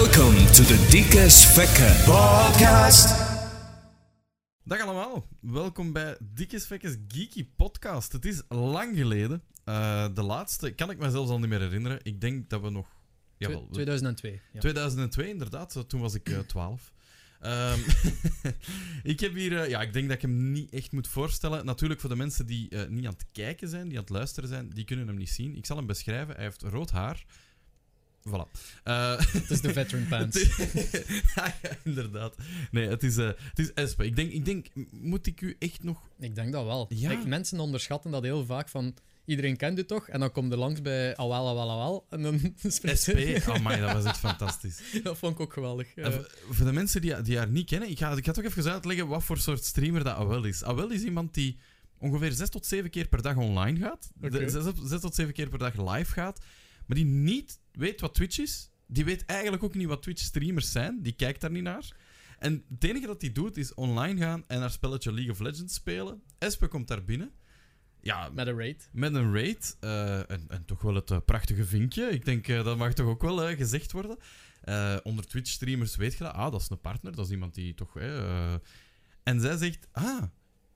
Welkom to the Dikke Svekke's Podcast. Dag allemaal, welkom bij Dikke Svekke's Geeky Podcast. Het is lang geleden. De laatste kan ik me zelfs al niet meer herinneren. Ik denk dat we nog... Jawel, 2002. Ja. 2002, inderdaad. Toen was ik 12. Ik heb hier... ik denk dat ik hem niet echt moet voorstellen. Natuurlijk voor de mensen die niet aan het kijken zijn, die aan het luisteren zijn, die kunnen hem niet zien. Ik zal hem beschrijven. Hij heeft rood haar. Voilà. Het is de veteran pants. Ja, inderdaad. Nee, het is Espe. Ik denk, moet ik u echt nog... Ik denk dat wel. Ja. Kijk, mensen onderschatten dat heel vaak van... Iedereen kent u toch? En dan komt er langs bij Awel. En dan Espe. Amai, dat was echt fantastisch. Dat vond ik ook geweldig. Voor de mensen die haar niet kennen, ik ga toch even uitleggen wat voor soort streamer dat Awel is. Awel is iemand die ongeveer 6 tot 7 keer per dag online gaat. Okay. 6 tot 7 keer per dag live gaat. Maar die niet weet wat Twitch is. Die weet eigenlijk ook niet wat Twitch-streamers zijn. Die kijkt daar niet naar. En het enige dat hij doet is online gaan en haar spelletje League of Legends spelen. Espe komt daar binnen. Ja, met een raid. Met een raid. En toch wel het prachtige vinkje. Ik denk, dat mag toch ook wel gezegd worden. Onder Twitch-streamers weet je dat. Ah, dat is een partner. Dat is iemand die toch... En zij zegt... Ah,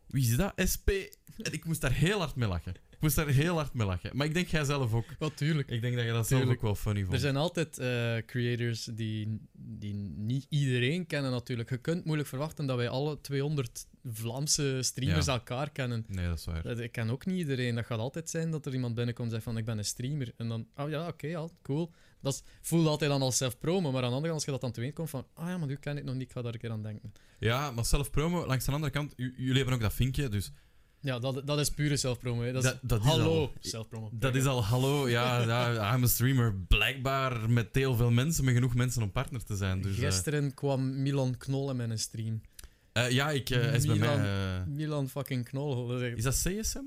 wie is dat? Espe. En ik moest daar heel hard mee lachen. Maar ik denk jij zelf ook. Natuurlijk. Ik denk dat je dat zelf ook wel funny vond. Er zijn altijd creators die niet iedereen kennen natuurlijk. Je kunt moeilijk verwachten dat wij alle 200 Vlaamse streamers elkaar kennen. Nee, dat is waar. Ik ken ook niet iedereen. Dat gaat altijd zijn dat er iemand binnenkomt en zegt van ik ben een streamer. En dan, oh ja, oké, cool. Dat voelt altijd dan als self-promo, maar aan de andere kant als je dat dan te weten komt van maar nu ken ik nog niet, ik ga daar een keer aan denken. Ja, maar self-promo, langs de andere kant, jullie hebben ook dat vinkje, dus... Ja, dat is pure self-promo. Dat is hallo self-promo. Dat is al hallo, I'm a streamer. Blijkbaar met heel veel mensen, met genoeg mensen om partner te zijn. Dus, gisteren kwam Milan Knol in mijn stream. Hij is bij mij... Milan fucking Knol. Is dat CSM?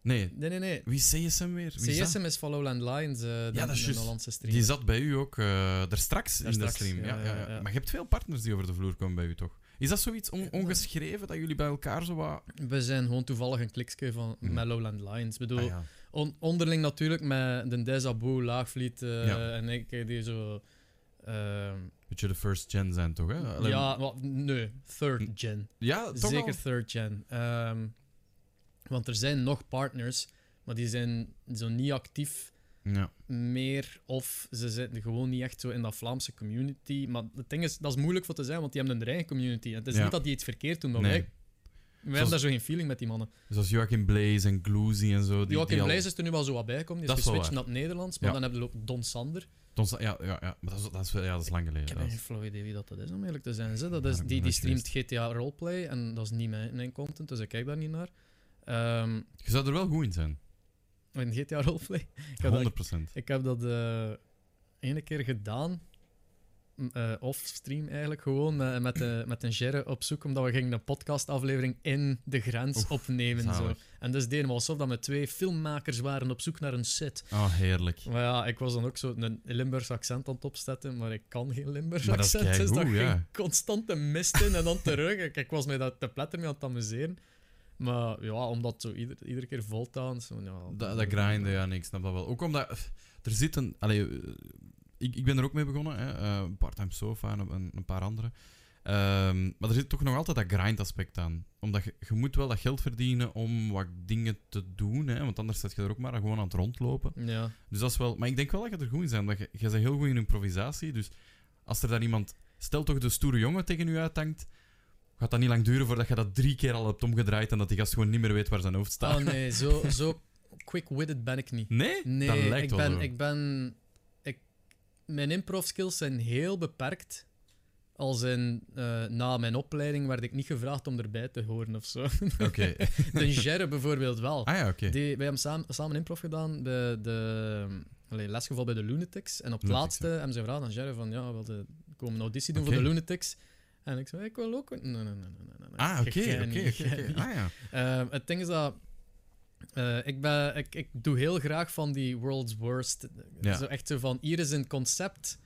Nee. Nee. Wie is CSM weer? CSM is van Lowland Lions, dat is een Hollandse stream. Die zat bij u ook daarstraks in de stream. Ja. Maar je hebt veel partners die over de vloer komen bij u, toch? Is dat zoiets ongeschreven, dat jullie bij elkaar zo wat... We zijn gewoon toevallig een kliksje van Lowland Lions. Ik bedoel, onderling natuurlijk met de Desabu, Laagvliet en ik die zo... Beetje de first gen zijn toch, hè? Alleen... Ja, nee, third gen. Ja, toch zeker al? Third gen. Want er zijn nog partners, maar die zijn zo niet actief... Ja. Meer of ze zitten gewoon niet echt zo in dat Vlaamse community. Maar het ding is, dat is moeilijk voor te zijn, want die hebben een eigen community. En het is niet dat die iets verkeerd doen, maar wij hebben daar zo geen feeling met die mannen. Zoals Joachim Blaze en Gloozy en zo. Joachim Blaze is er nu wel zo wat bij komen. Die is geswitcht naar het Nederlands, maar dan hebben we ook Don Sander. Maar dat is lang geleden. Ik heb geen flauw idee wie dat is, om eerlijk te zijn. Die streamt GTA Roleplay en dat is niet mijn content, dus ik kijk daar niet naar. Je zou er wel goed in zijn. In GTA Roleplay. 100%. Ik heb dat de ene keer gedaan, off-stream eigenlijk, gewoon met een Gerre op zoek, omdat we gingen een podcastaflevering in de grens opnemen. Zo. En dus deden we alsof dat we 2 filmmakers waren op zoek naar een set. Oh, heerlijk. Maar ja, ik was dan ook zo een Limburgs accent aan het opzetten, maar ik kan geen Limburgs accent, dus dat ging constant de mist in en dan terug. Ik was mij dat te pletter mee aan het amuseren. Maar ja, omdat zo iedere keer voltaan. Dat grinden, nee, ik snap dat wel. Ook omdat er zit een... ik ben er ook mee begonnen, hè, Part-Time Sofa en een paar andere. Maar er zit toch nog altijd dat grind-aspect aan. Omdat je moet wel dat geld verdienen om wat dingen te doen, hè, want anders zit je er ook maar gewoon aan het rondlopen. Ja. Dus dat is wel... Maar ik denk wel dat je er goed in bent. Je bent heel goed in improvisatie, dus als er dan iemand... Stel toch de stoere jongen tegen je uithangt... Gaat dat niet lang duren voordat je dat 3 keer al hebt omgedraaid en dat die gast gewoon niet meer weet waar zijn hoofd staat? Oh nee, zo quick-witted ben ik niet. Nee? Dat lijkt wel zo. Mijn improv-skills zijn heel beperkt. Als in, na mijn opleiding werd ik niet gevraagd om erbij te horen of zo. Okay. De Gerre bijvoorbeeld wel. Ah ja, oké. Wij hebben samen improv gedaan, lesgeval bij de Lunatics. En op het laatste hebben ze gevraagd aan Gerre van, wil je komen een auditie doen voor de Lunatics? En ik zei, ik wil ook... Nee. Ah, oké. Het ding is dat... Ik doe heel graag van die world's worst. Ja. Zo echt zo van, hier is een concept,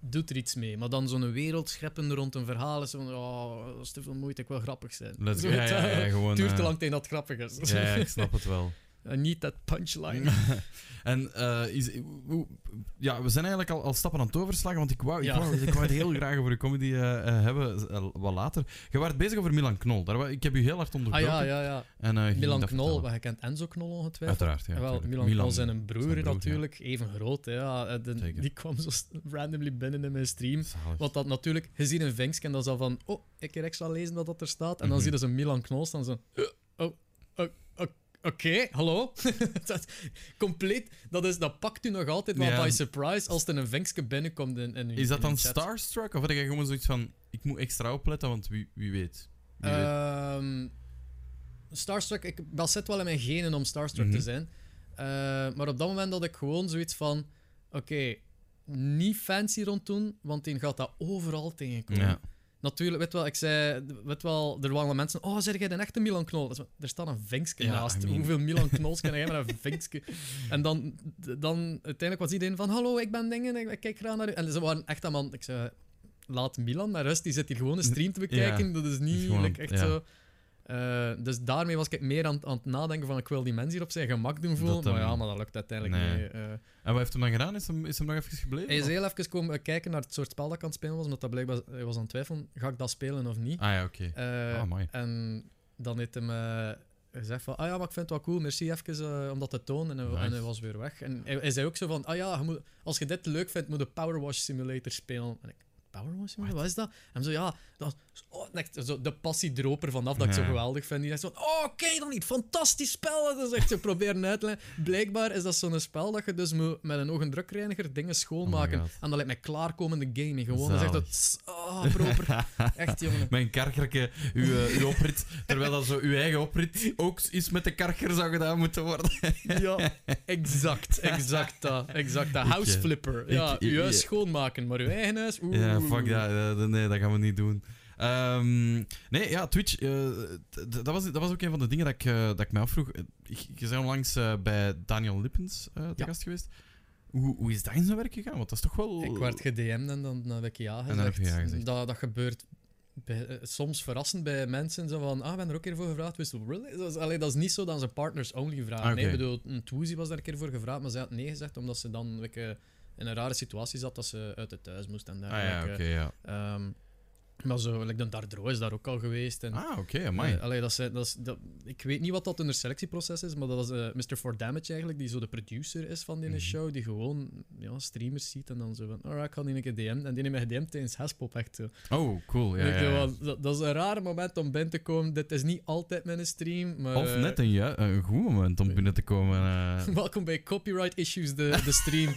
doet er iets mee. Maar dan zo'n wereld scheppen rond een verhaal is van, dat is te veel moeite, ik wil grappig zijn. Het duurt te lang tegen dat grappig is. Ja, ik snap het wel. Niet dat punchline. En ja, we zijn eigenlijk al stappen aan het overslagen, want ik wou het heel graag over de comedy hebben, wat later. Je waart bezig over Milan Knol. Ik heb u heel hard onderbroken. Ah, ja. En, Milan Knol, wat je kent Enzo Knol ongetwijfeld. Uiteraard, ja. Wel, Milan Knol zijn een broer natuurlijk, ja. Even groot. Hè, ja. Die kwam zo randomly binnen in mijn stream. Zalig. Wat dat natuurlijk, je ziet een vinkje en dat is al van, oh, ik kan extra lezen wat dat er staat. En dan zie je zo'n Milan Knol staan zo, Oké, hallo. Compleet. Dat pakt u nog altijd wel by surprise als er een vinkje binnenkomt. Is dat dan starstruck? Of had je gewoon zoiets van, ik moet extra opletten, want wie weet? Starstruck, dat zit wel in mijn genen om starstruck te zijn. Maar op dat moment had ik gewoon zoiets van, oké, niet fancy rond doen, want die gaat dat overal tegenkomen. Ja. Natuurlijk, er waren wel mensen, oh, zeg jij een echte Milan Knol? Er staat een vinkje naast. Hoeveel Milan Knols kan jij maar een vinkje? En dan uiteindelijk was iedereen van, hallo, ik ben dingen, ik kijk graag naar u. En ze waren echt aan man, ik zei, laat Milan maar rust, die zit hier gewoon een stream te bekijken. Ja, dat is niet gewoon, echt zo. Dus daarmee was ik meer aan het nadenken van, ik wil die mensen hier op zijn gemak doen voelen. Maar dat lukt uiteindelijk niet. En wat heeft hem dan gedaan? Is hem nog even gebleven? Hij is heel even komen kijken naar het soort spel dat ik aan het spelen was, omdat dat blijkbaar, hij was aan het twijfelen, ga ik dat spelen of niet? Ah ja, oké. Mooi. En dan heeft hem gezegd van, ah ja, maar ik vind het wel cool, merci even om dat te tonen. En, en hij was weer weg. En hij zei ook zo van, ah ja, als je dit leuk vindt, moet je Powerwash Simulator spelen. En ik, wat is dat? En zo, ja, dat is, zo de passiedroper vanaf dat ik zo geweldig vind. Die zegt zo, oké dan niet, fantastisch spel. Dat is echt zo proberen uit te leggen. Blijkbaar is dat zo'n spel dat je dus moet met een ogendrukreiniger dingen schoonmaken. En dat lijkt mij klaarkomende gaming. Gewoon, dan zegt dat, proper. Echt, jongen. Mijn kargerke, uw oprit, terwijl dat zo uw eigen oprit ook iets met de karger zou gedaan moeten worden. Ja, exact dat. Houseflipper. Ja, uw huis schoonmaken, maar uw eigen huis, fuck dat, nee, dat gaan we niet doen. Nee, ja, Twitch, dat was ook een van de dingen dat ik mij afvroeg. Je bent onlangs bij Daniel Lippens te gast geweest. Hoe is dat in zijn werk gegaan? Want dat is toch wel... Ik werd gedm'd en dan heb ik ja gezegd. Dat gebeurt soms verrassend bij mensen. Zo van, ik ben er ook een keer voor gevraagd. Really? Dat is niet zo dat ze partners-only vragen. Ah, okay. Nee, ik bedoel, een Twoozie was daar een keer voor gevraagd, maar ze had nee gezegd, omdat ze dan... in een rare situatie zat dat ze uit het thuis moest en dergelijke. Maar zo, de Dardro is daar ook al geweest. En, amai. Ik weet niet wat dat in het selectieproces is, maar dat was Mr. 4Damage eigenlijk, die zo de producer is van die show, die gewoon streamers ziet en dan zo van, alright, ik ga die een keer DM'en. En die heeft mij gedM'd tijdens Hespop, echt zo. Oh, cool. Dat is een raar moment om binnen te komen. Dit is niet altijd mijn stream, maar... Of net een goed moment om binnen te komen. Welkom bij Copyright Issues, de stream.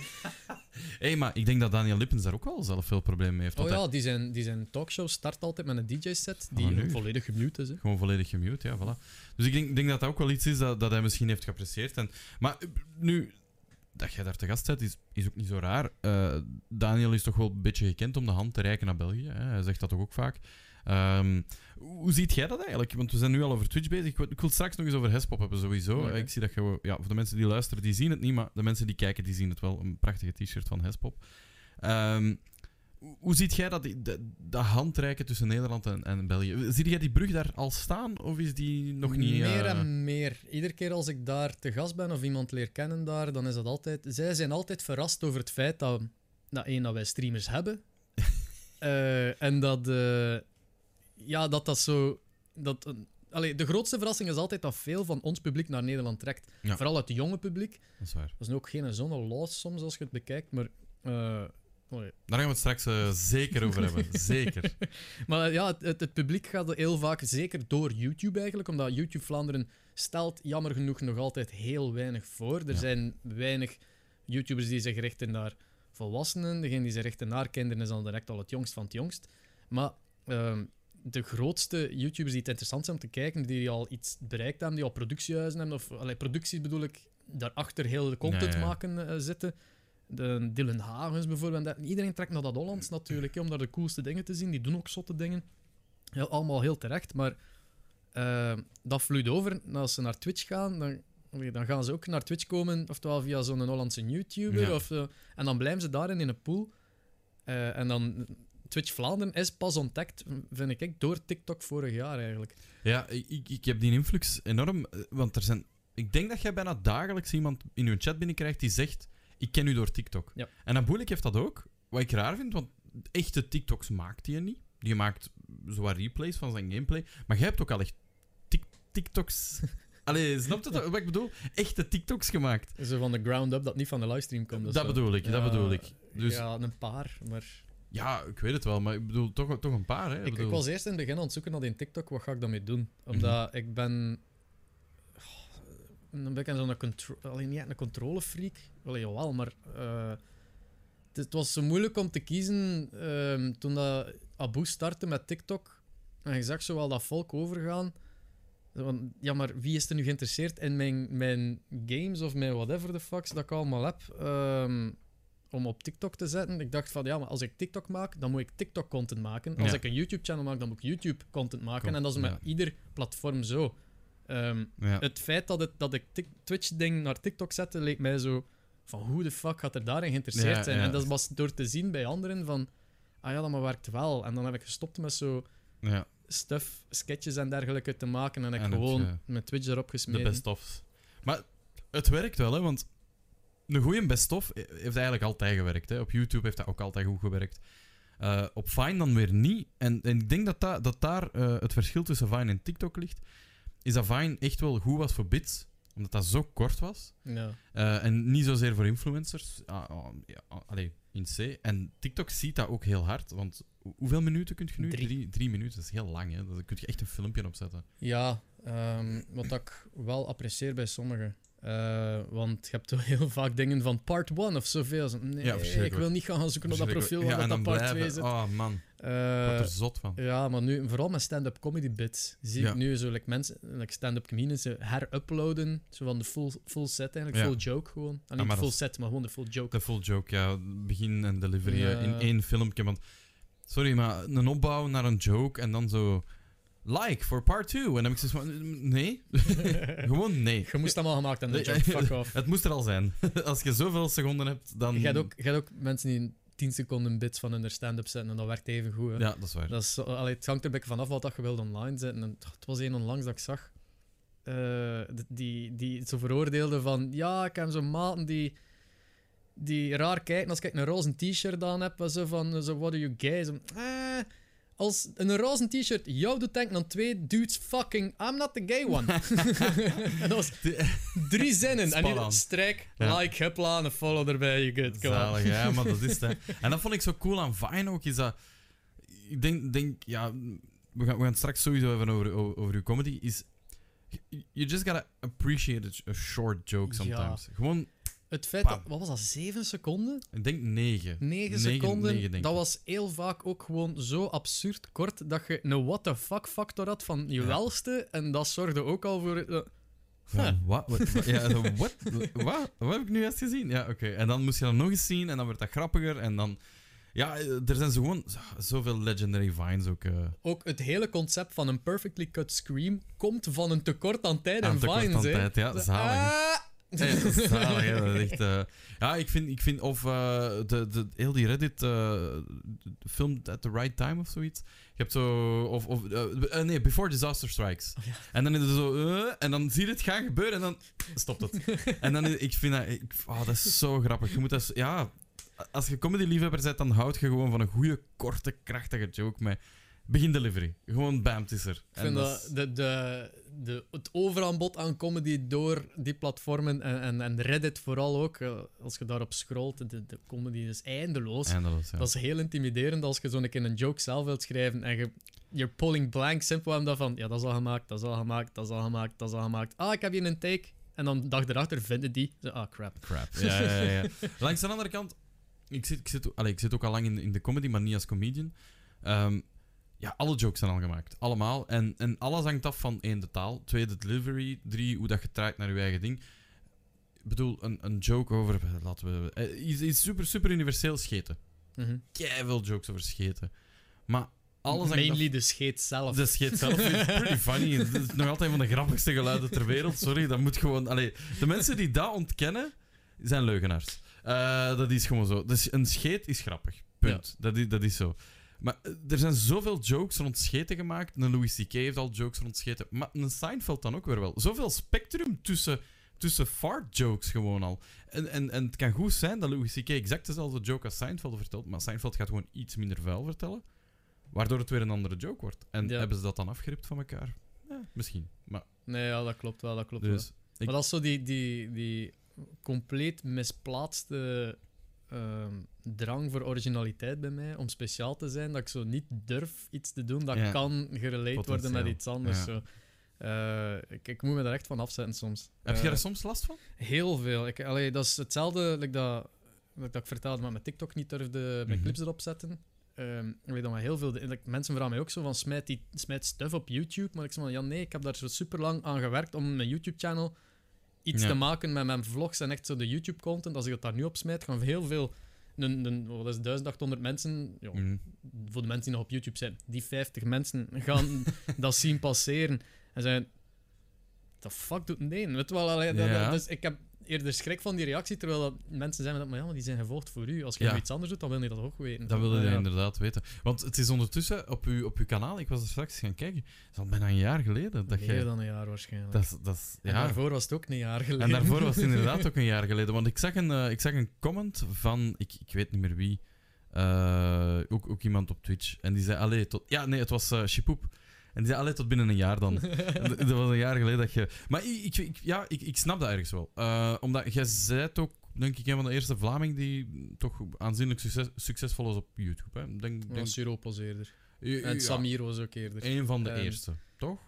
Hé, maar ik denk dat Daniel Lippens daar ook wel zelf veel problemen mee heeft. Die zijn talkshow start altijd met een DJ-set die volledig gemute is. Hè? Gewoon volledig gemute, ja, voilà. Dus ik denk dat dat ook wel iets is dat hij misschien heeft geapprecieerd. Maar nu, dat jij daar te gast bent, is ook niet zo raar. Daniel is toch wel een beetje gekend om de hand te reiken naar België. Hè? Hij zegt dat toch ook vaak. Hoe ziet jij dat eigenlijk? Want we zijn nu al over Twitch bezig. Ik wil straks nog eens over Hespop hebben, sowieso. Okay. Ik zie dat je... Ja, voor de mensen die luisteren, die zien het niet, maar de mensen die kijken, die zien het wel. Een prachtige t-shirt van Hespop. Hoe ziet jij dat handreiken tussen Nederland en België? Zie jij die brug daar al staan, of is die nog niet... Meer en meer. Iedere keer als ik daar te gast ben, of iemand leer kennen daar, dan is dat altijd... Zij zijn altijd verrast over het feit dat wij streamers hebben. En dat... Ja, dat zo... de grootste verrassing is altijd dat veel van ons publiek naar Nederland trekt. Ja. Vooral het jonge publiek. Dat is waar. Dat is ook geen zonne loss soms als je het bekijkt, maar... Daar gaan we het straks zeker over hebben. Zeker. Maar ja, het publiek gaat heel vaak, zeker door YouTube eigenlijk, omdat YouTube Vlaanderen stelt jammer genoeg nog altijd heel weinig voor. Er zijn weinig YouTubers die zich richten naar volwassenen. Degene die zich richten naar kinderen is dan direct al het jongst van het jongst. Maar... de grootste YouTubers die het interessant zijn om te kijken, die al iets bereikt hebben, die al productiehuizen hebben, of producties bedoel ik, daarachter heel de content maken zitten. De Dylan Hagens bijvoorbeeld. Iedereen trekt naar dat Hollands natuurlijk, om daar de coolste dingen te zien. Die doen ook zotte dingen. Allemaal heel terecht, maar dat vloeit over. Als ze naar Twitch gaan, dan gaan ze ook naar Twitch komen, oftewel via zo'n Hollandse YouTuber. Ja. En dan blijven ze daarin in een pool. En dan... Twitch Vlaanderen is pas ontdekt, vind ik, door TikTok vorig jaar eigenlijk. Ja, ik heb die influx enorm, want er zijn Ik denk dat jij bijna dagelijks iemand in je chat binnenkrijgt die zegt: ik ken u door TikTok. Ja. En Abulik heeft dat ook. Wat ik raar vind, want echte TikToks maakt hij niet. Die maakt zowat replays van zijn gameplay. Maar jij hebt ook al echt TikToks... Allee, snap je wat ik bedoel? Echte TikToks gemaakt. Zo van de ground up, dat niet van de livestream komt. Dus dat bedoel ik, dat bedoel ik. Dus... Ja, een paar, maar... Ja, ik weet het wel, maar ik bedoel toch een paar. Hè? Ik was eerst in het begin aan het zoeken naar die TikTok, wat ga ik daarmee doen? Omdat ik ben... Dan ben ik zo'n controlefreak. Allee, jawel, maar... het was zo moeilijk om te kiezen toen dat Abu startte met TikTok. En je zag zo wel dat volk overgaan. Want, ja, maar wie is er nu geïnteresseerd in mijn games of mijn whatever the fucks dat ik allemaal heb om op TikTok te zetten? Ik dacht van, ja, maar als ik TikTok maak, dan moet ik TikTok-content maken. Als ik een YouTube-channel maak, dan moet ik YouTube-content maken. En dat is met ieder platform zo. Het feit dat ik Twitch-ding naar TikTok zette, leek mij zo... Van hoe de fuck gaat er daarin geïnteresseerd zijn? En dat was door te zien bij anderen van... Ah ja, dat maar werkt wel. En dan heb ik gestopt met zo... stuff, sketches en dergelijke te maken. En ik gewoon mijn Twitch erop gesmeten. De best-ofs. Maar het werkt wel, hè. Want een goede best-of heeft eigenlijk altijd gewerkt. Hè. Op YouTube heeft dat ook altijd goed gewerkt. Op Vine dan weer niet. En ik denk dat daar het verschil tussen Vine en TikTok ligt. Is dat Vine echt wel goed was voor bits... Omdat dat zo kort was. Ja. En niet zozeer voor influencers. Allee, in C. En TikTok ziet dat ook heel hard. Want hoeveel minuten kun je nu? Drie minuten. Dat is heel lang. Hè? Daar kun je echt een filmpje op zetten. Ja, wat ik wel apprecieer bij sommigen. Want je hebt toch heel vaak dingen van part 1 of zoveel. Nee, ja, ik wil niet gaan zoeken op dat profiel waar dat part 2 zit. Oh man, ik word er zot van. Ja, maar nu, vooral met stand-up comedy bits, zie ik nu zo mensen, stand-up comedians heruploaden. Zo van de full set eigenlijk, full joke gewoon. En niet full set, maar gewoon de full joke. De full joke, ja. Begin en delivery in één filmpje. Want, sorry, maar een opbouw naar een joke en dan zo... Like for part 2. En dan heb ik zoiets van... Nee. Gewoon nee. Je moest dat al gemaakt hebben. Fuck off. Het moest er al zijn. Als je zoveel seconden hebt, dan... Je hebt ook mensen die 10 seconden bits van hun stand-up zetten. En dat werkt even goed. Hè. Ja, dat is waar. Dat is, het hangt er een beetje vanaf wat je wilt online zetten. En het was één onlangs dat ik zag. Die zo veroordeelde van... Ja, ik heb zo'n maten die raar kijken als ik een roze t-shirt aan heb. Zo van... So, what are you guys? Als een roze t-shirt jou doet denken aan twee dudes fucking... I'm not the gay one. En dat was 3 zinnen. En nu strijk, like, hupla en een follow erbij. You good, come zalig, on. Ja, maar dat is het. En dat vond ik zo cool aan Vine ook. Is dat, ik denk ja... We gaan het straks sowieso even over uw comedy. Is, you just gotta appreciate a short joke sometimes. Ja. Gewoon... Het feit dat... Wat was dat? 7 seconden? Ik denk 9. 9 seconden. 9, dat was heel vaak ook gewoon zo absurd kort dat je een what the fuck factor had van je welste. En dat zorgde ook al voor... Wat heb ik nu juist gezien? Ja, oké. En dan moest je dat nog eens zien en dan werd dat grappiger en dan... Ja, er zijn zo gewoon zoveel legendary Vines ook. Ook het hele concept van een perfectly cut scream komt van een tekort aan tijd en Vines, hè. Een tekort aan tijd, ja. Zalig. Nee, dat is zalig, hè. Dat is echt, ja, ik vind of heel die Reddit filmed at the right time of zoiets. Je hebt zo... nee, Before Disaster Strikes. Oh, ja. En dan is het zo... en dan zie je het gaan gebeuren en dan stopt het. En dan... Ik vind dat... dat is zo grappig. Je moet dat... Ja, als je comedy-liefhebber bent, dan houd je gewoon van een goede, korte, krachtige joke met... Begin delivery. Gewoon bam, het is er. Ik vind dat het overaanbod aan comedy door die platformen en Reddit vooral ook, als je daarop scrolt, de comedy is eindeloos. Ja. Dat is heel intimiderend als je zo'n keer een joke zelf wilt schrijven en you're pulling blank, simpel omdat van, ja, dat is al gemaakt, dat is al gemaakt, dat is al gemaakt, dat is al gemaakt. Ah, ik heb hier een take. En dan dag erachter vinden die, crap. Ja. Langs de andere kant, ik zit ook al lang in de comedy, maar niet als comedian. Ja, alle jokes zijn al gemaakt. Allemaal. En alles hangt af van 1, de taal. 2, de delivery. 3, hoe dat je draait naar je eigen ding. Ik bedoel, een joke over... Laten we... Is super, super universeel scheten. Keiveel jokes over scheten. Maar alles hangt af... de scheet zelf. De scheet zelf is pretty funny. Het is nog altijd van de grappigste geluiden ter wereld. Sorry, dat moet gewoon... Allee, de mensen die dat ontkennen, zijn leugenaars. Dat is gewoon zo. Dus een scheet is grappig. Punt. Ja. Dat is zo. Maar er zijn zoveel jokes rond scheten gemaakt. Een Louis C.K. heeft al jokes rond scheten. Maar een Seinfeld dan ook weer wel. Zoveel spectrum tussen fart jokes gewoon al. En het kan goed zijn dat Louis C.K. exact dezelfde joke als Seinfeld vertelt. Maar Seinfeld gaat gewoon iets minder vuil vertellen. Waardoor het weer een andere joke wordt. En hebben ze dat dan afgeript van elkaar? Ja, misschien. Maar... Nee, ja, dat klopt wel. Dat klopt dus wel. Ik... Maar dat is zo die compleet misplaatste... drang voor originaliteit bij mij, om speciaal te zijn, dat ik zo niet durf iets te doen dat kan gerelateerd worden met iets anders. Ja. Zo. Ik moet me daar echt van afzetten soms. Heb je daar soms last van? Heel veel. Dat is hetzelfde dat ik vertelde, maar mijn TikTok niet durfde mijn clips erop zetten. Ik weet dan maar heel veel. Mensen vragen mij ook zo van, smijt stuff op YouTube, maar ik zeg van, ja nee, ik heb daar zo super lang aan gewerkt om mijn YouTube-channel iets te maken met mijn vlogs en echt zo de YouTube-content. Als ik het daar nu op smijt, gaan heel veel... Wat is 1800 mensen? Jo, voor de mensen die nog op YouTube zijn. Die 50 mensen gaan dat zien passeren. En zeggen... The fuck doet het een? Weet wel, dus ik heb eerder schrik van die reactie, terwijl dat mensen zijn met... Maar ja, maar die zijn gevolgd voor u. Als je iets anders doet, dan wil je dat ook weten. Dat wilde je inderdaad weten. Want het is ondertussen op uw kanaal... Ik was er straks gaan kijken. Het is al bijna een jaar geleden. Meer dan een jaar waarschijnlijk. En daarvoor was het ook een jaar geleden. En daarvoor was het inderdaad ook een jaar geleden. Want ik zag een comment van... Ik weet niet meer wie. Ook iemand op Twitch. En die zei... Allee, tot... Ja, nee, het was Shipoep. En die zei, allee, tot binnen een jaar dan. Dat was een jaar geleden dat je... Maar ik snap dat ergens wel. Omdat jij bent ook, denk ik, een van de eerste Vlaming die toch aanzienlijk succesvol is op YouTube. Hè? Denk... Siro was eerder. En Samir was ook eerder. Een van de eerste, toch?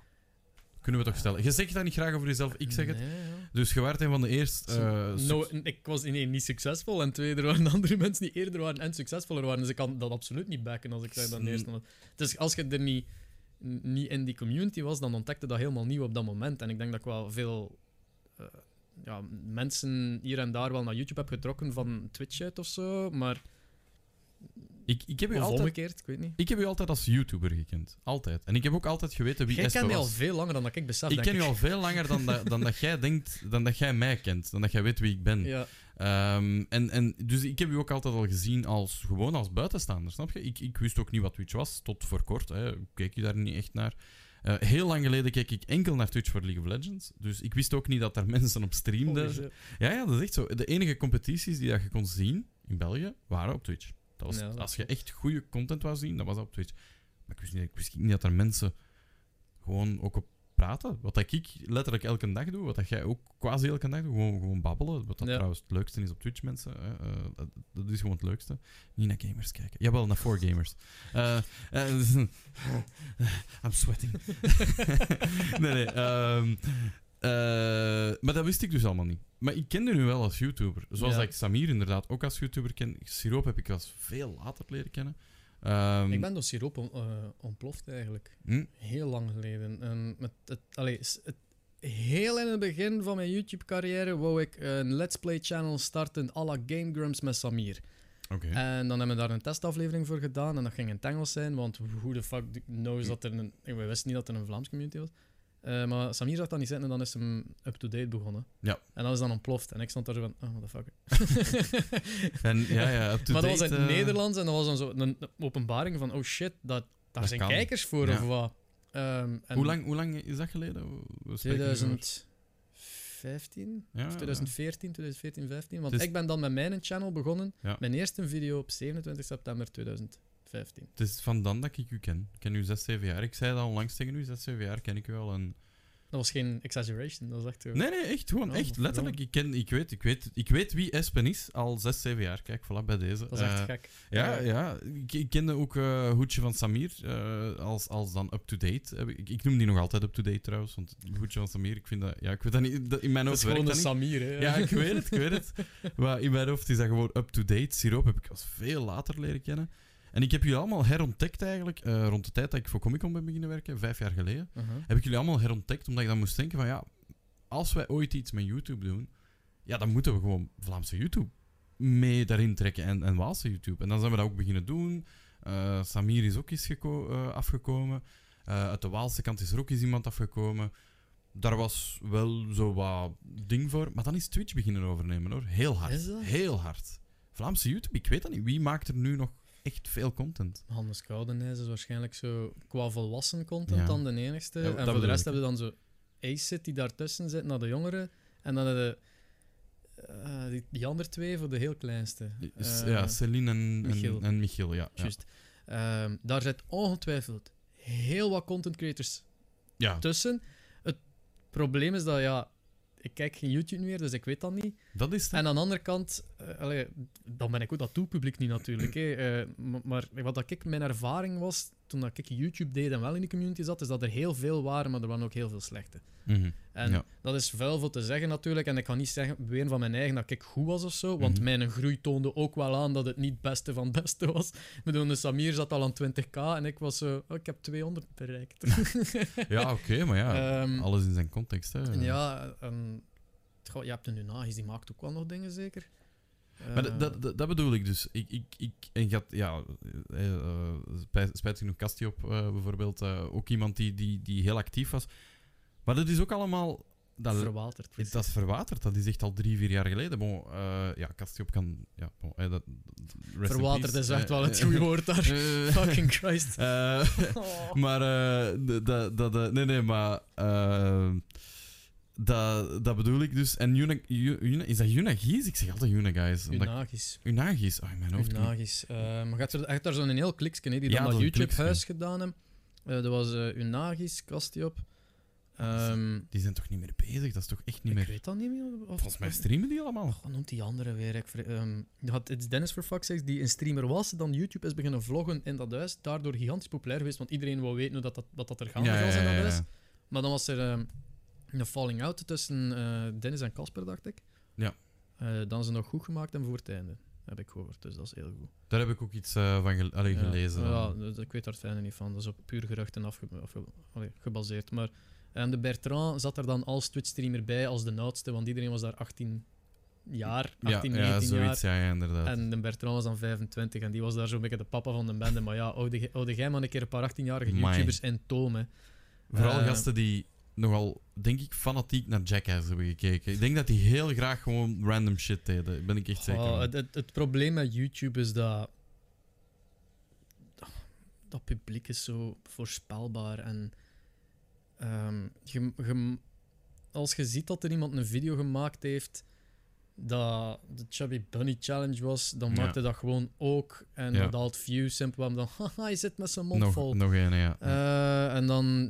Kunnen we toch stellen. Je zegt dat niet graag over jezelf, ik zeg het. Nee, ja. Dus je werd een van de eerste... ik was in één niet succesvol en twee, er waren andere mensen die eerder waren en succesvoller waren. Dus ik kan dat absoluut niet backen als ik zeg dat eerst. Dus als je er niet in die community was, dan ontdekte dat helemaal nieuw op dat moment. En ik denk dat ik wel veel mensen hier en daar wel naar YouTube heb getrokken van Twitch uit of zo, maar... Ik heb u altijd, omgekeerd, ik weet niet. Ik heb u altijd als YouTuber gekend. Altijd. En ik heb ook altijd geweten wie Espe was. Jij kent mij al veel langer dan dat ik besef, denk ik. Ik ken u al veel langer dan dat jij denkt, dan dat jij mij kent. Dan dat jij weet wie ik ben. Ja. Dus ik heb u ook altijd al gezien gewoon als buitenstaander, snap je? Ik wist ook niet wat Twitch was, tot voor kort. Hè. Keek je daar niet echt naar. Heel lang geleden keek ik enkel naar Twitch voor League of Legends. Dus ik wist ook niet dat daar mensen op streamden. Ja, dat is echt zo. De enige competities die dat je kon zien in België, waren op Twitch. Als je echt goede content wou zien, dat was dat op Twitch. Maar ik wist niet dat er mensen gewoon ook op praten. Wat ik letterlijk elke dag doe, wat jij ook quasi elke dag doet, gewoon babbelen. Wat dat trouwens het leukste is op Twitch, mensen. Dat is gewoon het leukste. Niet naar gamers kijken. Jawel, naar 4Gamers. I'm sweating. nee. Maar dat wist ik dus allemaal niet. Maar ik kende nu wel als YouTuber. Zoals dat ik Samir inderdaad ook als YouTuber ken. Siroop heb ik als veel later leren kennen. Ik ben door Siroop ontploft eigenlijk. Heel lang geleden. Heel in het begin van mijn YouTube-carrière wou ik een Let's Play-channel starten à la Game Grumps met Samir. Okay. En dan hebben we daar een testaflevering voor gedaan. En dat ging in het Engels zijn, want who the fuck knows dat er een... We wisten niet dat er een Vlaams community was. Maar Samir zag dat niet zitten en dan is hem up-to-date begonnen. Ja. En dat is dan ontploft. En ik stond daar zo van, oh, what the fuck. Up-to-date... Maar dat was in het Nederlands en dat was dan zo een openbaring van, oh shit, daar zijn kijkers voor, of wat. Hoe lang is dat geleden? 2015? Ja, of 2014, 15. Want ik ben dan met mijn channel begonnen. Ja. Mijn eerste video op 27 september 2015. Het is van dan dat ik u ken. Ik ken u 6, 7 jaar. Ik zei dat onlangs tegen u, 6, 7 jaar ken ik u al. En... Dat was geen exaggeration, dat was echt... Nee, echt gewoon, echt letterlijk. Ik weet wie Espen is al 6, 7 jaar. Kijk, voilà, bij deze. Dat is echt gek. Ja. Ik kende ook Hoedje van Samir als dan up-to-date. Ik noem die nog altijd up-to-date trouwens, want Hoedje van Samir, ik vind dat... Ja, ik weet dat niet, in mijn hoofd werkt dat niet. Dat is gewoon een Samir, hè. Ja, ik weet het. Maar in mijn hoofd is dat gewoon up-to-date. Siroop heb ik als veel later leren kennen. En ik heb jullie allemaal herontdekt eigenlijk, rond de tijd dat ik voor Comic-Con ben beginnen werken, 5 jaar geleden, heb ik jullie allemaal herontdekt, omdat ik dan moest denken van ja, als wij ooit iets met YouTube doen, ja, dan moeten we gewoon Vlaamse YouTube mee daarin trekken en Waalse YouTube. En dan zijn we dat ook beginnen doen. Samir is ook eens afgekomen. Uit de Waalse kant is er ook eens iemand afgekomen. Daar was wel zo wat ding voor. Maar dan is Twitch beginnen overnemen hoor. Heel hard. Vlaamse YouTube, ik weet dat niet. Wie maakt er nu nog... echt veel content. Hannes Koudenijs is waarschijnlijk zo qua volwassen content dan de enigste. Ja, en voor de rest hebben we dan zo Aceit die daartussen zit naar de jongeren. En dan hebben die andere twee voor de heel kleinste. Ja, Celine en Michiel. En Michiel, ja. Juist. Ja. Daar zit ongetwijfeld heel wat content creators tussen. Het probleem is dat ik kijk geen YouTube meer, dus ik weet dat niet. Dat is het. En aan de andere kant, dan ben ik ook dat doelpubliek niet natuurlijk. Maar wat ik mijn ervaring was, toen ik YouTube deed en wel in de community zat, is dat er heel veel waren, maar er waren ook heel veel slechte. Mm-hmm. En dat is vuil voor te zeggen natuurlijk. En ik kan niet beweren van mijn eigen dat ik goed was of zo, want mijn groei toonde ook wel aan dat het niet het beste van het beste was. Ik bedoel, de Samir zat al aan 20k en ik was zo, ik heb 200 bereikt. Oké, maar alles in zijn context. Hè. Je hebt een Unagis, die maakt ook wel nog dingen zeker. Maar dat bedoel ik dus. Spijt genoeg Castiop bijvoorbeeld, ook iemand die heel actief was. Maar dat is ook allemaal... Dat is verwaterd. Dat is echt al 3-4 jaar geleden. Castiop kan... verwaterd is echt wel het goede woord daar. Fucking Christ. Maar... Dat bedoel ik dus. En is dat Unagis? Ik zeg altijd Unagis. Unagis. Oh, in mijn hoofd. Unagis. Maar je hebt daar zo'n heel kliksje die dan dat YouTube-huis gedaan hebben. Dat was Unagis, Castiop. Die zijn toch niet meer bezig? Dat is toch echt niet meer... Ik weet dat niet meer. Volgens mij streamen die allemaal. Wat noemt die andere weer? Je had Dennis for fuck's sake, die een streamer was, dan YouTube is beginnen vloggen in dat huis. Daardoor gigantisch populair geweest, want iedereen wou weten hoe dat er gaande was in dat huis. Maar dan was er... een falling out tussen Dennis en Casper, dacht ik. Ja. Dan ze nog goed gemaakt en voor het einde, heb ik gehoord. Dus dat is heel goed. Daar heb ik ook iets van gelezen. Ik weet daar het einde niet van. Dat is op puur geruchten gebaseerd. Maar, en de Bertrand zat er dan als Twitch-streamer bij, als de oudste, want iedereen was daar 18, 19 jaar. Ja, inderdaad. En de Bertrand was dan 25 en die was daar zo'n beetje de papa van de bende. Maar ja, oude jij maar een keer een paar 18-jarige YouTubers in toom. Hè. Vooral gasten die... nogal, denk ik, fanatiek naar Jackass hebben gekeken. Ik denk dat die heel graag gewoon random shit deden. Ben ik echt zeker. Het probleem met YouTube is dat publiek is zo voorspelbaar. En als je ziet dat er iemand een video gemaakt heeft dat de Chubby Bunny Challenge was, dan maakte dat gewoon ook. En dat haalt views simpel. Dan, haha, je zit met zijn mond vol. Nog een, ja. En dan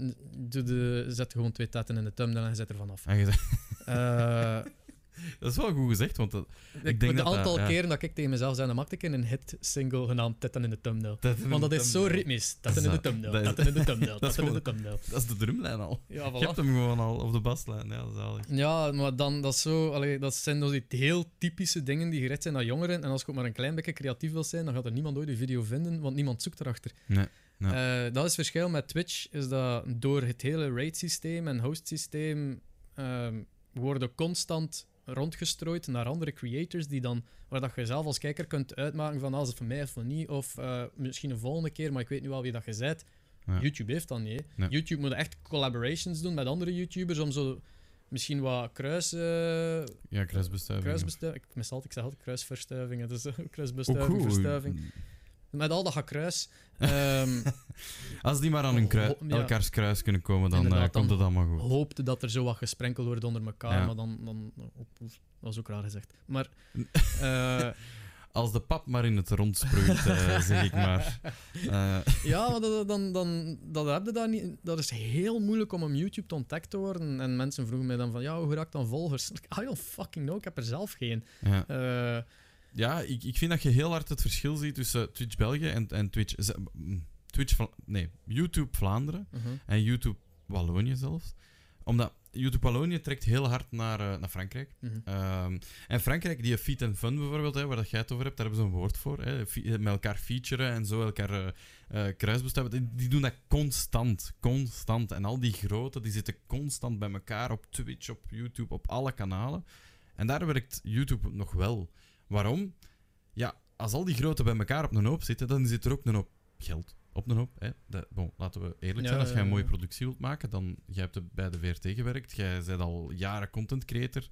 zet gewoon twee tetten in de thumbnail en je zet er vanaf. Dat is wel goed gezegd, want ik denk dat keren dat ik tegen mezelf zei, dan maakte ik een hit-single genaamd Tetten in de Thumbnail. Want dat is zo ritmisch. Tetten in de Thumbnail, Tetten in de Thumbnail, Tetten in de Thumbnail. Dat is de drumlijn al. Ja, voilà. Je hebt hem gewoon al, of de baslijn. Ja, dat is zalig. Ja, maar dan, dat, is zo, dat zijn dus die heel typische dingen die gericht zijn naar jongeren. En als je ook maar een klein beetje creatief wil zijn, dan gaat er niemand ooit een video vinden, want niemand zoekt erachter. Nee. Ja. Dat is het verschil met Twitch, is dat door het hele raid-systeem en host-systeem worden constant rondgestrooid naar andere creators die dan, waar dat je zelf als kijker kunt uitmaken van als het van mij is of niet, of misschien een volgende keer, maar ik weet nu wel wie dat je bent. Ja. YouTube heeft dat niet. Ja. YouTube moet echt collaborations doen met andere YouTubers om zo misschien wat kruisbestuiving. Ik zeg altijd kruisverstuivingen, dus kruisbestuiving, verstuiving. Met al dat gekruis. Als die maar aan hun elkaars kruis kunnen komen, dan komt het allemaal goed. Hoopte dat er zo wat gesprenkeld wordt onder elkaar, maar dat is ook raar gezegd. Maar... als de pap maar in het rond spreekt, zeg ik maar. Ja, maar dat heb je daar niet. Dat is heel moeilijk om op YouTube te ontdekt te worden. En mensen vroegen mij dan van, hoe raak ik dan volgers? I don't fucking know, ik heb er zelf geen. Ja. Ik vind dat je heel hard het verschil ziet tussen Twitch België en YouTube Vlaanderen en YouTube Wallonië zelfs. Omdat YouTube Wallonië trekt heel hard naar Frankrijk. En Frankrijk, die Feat and Fun bijvoorbeeld, waar dat jij het over hebt, daar hebben ze een woord voor. Hè. Met elkaar featuren en zo elkaar kruisbestuiven. Die doen dat constant. Constant. En al die grote, die zitten constant bij elkaar op Twitch, op YouTube, op alle kanalen. En daar werkt YouTube nog wel. Waarom? Ja, als al die groten bij elkaar op een hoop zitten, dan zit er ook een hoop geld op een hoop. Hè? Laten we eerlijk zijn, als jij een mooie productie wilt maken, dan jij hebt bij de VRT gewerkt, jij bent al jaren content creator.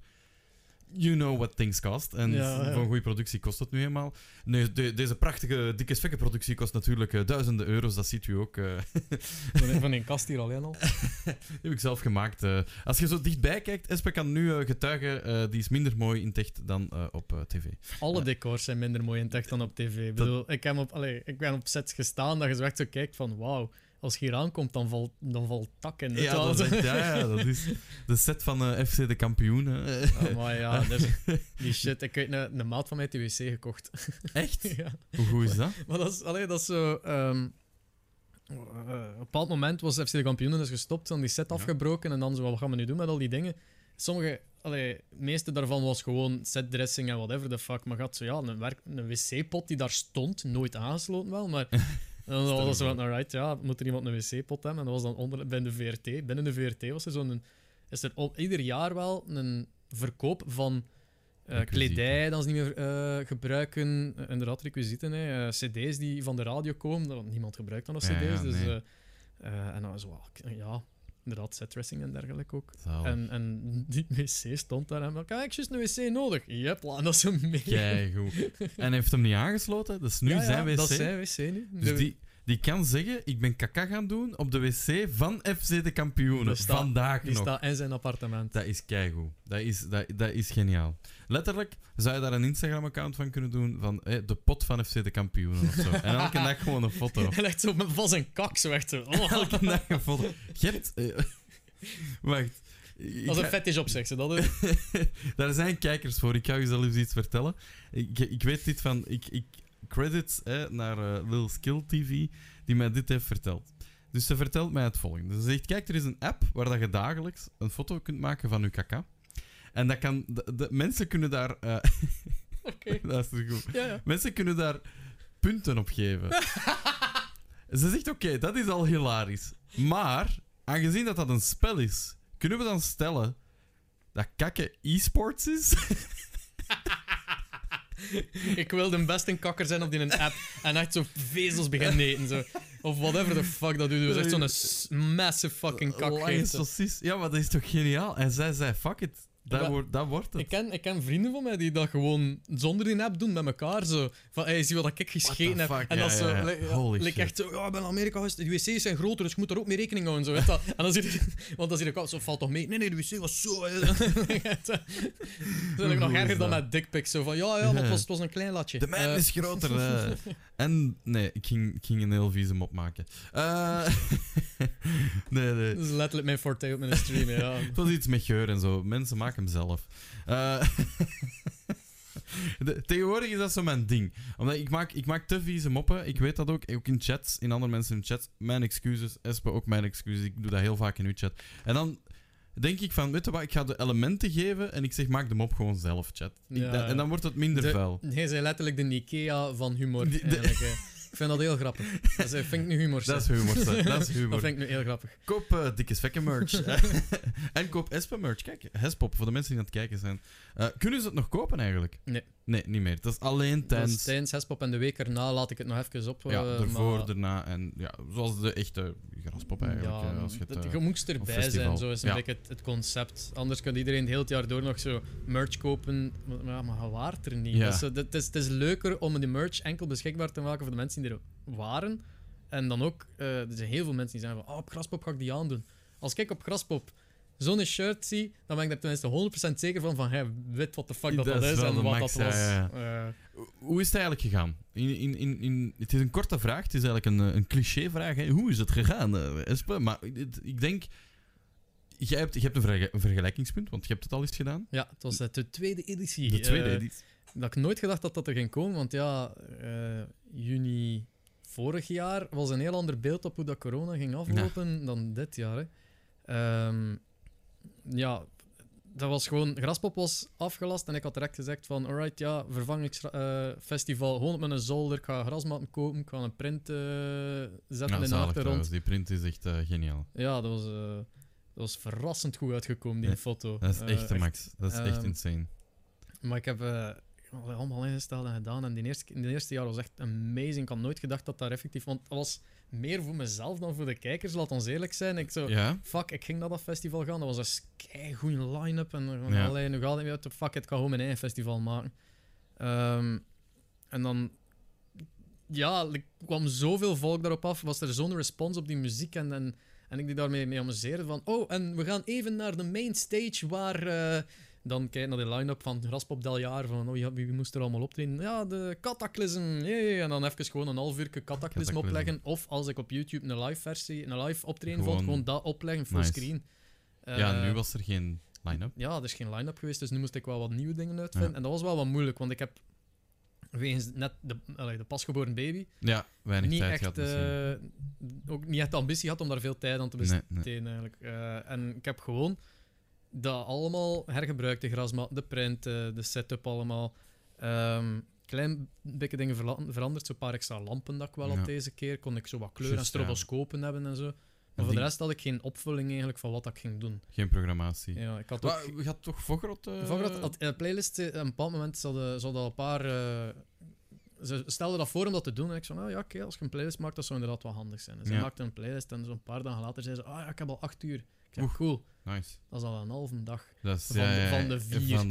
you know what things cost. En voor een goede productie kost dat nu eenmaal. Nee, deze prachtige Dikke Svekke productie kost natuurlijk duizenden euro's. Dat ziet u ook. Van een kast hier alleen al. Die heb ik zelf gemaakt. Als je zo dichtbij kijkt, Espe kan nu getuigen, die is minder mooi in tech dan op tv. Alle decors zijn minder mooi in tech dan op tv. Ik bedoel, ik ben op sets gestaan dat je echt zo kijkt van wauw. Als je hier aankomt, dan valt tak in de taal. Dat is de set van FC de Kampioenen. Maar ja, die shit. Ik heb een maat van mij de wc gekocht. Echt? Ja. Hoe goed is dat? Maar dat is, dat is zo... op een bepaald moment was FC de Kampioenen dus gestopt, dan die set afgebroken en dan zo, wat gaan we nu doen met al die dingen? Sommige... Het meeste daarvan was gewoon setdressing en whatever the fuck. Maar gaat zo, een wc-pot die daar stond, nooit aangesloten wel, maar... En dan was er van, alright, moet er iemand een wc-pot hebben? En dat was dan binnen de VRT. Binnen de VRT was er ieder jaar wel een verkoop van kledij dat ze niet meer gebruiken. Inderdaad, requisieten. CD's die van de radio komen, want niemand gebruikt dan nog CD's. En dan zo, inderdaad, setdressing en dergelijke ook. En die wc stond daar en dacht, ik heb juist een wc nodig. Yep, en dat is zo mee. Kijk, goed. En heeft hem niet aangesloten, dus nu zijn wc. Dat is zijn wc nu. Dus die kan zeggen, ik ben kaka gaan doen op de wc van FC de Kampioenen. Vandaag nog. Die staat in zijn appartement. Dat is keigoed. Dat is geniaal. Letterlijk zou je daar een Instagram-account van kunnen doen van de pot van FC de Kampioenen of zo. En elke dag gewoon een foto. Hij legt zo met vast een kak zo echt. Elke dag een foto. Gert, wacht. Dat is een fetish op seks, dat is... Daar zijn kijkers voor. Ik ga u zelfs iets vertellen. Ik weet dit van... Credits naar Lil Skill TV, die mij dit heeft verteld. Dus ze vertelt mij het volgende. Ze zegt, kijk, er is een app waar dat je dagelijks een foto kunt maken van je kaka. En dat kan... De mensen kunnen daar... Oké. Dat is goed. Ja. Mensen kunnen daar punten op geven. Ze zegt, oké, dat is al hilarisch. Maar, aangezien dat een spel is, kunnen we dan stellen dat kakken e-sports is? Ik wil de beste kakker zijn op die een app en echt zo vezels beginnen eten. Zo. Of whatever the fuck dat u doet. Dat is echt zo'n massive fucking kakgeest. Ja, maar dat is toch geniaal? En zij zei, fuck it. Dat wordt het. Ik ken vrienden van mij die dat gewoon zonder die app doen met elkaar. Zo. Van, hey, zie wat ik gescheten heb. En dat ze echt zo, ik ben in Amerika geweest, de wc's zijn groter, dus je moet daar ook mee rekening houden. Zo, weet dat. En dan zie je, want dan zie je, zo valt toch mee. Nee, de wc was zo. Dat is nog erger dan met dickpics. Zo van, maar het was een klein latje. De mijn is groter. En, nee, ik ging een heel vieze mop maken. Nee. Dat is letterlijk mijn forte op mijn stream, ja. Het was iets met geur en zo. Mensen maken hem zelf. Tegenwoordig is dat zo mijn ding. Omdat ik maak te vieze moppen. Ik weet dat ook in chats, in andere mensen in chats. Mijn excuses, Espe ook mijn excuses. Ik doe dat heel vaak in uw chat. En dan denk ik van, weet je wat, ik ga de elementen geven en ik zeg, maak de mop gewoon zelf, chat. En dan wordt het minder vuil. Hij zei letterlijk de Ikea van humor. Ik vind dat heel grappig. Dat vind ik nu humor. Dat is humor. Dat vind ik nu heel grappig. Koop Dikke Svekke merch. En koop Espe merch. Kijk, Hespop, voor de mensen die aan het kijken zijn. Kunnen ze het nog kopen eigenlijk? Nee, niet meer. Dat is alleen tijdens Hespop en de week erna laat ik het nog even op. Ervoor, maar... daarna. En, zoals de echte Graspop eigenlijk. Je moest erbij zijn, zo is een beetje het concept. Anders kan iedereen heel het jaar door nog zo merch kopen. Maar je waart er niet. Dus, het is leuker om die merch enkel beschikbaar te maken voor de mensen die er waren. En dan ook, er zijn heel veel mensen die zeggen van, op Graspop ga ik die aandoen. Als ik op Graspop zo'n shirt zie, dan ben ik er tenminste 100% zeker van hey, weet wat de fuck dat is en wat dat was. Hoe is het eigenlijk gegaan? Het is een korte vraag, het is eigenlijk een cliché-vraag. Hoe is het gegaan, Espe? Maar ik denk... Je hebt een vergelijkingspunt, want je hebt het al eens gedaan. Ja, het was de tweede editie. De tweede editie. Dat ik nooit gedacht dat dat er ging komen, want juni vorig jaar was een heel ander beeld op hoe dat corona ging aflopen dan dit jaar. Hè. Dat was gewoon... Graspop was afgelast en ik had direct gezegd van alright, vervangingsfestival, gewoon met een zolder, ik ga grasmatten kopen, ik ga een print zetten in de achtergrond. Die print is echt geniaal. Ja, dat was... dat was verrassend goed uitgekomen, die foto. Dat is echt de max. Dat is echt insane. Maar ik heb allemaal ingesteld en gedaan. En in de eerste jaar was echt amazing. Ik had nooit gedacht dat daar effectief... Want dat was meer voor mezelf dan voor de kijkers, laat ons eerlijk zijn. Ik zo, ja. Fuck, ik ging naar dat festival gaan. Dat was een keigoede line-up. En ja. Allee, nu gaat het niet uit. Fuck, ik ga gewoon mijn eigen festival maken. En dan... Ja, er kwam zoveel volk daarop af. Was er zo'n respons op die muziek en ik die daarmee amuseerde van... Oh, en we gaan even naar de main stage waar... Dan kijk naar de line-up van Graspop dat jaar, van oh ja, wie moest er allemaal optreden? Ja, de Cataclysm, yeah. En dan even gewoon een half uur Cataclysm opleggen. Of als ik op YouTube een live versie, een live optreden gewoon... vond, gewoon dat opleggen, full nice. Screen. Ja, nu was er geen line-up. Ja, er is geen line-up geweest, dus nu moest ik wel wat nieuwe dingen uitvinden. Ja. En dat was wel wat moeilijk, want ik heb wegens net de pasgeboren baby ja, weinig niet tijd echt, gehad ook niet echt de ambitie had om daar veel tijd aan te besteden. Nee. Eigenlijk. En ik heb gewoon... Dat allemaal hergebruikte grasmat, de print, de setup allemaal. Klein beetje dingen veranderd. Zo'n paar extra lampen dat ik wel had deze keer. Kon ik zo wat kleur en stroboscopen hebben en zo. Maar voor de rest had ik geen opvulling eigenlijk van wat ik ging doen. Geen programmatie. Ja, ik had ook... Je had toch Vogrot? Vogrot had in de playlist op een bepaald moment ze al een paar... Ze stelden dat voor om dat te doen. En ik zei, nou ja, oké, als je een playlist maakt, dat zou inderdaad wel handig zijn. En ze maakten een playlist en zo'n paar dagen later zeiden ze, ik heb al 8 uur. Oeh, cool. Nice. Dat is al een halve dag van de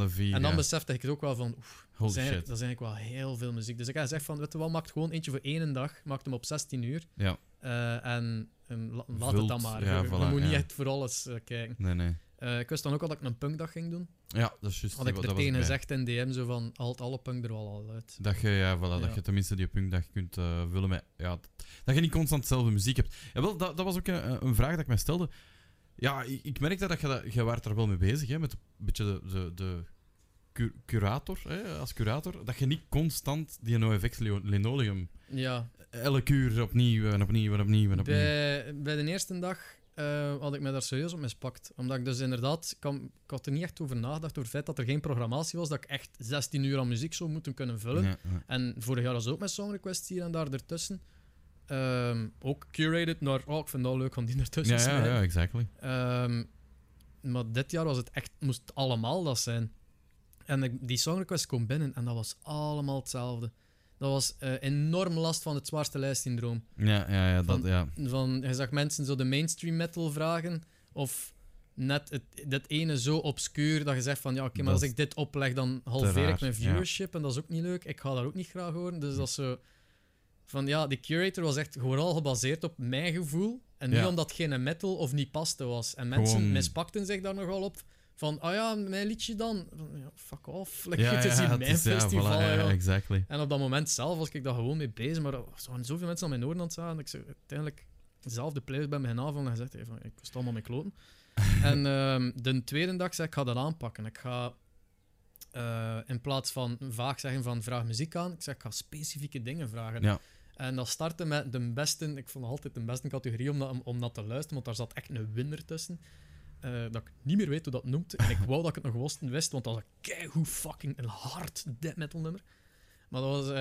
vier. En dan besefte ik het ook wel van, dat is eigenlijk wel heel veel muziek. Dus ik had gezegd van, weet je wel, maak gewoon eentje voor 1 dag, maak hem op 16 uur. Ja. Laat het dan maar. Ja, je moet niet echt voor alles kijken. Nee. Ik wist dan ook al dat ik een punkdag ging doen. Ja, dat is juist. Had ik er tegen gezegd in DM, zo van, haalt alle punk er wel al uit. Dat je, dat je tenminste die punkdag kunt vullen met... Ja, dat je niet constant dezelfde muziek hebt. Ja, wel, dat was ook een vraag dat ik mij stelde. Ja, ik merk dat je waart er wel mee bezig, hè, met een beetje de curator, hè, als curator, dat je niet constant die NoFX-linoleum elke uur opnieuw. Bij de eerste dag had ik me daar serieus op mispakt. Omdat ik dus inderdaad, ik had er niet echt over nagedacht door het feit dat er geen programmatie was, dat ik echt 16 uur aan muziek zou moeten kunnen vullen. Ja. En vorig jaar was ook met songrequests hier en daar ertussen. Ook curated naar, ik vind dat leuk, van die ertussen zijn. Ja, exactly. Maar dit jaar was het echt, moest het allemaal dat zijn. En die songrequest kwam binnen en dat was allemaal hetzelfde. Dat was enorm last van het zwaarste lijstsyndroom. Je zag mensen zo de mainstream metal vragen, of net dat ene zo obscuur dat je zegt van, oké, maar als ik dit opleg, dan halveer ik mijn viewership en dat is ook niet leuk. Ik ga dat ook niet graag horen, dus dat is zo... Van ja, die curator was echt vooral gebaseerd op mijn gevoel. En niet omdat het geen metal of niet paste was. En mensen mispakten zich daar nogal op. Van, mijn liedje dan. Fuck off. Het is mijn festival. Exactly. En op dat moment zelf was ik daar gewoon mee bezig. Maar er waren zoveel mensen aan mijn oren aan het zagen. Dat ik ze uiteindelijk zelf de playlist bij mijn avond en gezegd heb: ik was allemaal mee kloten. En de tweede dag zei ik: ga dat aanpakken. Ik ga. In plaats van vaag zeggen van vraag muziek aan, ik zeg ik ga specifieke dingen vragen. Ja. En dat startte met de beste, ik vond altijd de beste categorie om dat te luisteren, want daar zat echt een winner tussen. Dat ik niet meer weet hoe dat noemt. En ik wou dat ik het nog wist, want dat was een keigoed fucking een hard death metal nummer. Maar dat was...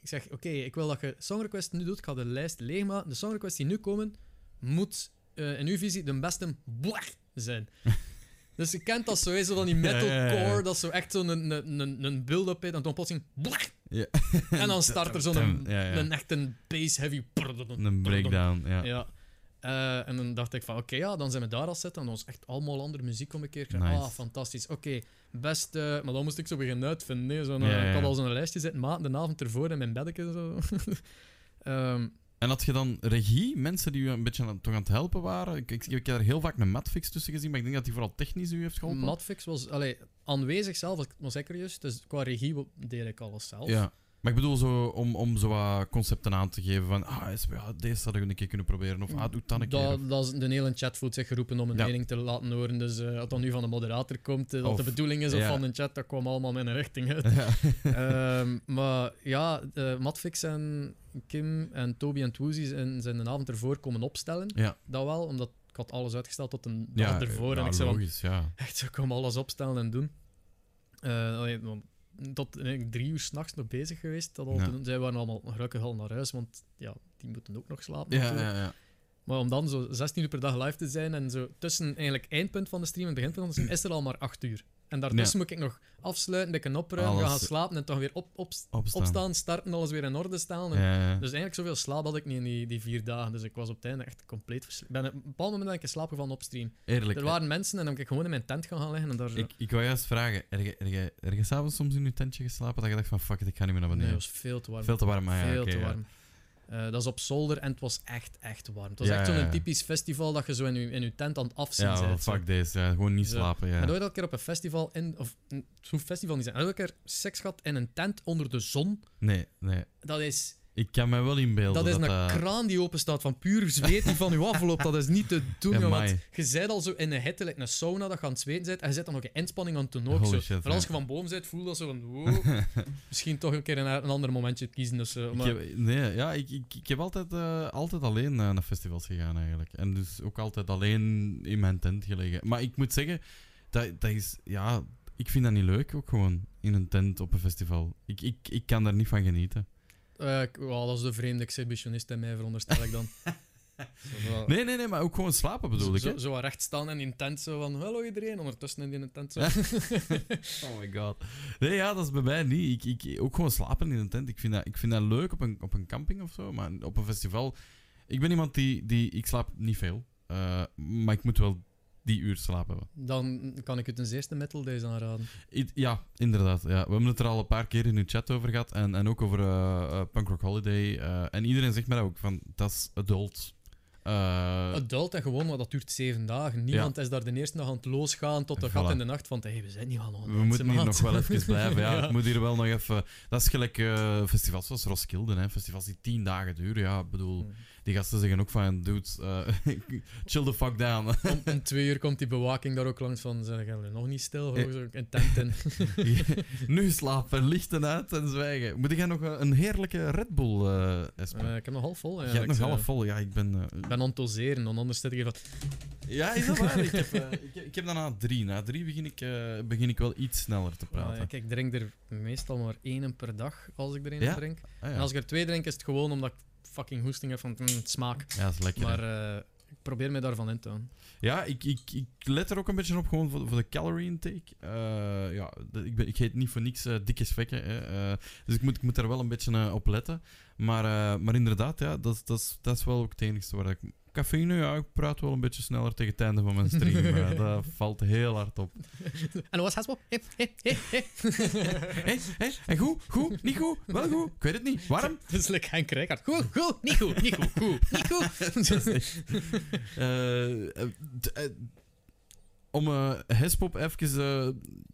ik zeg, oké, ik wil dat je songrequests nu doet, ik ga de lijst leegmaken. De songrequests die nu komen, moet in uw visie de beste zijn. Dus je kent dat sowieso van die metalcore, dat zo echt zo'n build-up heet, en dan plotseling... En dan start er zo'n echt een bass-heavy... Een breakdown, ja. En dan dacht ik van, oké, dan zijn we daar al zitten, en dan was echt allemaal andere muziek om een keer. Nice. Fantastisch. Oké, best... maar dan moest ik zo beginnen uitvinden, ik had al zo'n lijstje zitten, de avond ervoor in mijn beddeken, zo. En had je dan regie, mensen die u een beetje toch aan het helpen waren? Ik heb er heel vaak een Madfix tussen gezien, maar ik denk dat hij vooral technisch u heeft geholpen. Madfix was aanwezig zelf, was zeker juist. Dus qua regie deed ik alles zelf. Ja, maar ik bedoel zo, om zo wat concepten aan te geven van deze zou ik een keer kunnen proberen, of doe dat een keer. De hele chat voelt zich geroepen om een mening te laten horen, dus dat dan nu van de moderator komt, dat de bedoeling is of van de chat, dat kwam allemaal in een richting uit. Ja. Madfix en... Kim en Toby en Twoozy zijn de avond ervoor komen opstellen. Ja. Dat wel, omdat ik had alles uitgesteld tot een dag ervoor. Ja, en ik zei logisch, echt, ik kom alles opstellen en doen. Tot 3 uur 's nachts nog bezig geweest. Zij waren allemaal gelukkig al naar huis, want die moeten ook nog slapen. Ja. Maar om dan zo 16 uur per dag live te zijn en zo tussen eigenlijk eindpunt van de stream en het begin van de stream, is er al maar 8 uur. En daartussen moet ik nog afsluiten, een beetje opruimen, gaan slapen en toch weer opstaan, starten, alles weer in orde staan. Dus eigenlijk zoveel slaap had ik niet in die 4 dagen. Dus ik was op het einde echt compleet verslaafd. Ik ben op een bepaald moment in slaap gevallen op stream. Eerlijk, er waren mensen en dan ben ik gewoon in mijn tent gaan liggen. En daar zo... ik wou juist vragen, heb je s'avonds soms in je tentje geslapen dat je dacht van fuck it, ik ga niet meer naar beneden? Nee, het was veel te warm. Veel te warm, Veel te warm. Dat is op zolder en het was echt warm. Het was echt zo'n typisch festival dat je zo in je tent aan het afzien bent. Ja, fuck deze. Ja. Gewoon niet slapen. Ja. En elke keer op een festival, of het hoeft festival niet zijn, elke keer seks gehad in een tent onder de zon. Nee. Dat is... Ik kan me wel inbeelden. Dat is een kraan die open staat van puur zweet die van je afloopt. Dat is niet te doen. Ja, want je bent al zo in een hitte, like een sauna, dat je aan het zweten bent. En je zit dan ook een inspanning aan het doen. Ook, zo. Shit, maar als je van boven zit, voel dat zo van... Wow. Misschien toch een keer een ander momentje kiezen. Dus, maar... ik heb altijd alleen naar festivals gegaan, eigenlijk. En dus ook altijd alleen in mijn tent gelegen. Maar ik moet zeggen, dat is... Ja, ik vind dat niet leuk, ook gewoon. In een tent op een festival. Ik kan daar niet van genieten. Dat is de vreemde exhibitionist in mij, veronderstel ik dan. Nee, maar ook gewoon slapen bedoel ik. Zo recht staan en in een tent zo van hallo iedereen, ondertussen in een tent zo. Oh my god. Nee, ja, dat is bij mij niet. Ik ook gewoon slapen in een tent. Ik vind dat leuk op een camping of zo, maar op een festival... Ik ben iemand die ik slaap niet veel, maar ik moet wel die uur slaap hebben. Dan kan ik u ten eerste Metal Days aanraden. Ja, inderdaad. Ja. We hebben het er al een paar keer in uw chat over gehad. En ook over Punk Rock Holiday. En iedereen zegt mij dat ook, van dat is adult. Adult en gewoon, maar dat duurt 7 dagen. Niemand is daar de eerste nog aan het losgaan tot de gat in de nacht van hey, we zijn niet aan het We moeten hier nog wel even blijven. Ja. Ik moet hier wel nog even... Dat is gelijk festivals zoals Roskilde. Hè. Festivals die 10 dagen duren. Ja, ik bedoel... Die gasten zeggen ook van, dude, chill the fuck down. Om 2 uur komt die bewaking daar ook langs van, zijn we nog niet stil, gewoon zo een tent in. Nu slapen, lichten uit en zwijgen. Moet jij nog een heerlijke Red Bull, Espe? Ik heb nog half vol. Je hebt nog half vol, ja. Ik ben aan het doseren, want anders zit ik even... Ja, is dat waar? Ik heb daarna 3. Na 3 begin ik wel iets sneller te praten. Kijk, ik drink er meestal maar 1 per dag, als ik er 1 drink. En als ik er 2 drink, is het gewoon omdat ik fucking hoesting heb van smaak. Ja, is lekker. Maar ik probeer me daarvan in te houden. Ja, ik let er ook een beetje op, gewoon voor de calorie intake. Ik eet niet voor niks dikke spekken. Dus ik moet daar wel een beetje op letten. Maar inderdaad, ja, dat is wel ook het enigste waar ik... Cafeïne, ja, ik praat wel een beetje sneller tegen het einde van mijn stream. Dat valt heel hard op. En hoe was Hespop? En goed, niet goed, wel goed, ik weet het niet. Waarom? Dat is lekker Henk Rijkaard. Goed, niet goed, niet goed, goed, niet goed. Om Hespop even...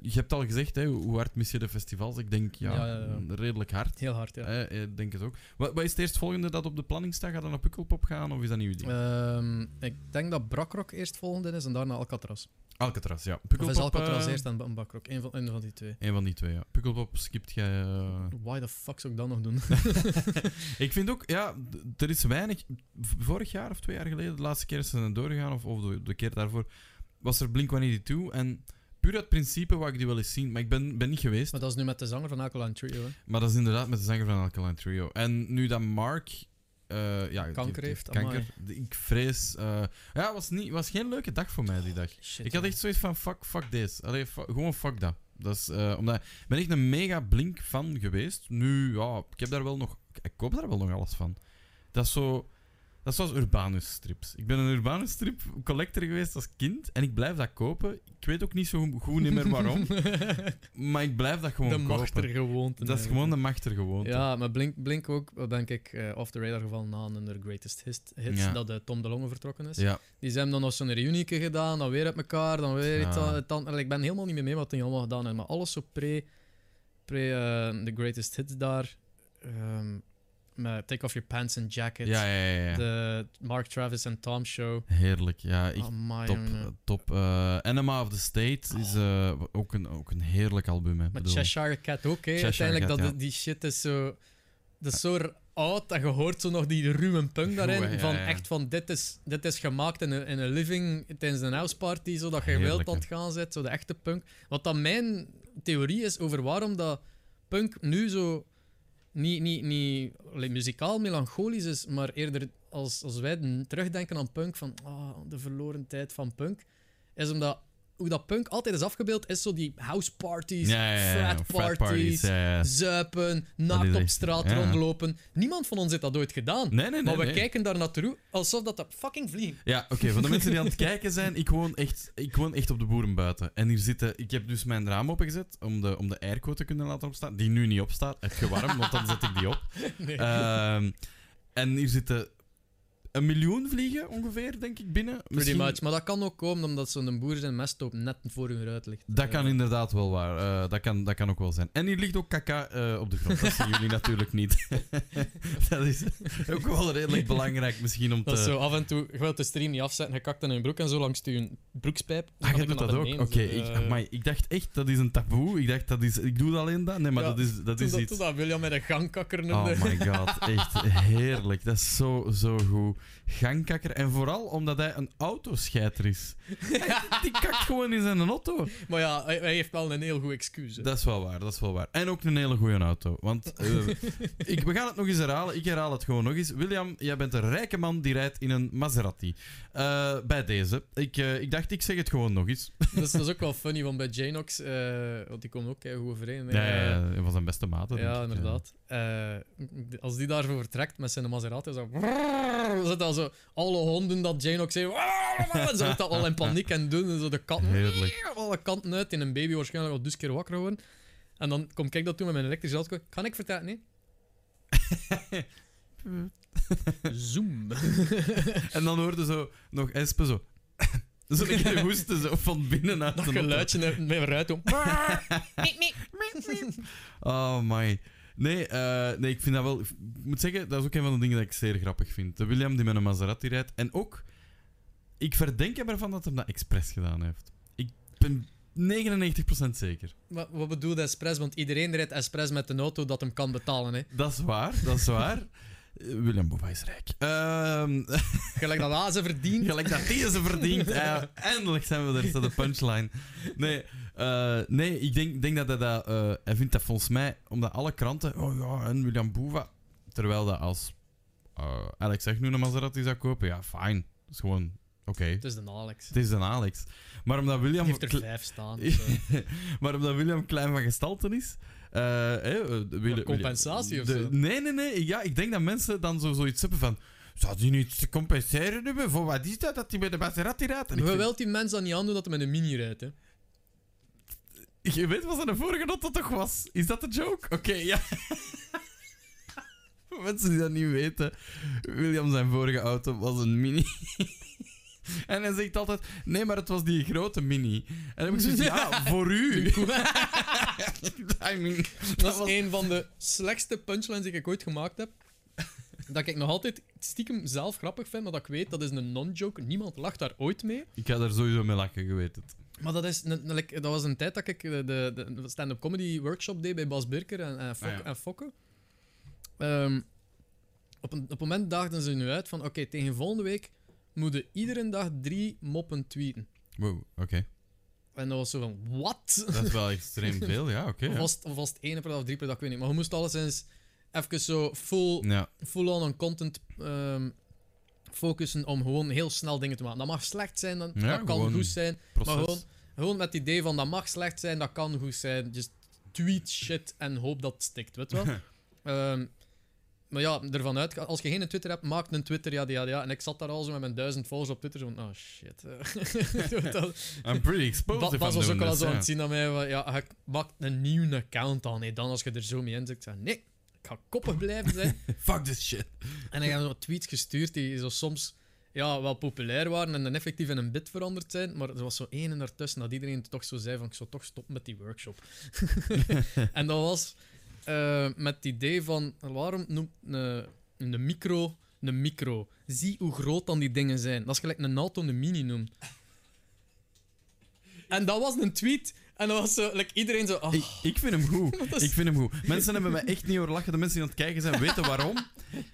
je hebt al gezegd, hè, hoe hard mis je de festivals? Ik denk, ja. Redelijk hard. Heel hard, ja. Ik denk het ook. Wat is het eerstvolgende dat op de planning staat? Gaat dat naar Pukkelpop gaan, of is dat niet uw ding? Ik denk dat Brakrok eerstvolgende is en daarna Alcatraz. Alcatraz, ja. Pukkelpop, of is Alcatraz eerst en Brakrok? Een van die twee. Een van die twee, ja. Pukkelpop skipt jij... Why the fuck zou ik dat nog doen? Ik vind ook, ja, er is weinig... Vorig jaar of 2 jaar geleden, de laatste keer is ze doorgegaan, of de keer daarvoor... was er Blink-182 en puur uit principe wou ik die wel eens zien, maar ik ben niet geweest. Maar dat is nu met de zanger van Alkaline Trio, hè? Maar dat is inderdaad met de zanger van Alkaline Trio. En nu dat Mark... kanker heeft. Kanker. Ik vrees... was geen leuke dag voor mij die dag. Shit, ik had echt zoiets van fuck this. Allee, gewoon fuck dat. Ik ben echt een mega Blink-fan geweest. Nu, ja, ik koop daar wel nog alles van. Dat is zo... Dat is zoals Urbanus-strips. Ik ben een Urbanus-strip-collector geweest als kind en ik blijf dat kopen. Ik weet ook niet zo goed meer waarom, maar ik blijf dat gewoon kopen. De machtergewoonte. Dat is gewoon de machtergewoonte. Ja, maar Blink ook, denk ik, off the radar gevallen na een Greatest Hits, dat Tom De Longe vertrokken is. Ja. Die zijn dan nog zo'n reunieke gedaan, dan weer uit elkaar, dan weer... Ik ben helemaal niet meer mee wat die allemaal gedaan hebben, maar alles zo pre the Greatest Hits daar... Take Off Your Pants and Jacket. Ja. De Mark Travis en Tom Show. Heerlijk, ja. Top. Enema of the State is ook een heerlijk album. Hè, maar Cheshire Cat ook, hè. Uiteindelijk, die shit is zo... Dat is zo oud, dat je hoort zo nog die ruwe punk daarin. Echt van, dit is gemaakt in een living tijdens een houseparty, zodat je wilt aan het gaan zit, zo de echte punk. Wat dan mijn theorie is over waarom dat punk nu zo... Niet muzikaal melancholisch is, maar eerder als wij terugdenken aan punk, van de verloren tijd van punk, is omdat hoe dat punk altijd is afgebeeld, is zo die houseparties, frat parties, zuipen, naakt op straat rondlopen. Niemand van ons heeft dat ooit gedaan. Nee, maar we kijken daar naartoe alsof dat fucking vliegen. Ja, oké. Van de mensen die aan het kijken zijn, ik woon echt op de boerenbuiten. En hier zitten... Ik heb dus mijn raam opengezet om de airco te kunnen laten opstaan, die nu niet opstaat. Echt gewarmd, want dan zet ik die op. Nee. En hier zitten... 1 miljoen vliegen ongeveer, denk ik, binnen. Pretty much, maar dat kan ook komen omdat zo'n boer zijn mesthoop net voor hun eruit ligt. Dat kan inderdaad wel waar. Dat kan ook wel zijn. En hier ligt ook kaka op de grond. Dat zien jullie natuurlijk niet. Dat is ook wel redelijk belangrijk misschien om te... Dat is zo af en toe, je wilt de stream niet afzetten, je kakt in je broek en zo langs je broekspijp. Ah, je doet dat ook? Oké, ik dacht echt, dat is een taboe. Ik dacht, ik doe alleen dat. Nee, maar ja, dat is iets... Toen dat William met een gangkakker noemde. Oh my god, echt heerlijk. Dat is zo goed. Gangkakker. En vooral omdat hij een autoscheiter is. Die kakt gewoon in zijn auto. Maar ja, hij heeft wel een heel goed excuus. Hè? Dat is wel waar. En ook een hele goede auto. Want we gaan het nog eens herhalen. Ik herhaal het gewoon nog eens. William, jij bent een rijke man die rijdt in een Maserati. Bij deze. Ik dacht, ik zeg het gewoon nog eens. Dat is ook wel funny, want bij Janox, want die komen ook goed overeen. Ja, van zijn beste maten. Ja, inderdaad. Als die daarvoor vertrekt met zijn Maserati, dan zo alle honden dat Janox zei, ze dat al in paniek en doen en zo de kat alle kanten uit in een baby waarschijnlijk al dus keer wakker worden. En dan kom ik dat toe met mijn elektrische auto. Kan ik vertellen, nee? Zoom. En dan hoorde zo nog Espe zo. Zo'n beetje hoesten zo, van binnenuit. Dat geluidje met een ruit om. Oh my. Nee, ik vind dat wel... Ik moet zeggen, dat is ook een van de dingen dat ik zeer grappig vind. De William die met een Maserati rijdt. En ook, ik verdenk hem ervan dat hij dat expres gedaan heeft. Ik ben 99% zeker. Maar wat bedoelt expres? Want iedereen rijdt expres met een auto dat hem kan betalen, hè? Dat is waar. William Boeva is rijk. Gelijk dat A ze verdient. Gelijk dat die ze verdient. Eindelijk zijn we er, dat de punchline. Nee, ik denk dat hij dat... hij vindt dat volgens mij, omdat alle kranten... Oh ja, en William Boeva... Terwijl dat als... Alex zegt nu een Maserati zou kopen. Ja, fijn. Dat is gewoon... Oké. Het is een Alex. Maar omdat William... Hij heeft er 5 staan. Maar omdat William klein van gestalte is... compensatie of zo? Nee. Ja, ik denk dat mensen dan zoiets hebben van... Zou die niet compenseren hebben? Voor wat is dat? Dat die met de Maserati rijdt? We willen die mensen dan niet aandoen dat hij met een Mini rijdt, hè? Je weet wat zijn vorige auto toch was? Is dat de joke? Oké, ja. Voor mensen die dat niet weten... William zijn vorige auto was een Mini... En hij zegt altijd, nee, maar het was die grote Mini. En dan heb ik zoiets, ja, voor u. Dat was een van de slechtste punchlines die ik ooit gemaakt heb. Dat ik nog altijd stiekem zelf grappig vind, maar dat ik weet, dat is een non-joke. Niemand lacht daar ooit mee. Ik ga daar sowieso mee lachen, je weet het. Maar dat was een tijd dat ik de stand-up comedy workshop deed bij Bas Birker en Fokke. Op het moment daagden ze nu uit van, oké, tegen volgende week... moeten iedere dag 3 moppen tweeten. Wow, oké. En dat was zo van, wat? Dat is wel extreem veel, ja, oké. Of was het 1 per dag of 3 per dag, ik weet niet. Maar je moest alleszins even zo full-on content focussen om gewoon heel snel dingen te maken. Dat mag slecht zijn, dat kan goed zijn. Proces. Maar gewoon met het idee van, dat mag slecht zijn, dat kan goed zijn. Just tweet shit en hoop dat het stikt, weet je wel? Maar ja, ervan uit, als je geen Twitter hebt, maak een Twitter, ja. En ik zat daar al zo met mijn 1000 volgers op Twitter, zo van, oh shit. I'm pretty exposed if I'm doing this. Dat was ook al zo aan het zien aan mij, ja, maak een nieuwe account aan, dan als je er zo mee in zit. Ik zei, nee, ik ga koppig blijven zijn. Fuck this shit. En ik heb zo tweets gestuurd die zo soms wel populair waren en dan effectief in een bit veranderd zijn, maar er was zo één ertussen dat iedereen toch zo zei van, ik zou toch stoppen met die workshop. En dat was... met het idee van, waarom noemt een micro een micro? Zie hoe groot dan die dingen zijn. Dat is gelijk een auto een mini noemt. En dat was een tweet. En dan was zo, like, iedereen zo... Oh. Ik vind hem goed. Is... Ik vind hem goed. Mensen hebben mij echt niet horen lachen. De mensen die aan het kijken zijn weten waarom.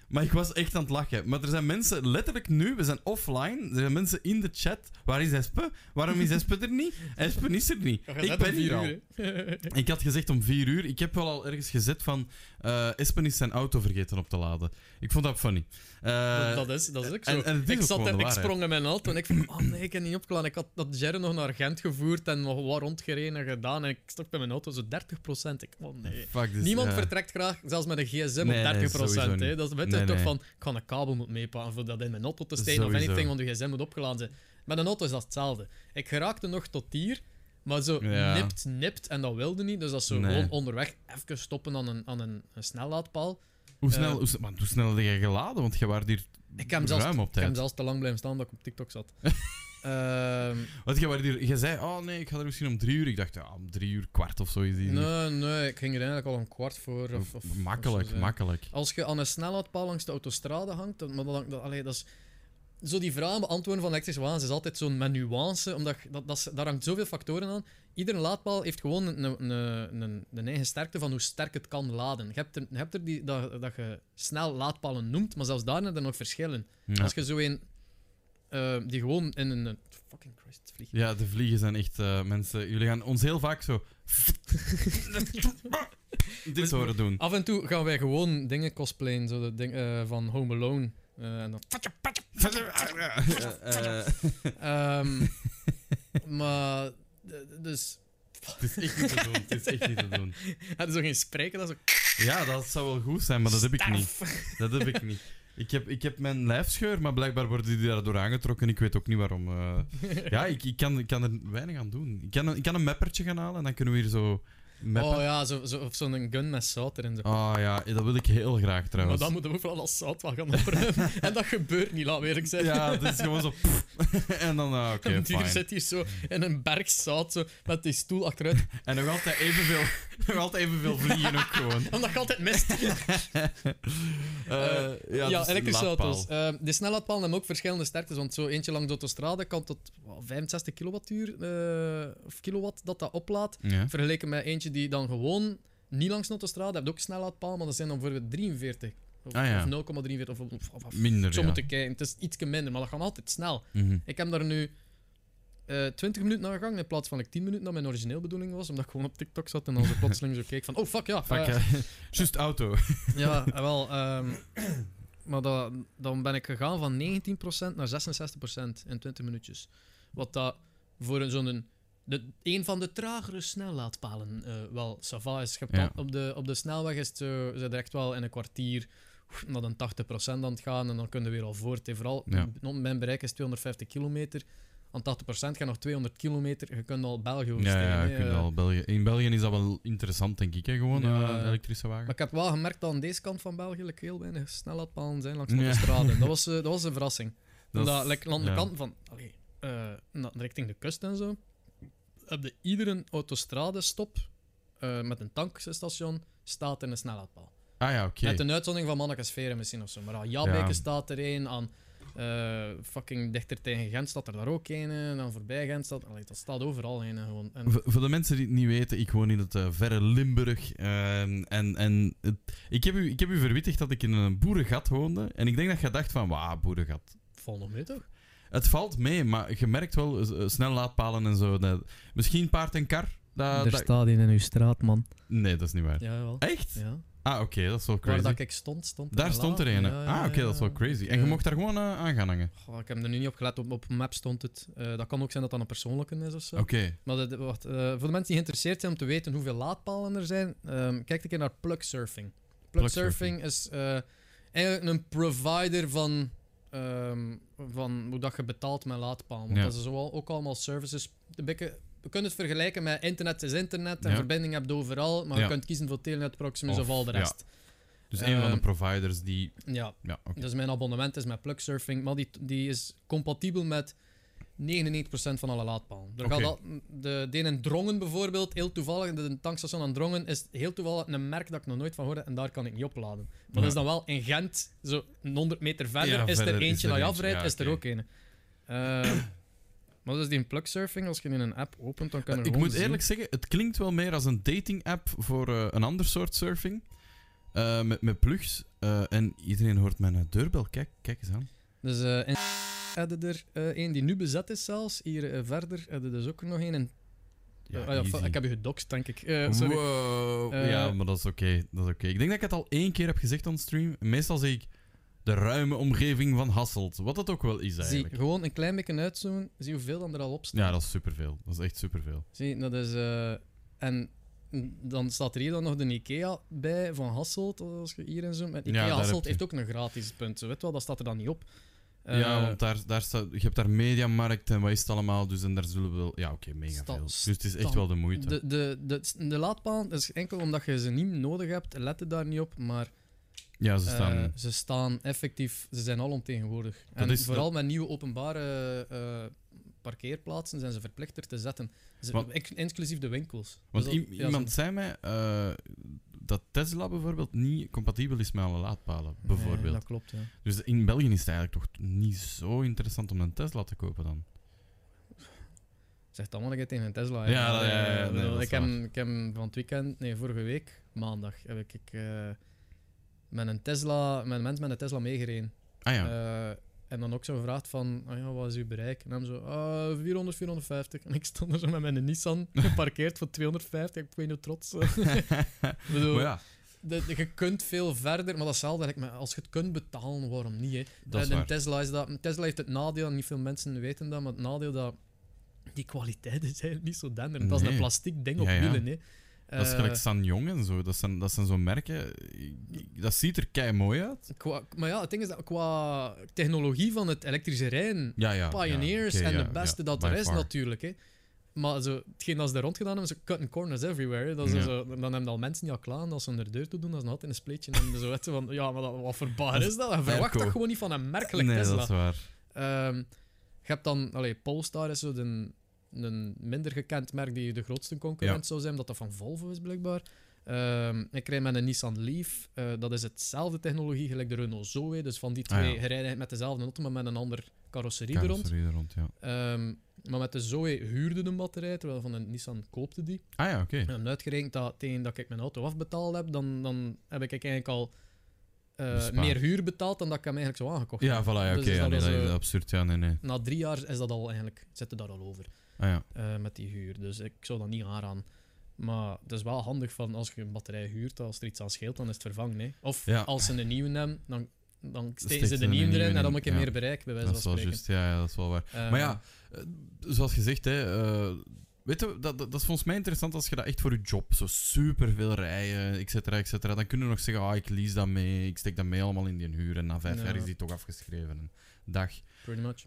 Maar ik was echt aan het lachen. Maar er zijn mensen, letterlijk nu, we zijn offline. Er zijn mensen in de chat. Waar is Espe? Waarom is Espe er niet? Espe is er niet. Ik ben hier al. Ik had gezegd om 4 uur. Ik heb wel al ergens gezet van... Espe is zijn auto vergeten op te laden. Ik vond dat funny. Dat is ook zo. Ik zat en ik sprong in mijn auto en ik vond... Oh nee, ik heb niet opgeladen. Ik had dat Gerre nog naar Gent gevoerd en nog wat rondgereden en gedaan. En ik stond bij mijn auto zo 30%. Ik, oh nee. This, niemand vertrekt graag, zelfs met een gsm, op 30%. Nee, dat weet je toch van... Ik ga een kabel moeten meepalen voor dat in mijn auto te steken of anything, want de gsm moet opgeladen zijn. Met een auto is dat hetzelfde. Ik geraakte nog tot hier... Maar zo nipt en dat wilde niet. Dus dat is zo gewoon onderweg even stoppen aan een snellaadpaal. Hoe snel heb je geladen? Want je was hier ruim op tijd. Ik heb zelfs te lang blijven staan dat ik op TikTok zat. Want je zei, oh nee, ik ga er misschien om 3 uur. Ik dacht, ja, om 3 uur kwart of zo is die. Nee, ik ging er eigenlijk al om kwart voor. Makkelijk. Als je aan een snellaadpaal langs de autostrade hangt, dat is... Zo die vragen beantwoorden van elektrische wagens is altijd zo'n met nuance, omdat daar hangt zoveel factoren aan. Iedere laadpaal heeft gewoon een eigen sterkte van hoe sterk het kan laden. Je hebt er die dat je snel laadpalen noemt, maar zelfs daarna er nog verschillen. Ja. Als je zo een die gewoon in een... Fucking Christ, vliegen. Ja, de vliegen zijn echt mensen... Jullie gaan ons heel vaak zo... dit horen doen. Af en toe gaan wij gewoon dingen cosplayen, zo dat ding, van Home Alone. En dan... Maar... Dus... Het is echt niet te doen, Het is ook geen spreken, dat is ook... Ja, dat zou wel goed zijn, maar dat heb ik niet. Ik heb mijn lijfscheur, maar blijkbaar worden die daardoor aangetrokken. Ik weet ook niet waarom. Ja, ik kan er weinig aan doen. Ik kan een meppertje gaan halen en dan kunnen we hier zo... Meppen. Oh ja, of zo'n gun met zout erin. Zo. Oh ja, dat wil ik heel graag trouwens. Maar dan moeten we vooral als zout wel gaan opruimen. En dat gebeurt niet, laat we eerlijk zijn. Ja, het is gewoon zo... en dan, oké, fijn. Die zit hier zo in een berg zout, zo, met die stoel achteruit. En nog altijd evenveel vliegen ook gewoon. Omdat je altijd mist. Ja, elektrische auto's. De snellaadpalen hebben ook verschillende sterktes, want zo eentje langs de autostrade kan tot 65 kilowattuur, of kilowatt dat oplaadt, vergeleken met eentje die dan gewoon niet langs de autostrade, hebt ook een snellaadpaal, maar dat zijn dan bijvoorbeeld 43 of 0,43 of minder. Zo moeten kijken, het is iets minder, maar dat gaat altijd snel. Ik heb daar nu 20 minuten naar gegaan in plaats van 10 minuten dat mijn origineel bedoeling was, omdat ik gewoon op TikTok zat en dan zo plotseling zo keek van oh fuck ja. Just auto. Ja, wel. Maar dan ben ik gegaan van 19% naar 66% in 20 minuutjes. Wat dat voor zo'n... Een van de tragere snellaadpalen wel sava is. Op de snelweg is het zo direct wel in een kwartier naar een 80% aan het gaan en dan kunnen we weer al voort. Vooral mijn bereik is 250 kilometer. Aan 80% gaat nog 200 kilometer. Je kunt al België oversteken. Ja, je kunt al België. In België is dat wel interessant, denk ik, hè? Gewoon elektrische wagen. Maar ik heb wel gemerkt dat aan deze kant van België heel weinig snellaadpalen zijn langs de straten. Dat was een verrassing. Aan de kant van... richting de kust en zo... Op iedere autostradestop met een tankstation staat er een snellaadpaal. Ah ja, oké. Met een uitzondering van Mannekesveren misschien of zo. Maar aan Jabeke staat er een, aan fucking dichter tegen Gent staat er daar ook een, en aan voorbij Gent staat... Allee, dat staat overal een. Gewoon. En... Voor de mensen die het niet weten, ik woon in het verre Limburg. Ik heb u verwittigd dat ik in een boerengat woonde. En ik denk dat je dacht van, wauw, boerengat. Valt nog mee toch? Het valt mee, maar je merkt wel snellaadpalen en zo. Misschien paard en kar. Er staat een in uw straat, man. Nee, dat is niet waar. Ja, wel. Echt? Ja. Ah, oké, dat is wel crazy. Waar dat ik stond daar stond er een. Ja, ah, oké, dat is wel crazy. En je mocht daar gewoon aan gaan hangen? Oh, ik heb er nu niet op gelet. Op map stond het. Dat kan ook zijn dat dat een persoonlijke is of zo. Oké. Maar voor de mensen die geïnteresseerd zijn om te weten hoeveel laadpalen er zijn, kijk een keer naar Plugsurfing. Plugsurfing is eigenlijk een provider van... van hoe dat je betaalt met laadpaal. Want dat is ook allemaal services. Je kunt het vergelijken met internet is internet en verbinding heb je overal, maar je kunt kiezen voor Telenet, Proximus of al de rest. Dus een van de providers die... Ja okay. Dus mijn abonnement is met Plugsurfing, maar die is compatibel met 99% van alle laadpalen. De in Drongen bijvoorbeeld, heel toevallig, de tankstation aan Drongen is heel toevallig een merk dat ik nog nooit van hoorde en daar kan ik niet opladen. Maar dat is dan wel in Gent, zo 100 meter verder, is er eentje dat je afrijdt, is er ook een. Maar dat is die Plugsurfing, als je in een app opent, dan kan er gewoon Ik moet eerlijk zeggen, het klinkt wel meer als een dating-app voor een ander soort surfing. Met plugs. En iedereen hoort mijn deurbel. Kijk eens aan. Dus hadden er één die nu bezet is zelfs. Hier verder hadden dus ook nog één. Ik heb je gedoxt, denk ik. Sorry. Wow. Ja, maar dat is oké. Ik denk dat ik het al 1 keer heb gezegd on stream. Meestal zeg ik de ruime omgeving van Hasselt. Wat dat ook wel is eigenlijk. Zie, gewoon een klein beetje uitzoomen. Zie hoeveel dan er al op staat. Ja, dat is superveel. Dat is echt superveel. Zie, dat is... en dan staat er hier dan nog de Ikea bij van Hasselt. Als je hierin zoomt. En Ikea ja, Hasselt heeft ook een gratis punt. Weet wel, dat staat er dan niet op. Ja, want daar staat, je hebt daar Mediamarkt en wat is het allemaal, dus en daar zullen we wel... Ja, oké, mega veel. Dus het is echt wel de moeite. De laadpaal is enkel omdat je ze niet nodig hebt, let er daar niet op, maar... Ja, ze staan effectief, ze zijn al omtegenwoordig. En vooral met nieuwe openbare parkeerplaatsen zijn ze verplicht er te zetten. Inclusief de winkels. Want dus iemand zei mij dat Tesla bijvoorbeeld niet compatibel is met alle laadpalen. Bijvoorbeeld. Nee, dat klopt, ja. Dus in België is het eigenlijk toch niet zo interessant om een Tesla te kopen dan? Zegt allemaal dat je tegen een Tesla hebt. Ja, nee, ik heb van het weekend, vorige week, maandag, heb ik met een mens met een Tesla meegereden. Ah ja. En dan ook zo gevraagd van, oh ja, wat is uw bereik? En dan zo, 400, 450. En ik stond er zo met mijn Nissan geparkeerd voor 250. Ik ben niet trots. Bedoel, ja. Je kunt veel verder, maar dat is hetzelfde. Maar als je het kunt betalen, waarom niet? Hè? Tesla heeft het nadeel, niet veel mensen weten dat, maar het nadeel dat die kwaliteit is eigenlijk niet zo denderend. Nee. Dat is een plastic ding op wielen. Hè. Dat is gelijk Sanjong en zo. Dat zijn zo'n merken. Dat ziet er kei mooi uit. Maar ja, het ding is dat qua technologie van het elektrische rijden, pioneers en de beste dat er is natuurlijk. Hè. Maar zo, hetgeen dat ze daar rond gedaan hebben, ze cutting corners everywhere. Dat zo, dan hebben al mensen die al klaar als ze hun deur toe doen, dat is nog altijd een spleetje. En zo van, ja, maar wat voor baar is dat? Je verwacht dat gewoon niet van een merkelijk Tesla. Nee, dat is waar. Je hebt dan, Polestar is zo een minder gekend merk die de grootste concurrent zou zijn, dat van Volvo is blijkbaar. Ik rijd met een Nissan Leaf. Dat is hetzelfde technologie, gelijk de Renault Zoe. Dus van die twee rijden met dezelfde auto, maar met een andere carrosserie er rond. Ja. Maar met de Zoe huurde een batterij, terwijl van een Nissan koopte die. Ah ja, oké. En uitgerekend dat tegen dat ik mijn auto afbetaald heb, dan heb ik eigenlijk al meer huur betaald dan dat ik hem eigenlijk zo aangekocht heb. Ja, voilà, dat is absurd. Ja, nee. Na 3 jaar is dat al eigenlijk, zit er daar al over. Ah, ja. Met die huur. Dus ik zou dat niet aanraden. Maar het is wel handig van als je een batterij huurt, als er iets aan scheelt, dan is het vervangen. Hè? Of als ze een nieuwe hebben, dan steken ze de nieuwe erin en dan moet je meer bereik, bij wijze van spreken. Dat is wel juist, dat is wel waar. Maar ja, zoals gezegd, hè, weet je, dat is volgens mij interessant als je dat echt voor je job, zo superveel rijden, etcetera, dan kunnen we nog zeggen, ik lease dat mee, ik steek dat mee allemaal in die huur en na 5 jaar is die toch afgeschreven. Dag. Pretty much.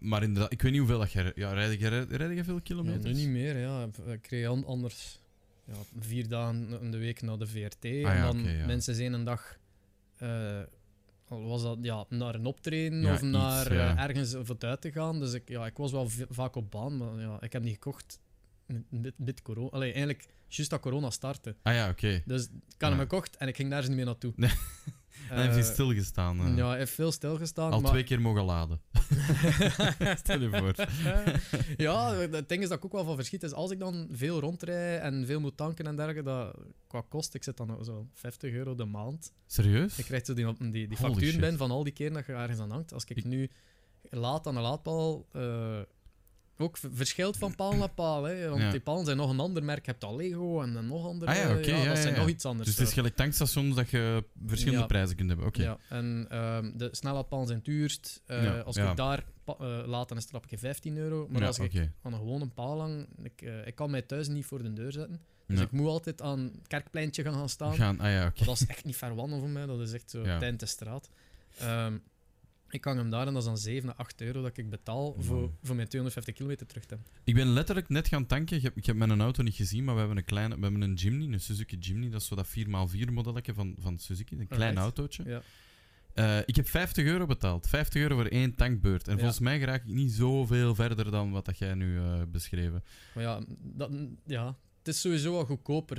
Maar inderdaad, ik weet niet hoeveel dat jij... Ja, rijd je veel kilometers? Ja, nu niet meer, ja. Ik reed anders 4 dagen in de week naar de VRT. En dan minstens 1 dag... was dat naar een optreden of naar ergens voor uit te gaan. Dus ik was wel vaak op baan, maar ik heb niet gekocht met corona. Allee, eigenlijk juist dat corona startte. Ah ja, oké. Dus ik had hem gekocht en ik ging daar eens niet meer naartoe. Nee. Hij heeft hij stilgestaan. Ja, hij heeft veel stilgestaan. Al 2 keer mogen laden. Stel je voor. Ja, het ding is dat ik ook wel van verschiet is. Als ik dan veel rondrij en veel moet tanken en dergelijke, qua kost, ik zit dan zo €50 de maand. Serieus? Ik krijg zo die facturen binnen van al die keer dat je ergens aan hangt. Als ik nu laat aan een laadpaal... ook verschilt van paal naar paal, hè? Want die palen zijn nog een ander merk. Je hebt al Lego en dan nog andere. Dat zijn nog iets anders. Dus het is gelijk tankstations dat je verschillende prijzen kunt hebben. Ja, en de snelheidpalen zijn het duurst. Als ik daar laat, dan is het rapje €15. Maar als ik aan een gewone paal lang... Ik kan mij thuis niet voor de deur zetten. Dus ik moet altijd aan het kerkpleintje gaan staan. Maar dat is echt niet verwannen voor mij. Dat is echt zo tijd de straat. Ik hang hem daar en dat is dan €7 à €8 dat ik betaal voor mijn 250 kilometer terug. Ik ben letterlijk net gaan tanken. Ik heb mijn auto niet gezien, maar we hebben een Jimny, een Suzuki Jimny. Dat is zo dat 4x4 modelletje van Suzuki. Een klein autootje. Ja. Ik heb €50 betaald. €50 voor 1 tankbeurt. En volgens mij raak ik niet zoveel verder dan wat dat jij nu beschreven. Maar het is sowieso wel goedkoper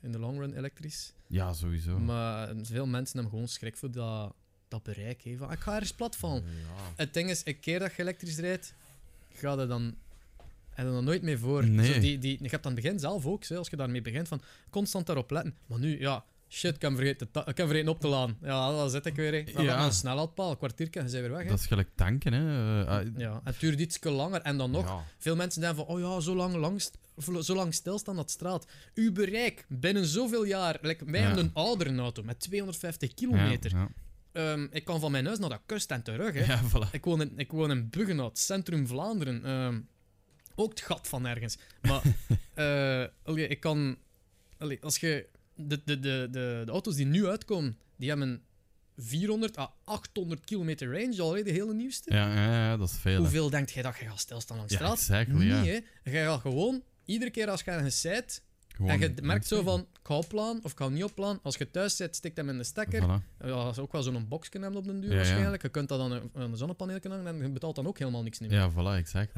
in de long run elektrisch. Ja, sowieso. Maar veel mensen hebben gewoon schrik voor dat bereik, ik ga ergens plat van. Het ding is, een keer dat je elektrisch rijdt, ga je dan... En er nog nooit mee voor. Nee. Zo ik heb aan het begin zelf ook, als je daarmee begint, van constant daarop letten. Maar nu, ja, shit, ik kan vergeten op te laden. Ja, dan zit ik weer. We gaan een snelheidpaal, een kwartiertje en zijn weer weg. Dat is gelijk tanken, hè. Ja, het duurt ietsje langer. En dan nog, veel mensen denken van, oh ja, zo lang stilstaan op straat. Uw bereik binnen zoveel jaar. Like, wij hebben een oudere auto met 250 kilometer. Ja, ja. Ik kan van mijn huis naar de kust en terug. Hè. Ja, voilà. Ik woon in Buggenhout, centrum Vlaanderen. Ook het gat van ergens. Maar ik kan... als je... De auto's die nu uitkomen, die hebben 400 à 800 kilometer range al, de hele nieuwste. Ja, dat is veel. Hoeveel denkt jij dat je gaat stilstaan langs straat? Exactly, niet, hè. Je gaat gewoon, iedere keer als je ergens zit, en je merkt zo van, ik ga op plan of ik ga niet op plan. Als je thuis zit, stikt hem in de stekker. Voilà. Ja, dat is ook wel zo'n box kunnen hebben op den duur, waarschijnlijk. Je kunt dat dan aan een zonnepaneel hangen en je betaalt dan ook helemaal niks meer. Ja, voilà, exact.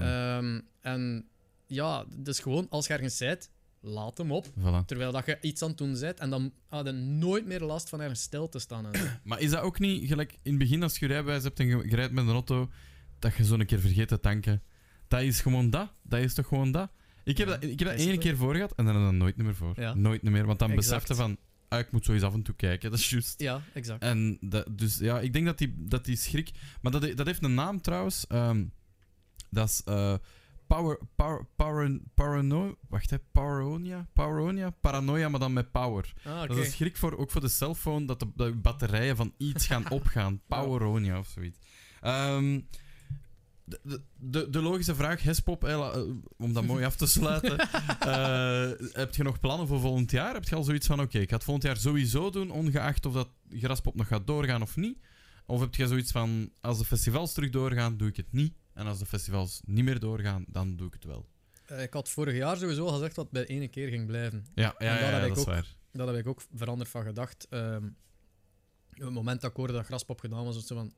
En ja, dus gewoon, als je ergens zit, laat hem op. Voilà. Terwijl dat je iets aan het doen bent en dan had je nooit meer last van ergens stil te staan. Maar is dat ook niet, gelijk in het begin als je rijbewijs hebt en je rijdt met een auto, dat je zo een keer vergeet te tanken? Dat is gewoon dat. Dat is toch gewoon dat? Ik heb dat één keer voor gehad en dan nooit meer voor. Ja. Nooit meer, want dan besefte van... Ah, ik moet zo eens af en toe kijken, dat is juist. Ja, exact. En dus ja, ik denk dat die schrik... Maar dat heeft een naam trouwens. Dat is... Paranoia, maar dan met power. Ah, okay. Dat is een schrik ook voor de cellphone, dat de batterijen van iets gaan opgaan. Poweronia of zoiets. De logische vraag, Hespop, om dat mooi af te sluiten. Heb je nog plannen voor volgend jaar? Heb je al zoiets van, oké, ik ga het volgend jaar sowieso doen, ongeacht of dat Graspop nog gaat doorgaan of niet? Of heb je zoiets van, als de festivals terug doorgaan, doe ik het niet. En als de festivals niet meer doorgaan, dan doe ik het wel. Ik had vorig jaar sowieso gezegd dat het bij één keer ging blijven. Dat heb ik ook veranderd van gedacht. Op het moment dat ik hoorde dat Graspop gedaan was, zo van...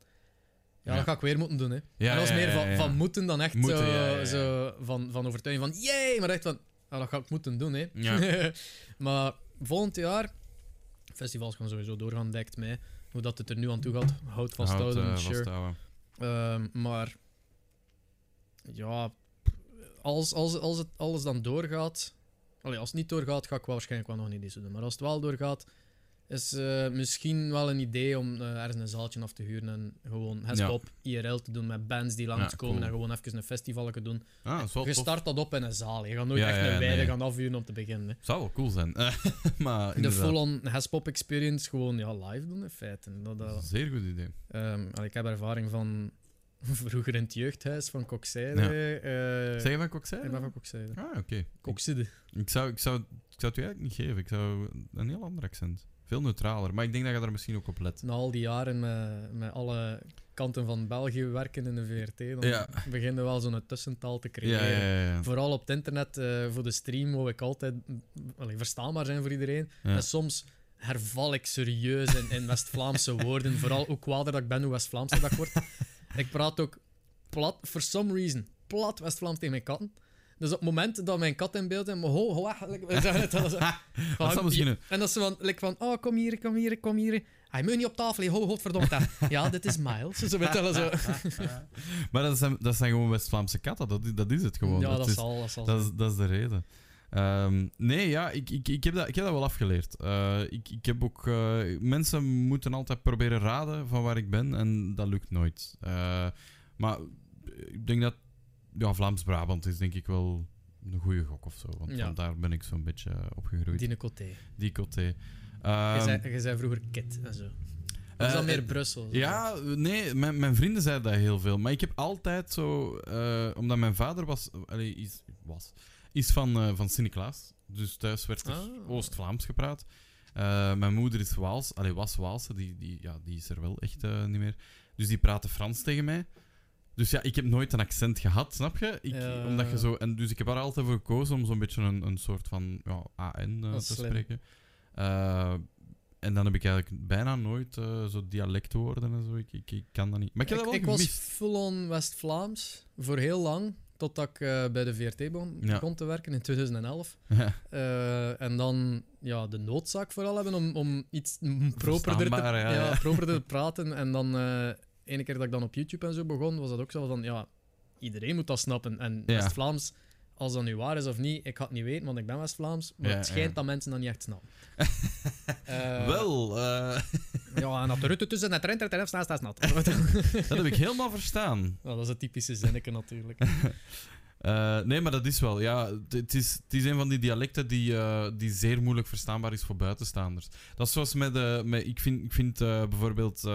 Ja, dat ga ik weer moeten doen, hè. Ja, dat was meer van moeten dan echt moeten, zo van overtuiging van... Jee, maar echt van... Ja, dat ga ik moeten doen, hè. Ja. Maar volgend jaar... Festivals gaan sowieso doorgaan, denkt mij. Hoe dat het er nu aan toe gaat, houd vasthouden. Maar... Ja, als het alles dan doorgaat... Allee, als het niet doorgaat, ga ik waarschijnlijk wel nog niet deze doen. Maar als het wel doorgaat, is misschien wel een idee om ergens een zaaltje af te huren en gewoon Hespop IRL te doen met bands die langskomen en gewoon even een festival te doen. Ah, je start dat op in een zaal. Je gaat nooit echt een weide gaan afhuren om te beginnen. Hè. Zou wel cool zijn. Maar de full-on Hespop experience gewoon live doen in feite. Dat is een zeer goed idee. Ik heb ervaring van... Vroeger in het jeugdhuis van Kokzijde. Zeg je van Kokzijde? Ik ben van Kokzijde. Ah, oké. Kokzijde. Ik zou het u eigenlijk niet geven. Ik zou een heel ander accent. Veel neutraler. Maar ik denk dat je daar misschien ook op let. Na al die jaren met alle kanten van België werken in de VRT, dan beginnen we wel zo'n tussentaal te creëren. Ja. Vooral op het internet, voor de stream, wou ik altijd verstaanbaar zijn voor iedereen. Ja. En soms... herval ik serieus in West-Vlaamse woorden. Vooral hoe kwaader dat ik ben, hoe West-Vlaamse dat ik word. Ik praat ook plat, for some reason, plat West-Vlaams tegen mijn katten. Dus op het moment dat mijn kat in beeld is, en dat ze van, oh, kom hier. Hij moet niet op tafel, godverdomme. Ja, dit is Miles. Zo vertellen ze. Maar dat zijn gewoon West-Vlaamse katten, dat is het gewoon. Ja, dat is de reden. Ik heb dat wel afgeleerd. Ik heb ook... mensen moeten altijd proberen raden van waar ik ben en dat lukt nooit. Maar ik denk dat... Ja, Vlaams-Brabant is denk ik wel een goede gok of zo. Want daar ben ik zo'n beetje opgegroeid. Die Coté. Je zei vroeger Kit en zo. Is dat meer Brussel? Ja, nee, mijn vrienden zeiden dat heel veel. Maar ik heb altijd zo... omdat mijn vader was... Is van Sinterklaas. Dus thuis werd er Oost-Vlaams gepraat. Mijn moeder is Waals. Allee, was Waalse. Die is er wel echt niet meer. Dus die praatte Frans tegen mij. Dus ja, ik heb nooit een accent gehad, snap je? Omdat je zo... En dus ik heb er altijd voor gekozen om zo'n beetje een soort van AN te spreken. En dan heb ik eigenlijk bijna nooit zo dialectwoorden en zo. Ik kan dat niet. Maar ik was full-on West-Vlaams voor heel lang. Totdat ik bij de VRT begon te werken in 2011. Ja. En dan de noodzaak vooral hebben om iets properder te praten. En dan, ene keer dat ik dan op YouTube en zo begon, was dat ook zo van, iedereen moet dat snappen. En West-Vlaams, als dat nu waar is of niet, ik ga het niet weten, want ik ben West-Vlaams. Maar het schijnt dat mensen dat niet echt snappen. Ja, en op de route tussen het rent, staat nat. Dat heb ik helemaal verstaan. Nou, dat is het typische zinnetje natuurlijk. Nee, maar dat is wel. Ja, het is een van die dialecten die zeer moeilijk verstaanbaar is voor buitenstaanders. Dat is zoals met ik vind bijvoorbeeld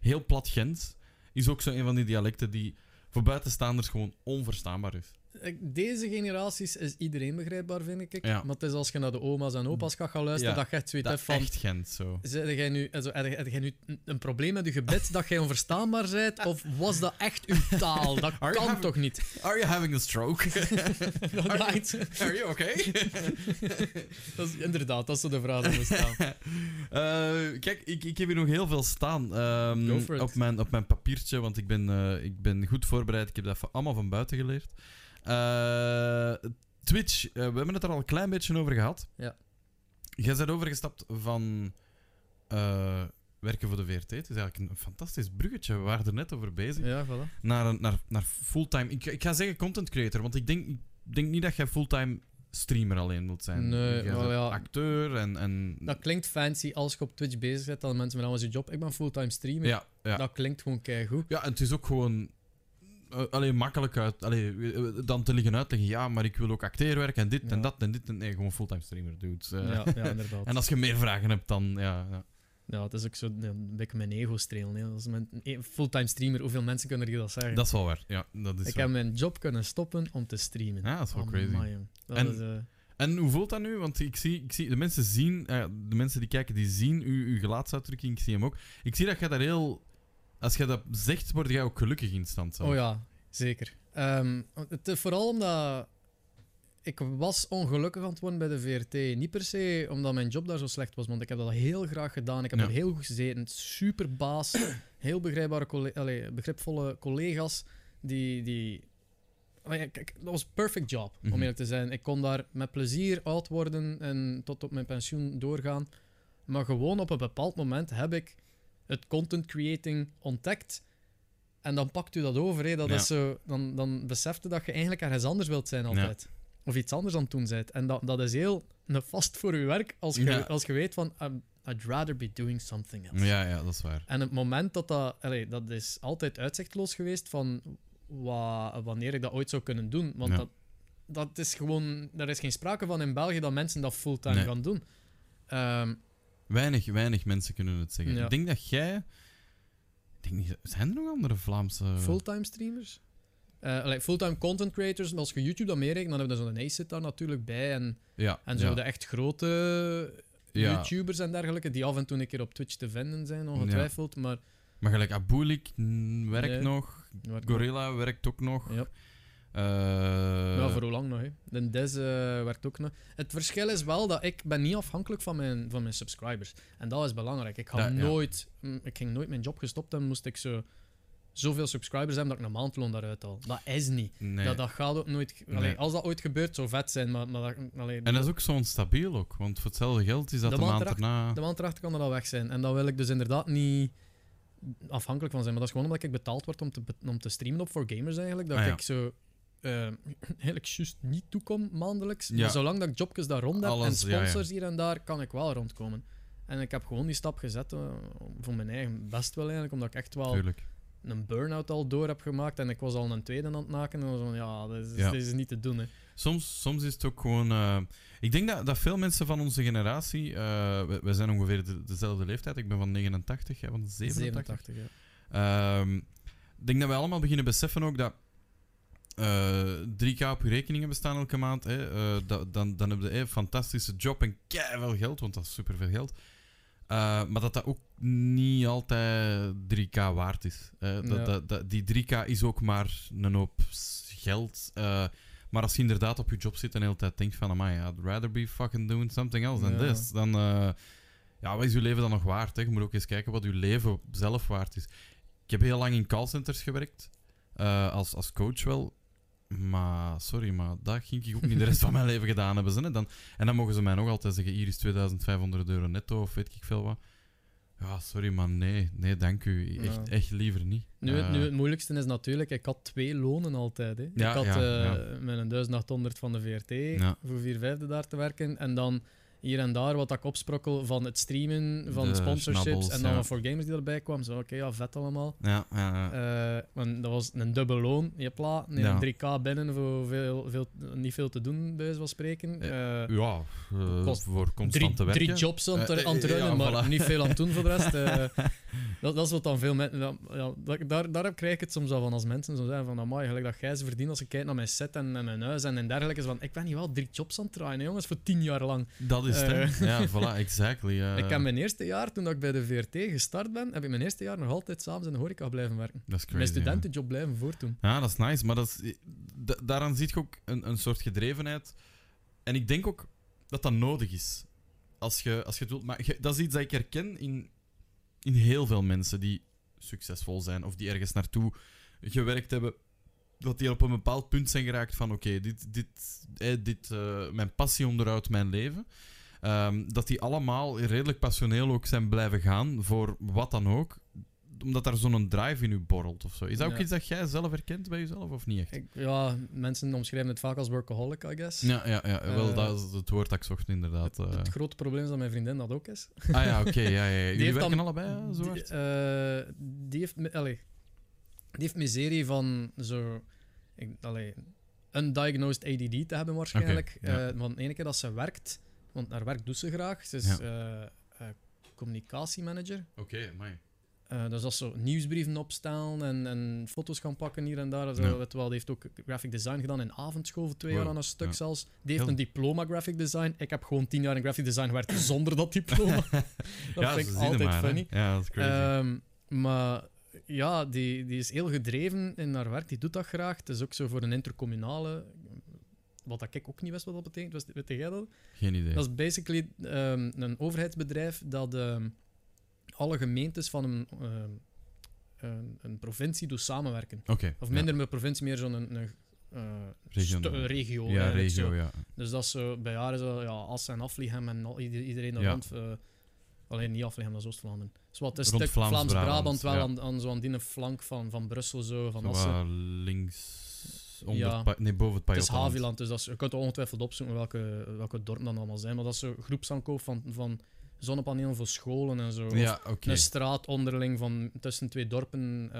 heel plat Gent is ook zo een van die dialecten die voor buitenstaanders gewoon onverstaanbaar is. Deze generaties is iedereen begrijpbaar, vind ik. Ja. Maar het is als je naar de oma's en opa's gaat gaan luisteren, dat je echt zoiets hebt van... Dat echt Gent, zo. Heb jij nu een probleem met je gebed dat jij onverstaanbaar bent? Of was dat echt uw taal? Dat kan toch niet? Are you having a stroke? Are you okay? Dat is, inderdaad, dat is de vraag die we staan. Kijk, ik heb hier nog heel veel staan. Op mijn papiertje, want ik ben goed voorbereid. Ik heb dat allemaal van buiten geleerd. Twitch, we hebben het er al een klein beetje over gehad. Ja. Jij bent overgestapt van werken voor de VRT. Het is eigenlijk een fantastisch bruggetje. We waren er net over bezig. Ja, voilà. Naar fulltime. Ik ga zeggen content creator, want ik denk niet dat jij fulltime streamer alleen wilt zijn. Nee, acteur en... Dat klinkt fancy als je op Twitch bezig bent. Dan mensen met alles je job. Ik ben fulltime streamer. Ja, ja. Dat klinkt gewoon keigoed. Ja, en het is ook gewoon... makkelijk uit. Dan te liggen uitleggen, ja, maar ik wil ook acteerwerk en dit en dat en dit. Nee, gewoon fulltime streamer, dude. Ja, inderdaad. En als je meer vragen hebt, dan... Ja, het is ook zo een beetje mijn ego strelen. Als fulltime streamer, hoeveel mensen kunnen je dat zeggen? Dat is wel waar, ja. Dat is ik heb mijn job kunnen stoppen om te streamen. Ja, dat is wel crazy. En hoe voelt dat nu? Want ik zie de mensen zien... de mensen die kijken, die zien uw gelaatsuitdrukking. Ik zie hem ook. Ik zie dat jij daar heel... Als jij dat zegt, word jij ook gelukkig in stand zelf. Oh ja, zeker. Vooral omdat... Ik was ongelukkig aan het worden bij de VRT. Niet per se omdat mijn job daar zo slecht was, want ik heb dat heel graag gedaan. Ik heb er heel goed gezeten. Super baas. Heel begrijpbare begripvolle collega's. Kijk, dat was een perfect job, om eerlijk te zijn. Ik kon daar met plezier oud worden en tot op mijn pensioen doorgaan. Maar gewoon op een bepaald moment heb ik... het content creating ontdekt. En dan pakt u dat over. Hè. Dat is zo, dan beseft u dat je eigenlijk ergens anders wilt zijn altijd. Ja. Of iets anders aan het doen bent. En dat is heel nefast voor je werk als je weet van... I'd rather be doing something else. Ja, dat is waar. En het moment dat is altijd uitzichtloos geweest van... wanneer ik dat ooit zou kunnen doen. Want dat is gewoon... Daar is geen sprake van in België dat mensen dat fulltime gaan doen. Weinig mensen kunnen het zeggen. Ja. Ik denk dat jij... Zijn er nog andere Vlaamse... Fulltime streamers? Fulltime content creators. Maar als je YouTube dan meerekent, dan hebben we zo'n ACE daar natuurlijk bij. En zo de echt grote YouTubers en dergelijke, die af en toe een keer op Twitch te vinden zijn, ongetwijfeld. Ja. Maar gelijk Abulik werkt nog. Gorilla werkt ook nog. Ja. Voor hoe lang nog, hè? De Des werkt ook nog. Het verschil is wel dat ik ben niet afhankelijk van mijn subscribers. En dat is belangrijk. Ik ging nooit mijn job gestopt en moest ik zoveel subscribers hebben dat ik een maandloon daaruit haal. Dat is niet. Nee. Dat gaat ook nooit... Als dat ooit gebeurt, zou vet zijn. En dat is ook zo onstabiel ook. Want voor hetzelfde geld is dat de maand erna... De maand erachter kan dat al weg zijn. En dat wil ik dus inderdaad niet... afhankelijk van zijn. Maar dat is gewoon omdat ik betaald word om te streamen op 4Gamers eigenlijk. Dat ik zo... eigenlijk juist niet toekom maandelijks. Maar zolang dat ik jobjes daar rond heb en sponsors hier en daar, kan ik wel rondkomen. En ik heb gewoon die stap gezet voor mijn eigen best wel eigenlijk, omdat ik echt wel een burn-out al door heb gemaakt en ik was al een tweede aan het naken. En zo, dit is niet te doen. Hè. Soms is het ook gewoon... ik denk dat veel mensen van onze generatie... wij zijn ongeveer dezelfde leeftijd. Ik ben van 89, jij van 87. Ja. Ik denk dat wij allemaal beginnen beseffen ook dat 3.000 op je rekeningen bestaan elke maand. Hè. Dan heb je een fantastische job en keiveel geld, want dat is superveel geld. Maar dat ook niet altijd 3.000 waard is. Die 3.000 is ook maar een hoop geld. Maar als je inderdaad op je job zit en de hele tijd denkt van amai, I'd rather be fucking doing something else than this. Dan wat is je leven dan nog waard? Hè? Je moet ook eens kijken wat je leven zelf waard is. Ik heb heel lang in callcenters gewerkt. Als coach wel. Maar, sorry, maar dat ging ik ook niet de rest van mijn leven gedaan hebben. En dan mogen ze mij nog altijd zeggen, hier is €2.500 netto of weet ik veel wat. Ja, sorry, maar nee, dank u. Echt liever niet. Nu, het moeilijkste is natuurlijk, ik had 2 lonen altijd. Hè. Ja, ik had mijn 1800 van de VRT voor 4/5 daar te werken. En dan hier en daar wat ik opsprokkel van het streamen, van de sponsorships. Snabbels, en dan wat 4Gamers die erbij kwamen. Zo, oké, ja, vet allemaal. Want dat was een dubbel loon. Je plaat, een 3K binnen voor niet veel te doen, bij zo'n spreken. Voor constant te werken. 3 jobs aan te runnen, maar niet veel aan het doen voor de rest. Dat is wat dan veel mensen... Daar krijg ik het soms al van als mensen zo zeggen van amai, gelijk dat jij ze verdient als je kijkt naar mijn set en mijn huis en dergelijke. Van, ik ben hier wel 3 jobs aan het draaien, hè, jongens, voor 10 jaar lang. Dat is het. Ja, voilà, exactly. Ik heb mijn eerste jaar, toen ik bij de VRT gestart ben, heb ik mijn eerste jaar nog altijd s'avonds in de horeca blijven werken. Dat is crazy, mijn studentenjob blijven voortdoen. Ja, dat is nice, maar daaraan zie ik ook een soort gedrevenheid. En ik denk ook dat dat nodig is. Als je het wilt, maar dat is iets dat ik herken in heel veel mensen die succesvol zijn of die ergens naartoe gewerkt hebben, dat die op een bepaald punt zijn geraakt van oké, dit mijn passie onderhoudt mijn leven. Dat die allemaal redelijk passioneel ook zijn blijven gaan voor wat dan ook, omdat daar zo'n drive in u borrelt of zo. Is dat ook iets dat jij zelf herkent bij jezelf of niet echt? Mensen omschrijven het vaak als workaholic, I guess. Ja, wel, dat is het woord dat ik zocht, inderdaad. Het grote probleem is dat mijn vriendin dat ook is. Ah ja, oké. Jullie werken allebei zo hard? Die heeft miserie van zo... undiagnosed ADD te hebben waarschijnlijk. Want de ene keer dat ze werkt, want haar werk doet ze graag. Ze is communicatiemanager. Oké, amai. Dus als ze nieuwsbrieven opstellen en foto's gaan pakken hier en daar. Die heeft ook graphic design gedaan in avondschool voor 2 jaar aan een stuk zelfs. Die heeft een diploma graphic design. Ik heb gewoon 10 jaar in graphic design gewerkt zonder dat diploma. Dat vind ik altijd funny. He? Ja, dat is crazy. Maar... Ja, die is heel gedreven in haar werk, die doet dat graag. Het is ook zo voor een intercommunale, wat ik ook niet wist wat dat betekent. Weet jij dat? Geen idee. Dat is basically een overheidsbedrijf dat alle gemeentes van een provincie doet samenwerken. Of minder met provincie, meer zo'n regio. Ja, regio, ja. Dus dat is zo, bij haar is dat Assen en Aflichem en iedereen dat rond... Alleen niet Aflichem, dat is Oost-Vlaanderen. Dus wat is stuk Vlaams-Brabant wel aan die flank van Brussel, van Assen. Links onder boven het Pijl. Het is Haviland, dus je kunt ongetwijfeld opzoeken welke dorpen dan allemaal zijn. Maar dat is een groepsaankoop van zonnepanelen voor scholen en zo. Ja, okay. Een straat onderling van tussen 2 dorpen.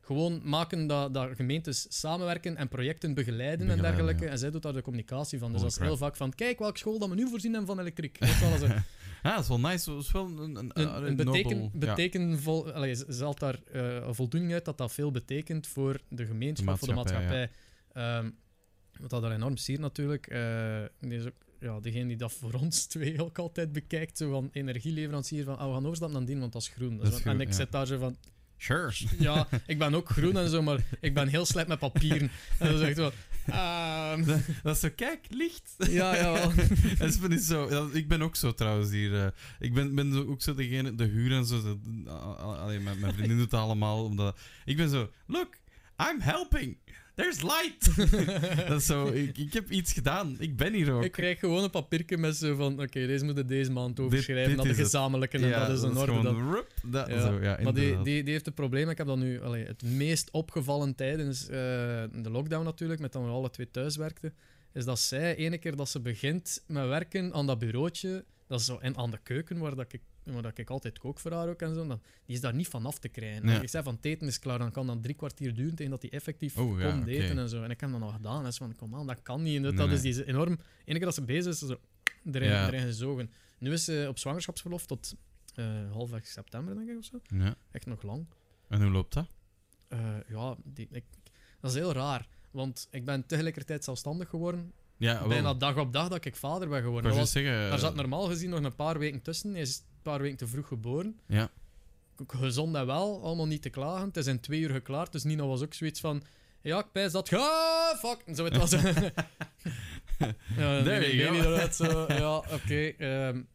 Gewoon maken dat gemeentes samenwerken en projecten begeleiden en dergelijke. Ja. En zij doet daar de communicatie van. Dus dat is heel vaak van, kijk welke school dat we nu voorzien hebben van elektriek. Dat is wel nice. Dat is wel een betekenvol... Ja. Ze haalt daar voldoening uit dat veel betekent voor de gemeenschap, voor de maatschappij. Ja. Wat dat er enorm siert natuurlijk. Degene die dat voor ons 2 ook altijd bekijkt, zo van energieleverancier, van we gaan overstappen naar dien, want dat is groen. En ik zit daar zo van... Sure. Ja, ik ben ook groen en zo, maar ik ben heel slecht met papieren. En dan zegt hij wel... Dat is zo, kijk, licht. Ja, wel. Espe is zo... ik ben ook zo trouwens hier. Ik ben zo, ook zo degene, de huur en zo... mijn vriendin doet het allemaal. Ik ben zo... Look, I'm helping. There's light. Dat is zo, ik heb iets gedaan. Ik ben hier ook. Ik krijg gewoon een papiertje met zo van... Oké, deze moet ik deze maand overschrijven. Dit dat de gezamenlijke en dat is een orde. Maar die heeft een probleem. Ik heb dat nu... het meest opgevallen tijdens de lockdown natuurlijk, met dat we alle 2 thuis werkten, is dat zij, ene keer dat ze begint met werken aan dat bureautje, dat is zo, en aan de keuken, waar dat ik altijd kook voor haar ook en zo, die is daar niet van af te krijgen. Ja. Ik zei van, eten is klaar, dan kan dat 3 kwartier duren tegen dat hij effectief komt eten en zo. En ik heb dat nog gedaan. Hij zei van, kom aan, dat kan niet. En dat is enorm... De ene keer dat ze bezig is, zo erin gezogen. Nu is ze op zwangerschapsverlof tot halfweg september, denk ik, of zo. Ja. Echt nog lang. En hoe loopt dat? Dat is heel raar, want ik ben tegelijkertijd zelfstandig geworden. Ja, bijna dag op dag dat ik vader ben geworden. Daar zat normaal gezien nog een paar weken tussen. Hij is een paar weken te vroeg geboren. Ja. Gezond en wel, allemaal niet te klagen. Het is in 2 uur geklaard, dus Nina was ook zoiets van... Ja, ik pijs dat... fuck! En zo, het was... Het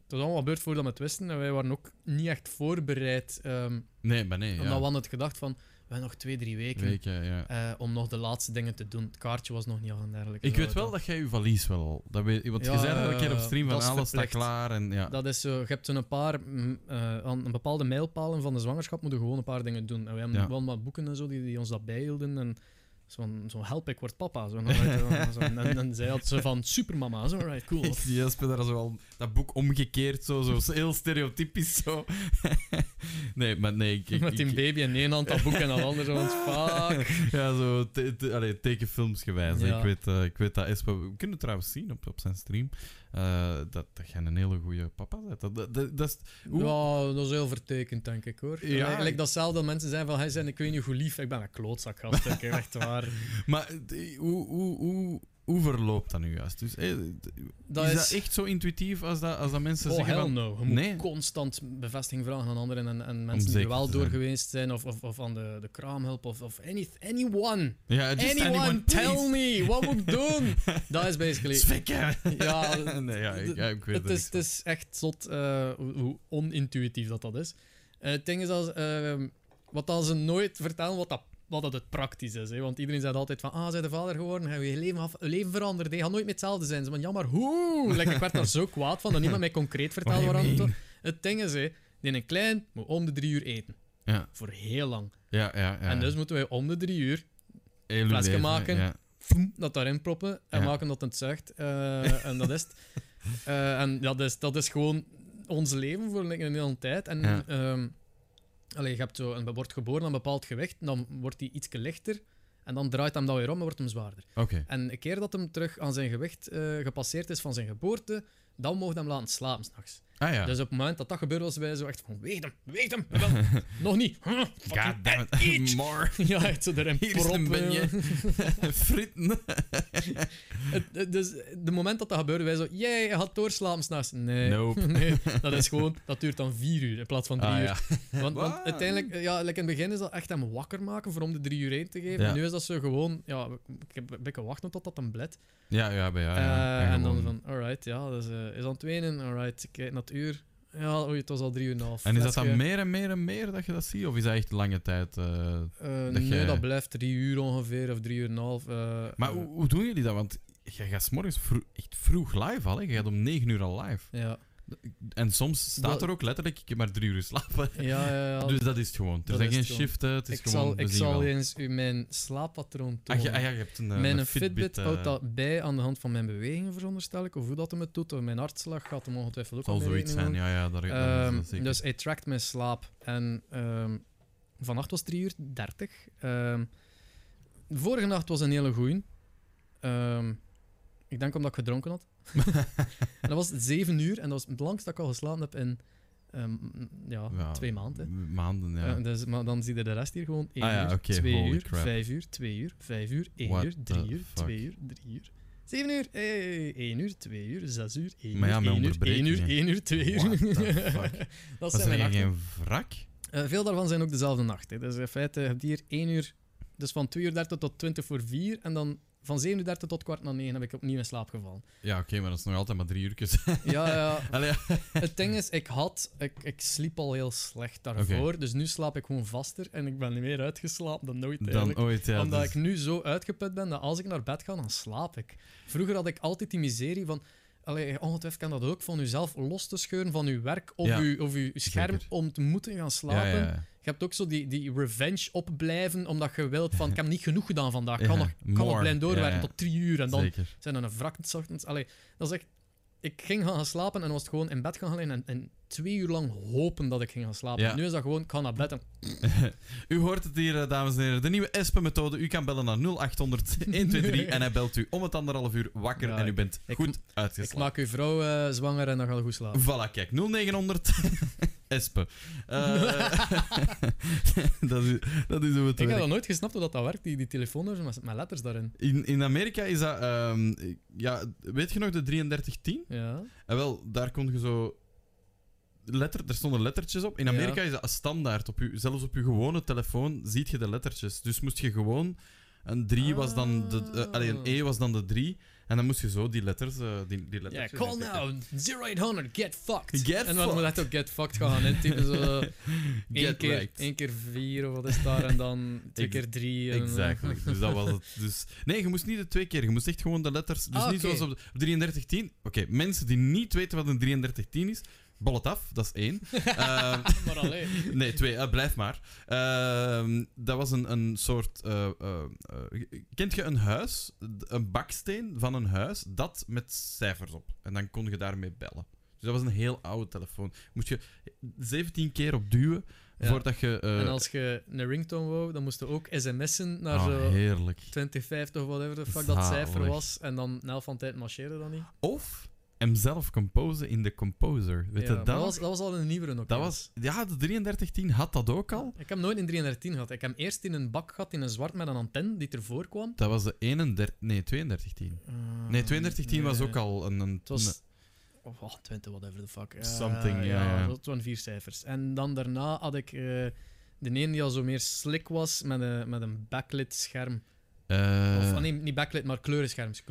was allemaal gebeurd voordat we het wisten. En wij waren ook niet echt voorbereid. Omdat we hadden het gedacht van... we nog 2-3 weken ja. Om nog de laatste dingen te doen. Het kaartje was nog niet al en dergelijke. Ik weet wel dat jij je valies wel al... Dat weet, want je zei dat een keer op stream van alles staat klaar. En, ja. Dat is zo. Je hebt zo'n paar... aan bepaalde mijlpalen van de zwangerschap moeten gewoon een paar dingen doen. En wij hebben gewoon wat boeken en zo die ons dat bijhielden. En zo'n help, ik word papa. Zo, en zij had ze van supermama. Zo, right, cool. Ik zie Espe daar zo al dat boek omgekeerd, zo heel stereotypisch. Zo. Nee, maar nee. Met een baby in één hand, dat boek en al anders. Fuck. Ja, zo tekenfilmsgewijs. Ja. Ik weet dat Espe... We kunnen het trouwens zien op zijn stream. Dat jij een hele goede papa bent. Dat is heel vertekend, denk ik, hoor. Ja. Eigenlijk datzelfde mensen zijn van, hij zijn, ik weet niet hoe lief, ik ben een klootzak, gast, ik, echt waar. Maar hoe verloopt dat nu juist? Dus, is dat echt zo intuïtief als dat mensen zeggen... Hell no. Je moet constant bevestiging vragen aan anderen en mensen die er wel door geweest zijn of aan de kraam helpen of anyone. Yeah, anyone, tell me, wat moet ik doen? Dat is basically... Zwikken! Ja, nee, ik weet het is echt zot hoe onintuïtief dat is. Het ding is, wat als ze nooit vertellen wat dat het praktisch is. Hè? Want iedereen zei altijd van, zij de vader geworden, ga je leven veranderd. Je gaat nooit meer hetzelfde zijn. Ze van, ja, maar hoe? Like, ik werd daar zo kwaad van dat niemand mij concreet vertelde waarom het toch... Het ding is, hè, in een klein moet om de 3 uur eten. Ja. Voor heel lang. Ja. En dus moeten wij om de 3 uur een flesje maken, dat daarin proppen en maken dat het zuigt. En dat is het. En dat is gewoon ons leven voor een hele tijd. En... Ja. Je hebt wordt geboren aan een bepaald gewicht, dan wordt hij iets lichter en dan draait hem dat weer om en wordt hem zwaarder. Okay. En een keer dat hem terug aan zijn gewicht gepasseerd is van zijn geboorte, dan mogen hem laten slapen 's nachts. Ah, ja. Dus op het moment dat gebeurt, was wij zo echt van, weet hem, nog niet. God damn it, more. Ja, echt zo erin proppen. Ben je fritten. Dus de moment dat gebeurde, wij zo, jij gaat doorslapen 's nachts. Nee. Nope. Nee, dat is gewoon, dat duurt dan 4 uur in plaats van 3 uur. Ja. Want uiteindelijk, like in het begin is dat echt hem wakker maken voor om de 3 uur heen te geven. Ja. En nu is dat zo gewoon, ik heb een beetje wachten tot dat een bled. Ja. En dan van, alright, dus, is aan het wenen, alright, ik naar het uur. Ja, het was al 3,5 uur. En is dat dan meer en meer en meer dat je dat ziet? Of is dat echt lange tijd? Dat blijft 3 uur ongeveer, of 3,5 uur. Maar hoe doen jullie dat? Want je gaat 's morgens echt vroeg live al. Hè? Je gaat om 9 uur al live. Ja. En soms staat er ook letterlijk, ik heb maar 3 uur geslapen. Ja. Dus dat is het gewoon. Er zijn geen shiften, het is gewoon... Ik zal eens u mijn slaappatroon tonen. Je hebt mijn Fitbit houdt dat bij aan de hand van mijn bewegingen, veronderstel ik. Of hoe dat hem het doet, of mijn hartslag gaat hem ongetwijfeld ook. Het zal zoiets zijn, ja. Daar is dat zeker. Dus hij trackt mijn slaap. En vannacht was 3:30 uur. Vorige nacht was een hele goeie. Ik denk omdat ik gedronken had. En dat was 7 uur en dat was het langst dat ik al geslapen heb in 2 maanden. Maanden, ja. Dus, maar dan zie je de rest hier gewoon 1 uur, okay. 2 uur, crap. 5 uur, 2 uur, 5 uur, 1 uur, 3 uur, 2 uur, 3 uur, 7 uur, 1 uur, 2 uur, 6 uur, 1 uur, 1 uur, 1 uur, 2 uur. Dat zijn mijn nachten. Geen wrak? Veel daarvan zijn ook dezelfde nacht. Hè. Dus in feite heb je hier 1 uur, dus van 2:30 tot 3:40 en dan... Van 7:30 tot 8:45 heb ik opnieuw in slaap gevallen. Ja, oké, maar dat is nog altijd maar 3 uurtjes. Ja. Allee, ja. Het ding is, ik sliep al heel slecht daarvoor. Okay. Dus nu slaap ik gewoon vaster en ik ben niet meer uitgeslapen dan nooit eigenlijk. Dan ooit, ja. Omdat ik nu zo uitgeput ben dat als ik naar bed ga, dan slaap ik. Vroeger had ik altijd die miserie van... Ongetwijfeld kan dat ook, van jezelf los te scheuren van je werk of je scherm zeker. Om te moeten gaan slapen. Ja. Je hebt ook zo die revenge opblijven, omdat je wilt van, ik heb niet genoeg gedaan vandaag. Ik kan nog blijven doorwerken tot 3 uur en dan zeker. Zijn er een wrak. Dat is echt... Ik ging gaan slapen en was het gewoon in bed gaan liggen en 2 uur lang hopen dat ik ging gaan slapen. Ja. Nu is dat gewoon, ik ga naar bed en... U hoort het hier, dames en heren. De nieuwe Espe-methode. U kan bellen naar 0800 123 en hij belt u om het 1,5 uur wakker en u bent goed uitgeslapen. Ik maak uw vrouw zwanger en dan gaat u goed slapen. Voilà, kijk. 0900... Espe. dat is hoe het werkt. Ik heb dat nooit gesnapt hoe dat werkt, die telefoonnummers met letters daarin. In Amerika is dat... weet je nog de 3310? Ja. En wel, daar kon je zo... er stonden lettertjes op. In Amerika is dat standaard. Zelfs op je gewone telefoon zie je de lettertjes. Dus moest je gewoon Een 3 was dan de... een E was dan de 3. En dan moest je zo die letters... Ja, call now. 0800. Get fucked. En dan moet je ook get fucked gaan intypen. Zo, één keer 4 of wat is daar. En dan 2 keer 3. Exactly. Dus dat was het. Dus, nee, je moest niet de 2 keer. Je moest echt gewoon de letters... Dus niet zoals op 3310. Oké, mensen die niet weten wat een 3310 is... Bol het af, dat is 1. Maar alleen. Nee, 2. Blijf maar. Dat was een soort... kent je een huis? Een baksteen van een huis, dat met cijfers op. En dan kon je daarmee bellen. Dus dat was een heel oude telefoon. Moest je 17 keer op duwen, voordat je... En als je een ringtone wou, dan moest je ook sms'en naar zo 20, 50 of whatever de fuck dat cijfer was. En dan een helft van de tijd marcheerde dan niet. Of... hem zelf composen in de composer. Weet je, dat was al een nieuwere nog. Ja, de 3310 had dat ook al. Ik heb hem nooit in 3310 gehad. Ik heb hem eerst in een bak gehad, in een zwart met een antenne die ervoor kwam. Dat was de 3210. Nee, 3210 was ook al een... het was... of 28, whatever the fuck. Something, ja. Dat waren 4 cijfers. En dan daarna had ik de ene die al zo meer slick was, met een backlit scherm. Of nee, niet backlit, maar kleurenscherms.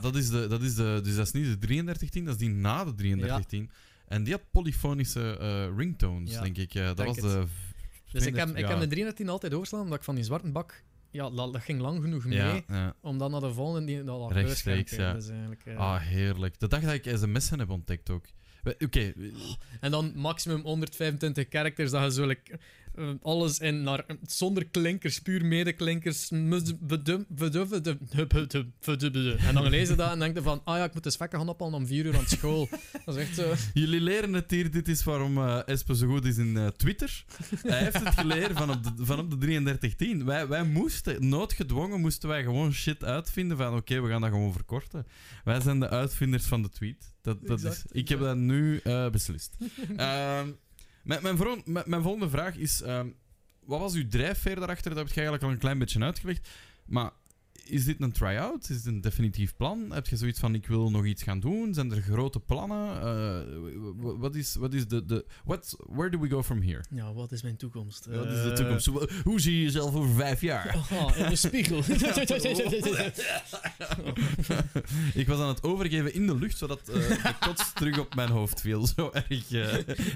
Dus dat is niet de 3310, dat is die na de 3310. Ja. En die had polyfonische ringtones, denk ik. Dat was de... Dus ik heb de 3310 altijd overslaan, omdat ik van die zwarte bak... Ja, dat ging lang genoeg mee, om dan naar de volgende... dat rechtstreeks, dus heerlijk. De dag dat ik sms'en heb ontdekt ook. Oké. En dan maximum 125 characters, dat je zo... alles in naar... Zonder klinkers, puur medeklinkers. En dan lees je dat en denk je van... Ah ja, ik moet de Svekke gaan ophalen om 4 uur aan school. Dat is echt zo. Jullie leren het hier. Dit is waarom Espe zo goed is in Twitter. Hij heeft het geleerd vanop de 3310. Wij moesten, noodgedwongen, moesten wij gewoon shit uitvinden van... Oké, we gaan dat gewoon verkorten. Wij zijn de uitvinders van de tweet. Ik heb dat nu beslist. Mijn volgende vraag is... wat was uw drijfveer daarachter? Dat heb je eigenlijk al een klein beetje uitgelegd. Maar is dit een try-out? Is dit een definitief plan? Heb je zoiets van, ik wil nog iets gaan doen? Zijn er grote plannen? Where do we go from here? Ja, wat is mijn toekomst? Wat is de toekomst? Hoe zie je jezelf over 5 jaar? In de spiegel. Ik was aan het overgeven in de lucht, zodat de kots terug op mijn hoofd viel. Zo erg...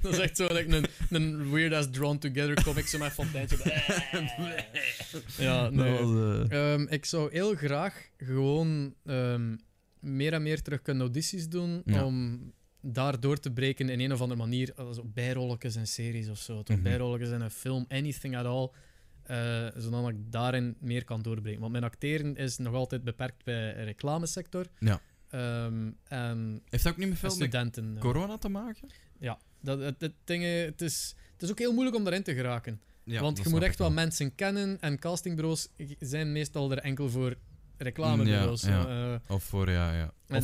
Dat is echt zo, like, een weird-ass drawn-together comic, zo mijn fonteintje. Ja, nee. Ik zou heel graag gewoon meer en meer terug kunnen audities doen om daar door te breken in een of andere manier. Bijrolletjes in series of zo, bijrolletjes in een film, anything at all. Zodat ik daarin meer kan doorbreken. Want mijn acteren is nog altijd beperkt bij de reclamesector. Ja. En heeft dat ook niet meer veel met corona te maken? Ja, het is ook heel moeilijk om daarin te geraken. Ja, want je moet echt wel mensen kennen en castingbureaus zijn meestal er enkel voor reclamebureaus. Of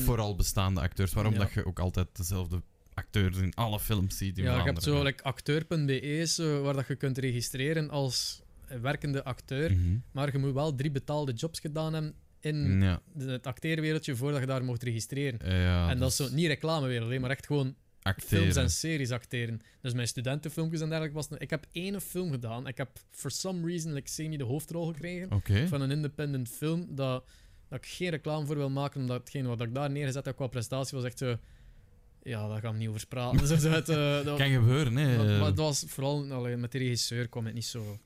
voor al bestaande acteurs, waarom dat je ook altijd dezelfde acteurs in alle films ziet. Ja, je hebt zo like, acteur.be's waar dat je kunt registreren als werkende acteur, maar je moet wel 3 betaalde jobs gedaan hebben in het acteerwereldje voordat je daar mocht registreren. En dat is zo, niet reclamewereld, maar echt gewoon... acteren. Films en series acteren. Dus mijn studentenfilmpjes en dergelijke was... Ik heb 1 film gedaan. Ik heb for some reason semi de hoofdrol gekregen van een independent film dat ik geen reclame voor wil maken, omdat hetgeen wat ik daar neergezet heb qua prestatie was echt zo... Ja, daar gaan we niet over praten. Dus dat kan gebeuren, nee. Maar het was vooral... met de regisseur kwam het niet zo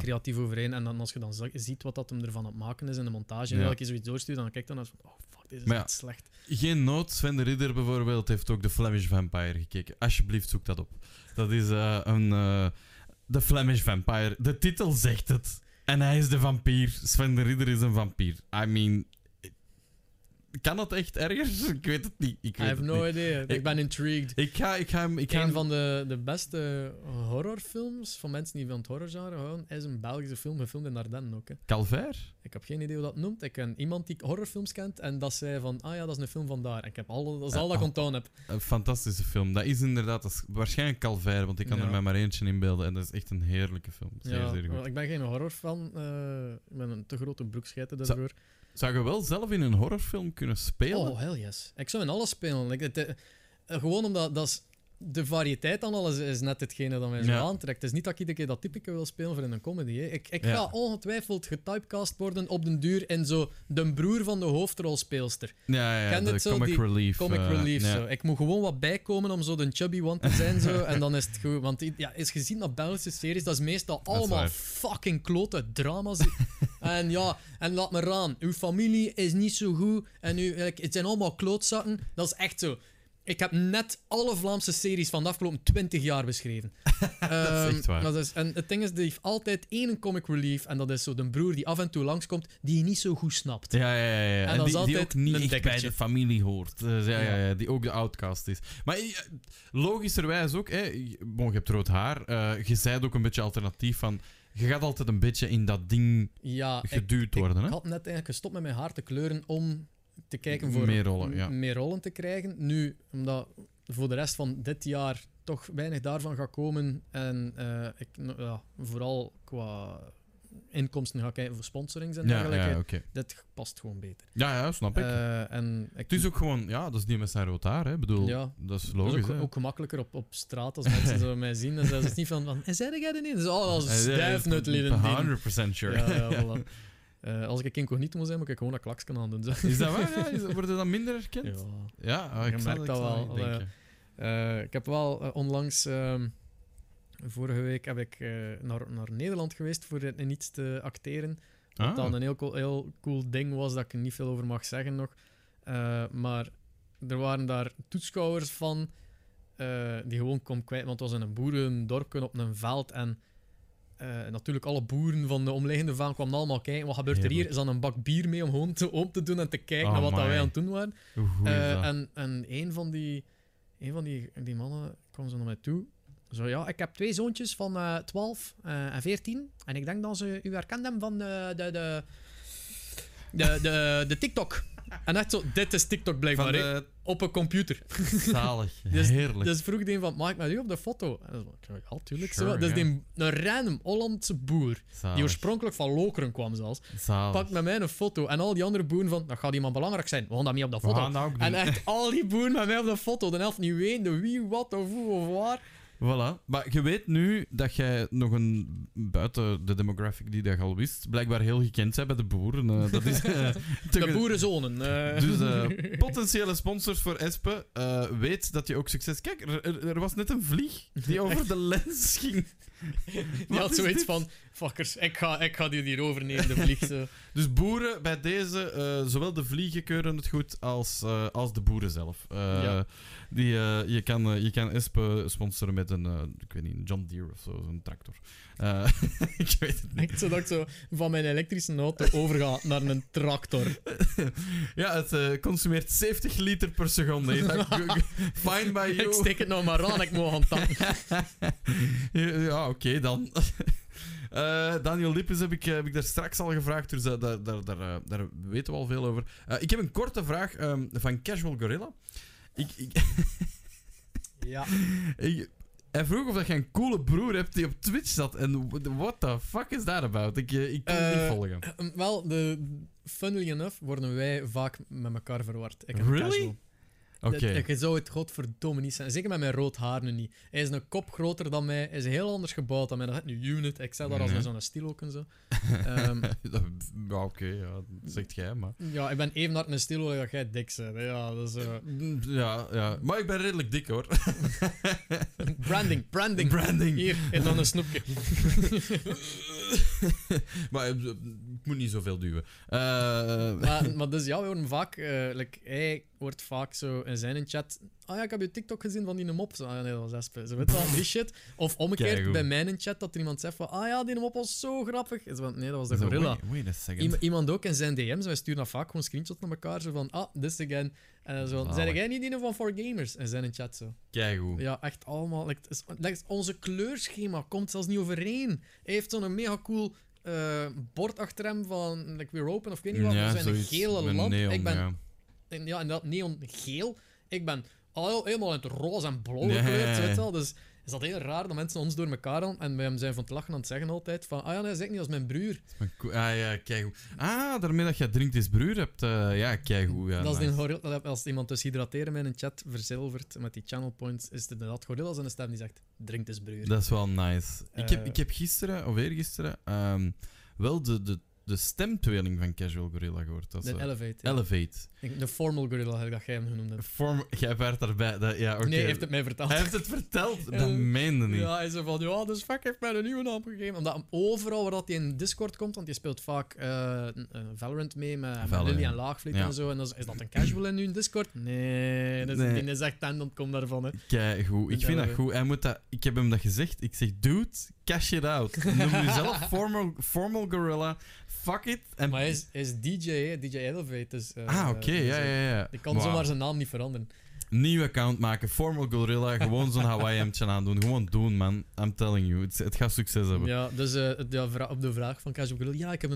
creatief overeen. En dan, als je dan ziet wat dat hem ervan aan het maken is in de montage, en dat je zoiets doorstuurt, dan kijk je dan van... Dit is echt slecht. Geen nood. Sven de Ridder bijvoorbeeld heeft ook de Flemish Vampire gekeken. Alsjeblieft, zoek dat op. Dat is de Flemish Vampire. De titel zegt het. En hij is de vampier. Sven de Ridder is een vampier. I mean... Kan dat echt erger? Ik weet het niet. I have no idea. Ik ben intrigued. Een van de beste horrorfilms van mensen die van het horrorgenre houden is een Belgische film, gefilmd in Ardennen ook. Hè. Calvaire? Ik heb geen idee hoe dat noemt. Ik ken iemand die horrorfilms kent en dat zei van, dat is een film van daar. En ik heb dat is al dat ik onthouden heb. Een fantastische film. Dat is inderdaad waarschijnlijk Calvaire, want ik kan er mij maar eentje inbeelden. En dat is echt een heerlijke film. Zeer, zeer goed. Ik ben geen horrorfan. Ik ben een te grote broekscheiter daarvoor. Zou je wel zelf in een horrorfilm kunnen spelen? Oh, hell yes. Ik zou in alles spelen. Gewoon omdat dat is de variëteit aan alles is net hetgene dat mij zo aantrekt. Het is niet dat ik iedere keer dat typieke wil spelen voor in een comedy. Hè. Ik ga ongetwijfeld getypecast worden op den duur in zo de broer van de hoofdrolspeelster. Ja, de zo, comic relief. Comic relief zo. Ik moet gewoon wat bijkomen om zo de chubby one te zijn. Zo, en dan is het goed. Want is gezien dat Belgische series, dat is meestal allemaal fucking klote drama's. En laat me raden, uw familie is niet zo goed. En het zijn allemaal klootzakken. Dat is echt zo. Ik heb net alle Vlaamse series van de afgelopen 20 jaar beschreven. Dat is echt waar. En het ding is, die heeft altijd één comic relief. En dat is zo de broer die af en toe langskomt, die je niet zo goed snapt. Ja. En dat is altijd die ook niet echt bij de familie hoort. Ja. Die ook de outcast is. Maar logischerwijs ook, je hebt rood haar. Je zei ook een beetje alternatief van... Je gaat altijd een beetje in dat ding geduwd worden. Ik had net eigenlijk gestopt met mijn haar te kleuren om... te kijken voor meer rollen te krijgen. Nu, omdat voor de rest van dit jaar toch weinig daarvan gaat komen en vooral qua inkomsten ga kijken voor sponsorings en dergelijke. Okay. Dit past gewoon beter. Ja, snap ik. Het is ook gewoon, dat is niet met zijn rood haar, hè. Ik bedoel, dat is logisch. Het is ook gemakkelijker op straat als mensen zo mij zien. Dan zijn ze niet van, zei jij dat niet? Dat is al duifnutleden. 100% sure. Ja, voilà. Als ik incognito moet zijn, moet ik gewoon dat klaksken aan doen. Is dat waar? Ja? Worden dat minder herkend? Ja, ik merk dat wel. Ik heb wel onlangs... vorige week heb ik naar Nederland geweest voor iets te acteren. Wat dan een heel cool ding was, dat ik er niet veel over mag zeggen nog. Maar er waren daar toeschouwers van die gewoon kwam kwijt. Want het was in een boerendorp op een veld en... natuurlijk alle boeren van de omliggende vaan kwamen allemaal kijken. Wat gebeurt er hier? Is dan een bak bier mee om gewoon open te doen en te kijken naar wat wij aan het doen waren. En een van die mannen kwam zo naar mij toe. Zo ik heb 2 zoontjes van 12 en 14. En ik denk dat ze u herkend hebben van de TikTok. En echt zo, dit is TikTok blijkbaar. Op een computer. Zalig. Heerlijk. Dus vroeg die van, mag ik met u op de foto? En dan ja, tuurlijk. Sure, dus een random Hollandse boer, zalig, die oorspronkelijk van Lokeren kwam zelfs, pakt met mij een foto. En al die andere boeren van, dat gaat iemand belangrijk zijn. We gaan dat niet op de foto. Nou en echt al die boeren met mij op de foto. De helft niet weten wie, wat, of hoe, of waar. Voilà. Maar je weet nu dat jij nog een, buiten de demographic die dat je al wist, blijkbaar heel gekend bent bij de boeren. Dat is, de boerenzonen. Dus potentiële sponsors voor Espe, weet dat je ook succes... Kijk, er was net een vlieg die over de lens ging. Die had zoiets van, fuckers, ik ga die hier overnemen, de vlieg. Dus boeren, bij deze, zowel de vliegen keuren het goed als de boeren zelf. Je kan Espe sponsoren met een, ik weet niet, een John Deere of zo, zo'n tractor. Ik weet het niet. Zodat ik zo van mijn elektrische auto overga naar een tractor. Het consumeert 70 liter per seconde. Fine by you. Ik steek het nou maar aan, ik moet gaan tappen. Oké, dan. Daniel Lippens heb ik daar straks al gevraagd, dus daar weten we al veel over. Ik heb een korte vraag van Casual Gorilla. Hij vroeg of dat je een coole broer hebt die op Twitch zat. En what the fuck is that about? Ik kan het niet volgen. Wel, funnily enough worden wij vaak met elkaar verward. Really? Okay. Je zou het godverdomme niet zijn. Zeker met mijn rood haar nu niet. Hij is een kop groter dan mij. Hij is heel anders gebouwd dan mij. Dat is een unit. Ik zeg dat als zo'n stilo en zo. Dat zegt jij, maar... Ja, ik ben even hard een stilo dat jij dik bent. Maar ik ben redelijk dik, hoor. Branding. Hier, en dan een snoepje. Maar ik moet niet zoveel duwen. Maar dus ja, we horen vaak... hij wordt vaak zo in zijn chat... ik heb je TikTok gezien van die mop. Nee, dat was Espe. Zo weet wel, die shit. Of omgekeerd bij mijn chat dat er iemand zegt van... die mop was zo grappig. Nee, dat was de gorilla. Iemand ook in zijn DM's. Wij sturen dat vaak gewoon screenshots naar elkaar. Zo van, this again. En zo, zijn jij niet die van 4Gamers? En zijn in chat zo. Kijk hoe. Ja, echt allemaal. Onze kleurschema komt zelfs niet overeen. Hij heeft zo'n mega cool... bord achter hem van we're open of ik weet niet wat, zo'n gele lamp. Ik ben in dat neongeel. Ik ben helemaal in het roze en blauw gekleurd. is dat heel raar dat mensen ons door elkaar halen en wij hem zijn van het lachen aan het zeggen altijd van ah ja, nee, zeg niet als mijn broer. Ah ja, keigoed. Ah, daarmee dat je drinkt is broer hebt. Ja, keigoed. Ja, dat is nice. Als iemand dus hydrateren met een chat verzilvert met die channel points, is het inderdaad Gorilla's en een stem die zegt drinkt is broer. Dat is wel nice. Ik heb gisteren, of eergisteren, wel de stemtweeling van Casual Gorilla gehoord. Dat de Elevate. Ja. Elevate. De Formal Gorilla, dat jij hem genoemd hebt. Jij werd daarbij. Dat, ja, okay. Nee, hij heeft het mij verteld. Hij heeft het verteld? Dat meende niet. Ja, hij zei van, ja, dus fuck heeft mij een nieuwe naam gegeven. Omdat overal waar dat hij in Discord komt, want hij speelt vaak Valorant mee met Lily en Laagvliet en zo. En dan is dat een Casual in nu Discord? Nee, dat is echt tendent, komt daarvan. Kijk, goed. Ik vind dat goed. Hij moet dat, ik heb hem dat gezegd. Ik zeg, dude, cash it out. Noem jezelf formal Gorilla. Fuck it. En maar hij is DJ, hè? DJ Elevate. Dus, oké. Ja. Ik kan zomaar zijn naam niet veranderen. Nieuw account maken, Formal Gorilla, gewoon zo'n Hawaii-hemdje aandoen. Gewoon doen, man. I'm telling you. Het gaat succes hebben. Ja, dus op de vraag van Casual Gorilla, ja, ik heb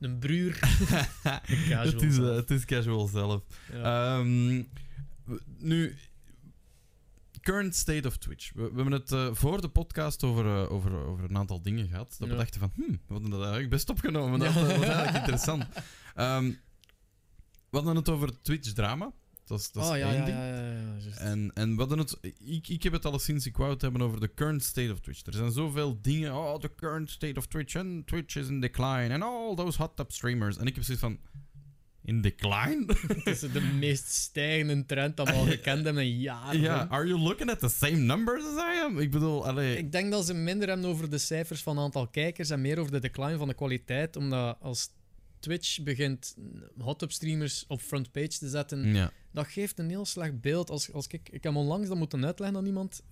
een broer. Casual. Het is Casual zelf. Ja. Nu... Current state of Twitch. We hebben het voor de podcast over een aantal dingen gehad. Dat we dachten van, we hadden dat eigenlijk best opgenomen. Dat was eigenlijk interessant. We hadden het over Twitch-drama. Dat is één ding. Ja, en we hadden het... Ik heb het alleszins, ik wou het hebben over de current state of Twitch. Er zijn zoveel dingen. Oh, the current state of Twitch. En Twitch is in decline. En all those hot tub streamers. En ik heb zoiets van... In decline? Het is de meest stijgende trend dat we al gekend hebben in jaren. Yeah. Are you looking at the same numbers as I am? Ik bedoel, ik denk dat ze minder hebben over de cijfers van het aantal kijkers en meer over de decline van de kwaliteit. Omdat als Twitch begint hot-up streamers op frontpage te zetten, dat geeft een heel slecht beeld. Als ik heb onlangs dat moeten uitleggen aan iemand...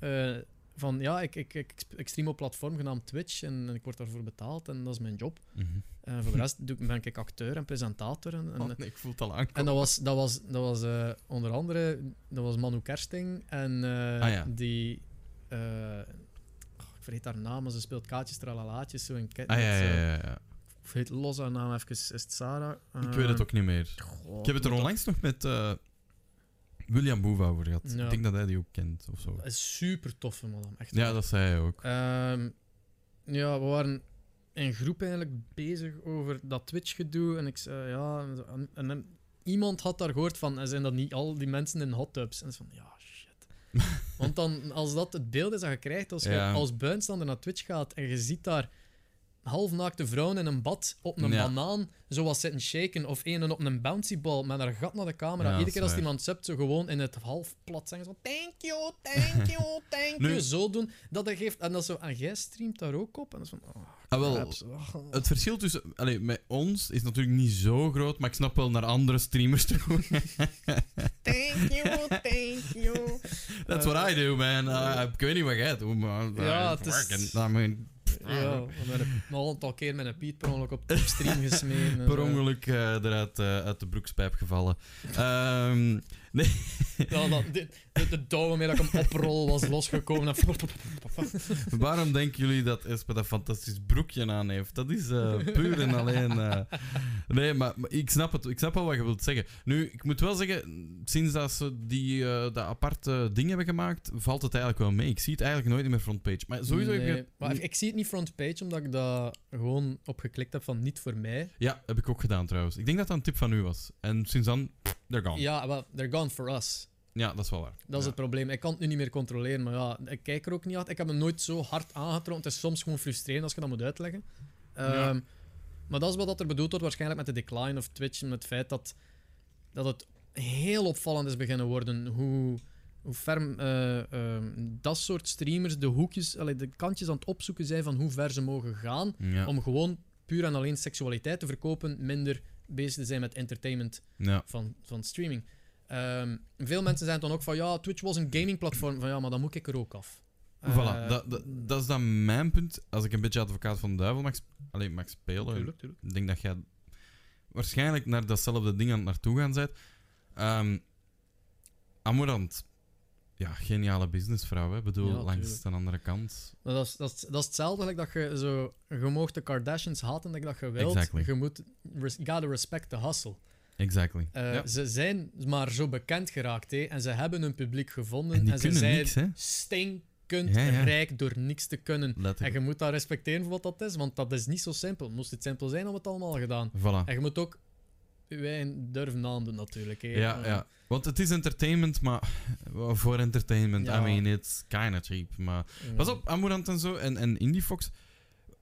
van ja, ik stream op platform genaamd Twitch en ik word daarvoor betaald en dat is mijn job. Voor de rest ben ik acteur en presentator. En ik voel het al aankomen. En dat was onder andere Manu Kersting en die... ik vergeet haar naam, maar ze speelt Kaatjes Tralalaatjes. Zo in Ik vergeet los haar naam even. Is het Sarah? Ik weet het ook niet meer. God, ik heb het er onlangs nog met... William Boeva over gehad. Ja. Ik denk dat hij die ook kent of zo. Is super toffe man. Echt. Ja, dat zei hij ook. We waren in groep eigenlijk bezig over dat Twitch-gedoe. En ik zei ja. En iemand had daar gehoord van: zijn dat niet al die mensen in hot tubs? En ik van: ja, shit. Want dan, als dat het beeld is dat je krijgt, als je als buitenstaander naar Twitch gaat en je ziet daar halfnaakte vrouwen in een bad op een banaan zoals zitten shaken of een op een bouncybal met haar gat naar de camera. Iedere keer als iemand subt, zo gewoon in het half plat zeggen zo thank you zo doen. Dat geeft en dat zo en jij streamt daar ook op en dat is van het verschil tussen met ons is natuurlijk niet zo groot, maar ik snap wel naar andere streamers toe. thank you that's what I do, man. Ik weet niet wat jij doet, maar het is working. Ja, we hebben al een aantal keer met een Piet per ongeluk op de stream gesmeen. Per ongeluk eruit uit de broekspijp gevallen. Nee. Ja, de douw waarmee dat ik hem oprol was losgekomen. Waarom denken jullie dat Espe dat fantastisch broekje aan heeft? Dat is puur en alleen... Nee, maar ik snap het. Ik snap al wat je wilt zeggen. Nu, ik moet wel zeggen, sinds dat ze dat aparte ding hebben gemaakt, valt het eigenlijk wel mee. Ik zie het eigenlijk nooit meer frontpage. Maar sowieso... Maar ik zie het niet frontpage, omdat ik dat gewoon opgeklikt heb van niet voor mij. Ja, heb ik ook gedaan trouwens. Ik denk dat dat een tip van u was. En sinds dan, they're gone. Ja, well, they're gone for us. Ja, dat is wel waar. Dat is het probleem. Ik kan het nu niet meer controleren, maar ja, ik kijk er ook niet uit. Ik heb hem nooit zo hard aangetrokken. Het is soms gewoon frustrerend als je dat moet uitleggen. Maar dat is wat er bedoeld wordt waarschijnlijk met de decline of Twitch. Met het feit dat het heel opvallend is beginnen worden hoe ver dat soort streamers de hoekjes, de kantjes aan het opzoeken zijn van hoe ver ze mogen gaan. Om gewoon puur en alleen seksualiteit te verkopen, minder bezig te zijn met entertainment van streaming. Veel mensen zijn dan ook van, ja, Twitch was een gamingplatform. Van ja, maar dan moet ik er ook af. Voilà, dat is dan mijn punt. Als ik een beetje advocaat van de duivel mag spelen. Tuurlijk. Ik denk dat jij waarschijnlijk naar datzelfde ding aan het naartoe gaan bent. Amorant. Ja, geniale businessvrouw, hè. Ik bedoel, langs de andere kant. Dat is hetzelfde dat je zo... Je mocht de Kardashians haten dat je wilt. Exactly. Je moet... gotta respect the hustle. Exactly. Ze zijn maar zo bekend geraakt, hè. En ze hebben hun publiek gevonden. En ze zijn niks, hè? Sting kunt rijk door niks te kunnen. Letterlijk. En je moet dat respecteren voor wat dat is, want dat is niet zo simpel. Moest het simpel zijn, hadden we het allemaal gedaan. Voilà. En je moet ook wij durven aan doen, natuurlijk. Hè. Ja. Want het is entertainment, maar voor entertainment. Ja. I mean, it's kinda cheap. Maar pas op, Amorant en zo en IndieFox.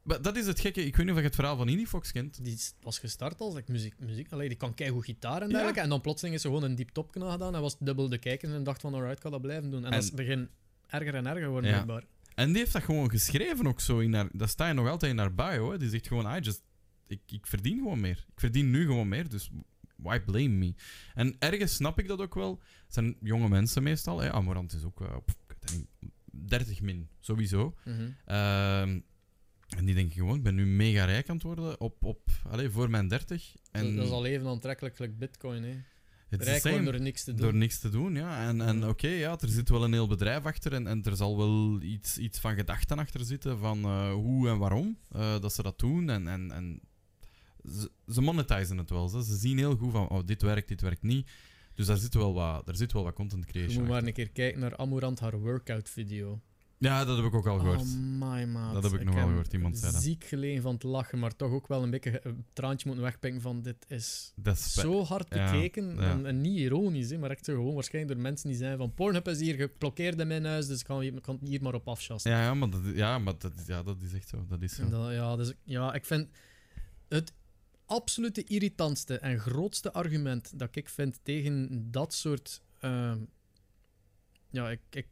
Maar dat is het gekke. Ik weet niet of je het verhaal van IndieFox kent. Die was gestart als like, muziek. Allee, die kan keigoed gitaar en dergelijke. Ja. En dan plotseling is ze gewoon een deep top kanaal gedaan. En was dubbel de kijkers en dacht van, alright, ik kan dat blijven doen. En dat is begin erger en erger worden, blijkbaar. En die heeft dat gewoon geschreven ook zo. Dat staat je nog altijd in haar bio. Hè. Die zegt gewoon, ik verdien gewoon meer. Ik verdien nu gewoon meer, dus why blame me? En ergens snap ik dat ook wel. Het zijn jonge mensen meestal. Hè. Amorant is ook 30 min, sowieso. Mm-hmm. En die denken gewoon, ik ben nu mega rijk aan het worden voor mijn 30. En dat is al even aantrekkelijk gelijk bitcoin, hè. Het rijk gewoon door niks te doen. Door niks te doen, ja. En er zit wel een heel bedrijf achter en er zal wel iets van gedachten achter zitten van hoe en waarom dat ze dat doen. En ze monetizen het wel. Ze zien heel goed van, oh, dit werkt niet. Dus daar zit wel wat content creation achter. Je moet maar een keer kijken naar Amorant, haar workout-video. Ja, dat heb ik ook al gehoord. Dat heb ik nogal gehoord, iemand zei dat. Ziek gelegen van het lachen, maar toch ook wel een beetje een traantje moeten wegpinken van dit is zo hard bekeken. Ja. En niet ironisch, hè, maar echt zo gewoon waarschijnlijk door mensen die zijn van Pornhub is hier geblokkeerd in mijn huis, dus ik kan hier maar op afschasten. Dat is echt zo. Dat is zo. Ik vind het absolute irritantste en grootste argument dat ik vind tegen dat soort... Ik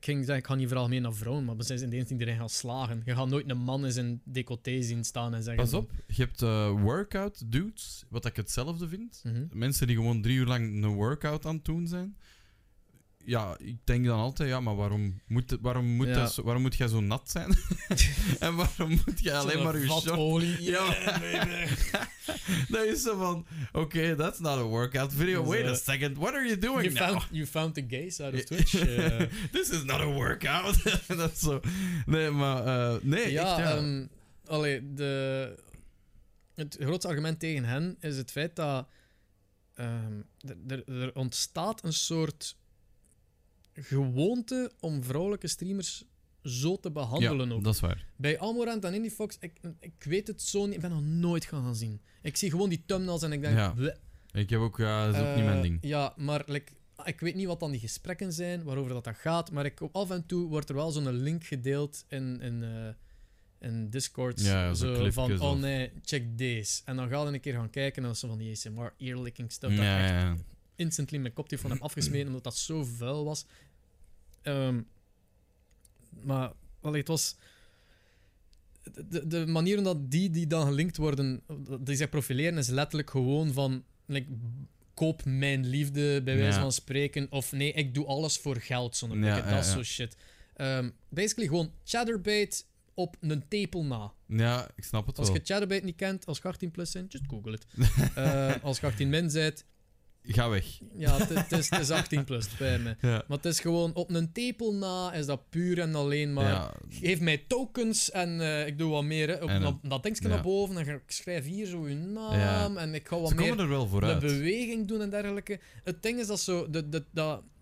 ging zeggen, ik ga niet vooral mee naar vrouwen, maar zijn ze ineens niet erin gaan slagen. Je gaat nooit een man in zijn decolleté zien staan en zeggen... Pas op, je hebt workout dudes, wat ik hetzelfde vind. Mm-hmm. Mensen die gewoon 3 uur lang een workout aan het doen zijn. Ja, ik denk dan altijd, maar waarom moet jij zo nat zijn? En waarom moet jij alleen maar je short... olie. Dat is zo van, oké, that's not a workout video. Wait a second, what are you doing now? You found the gays out of Twitch. This is not a workout. Dat is zo. Nee, maar... het grootste argument tegen hen is het feit dat... er ontstaat een soort... gewoonte om vrouwelijke streamers zo te behandelen ook. Dat is waar. Bij Amorant en IndieFox, ik weet het zo niet, ik ben nog nooit gaan zien. Ik zie gewoon die thumbnails en ik denk... Ja. Ik heb ook... dat is ook niet mijn ding. Ja, maar ik weet niet wat dan die gesprekken zijn, waarover dat gaat, maar af en toe wordt er wel zo'n link gedeeld in Discord. Ja, zo van, oh nee, check deze. En dan ga je een keer gaan kijken en zo van die ASMR earlicking stuff. Ja. Instantly mijn kopje van hem afgesmeten omdat dat zo vuil was. Het was... De manier dat die dan gelinkt worden, die zij profileren, is letterlijk gewoon van... koop mijn liefde, bij wijze van spreken. Of nee, ik doe alles voor geld. Soort shit. Basically gewoon chatterbait op een tepel na. Ja, ik snap het wel. Als je chatterbait niet kent, als je 18 plus bent, just google het. Als je 18 min bent... Ga weg. Ja, het is 18 plus, bij me. Ja. Maar het is gewoon, op een tepel na is dat puur en alleen maar... Ja. Geef mij tokens en ik doe wat meer. Dat dingetje naar boven en ik schrijf hier zo je naam en ik ga wat meer er wel de beweging doen en dergelijke. Het ding is dat zo...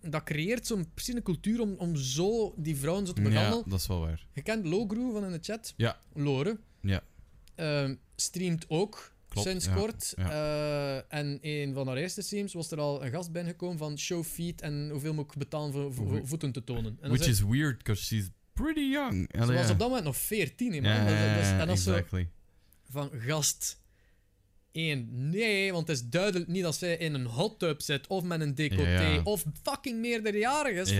Dat creëert zo'n precies een cultuur om zo die vrouwen zo te behandelen. Ja, dat is wel waar. Je kent Logru van in de chat? Ja. Lore. Ja. Streamt ook. Klopt, sinds kort. Ja. En een van haar eerste streams was er al een gast binnengekomen van show feet en hoeveel moet ik betalen voor voeten te tonen. En which is weird, because she's pretty young. Ze was op dat moment nog 14. Van gast... 1. Nee, want het is duidelijk niet dat zij in een hot tub zit of met een decolleté of fucking meerderjarig is.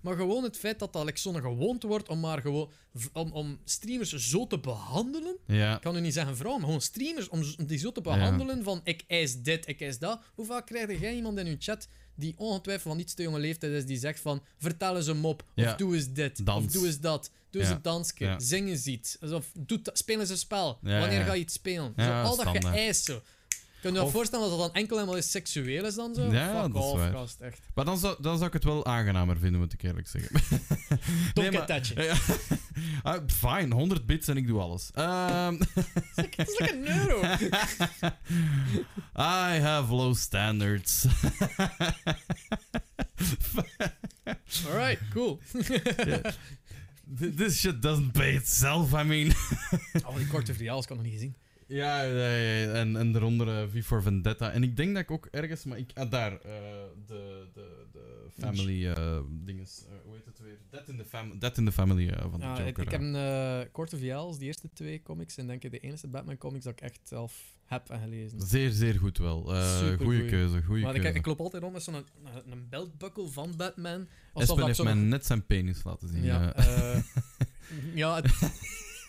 Maar gewoon het feit dat dat zo'n gewoonte wordt om maar gewoon om streamers zo te behandelen. Ik kan nu niet zeggen vrouw, maar gewoon streamers om die zo te behandelen van ik eis dit, ik eis dat. Hoe vaak krijg jij iemand in je chat die ongetwijfeld van iets te jonge leeftijd is die zegt van vertel eens een mop, of doe eens dit, dans. Of doe eens dat. Doe eens een dansje, zing eens iets. Of speel eens een spel. Wanneer ga je iets spelen? Al dat geëist zo. Kun je je voorstellen dat dat dan enkel helemaal seksueel is dan zo? Ja, fuck off, gast, echt. Maar dan zou ik het wel aangenamer vinden, moet ik eerlijk zeggen. Tokketetje. Fine, 100 bits en ik doe alles. Het is lekker een euro. I have low standards. Alright, cool. Yeah. This shit doesn't pay itself, I mean. Al die korte video's kan nog niet gezien. Ja, en daaronder V for Vendetta. En ik denk dat ik ook ergens, maar ik... de family dinges. Hoe heet het weer? Death in the Family van de Joker. Ik heb een korte VL's, de eerste 2 comics. En denk ik de enige Batman comics dat ik echt zelf heb en gelezen. Zeer, zeer goed wel. Goede keuze, goede keuze. Ik loop altijd rond met zo'n een beltbuckle van Batman. Espen heeft mij net zijn penis laten zien. Ja, ja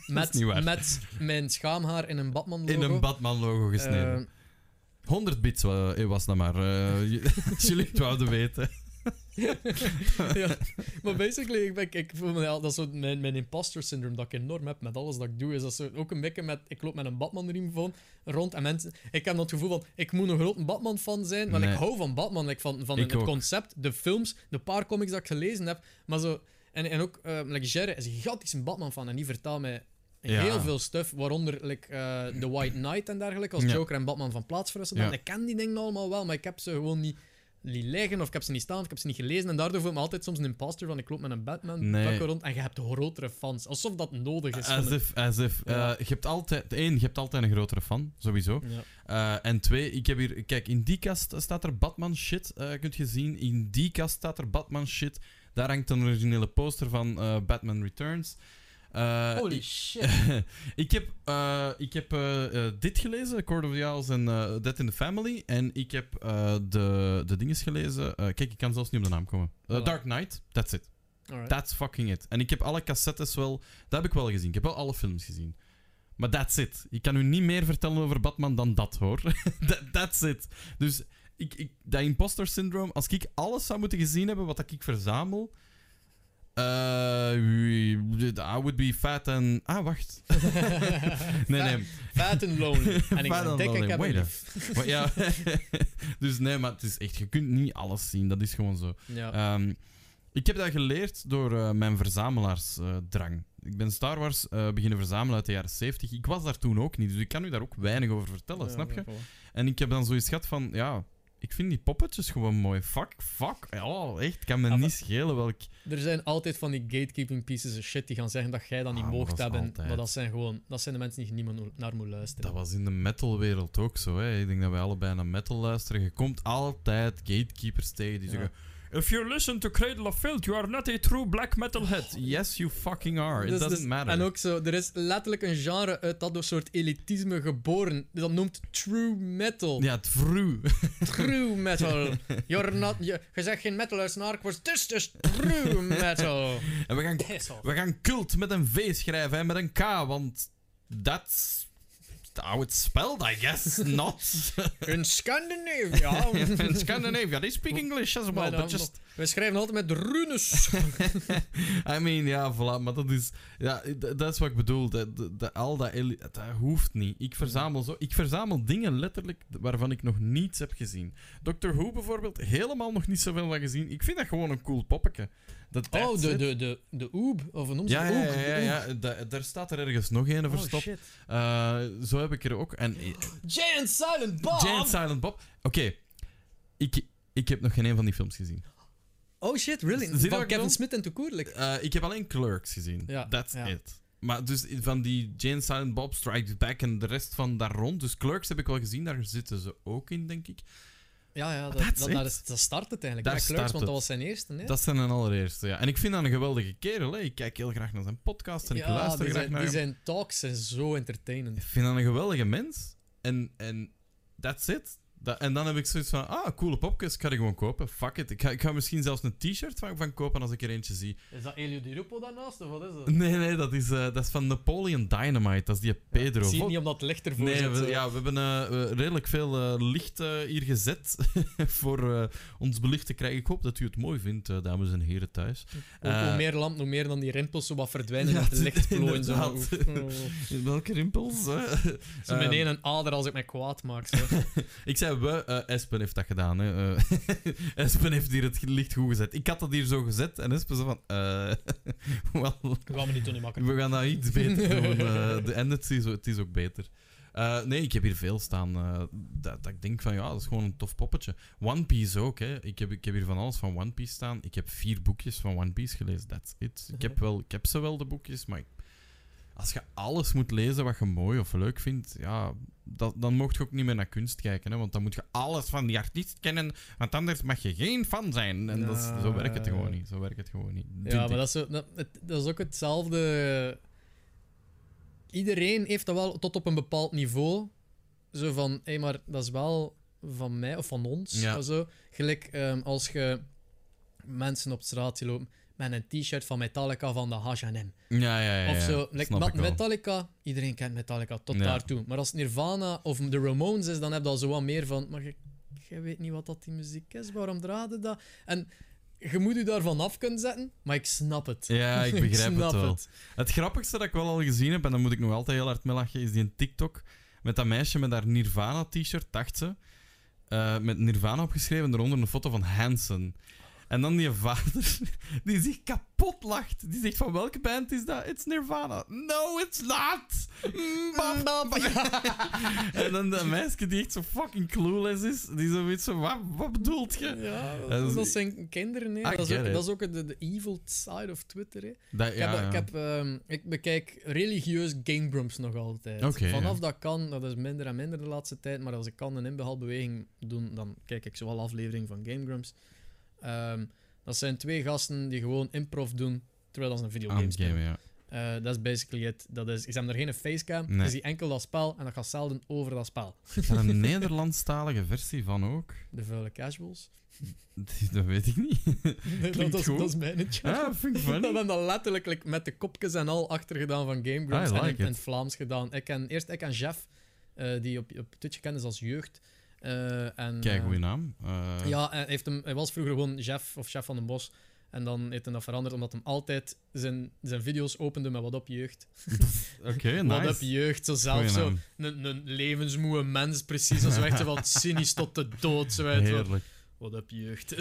met mijn schaamhaar in een Batman-logo. In een Batman-logo gesneden. 100 bits was dat maar. Als jullie het wouden weten. Ja, maar basically, ik voel me, dat is zo mijn imposter syndroom dat ik enorm heb met alles dat ik doe. Is dat zo, ook een beetje met, ik loop met een Batman-riem rond en mensen, ik heb dat gevoel van, ik moet een grote Batman-fan zijn, want ik hou van Batman. Like, van het concept, de films, de paar comics dat ik gelezen heb. Maar zo, en ook, like Gerre is een gigantische Batman-fan en die vertaalt mij... Ja. Heel veel stuff, waaronder like, The White Knight en dergelijke, als Joker en Batman van plaats verrussen. Ja. Ik ken die dingen allemaal wel, maar ik heb ze gewoon niet liggen, of ik heb ze niet staan, of ik heb ze niet gelezen. En daardoor voel ik me altijd soms een imposter van ik loop met een Batman bakken rond en je hebt grotere fans. Alsof dat nodig is. Je hebt altijd een grotere fan, sowieso. Ja. En 2, ik heb hier... Kijk, in die kast staat er Batman shit, kunt je zien. In die kast staat er Batman shit. Daar hangt een originele poster van Batman Returns. Holy shit. Ik heb dit gelezen, Court of the Owls en Death in the Family. En ik heb de dinges gelezen. Kijk, ik kan zelfs niet op de naam komen. Dark Knight, that's it. Alright. That's fucking it. En ik heb alle cassettes wel... Dat heb ik wel gezien. Ik heb wel alle films gezien. Maar that's it. Ik kan u niet meer vertellen over Batman dan dat, hoor. That's it. Dus dat imposter syndroom, als ik alles zou moeten gezien hebben wat ik verzamel... I would be fat and... Ah, wacht. nee. Fat and lonely. En ik ben dik en heb ja. Dus nee, maar het is echt... Je kunt niet alles zien. Dat is gewoon zo. Ja. Ik heb dat geleerd door mijn verzamelaarsdrang. Ik ben Star Wars beginnen verzamelen uit de jaren 70. Ik was daar toen ook niet, dus ik kan u daar ook weinig over vertellen, ja, snap je? Wel. En ik heb dan zoiets gehad van... Ja, ik vind die poppetjes gewoon mooi. Fuck. Ja, echt. Kan me niet schelen welk... Er zijn altijd van die gatekeeping pieces of shit die gaan zeggen dat jij dat niet mocht hebben. Altijd. Maar dat zijn de mensen die niemand naar moet luisteren. Dat was in de metalwereld ook zo. Hè. Ik denk dat wij allebei naar metal luisteren. Je komt altijd gatekeepers tegen die zeggen... If you listen to Cradle of Filth, you are not a true black metalhead. Yes, you fucking are. It doesn't matter. En ook zo, er is letterlijk een genre uit dat door soort elitisme geboren. Dat noemt true metal. Ja, true. True metal. Je zegt geen metal uit Snarkwars, dus is true metal. En we gaan cult met een V schrijven en met een K, want that's... how it's spelled, I guess. Not in Scandinavia. In Scandinavia, they speak English as well. But just... We schrijven altijd met runes. I mean, ja, voilà. Maar dat is, ja, dat is wat ik bedoel. Dat hoeft niet. Ik verzamel dingen letterlijk waarvan ik nog niets heb gezien. Dr. Who bijvoorbeeld, helemaal nog niet zoveel van gezien. Ik vind dat gewoon een cool poppetje. De Oob, of een omstel. Ja, daar staat er ergens nog een verstopt. Zo heb ik er ook. En, Jay & Silent Bob! Oké, ik heb nog geen een van die films gezien. Oh shit, really? Van Kevin Smith en Toekoerlijk. Ik heb alleen Clerks gezien. Ja. That's it. Maar dus van die Jay & Silent Bob, Strikes Back en de rest van daar rond. Dus Clerks heb ik wel gezien, daar zitten ze ook in, denk ik. Ja, dat start het eigenlijk. Daar Clerks, want dat was zijn eerste. Nee? Dat zijn zijn allereerste, ja. En ik vind dat een geweldige kerel. Hè. Ik kijk heel graag naar zijn podcast en ik luister graag naar hem. Zijn talks zijn zo entertainend. Ik vind dat een geweldige mens. En that's it. En dan heb ik zoiets van, coole popjes, ik ga die gewoon kopen. Fuck it. Ik ga misschien zelfs een t-shirt van kopen als ik er eentje zie. Is dat Elio Di Rupo daarnaast, of wat is dat? Nee, dat is van Napoleon Dynamite. Dat is die Pedro. Ik zie het niet omdat het licht ervoor zit. We hebben redelijk veel licht hier gezet voor ons belicht te krijgen. Ik hoop dat u het mooi vindt, dames en heren thuis. Hoe meer lamp, hoe meer dan die rimpels zo wat verdwijnen met de lichtplooien. Zo. Welke rimpels? Ze beneden een ader als ik mij kwaad maak. Ik zei, Espen heeft dat gedaan. Hè. Espen heeft hier het licht goed gezet. Ik had dat hier zo gezet en Espen zei van... we gaan dat iets beter doen. En het is ook beter. Nee, ik heb hier veel staan. Dat ik denk van, ja, dat is gewoon een tof poppetje. One Piece ook, hè. Ik heb hier van alles van One Piece staan. Ik heb 4 boekjes van One Piece gelezen. That's it. Ik heb ze wel, de boekjes, maar als je alles moet lezen wat je mooi of leuk vindt, ja, dan mocht je ook niet meer naar kunst kijken, hè, want dan moet je alles van die artiest kennen, want anders mag je geen fan zijn. En dat is, zo werkt het gewoon niet. Ja, maar dat is ook hetzelfde. Iedereen heeft dat wel tot op een bepaald niveau. Zo van, hé, maar dat is wel van mij of van ons. Ja. Zo. Gelijk als je mensen op straat ziet lopen met een t-shirt van Metallica van de H&M. Ja. Of zo. Like, Metallica, iedereen kent Metallica, tot daartoe. Maar als het Nirvana of de Ramones is, dan heb je al zo wat meer van... Maar je weet niet wat dat die muziek is, waarom draad je dat? En je moet je daarvan af kunnen zetten, maar ik snap het. Ja, ik begrijp het wel. Het grappigste dat ik wel al gezien heb, en daar moet ik nog altijd heel hard mee lachen, is die een TikTok met dat meisje met haar Nirvana-t-shirt, dacht ze. Met Nirvana opgeschreven, daaronder een foto van Hansen. En dan die vader, die zich kapot lacht. Die zegt van, welke band is dat? It's Nirvana. No, it's not! En dan dat meisje die echt zo fucking clueless is. Die zoiets van, wat bedoelt je? Ja, dat zijn kinderen. Dat is ook de evil side of Twitter. Hè. Ik bekijk religieus Game Grumps nog altijd. Okay, vanaf dat kan, dat is minder en minder de laatste tijd. Maar als ik kan een inbehaalbeweging doen, dan kijk ik zowel aflevering van Game Grumps. Dat zijn 2 gasten die gewoon improv doen terwijl ze een videogame spelen. Dat is basically it. Ze hebben er geen facecam, nee. Dus die enkel dat spel en dat gaat zelden over dat spel. Is er een Nederlandstalige versie van ook? De vuile casuals? Dat weet ik niet. Dat is mijn netje. Ja, dat vind ik funny. Dat hebben dat letterlijk met de kopjes en al achter gedaan van Game Grumps en in het Vlaams gedaan. Eerst ik en Jeff, die op Twitch kennen als jeugd. Kijk, goeie naam. Ja, hij was vroeger gewoon chef van den Bos. En dan heeft hij dat veranderd, omdat hij altijd zijn video's opende met wat op jeugd. Oké, nice. Wat op jeugd, zo zelf. Zo, een levensmoe mens, precies. Dat is echt wel cynisch tot de dood. Zo uit, heerlijk. Wat op jeugd.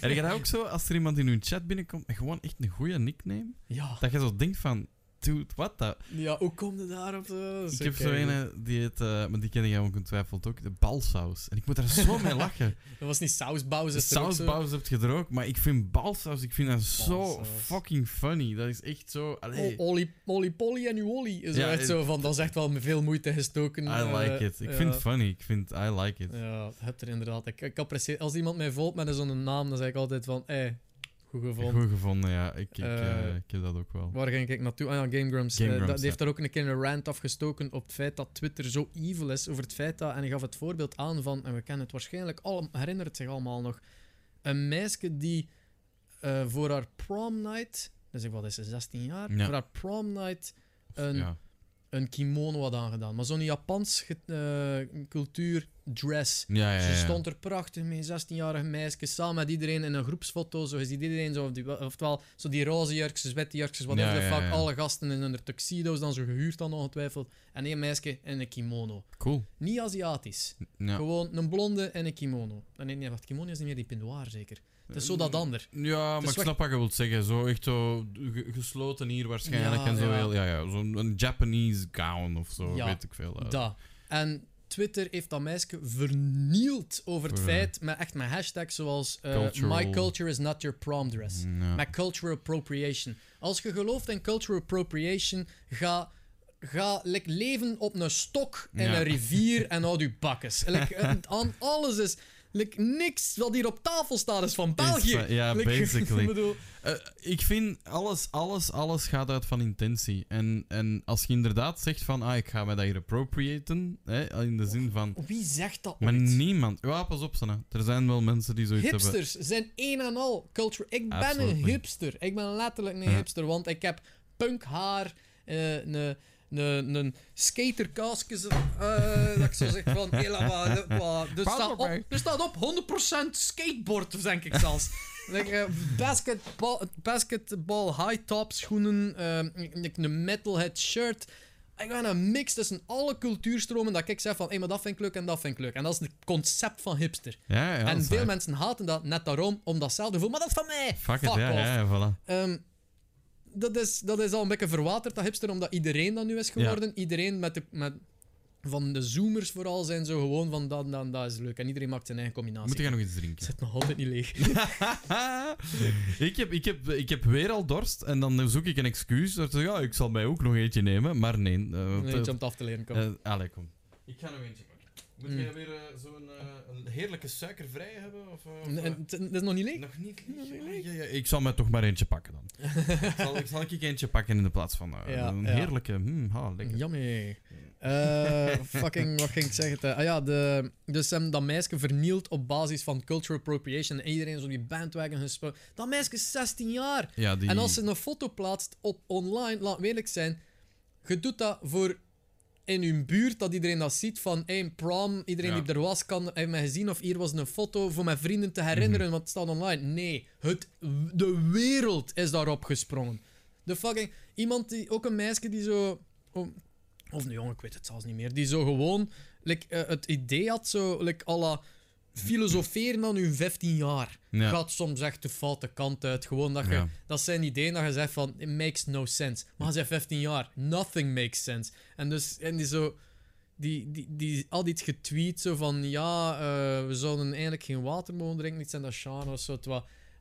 En je gaat ook zo, als er iemand in uw chat binnenkomt, gewoon echt een goede nickname. Ja. Dat je zo denkt van... Dude, wat dat? Ja, hoe kom je daarop? Ik heb zo een, die heet, maar die ken ik ook ongetwijfeld ook, de balsaus. En ik moet daar zo mee lachen. Dat was niet sausbouws. Sausbouws heb je er ook, maar ik vind balsaus, ik vind dat zo fucking funny. Dat is echt zo... Olly Polly en Uolly is echt zo van, dat is echt wel veel moeite gestoken. I like it. Ik vind het funny. I like it. Ja, heb er inderdaad. Ik apprecieer, als iemand mij volgt met zo'n naam, dan zeg ik altijd van, Goed gevonden, ja. Ik heb dat ook wel. Waar ging ik naartoe? Ah ja, Game Grumps. Die heeft daar ook een keer een rant afgestoken op het feit dat Twitter zo evil is over het feit dat... En hij gaf het voorbeeld aan van... En we kennen het waarschijnlijk... herinnert het zich allemaal nog. Een meisje die voor haar prom night... Dus wat is ze, 16 jaar? Ja. Voor haar prom night een kimono had aangedaan. Maar zo'n Japans cultuur dress. Ja. Ze stond er prachtig mee, 16-jarige meisje, samen met iedereen in een groepsfoto. Zo, je ziet iedereen, oftewel zo die roze jurkjes, witte jurkjes, wat vaak alle gasten in hun tuxedo's, dan zo gehuurd dan ongetwijfeld. En één meisje in een kimono. Cool. Niet Aziatisch. Ja. Gewoon een blonde en een kimono. Nee, wacht, kimono is niet meer die pindoir, zeker. Het is zo dat ander. Ja, maar ik snap wat je wilt zeggen. Zo echt zo gesloten hier waarschijnlijk. Ja, en zo heel... Ja, zo'n Japanese gown of zo, weet ik veel. Dat. En Twitter heeft dat meisje vernield over het feit, met hashtags zoals My culture is not your prom dress. No. Met cultural appropriation. Als je gelooft in cultural appropriation, ga leven op een stok in een rivier en houd je bakkes. Aan alles is... niks wat hier op tafel staat is van België. Basically. Ik vind alles gaat uit van intentie. En als je inderdaad zegt van, ik ga mij dat hier appropriaten, in de zin van... Wie zegt dat ooit? Maar niemand. Ja, pas op, Sanne. Er zijn wel mensen die zoiets hebben. Hipsters zijn een en al culture. Ik ben een hipster. Ik ben letterlijk een hipster, want ik heb punkhaar, een skaterkaasjes, dat ik zo zeg van, er staat op 100% skateboard, denk ik zelfs. Basketball high top schoenen, een metalhead shirt. Ik ben een mix tussen alle cultuurstromen dat ik zeg van, maar dat vind ik leuk en dat vind ik leuk. En dat is het concept van hipster. Ja, en veel mensen haten dat net daarom, om datzelfde voelen, maar dat is van mij. Fuck it, off. Ja, voilà. Dat is al een beetje verwaterd, dat hipster, omdat iedereen dat nu is geworden. Iedereen met van de zoomers vooral zijn zo gewoon van dat en dat, dat is leuk. En iedereen maakt zijn eigen combinatie. Moet jij nog iets drinken? Zit nog altijd niet leeg. ik heb weer al dorst en dan zoek ik een excuus. Dan zeg ik, ja, ik zal mij ook nog eentje nemen, maar nee. Eentje om het af te leren, kom. Allee, kom. Ik ga nog eentje pakken. Moet jij weer zo'n heerlijke suikervrij hebben? Dat is nog niet leeg? Nog niet leeg. Ja, ik zal mij toch maar eentje pakken dan. ik zal eentje pakken in de plaats van een heerlijke... lekker. Jammer. Fucking, wat ging ik zeggen? Dus dat meisje vernield op basis van cultural appropriation. En iedereen zo die bandwagon gesproken. Dat meisje is 16 jaar. Ja, die... En als ze een foto plaatst op online, laat me eerlijk zijn, je doet dat voor... in hun buurt, dat iedereen dat ziet van prom, iedereen die er was, heeft mij gezien of hier was een foto voor mijn vrienden te herinneren, want het staat online. Nee, de wereld is daarop gesprongen. De fucking... Iemand die... Ook een meisje die zo... Of een jongen, ik weet het zelfs niet meer. Die zo gewoon het idee had, zo à la filosoferen aan hun 15 jaar. Ja. Gaat soms echt de foute kant uit. Gewoon dat je... Ja. Dat zijn ideeën dat je zegt van... It makes no sense. Maar als je 15 jaar... Nothing makes sense. En dus... En die zo... Die al dit getweet zo van... Ja, we zouden eigenlijk geen water mogen drinken. Iets en dat genre of zo.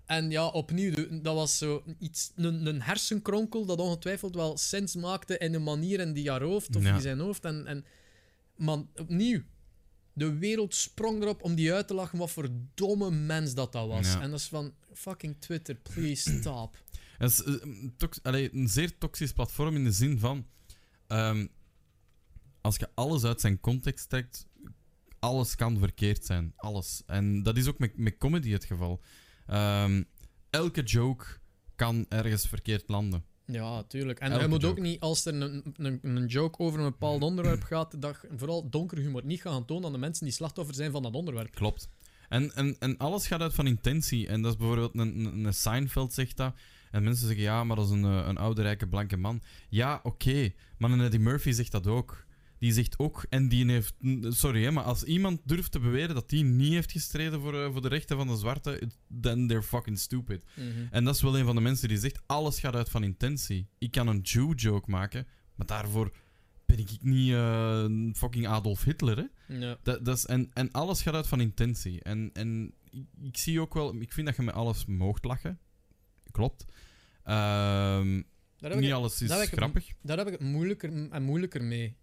En ja, opnieuw... Dat was zo iets... Een hersenkronkel dat ongetwijfeld wel sens maakte in de manier en die haar hoofd. Of die zijn hoofd. En man, opnieuw... De wereld sprong erop om die uit te lachen wat voor domme mens dat was. Ja. En dat is van, fucking Twitter, please stop. Het is een zeer toxisch platform in de zin van... als je alles uit zijn context trekt, alles kan verkeerd zijn. Alles. En dat is ook met comedy het geval. Elke joke kan ergens verkeerd landen. Ja, tuurlijk. En je moet ook niet, als er een joke over een bepaald onderwerp gaat, dat vooral donker humor niet gaan tonen aan de mensen die slachtoffer zijn van dat onderwerp. Klopt. En alles gaat uit van intentie. En dat is bijvoorbeeld een Seinfeld zegt dat. En mensen zeggen, ja, maar dat is een oude, rijke, blanke man. Ja, oké. Maar een Eddie Murphy zegt dat ook. Die zegt ook, en die heeft... Sorry, hè, maar als iemand durft te beweren dat die niet heeft gestreden voor de rechten van de zwarte, then they're fucking stupid. Mm-hmm. En dat is wel een van de mensen die zegt, alles gaat uit van intentie. Ik kan een Jew-joke maken, maar daarvoor ben ik niet fucking Adolf Hitler, hè. Ja. Dat is, en alles gaat uit van intentie. En ik zie ook wel... Ik vind dat je met alles moogt lachen. Klopt. Niet alles is grappig. Daar heb ik het moeilijker en moeilijker mee.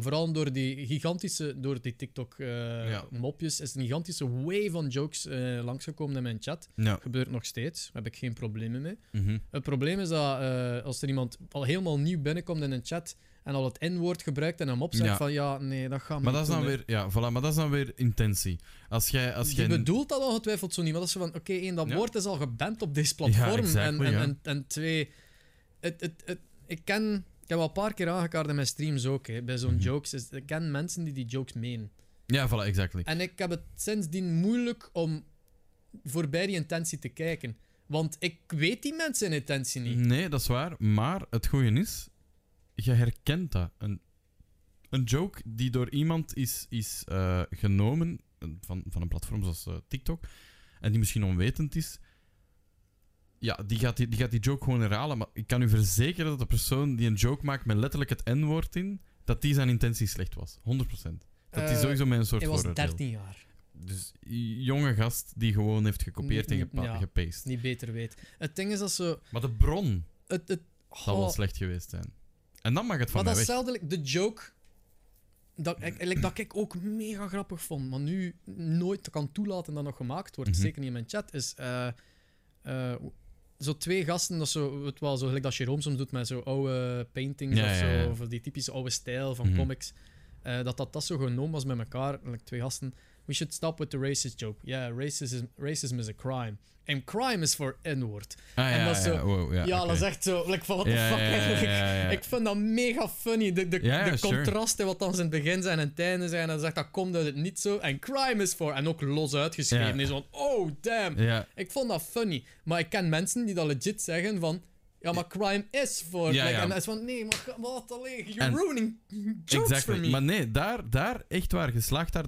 Vooral door die gigantische, door die TikTok-mopjes, is een gigantische wave van jokes langsgekomen in mijn chat. Ja. Gebeurt nog steeds, daar heb ik geen problemen mee. Mm-hmm. Het probleem is dat als er iemand al helemaal nieuw binnenkomt in een chat en al het N-woord gebruikt en hem opzet van ja, nee, dat gaat maar dat is dan weer, maar dat is dan weer intentie. Als jij bedoelt dat ongetwijfeld zo niet, maar dat is van, oké, één, dat woord is al geband op deze platform. Ja, exactly, en twee, ik heb al een paar keer aangekaart in mijn streams ook, hè, bij zo'n jokes. Ik ken mensen die jokes meen. Ja, voilà, exactly. En ik heb het sindsdien moeilijk om voorbij die intentie te kijken. Want ik weet die mensen in intentie niet. Nee, dat is waar. Maar het goede is, je herkent dat. Een joke die door iemand is genomen, van een platform zoals TikTok, en die misschien onwetend is... Ja, die gaat die joke gewoon herhalen, maar ik kan u verzekeren dat de persoon die een joke maakt met letterlijk het N-woord in, dat die zijn intentie slecht was. 100%. Dat die sowieso met een soort vooroordeel. Hij was 13 jaar. Dus jonge gast die gewoon heeft gekopieerd en gepast. Niet beter weet. Het ding is dat ze... Maar de bron zal wel slecht geweest zijn. En dan mag het van mij weg. Maar dat is zelden de joke... Dat ik ook mega grappig vond, maar nu nooit kan toelaten dat nog gemaakt wordt, zeker niet in mijn chat, is... Zo twee gasten, dat zo, het wel, zo gelijk dat Jerome soms doet met zo oude paintings of zo, of die typische oude stijl van comics, dat zo genomen was met elkaar. Like twee gasten, we should stop with the racist joke. Yeah, racism is a crime. En crime is voor N-word. Dat is echt zo, like, van what the fuck eigenlijk. Ik vind dat mega funny. De contrasten wat dan in het begin zijn en het einde zijn. En dan zegt dat komt uit het niet zo. En crime is voor. En ook los uitgeschreven. Is van, oh damn. Ik vond dat funny. Maar ik ken mensen die dat legit zeggen van... Ja, maar crime is voor. En hij is van, nee, maar wat alleen. You're ruining jokes for me. Maar nee, daar echt waar geslaagd daar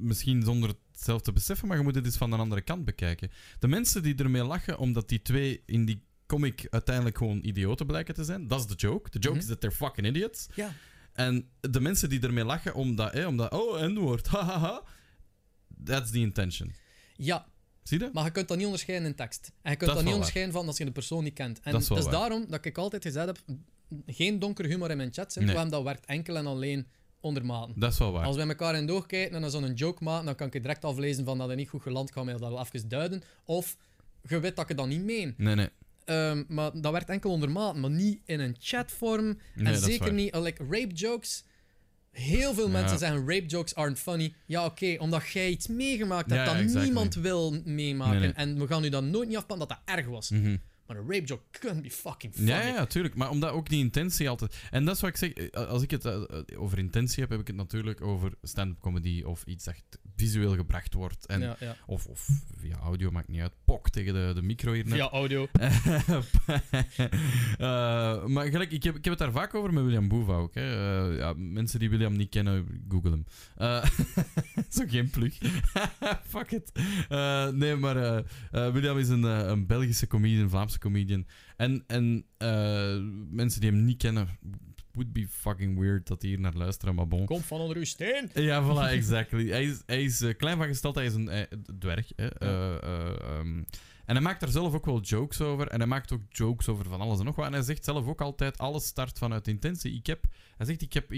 misschien zonder het zelf te beseffen, maar je moet het eens van de andere kant bekijken. De mensen die ermee lachen omdat die twee in die comic uiteindelijk gewoon idioten blijken te zijn, dat is de joke. De joke is dat they're fucking idiots. Ja. En de mensen die ermee lachen omdat, oh, N-woord, hahaha. That's the intention. Ja. Zie je? Maar je kunt dat niet onderscheiden in tekst. En je kunt dat niet onderscheiden van als je de persoon niet kent. En dat is daarom dat ik altijd gezegd heb, geen donker humor in mijn chat zit. Nee. Dat werkt enkel en alleen ondermaten. Dat is wel waar. Als wij elkaar in het oog kijken en dan zo'n joke maken, dan kan ik je direct aflezen van dat je niet goed geland kan, maar dat wel even duiden. Of je weet dat ik het dan niet meen. Nee, nee. Maar dat werkt enkel ondermaten, maar niet in een chatvorm. Nee, en zeker niet, like rape jokes. Heel veel mensen zeggen rape jokes aren't funny. Ja, oké, omdat jij iets meegemaakt hebt dat niemand wil meemaken. Nee, nee. En we gaan nu dan nooit niet afpakken dat dat erg was. Mm-hmm. Maar een rape joke couldn't be fucking funny. Ja, ja, tuurlijk. Maar omdat ook die intentie altijd... En dat is wat ik zeg. Als ik het over intentie heb, heb ik het natuurlijk over stand-up comedy of iets dat visueel gebracht wordt. En, ja, ja. Of via audio, maakt niet uit. Pok tegen de micro hier. Via audio. Maar gelijk, ik heb het daar vaak over met William Boeva ook. Hè. Ja, mensen die William niet kennen, google hem. Zo geen plug. Fuck it. Nee, maar William is een Belgische comedian, Vlaamse comedian. En mensen die hem niet kennen, would be fucking weird dat die hier naar luisteren, maar bon. Komt van onder uw steen! Ja, voilà, exactly. Hij is klein van gesteld, hij is een dwerg. Hè. En hij maakt daar zelf ook wel jokes over. En hij maakt ook jokes over van alles en nog wat. En hij zegt zelf ook altijd, alles start vanuit intentie. Hij zegt, ik heb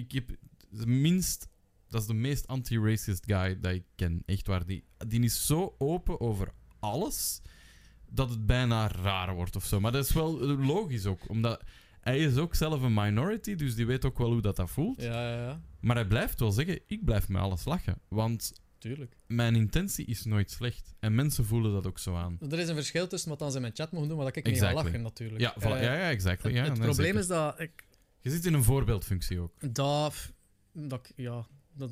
de minst... Dat is de meest anti-racist guy dat ik ken. Echt waar. Die is zo open over alles... dat het bijna raar wordt of zo. Maar dat is wel logisch ook. Omdat hij is ook zelf een minority, dus die weet ook wel hoe dat voelt. Ja, ja, ja. Maar hij blijft wel zeggen, ik blijf met alles lachen. Want tuurlijk, mijn intentie is nooit slecht. En mensen voelen dat ook zo aan. Er is een verschil tussen wat dan ze in mijn chat mogen doen, maar dat ik mee ga lachen natuurlijk. Ja, ja, exact. Ja, het probleem zeker is dat ik... Je zit in een voorbeeldfunctie ook. Dat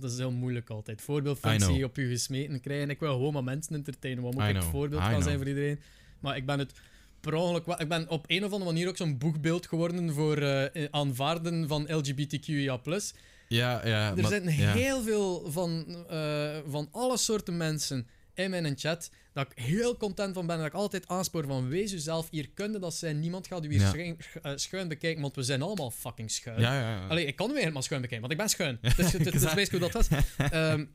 is heel moeilijk altijd. Voorbeeldfunctie op je gesmeten krijgen. Ik wil gewoon maar mensen entertainen. Wat moet ik het voorbeeld gaan zijn voor iedereen? Maar ik ben het per ongeluk... Ik ben op een of andere manier ook zo'n boegbeeld geworden voor aanvaarden van LGBTQIA+. Ja, ja. Er zitten heel veel van alle soorten mensen in mijn chat dat ik heel content van ben, dat ik altijd aanspoor van wees jezelf, hier kunnen dat zijn, niemand gaat u hier schuin bekijken, want we zijn allemaal fucking schuin. Ja, ja, ja. Allee, ik kan weer helemaal schuin bekijken, want ik ben schuin. Dus het is basically hoe dat was.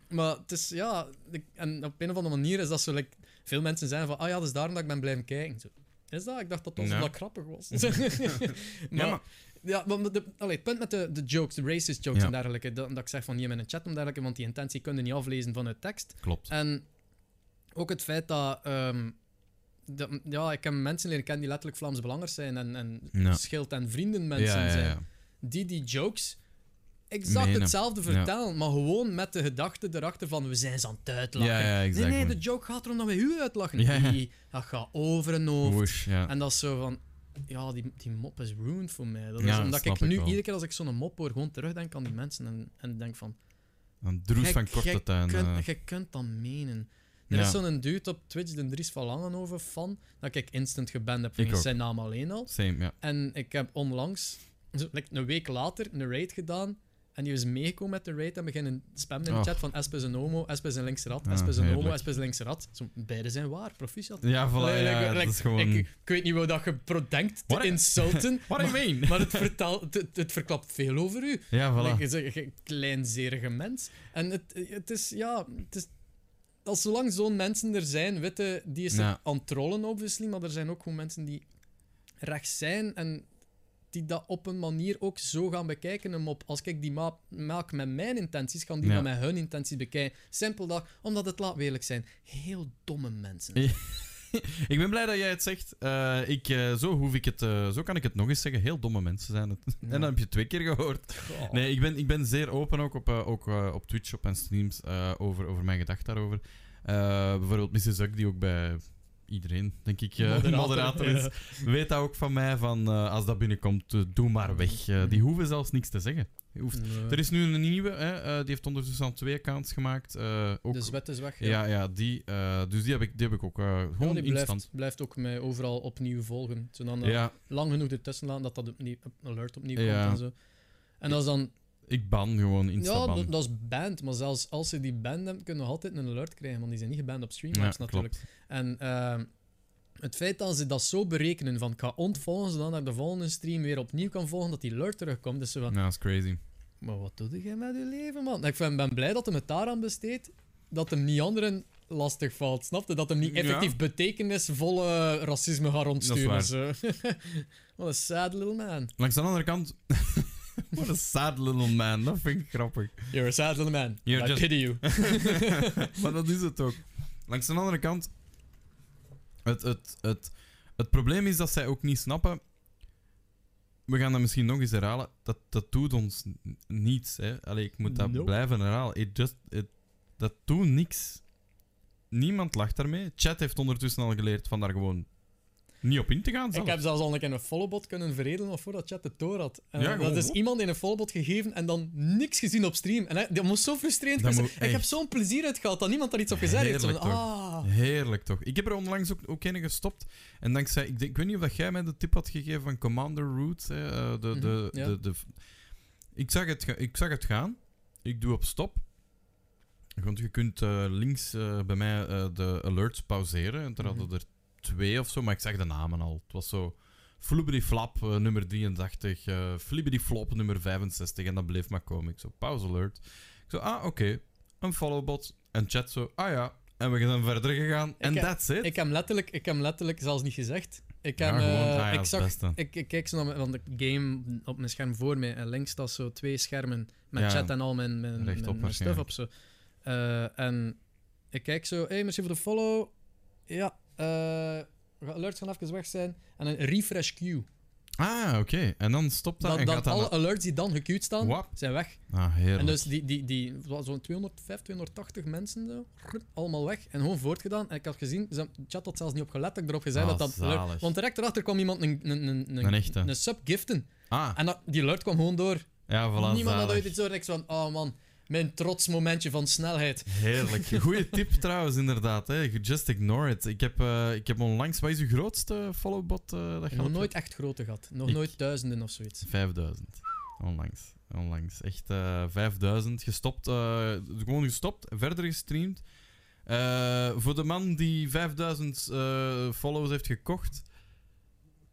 Maar het is, ja... En op een of andere manier is dat zo... Like, veel mensen zeggen van, ah ja, dat is daarom dat ik ben blijven kijken. Zo, is dat? Ik dacht dat dat grappig was. maar het punt met de jokes, de racist jokes en dergelijke, dat ik zeg van hier in een chat en dergelijke, want die intentie kun je niet aflezen van het tekst. Klopt. En... ook het feit dat, ik heb mensen leren kennen die letterlijk Vlaams belangers zijn en schild- en vriendenmensen zijn. Die jokes exact hetzelfde vertellen, maar gewoon met de gedachte erachter van we zijn ze aan het uitlachen. Ja, exactly. Nee, de joke gaat erom dat we u uitlachen. Ja. Die, dat gaat over en over. Woosh, ja. En dat is zo van, ja, die mop is ruined voor mij. Dat is omdat ik nu iedere keer als ik zo'n mop hoor, gewoon terugdenk aan die mensen en denk van... Een droes van korte tuin. Je kunt dat menen. Er is zo'n dude op Twitch, de Dries van Langenhoven, fan, dat ik instant geband heb van zijn naam alleen al. Same, ja. En ik heb onlangs, een week later, een raid gedaan. En die was meegekomen met de raid en beginnen spammen in de chat van Espe is een homo, Espe is een linkse rat, Espe is een homo, Espe is een linkse rat. Zo, beide zijn waar, proficiat. Ja, voilà, dat is gewoon... Ik weet niet hoe dat je denkt te insulten. What I mean? Maar het verklapt veel over u. Ja, voilà. Je bent een kleinzerige mens. En het is... Als zolang zo'n mensen er zijn, witte, die is er aan het trollen, obviously, maar er zijn ook gewoon mensen die rechts zijn en die dat op een manier ook zo gaan bekijken. Een mop. Als ik die maak met mijn intenties, gaan die dat met hun intenties bekijken. Simpeldag, omdat het, laat eerlijk zijn, heel domme mensen. Ik ben blij dat jij het zegt. Zo kan ik het nog eens zeggen. Heel domme mensen zijn het. Ja. En dan heb je 2 keer gehoord. God. Nee, ik ben zeer open ook op Twitch, op mijn streams, over mijn gedachten daarover. Bijvoorbeeld Mrs. Zuck, die ook bij iedereen, denk ik, moderator is, weet dat ook van mij. Van, als dat binnenkomt, doe maar weg. Die hoeven zelfs niks te zeggen. Nee. Er is nu een nieuwe, die heeft ondertussen al 2 accounts gemaakt. Ook, de zwet is weg. Ja, die. Dus die heb ik ook gewoon die blijft ook mij overal opnieuw volgen. Zodat lang genoeg ertussen laten dat een alert opnieuw komt en zo. En dat is dan... Ik ban gewoon Instagram. Ja, dat is banned. Maar zelfs als ze die banned hebben, kunnen we altijd een alert krijgen. Want die zijn niet geband op streamlabs natuurlijk. Klopt. En het feit dat ze dat zo berekenen, van ik ga ontvolgen, zodat ik de volgende stream weer opnieuw kan volgen, dat die alert terugkomt. Dus dat is crazy. maar wat doe jij met je leven, man? Ik ben blij dat hem het daaraan besteedt, dat hem niet anderen lastig valt, snapte? Dat hem niet effectief betekenisvolle racisme gaat rondsturen. Zo. Wat een sad little man. Langs de andere kant... What a sad little man, dat vind ik grappig. You're a sad little man, I pity you. Maar dat is het ook. Langs de andere kant... Het probleem is dat zij ook niet snappen... We gaan dat misschien nog eens herhalen. Dat doet ons niets. Hè. Allee, ik moet dat blijven herhalen. Dat doet niks. Niemand lacht daarmee. Chat heeft ondertussen al geleerd van daar gewoon niet op in te gaan. Zelfs. Ik heb zelfs al een keer een followbot kunnen veredelen voordat Chat het door had. En ja, dat is iemand in een followbot gegeven en dan niks gezien op stream. En dat moest zo frustrerend zijn. Ik heb zo'n plezier uit gehad dat niemand daar iets op gezegd heeft. Heerlijk toch. Ah. Heerlijk toch. Ik heb er onlangs ook een gestopt. En dankzij... Ik weet niet of jij mij de tip had gegeven van Commander Root. Ik zag het gaan. Ik doe op stop. Want je kunt links bij mij de alerts pauzeren. En er hadden er 2 of zo, maar ik zag de namen al. Het was zo Flubberiflap nummer 83, Flibberiflop nummer 65 en dat bleef maar komen. Ik zo, pause alert. Ik zo, oké. Een followbot. En Chat zo, En we zijn verder gegaan. En that's it. Ik heb hem letterlijk zelfs niet gezegd. Ik kijk zo naar mijn game op mijn scherm voor mij en links staan zo 2 schermen met Chat en al mijn stuff op zo. En ik kijk zo, hey, merci voor de follow. Ja. Alerts gaan even weg zijn en een refresh queue. Oké. En dan stopt dat. Dan alle alerts die dan gequeued staan, zijn weg. Heerlijk. En dus die zo'n 205, 280 mensen zo, allemaal weg en gewoon voortgedaan. En ik had gezien, de Chat had zelfs niet op gelet, ik erop gezegd dat. Want direct erachter kwam iemand een sub giften. En die alert kwam gewoon door. Ja, voilà, niemand had ooit iets door. En ik zo van, oh man. Mijn trots momentje van snelheid. Heerlijk. Goeie tip trouwens, inderdaad. Hè. Just ignore it. Ik heb onlangs... Wat is uw grootste followbot? Nog nooit echt grote gehad. Nog nooit 1000 of zoiets. 5000. Onlangs. Echt 5000. Gestopt. Gewoon gestopt. Verder gestreamd. Voor de man die 5000 follows heeft gekocht...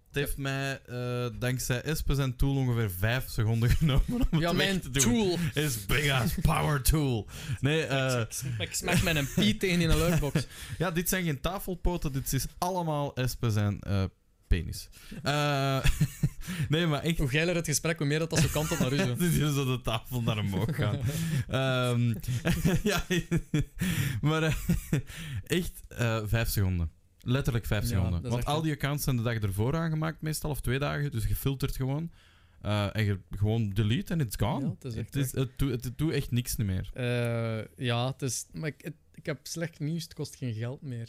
Het heeft mij dankzij Espe zijn tool ongeveer 5 seconden genomen om het weg te doen. Ja, mijn tool is big ass power tool. Nee, ik smaak met een piet in een luchtbox. Ja, dit zijn geen tafelpoten, dit is allemaal Espe zijn penis. Nee, maar echt... Hoe geiler het gesprek, hoe meer dat zo kant op naar u zo. Dit is zo de tafel naar omhoog gaan. Ja, maar echt 5 seconden. Letterlijk 5 seconden. Want al die accounts zijn de dag ervoor aangemaakt, meestal, of 2 dagen. Dus gefilterd gewoon. En gewoon delete en it's gone. Ja, het doet echt niks meer. Maar ik heb slecht nieuws, het kost geen geld meer.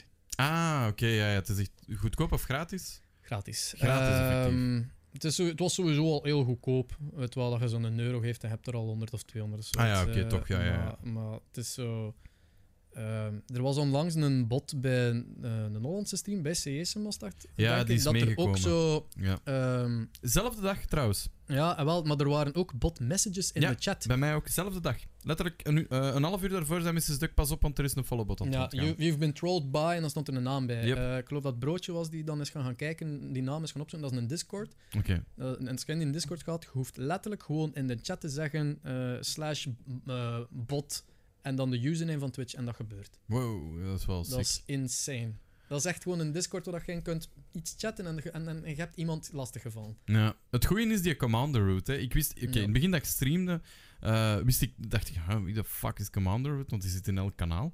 Oké. Ja, het is echt goedkoop of gratis? Gratis. Effectief. Het was sowieso al heel goedkoop. Terwijl je zo'n euro geeft, dan heb je er al 100 of 200. Of zoiets. Toch. Maar het is zo... er was onlangs een bot bij een Hollandse stream, bij CS was dat. Ja, die is dat meegekomen. Zelfde dag trouwens. Ja, wel, maar er waren ook bot messages in de chat. Bij mij ook, zelfde dag. Letterlijk een half uur daarvoor zei Mrs. Duck, pas op, want er is een followbot aan het gaan. You've been trolled by, en dan stond er een naam bij. Yep. Ik geloof dat Broodje was die dan is gaan kijken, die naam is gaan opzoeken, dat is een Discord. Oké. En als je in Discord gaat, je hoeft letterlijk gewoon in de chat te zeggen, /bot... En dan de username van Twitch en dat gebeurt. Wow, dat is wel sick. Dat is insane. Dat is echt gewoon een Discord waar je kunt iets chatten en je hebt iemand lastiggevallen. Ja, het goede is die Commander Root. Ik wist, in het begin dat ik streamde, dacht ik, wie de fuck is Commander Root? Want die zit in elk kanaal.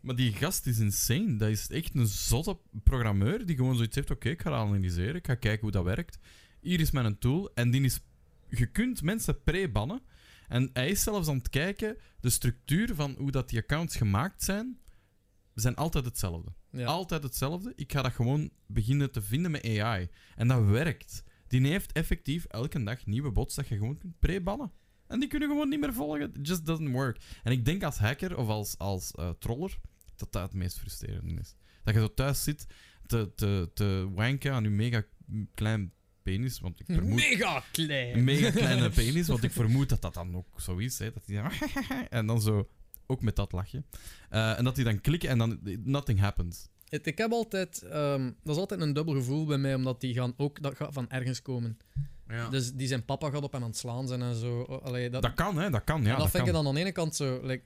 Maar die gast is insane. Dat is echt een zotte programmeur die gewoon zoiets heeft. Oké, ik ga analyseren, ik ga kijken hoe dat werkt. Hier is mijn tool en je kunt mensen pre-bannen. En hij is zelfs aan het kijken, de structuur van hoe dat die accounts gemaakt zijn altijd hetzelfde. Ja. Altijd hetzelfde. Ik ga dat gewoon beginnen te vinden met AI. En dat werkt. Die heeft effectief elke dag nieuwe bots dat je gewoon kunt pre-bannen. En die kunnen gewoon niet meer volgen. It just doesn't work. En ik denk als hacker of als troller, dat dat het meest frustrerende is. Dat je zo thuis zit te wanken aan je mega klein... penis, want ik vermoed... Mega klein! Mega kleine penis, want ik vermoed dat dat dan ook zo is. Hè, dat die dan en dan zo, ook met dat lachje. En dat die dan klikken en dan nothing happens. Ik heb altijd... dat is altijd een dubbel gevoel bij mij, omdat die gaan ook van ergens komen. Ja. Dus die zijn papa gaat op hem aan het slaan zijn en zo. Allee, dat kan, hè? Dat kan, ja. Maar dat vind ik dan aan de ene kant zo. Like,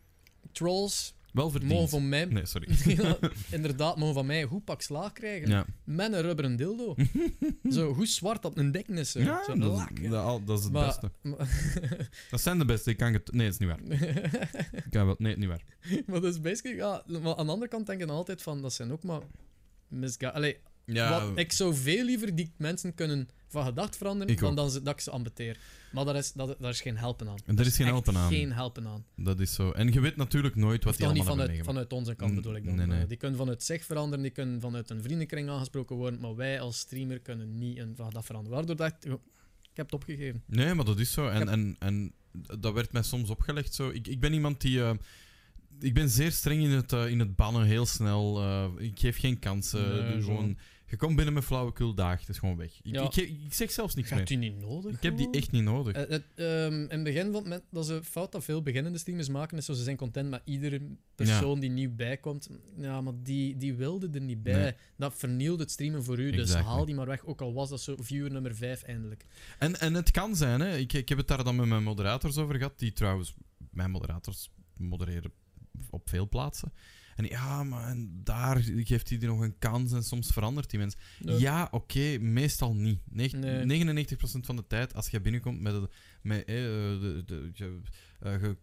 trolls wel mogen van mij... Nee, sorry. Inderdaad, mogen van mij een goed pak slaag krijgen. Ja. Met een rubberen dildo. Zo, hoe zwart dat een dek is. Zo. Ja, zo dat, lak, is, dat is het beste. Dat zijn de beste. Ik kan het... Nee, dat is niet waar. Ik kan wel... Nee, het is niet waar. Maar dat is basically... Ja, maar aan de andere kant denk ik altijd van... Dat zijn ook maar... Allee, ja. Wat, ik zou veel liever die mensen kunnen van gedacht veranderen dan dat ik ze ambeteer. Maar daar is geen helpen aan. En er is geen helpen aan. Dat is zo. En je weet natuurlijk nooit wat die allemaal hebben meegemaakt. Vanuit onze kant bedoel ik dan. Nee. Die kunnen vanuit zich veranderen, die kunnen vanuit een vriendenkring aangesproken worden, maar wij als streamer kunnen niet van dat veranderen. Waardoor dat... Ik heb het opgegeven. Nee, maar dat is zo. En dat werd mij soms opgelegd. Zo. Ik ben iemand die... ik ben zeer streng in het bannen, heel snel. Ik geef geen kansen. Dus gewoon, je komt binnen met flauwekul daag, het is gewoon weg. Ik zeg zelfs niks meer. Heb je die niet nodig? Ik heb die echt niet nodig. In het begin van het dat is een fout dat veel beginnende streamers maken, is zo, ze zijn content met iedere persoon die nieuw bijkomt. Ja, maar die wilde er niet bij. Nee. Dat vernielde het streamen voor u, dus haal die maar weg. Ook al was dat zo viewer nummer 5 eindelijk. En het kan zijn, hè. Ik heb het daar dan met mijn moderators over gehad, die trouwens, mijn moderators modereren op veel plaatsen. En ja, maar daar geeft hij nog een kans en soms verandert die mens. Nee. Ja, oké, meestal niet. 99% van de tijd, als je binnenkomt met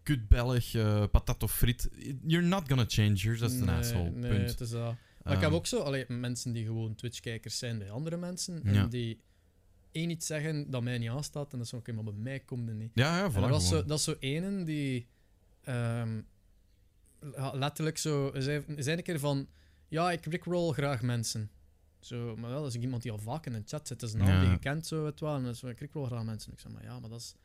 kutbellig, patat of friet, you're not gonna change, you're just an asshole. Nee, het is dat. Maar ik heb ook zo mensen die gewoon Twitch-kijkers zijn bij andere mensen, en die één iets zeggen dat mij niet aanstaat, en dat is zo, oké, maar bij mij komt het niet. Ja, voilà, dat is zo één die... letterlijk zo, zei een keer van ja, ik rickroll graag mensen. Zo, maar wel, als ik iemand die al vaak in de chat zit, is een naam die je kent, zo, het wel, en dan zo, ik rickroll graag mensen. Ik zeg maar ja, maar dat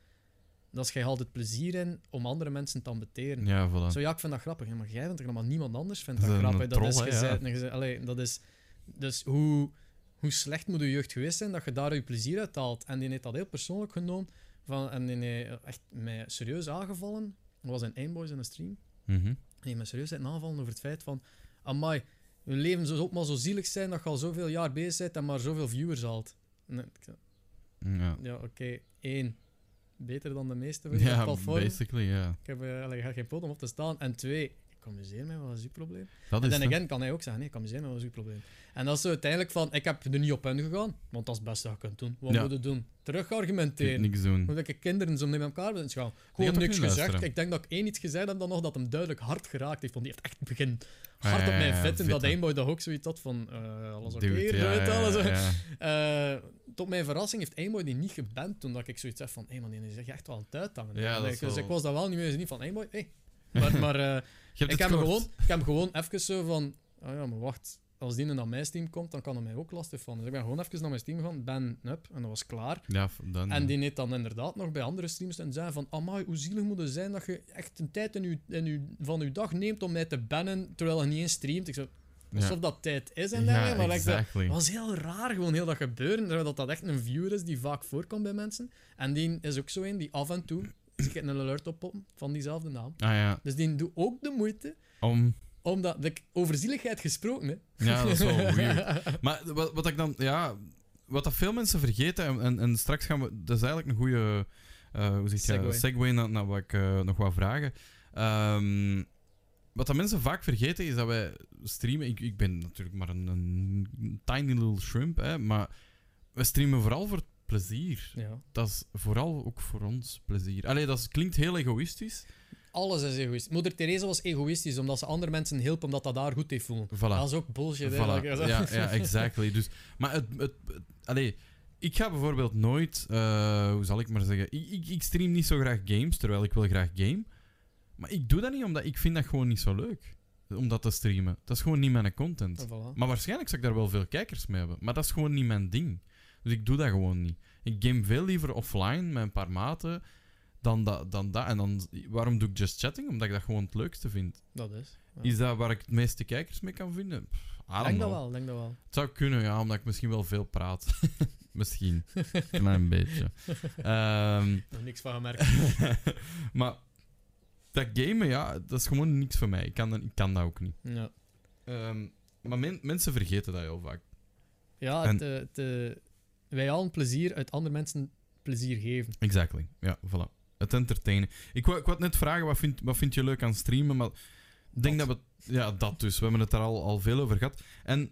is jij haalt het plezier in om andere mensen te ambeteren. Ja, voilà. Zo, ja, ik vind dat grappig, maar jij vindt het maar niemand anders vindt dat grappig. Dat is gezegd. Dus hoe slecht moet je jeugd geweest zijn dat je daar je plezier uit haalt? En die heeft dat heel persoonlijk genomen, en die heeft echt mij serieus aangevallen. Dat was in Einboy in een stream. Nee, maar serieus zijn aanvallen over het feit van amai, je leven zou ook maar zo zielig zijn dat je al zoveel jaar bezig bent en maar zoveel viewers haalt. Nee, oké. Eén, beter dan de meeste van je platform. Ja, basically, ja. Yeah. Ik heb geen pot om op te staan. En twee, ik amuseer mij, wat is uw probleem? En dan again kan hij ook zeggen, nee, ik amuseer mij, wat is uw probleem? En dat is zo uiteindelijk van, ik heb er niet op ingegaan, want dat is het beste dat je kunt doen. Wat moet je doen? Terug argumenteren. Niks doen. Omdat ik kinderen zo met elkaar ben gaan. Gewoon niks gezegd. Luisteren. Ik denk dat ik één iets gezegd heb dan nog dat hem duidelijk hard geraakt heeft. Want die heeft echt begin hard op mij vet. En dat Einboy dat ook zoiets had van alles oké, tot mijn verrassing heeft Einboy die niet geband toen dat ik zoiets heb van hé man, die is echt wel aan het uithangen. Ja, dus wel... ik was dat wel niet meer niet van Einboy, ik heb gewoon even zo van oh ja, maar wacht. Als die naar mijn team komt, dan kan hij mij ook lastig van. Dus ik ben gewoon even naar mijn team gegaan, en dat was klaar. Ja, dan, en die heeft dan inderdaad nog bij andere streamers en zei van amai, hoe zielig moet het zijn dat je echt een tijd van je dag neemt om mij te bannen, terwijl je niet eens streamt. Ik zei, alsof dat tijd is en dergelijke. Maar dat was heel raar, gewoon heel dat gebeuren. Terwijl dat echt een viewer is die vaak voorkomt bij mensen. En die is ook zo een die af en toe ik een alert oppoppen van diezelfde naam. Ah, ja. Dus die doet ook de moeite omdat ik over zieligheid gesproken, hè? Ja, dat is wel weird. Maar wat ik dan, wat dat veel mensen vergeten, en straks gaan we, dat is eigenlijk een goede segue naar wat ik nog wou vragen. Wat dat mensen vaak vergeten is dat wij streamen. Ik ben natuurlijk maar een tiny little shrimp, hè, maar we streamen vooral voor plezier. Ja. Dat is vooral ook voor ons plezier. Allee, dat klinkt heel egoïstisch. Alles is egoïstisch. Moeder Theresa was egoïstisch omdat ze andere mensen hielp omdat dat haar goed heeft voelen. Voilà. Dat is ook bullshit. Voilà. Ja, exactly. Dus, maar ik ga bijvoorbeeld nooit... hoe zal ik maar zeggen? Ik stream niet zo graag games, terwijl ik wel graag game. Maar ik doe dat niet omdat ik vind dat gewoon niet zo leuk. Om dat te streamen. Dat is gewoon niet mijn content. Voilà. Maar waarschijnlijk zou ik daar wel veel kijkers mee hebben. Maar dat is gewoon niet mijn ding. Dus ik doe dat gewoon niet. Ik game veel liever offline met een paar maten... Dan dat. En dan, waarom doe ik just chatting? Omdat ik dat gewoon het leukste vind. Dat is. Ja. Is dat waar ik het meeste kijkers mee kan vinden? Denk dat wel. Het zou kunnen, ja, omdat ik misschien wel veel praat. Misschien. Een klein beetje. Nog niks van gemerkt. Maar dat gamen, ja, dat is gewoon niks voor mij. Ik kan dat ook niet. Ja. Maar mensen vergeten dat heel vaak. Ja, wij halen plezier uit andere mensen... plezier geven. Exactly. Ja, voilà. Het entertainen. Ik wou net vragen, wat vind je leuk aan streamen? Maar ik denk dat we... Ja, dat dus. We hebben het daar al veel over gehad. En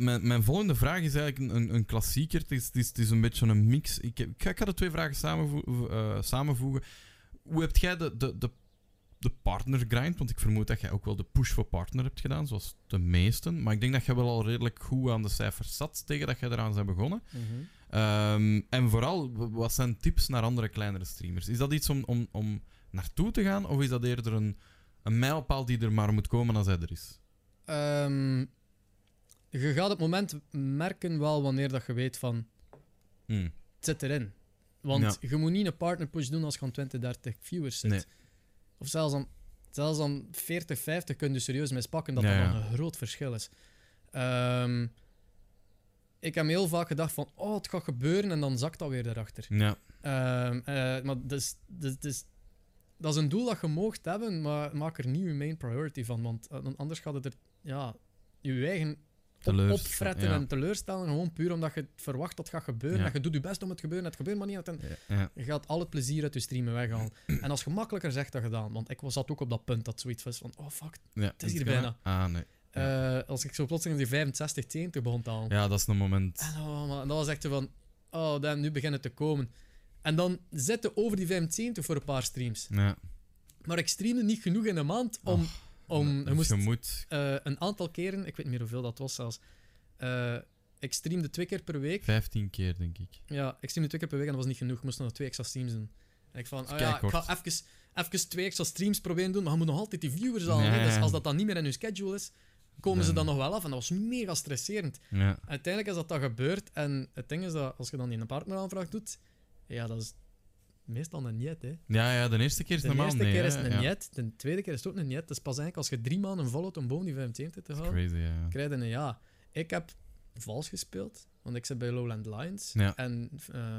mijn volgende vraag is eigenlijk een klassieker. Het is een beetje een mix. Ik ga de twee vragen samenvoegen. Hoe heb jij de partner grind? Want ik vermoed dat jij ook wel de push voor partner hebt gedaan, zoals de meesten. Maar ik denk dat jij wel al redelijk goed aan de cijfers zat tegen dat jij eraan bent begonnen. Mm-hmm. En vooral, wat zijn tips naar andere kleinere streamers? Is dat iets om naartoe te gaan? Of is dat eerder een mijlpaal die er maar moet komen als hij er is? Je gaat op het moment merken wel wanneer dat je weet van... Het zit erin. Want je moet niet een partner push doen als je aan 20, 30 viewers zit. Nee. Of zelfs aan 40, 50 kun je serieus mispakken dat dat een groot verschil is. Ik heb heel vaak gedacht van, oh, het gaat gebeuren en dan zakt dat weer erachter. Ja. Maar dat is een doel dat je moogt hebben, maar maak er niet je main priority van. Want anders gaat het er je eigen opfretten en teleurstellen, gewoon puur omdat je verwacht dat het gaat gebeuren. Ja. En je doet je best om het gebeuren, het gebeurt maar niet. Je gaat al het plezier uit je streamen weghalen. En als gemakkelijker zegt dat gedaan, want ik zat ook op dat punt dat zoiets was van, oh fuck, het is hier bijna. Als ik zo plotseling die 65, 70 begon te halen. Ja, dat is een moment. En dat was echt van, oh damn, nu begint het te komen. En dan zette over die 75 voor een paar streams. Ja. Maar ik streamde niet genoeg in de maand om... Je moest een aantal keren, ik weet niet meer hoeveel dat was zelfs. Ik streamde 2 keer per week. 15 keer, denk ik. Ja, ik streamde 2 keer per week en dat was niet genoeg. Ik moest nog 2 extra streams doen. En ik van, ik ga even 2 extra streams proberen doen, maar je moet nog altijd die viewers halen. Nee. Dus als dat dan niet meer in je schedule is, komen ze dan nog wel af. En dat was mega stresserend. Ja. Uiteindelijk is dat dan gebeurd. En het ding is dat als je dan die een partneraanvraag doet, ja, dat is... meestal een niet, hè? Ja, de eerste keer is normaal. De eerste keer is een niet, de tweede keer is het ook een niet. Dus pas eigenlijk als je 3 maanden volhoudt om boven die 25 te houden, krijg je een ja. Ik heb vals gespeeld, want ik zit bij Lowland Lions. Ja. En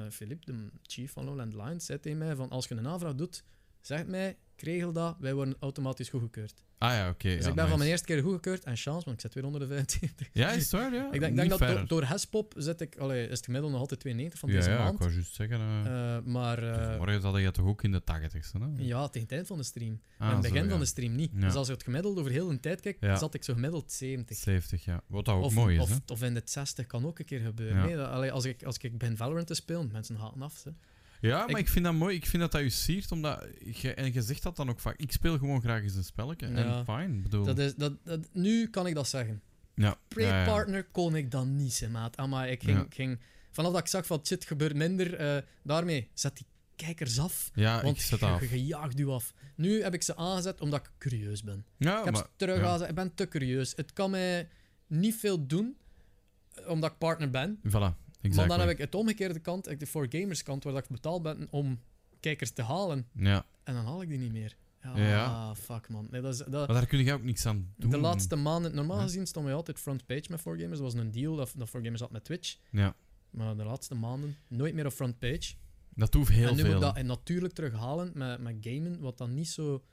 Philippe, de chief van Lowland Lions, zei tegen mij van als je een aanvraag doet, zeg mij, kregel dat, wij worden automatisch goedgekeurd. Ah ja, oké. Dus ik ben van mijn eerste keer goedgekeurd en chance, want ik zit weer onder de 25. Ja, is het waar, ja. Ik denk dat door Hespop zit ik... Allee, is het gemiddelde nog altijd 92 van deze maand. Ja, ik wou juist zeggen... maar... dus morgen zat je toch ook in de 80ste, hè? Ja, tegen het eind van de stream. Aan het begin van de stream niet. Ja. Dus als je het gemiddeld over heel de tijd kijkt, zat ik zo gemiddeld 70. 70, ja. Wat dat ook mooi is, hè? Of in de 60 kan ook een keer gebeuren. Ja. Nee, als ik ben Valorant te spelen, mensen haken af, hè. Ja, maar ik vind dat mooi. Ik vind dat je siert, omdat... En je zegt dat dan ook vaak. Ik speel gewoon graag eens een spelletje. En fijn, bedoel... nu kan ik dat zeggen. Ja. Pre-partner kon ik dan niet, hè, maat. Maar ik ging... Vanaf dat ik zag van, shit, gebeurt minder. Daarmee, zet die kijkers af. Ja, want je jaagt je af. Nu heb ik ze aangezet, omdat ik curieus ben. Ja, ik heb ze terug aangezet. Ik ben te curieus. Het kan mij niet veel doen, omdat ik partner ben. Voilà. Exactly. Maar dan heb ik het omgekeerde kant, de 4Gamers kant, waar ik betaald ben om kijkers te halen. Ja. En dan haal ik die niet meer. Ah, fuck man. Nee, maar daar kun je ook niks aan doen. De laatste maanden, normaal gezien stond mij altijd frontpage met 4Gamers. Dat was een deal dat 4Gamers had met Twitch. Ja. Maar de laatste maanden nooit meer op frontpage. Dat hoeft heel veel. En nu moet ik dat natuurlijk terughalen met gamen, wat dan niet zo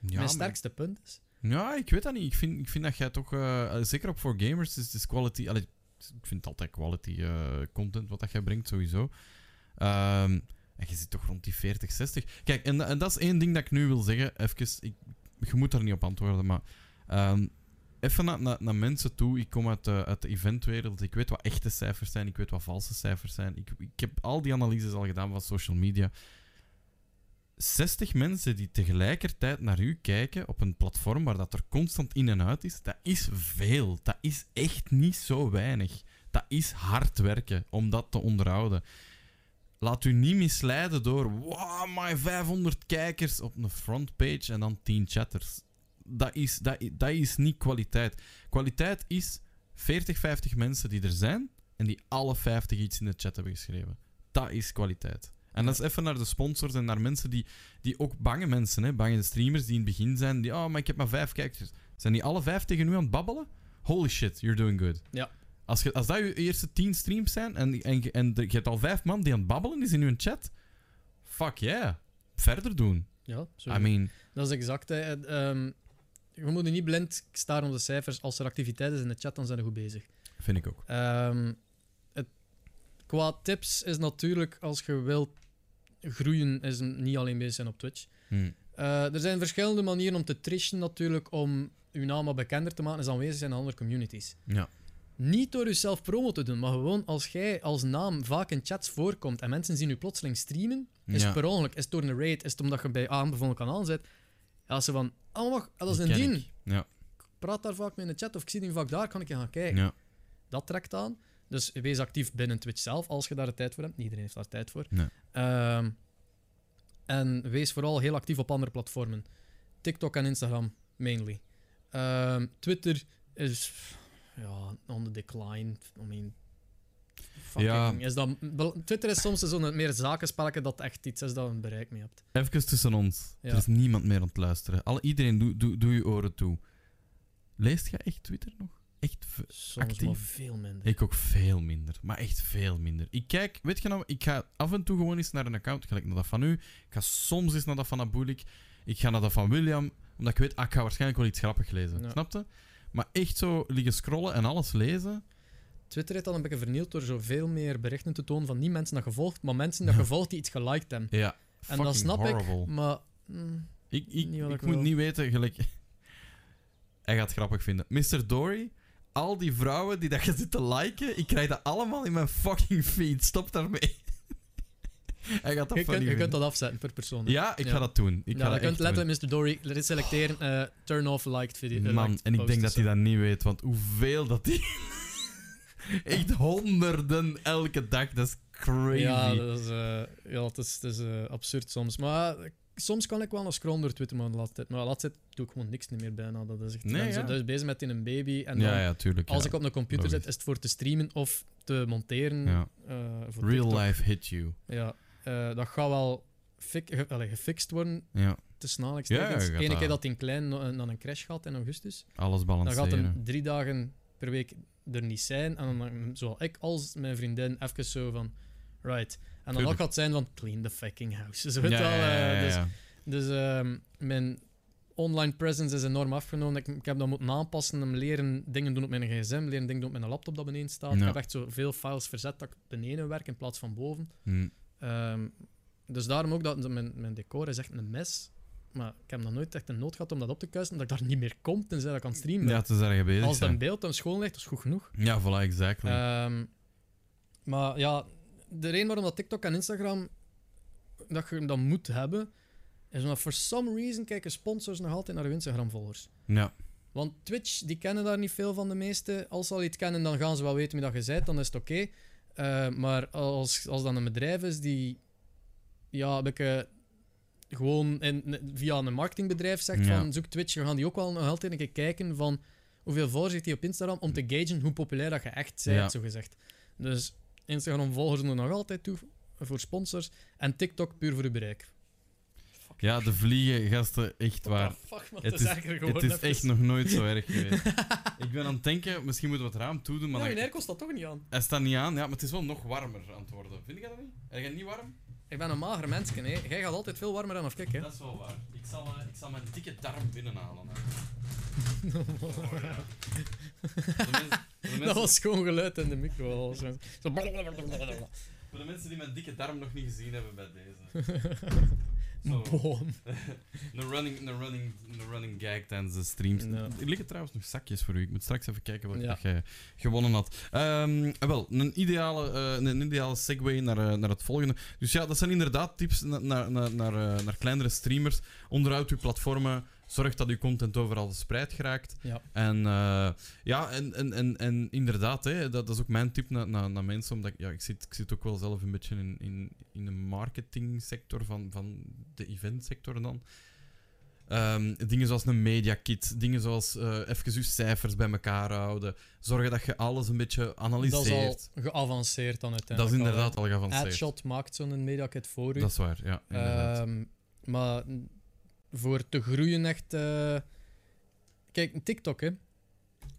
mijn sterkste punt is. Ja, ik weet dat niet. Ik vind dat jij toch, zeker op 4Gamers, is quality... Ik vind het altijd quality content wat dat jij brengt, sowieso. En je zit toch rond die 40, 60. Kijk, en dat is één ding dat ik nu wil zeggen. Even, je moet daar niet op antwoorden, maar... even naar mensen toe. Ik kom uit de eventwereld. Ik weet wat echte cijfers zijn. Ik weet wat valse cijfers zijn. Ik heb al die analyses al gedaan van social media. 60 mensen die tegelijkertijd naar u kijken op een platform waar dat er constant in en uit is, dat is veel. Dat is echt niet zo weinig. Dat is hard werken om dat te onderhouden. Laat u niet misleiden door wow, my 500 kijkers op een frontpage en dan 10 chatters. Dat is niet kwaliteit. Kwaliteit is 40, 50 mensen die er zijn en die alle 50 iets in de chat hebben geschreven. Dat is kwaliteit. En dat is even naar de sponsors en naar mensen die ook bange mensen, hè, bange streamers die in het begin zijn, die, oh, maar ik heb maar 5 kijkers. Zijn die alle 5 tegen u aan het babbelen? Holy shit, you're doing good. Ja. Als dat je eerste 10 streams zijn en je hebt al 5 man die aan het babbelen is in uw chat, fuck yeah. Verder doen. Ja, sorry. I mean... Dat is exact. Hè. We moeten niet blind staren op de cijfers. Als er activiteit is in de chat, dan zijn we goed bezig. Vind ik ook. Qua tips is natuurlijk, als je wilt groeien, is niet alleen bezig zijn op Twitch. Er zijn verschillende manieren om te trischen natuurlijk, om je naam wat bekender te maken, is aanwezig zijn in andere communities. Ja. Niet door jezelf promo te doen, maar gewoon als jij als naam vaak in chats voorkomt en mensen zien je plotseling streamen, is het per ongeluk, is het door een raid, is het omdat je bij aanbevolen kanaal zit. Als ze van, oh wacht, dat is een dien. Ja. Ik praat daar vaak mee in de chat of ik zie die vaak daar, kan ik je gaan kijken. Ja. Dat trekt aan. Dus wees actief binnen Twitch zelf, als je daar de tijd voor hebt. Iedereen heeft daar tijd voor. Nee. En wees vooral heel actief op andere platformen. TikTok en Instagram, mainly. Twitter is... ja, on the decline. I mean... Is dat, Twitter is soms zo'n meer zakenspelletje dat echt iets is dat een bereik mee hebt. Even tussen ons. Ja. Er is niemand meer aan het luisteren. Iedereen, doe je oren toe. Leest jij echt Twitter nog? Echt soms maar veel minder. Ik ook veel minder. Maar echt veel minder. Ik kijk, weet je nou, ik ga af en toe gewoon eens naar een account. Ga ik naar dat van u. Ik ga soms eens naar dat van Abulik. Ik ga naar dat van William. Omdat ik weet, ik ga waarschijnlijk wel iets grappigs lezen. Ja. Snap je? Maar echt zo liggen scrollen en alles lezen... Twitter heeft al een beetje vernield door zoveel meer berichten te tonen van niet mensen dat gevolgd, maar mensen dat gevolgd die iets geliked hebben. Ja, en dat snap ik, maar... Ik moet niet weten, gelijk... Hij gaat het grappig vinden. Mr. Dory, al die vrouwen die dat je zit te liken, ik krijg dat allemaal in mijn fucking feed. Stop daarmee. Hij gaat dat je kunt dat afzetten per persoon. Hè? Ja, ik ga dat doen. Je kunt letterlijk Mr. Dory selecteren, turn off liked video. Man, en ik denk dat hij dat niet weet, want hoeveel dat hij... Echt honderden elke dag, dat is crazy. Ja, dat is, het is absurd soms. Maar soms kan ik wel nog scrollen door Twitter, maar de laatste tijd. Maar de laatste tijd doe ik gewoon niks meer bijna. Dat is echt dus bezig met in een baby. En dan, als ik op een computer zit, is het voor te streamen of te monteren. Ja. Voor Real TikTok. Life hit you. Ja, dat gaat wel gefixt worden. Ja. Te snel. De ene keer dat in klein dan een crash gaat in augustus. Alles balanceren. Dan gaat hem 3 dagen per week er niet zijn. En dan zowel ik als mijn vriendin even zo van... Right. En dan ook gaat het zijn van... Clean the fucking house. Zo Dus mijn online presence is enorm afgenomen. Ik heb dat moeten aanpassen. Hem leren dingen doen op mijn gsm. Leren dingen doen op mijn laptop dat beneden staat. Ja. Ik heb echt zoveel files verzet dat ik beneden werk in plaats van boven. Dus daarom ook dat mijn decor is echt een mes. Maar ik heb nog nooit echt een nood gehad om dat op te kuisen, omdat ik daar niet meer kom, tenzij dat ik aan het streamen ben. Ja, tenzij je bezig als een beeld dan schoon ligt, is goed genoeg. Ja, voilà, exact. Maar ja, de reden waarom dat TikTok en Instagram dat je dat moet hebben, is omdat for some reason kijken sponsors nog altijd naar hun Instagram-volgers. Ja. Want Twitch, die kennen daar niet veel van de meeste. Als ze al iets kennen, dan gaan ze wel weten wie dat je bent, dan is het oké. Maar als dan een bedrijf is die... Ja, gewoon via een marketingbedrijf zegt van zoek Twitch, we gaan die ook wel nog altijd een keer kijken van hoeveel volgers heeft die op Instagram om te gagen hoe populair dat je echt bent, zogezegd. Dus Instagram volgers doen er nog altijd toe voor sponsors en TikTok puur voor je bereik. Fuck. Ja, de vliegen, gasten, echt waar. Fuck, maar het is erger geworden. Het is echt nog nooit zo erg geweest. Ik ben aan het denken, misschien moeten we het raam toedoen, maar... Nee, mijn airco staat toch niet aan. Hij staat niet aan, ja, maar het is wel nog warmer aan het worden. Vind je dat niet? Is het niet warm? Ik ben een mager mensje, hè. Jij gaat altijd veel warmer dan of kijk, hè. Dat is wel waar. Ik zal mijn dikke darm binnenhalen. Dat was gewoon geluid in de micro. Voor de mensen die mijn dikke darm nog niet gezien hebben bij deze. Boom. Een running gag tijdens de streams. No. Er liggen trouwens nog zakjes voor u. Ik moet straks even kijken wat jij gewonnen had. Wel, een ideale segue naar het volgende. Dus ja, dat zijn inderdaad tips naar kleinere streamers. Onderhoud uw platformen. Zorg dat uw content overal verspreid geraakt. Ja. En inderdaad, hè, dat is ook mijn tip naar mensen. Omdat ik zit ook wel zelf een beetje in de marketingsector van de eventsector dan. Dingen zoals een mediakit, dingen zoals even je cijfers bij elkaar houden. Zorgen dat je alles een beetje analyseert. Dat is al geavanceerd dan uiteindelijk. Dat is inderdaad al geavanceerd. AdShot maakt zo'n mediakit voor u. Dat is waar, ja. Inderdaad. Maar... Voor te groeien echt... Kijk, TikTok, hè.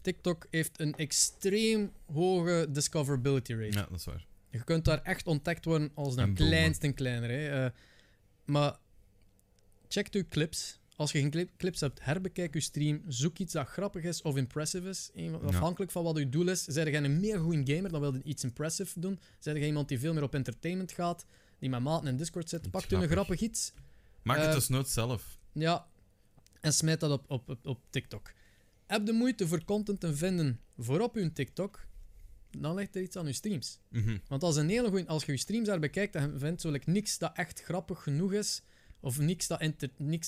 TikTok heeft een extreem hoge discoverability rate. Ja, dat is waar. Je kunt daar echt ontdekt worden als de kleinste en kleiner. Hè. Maar check uw clips Als je geen clips hebt, herbekijk je stream. Zoek iets dat grappig is of impressive is. Afhankelijk van wat je doel is. Zijn jij een meer goede gamer, dan wil je iets impressive doen. Zijn jij iemand die veel meer op entertainment gaat, die met maten in Discord zit, pak je een grappig iets. Maak het dus nooit zelf. Ja. En smijt dat op TikTok. Heb de moeite voor content te vinden voor op je TikTok, dan ligt er iets aan je streams. Mm-hmm. Want als je je streams daar bekijkt en vindt niks dat echt grappig genoeg is, of niks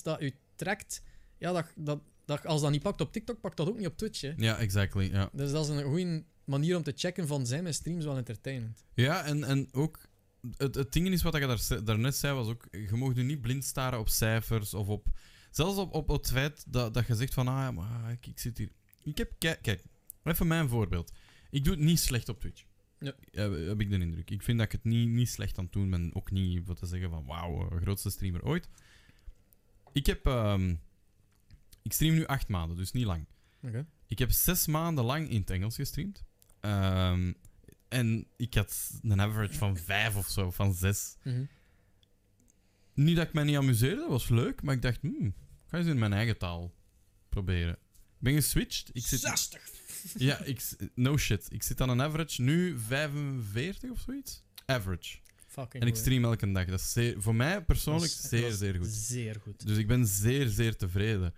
dat je trekt, ja, als dat niet pakt op TikTok, pakt dat ook niet op Twitch. Hè. Ja, exactly. Ja. Dus dat is een goede manier om te checken van zijn mijn streams wel entertainend. Ja, en ook... Het ding is wat ik daarnet zei, was ook... Je mag nu niet blind staren op cijfers of op... Zelfs op het feit dat je zegt van... Ah, ja, maar ik zit hier... Kijk, even mijn voorbeeld. Ik doe het niet slecht op Twitch. Ja. Heb ik de indruk. Ik vind dat ik het niet slecht aan het doen ben. Ook niet wat te zeggen van... Wauw, grootste streamer ooit. Ik stream nu 8 maanden, dus niet lang. Okay. Ik heb 6 maanden lang in het Engels gestreamd. En ik had een average van 5 of zo, van 6. Mm-hmm. Niet dat ik mij niet amuseerde, dat was leuk, maar ik dacht, ik ga eens in mijn eigen taal proberen. Ik ben geswitcht. 60! Ja, no shit. Ik zit aan een average, nu 45 of zoiets. Average. Fucking en ik stream elke dag. Dat is voor mij persoonlijk zeer, zeer goed. Zeer goed. Dus ik ben zeer, zeer tevreden.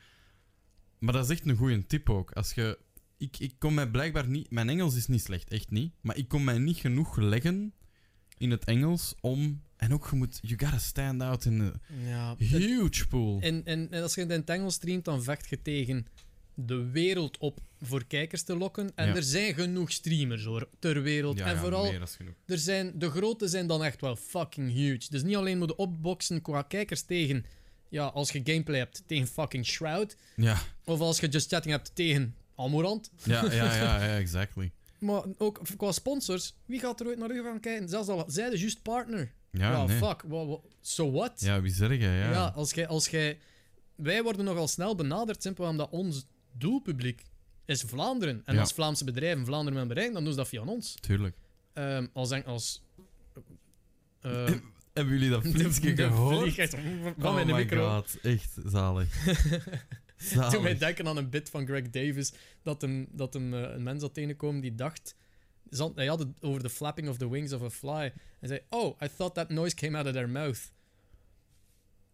Maar dat is echt een goede tip ook. Als je... Ik kon mij blijkbaar niet... Mijn Engels is niet slecht, echt niet. Maar ik kon mij niet genoeg leggen in het Engels om... En ook, you gotta stand out in a huge pool. En als je in het Engels streamt, dan vecht je tegen de wereld op voor kijkers te lokken. En er zijn genoeg streamers, hoor, ter wereld. Ja, en vooral, meer is genoeg. De grote zijn dan echt wel fucking huge. Dus niet alleen moeten opboksen qua kijkers tegen... Ja, als je gameplay hebt, tegen fucking Shroud. Ja. Of als je just chatting hebt, tegen... Almorant. Ja, exactly. Maar ook qua sponsors, wie gaat er ooit naar u gaan kijken? Zelfs al zij de juist partner. Ja, nee. Fuck. So what? Ja, wie zeg jij? Ja, wij worden nogal snel benaderd, simpel omdat ons doelpubliek is Vlaanderen. En als Vlaamse bedrijven Vlaanderen willen bereiken, dan doen ze dat via ons. Tuurlijk. Hebben jullie dat flitsje gehoord? Van mijn micro. Oh my god, echt zalig. Toen wij denken aan een bit van Greg Davis, dat een mens had tegengekomen die dacht... Hij had het over the flapping of the wings of a fly. En zei, oh, I thought that noise came out of their mouth.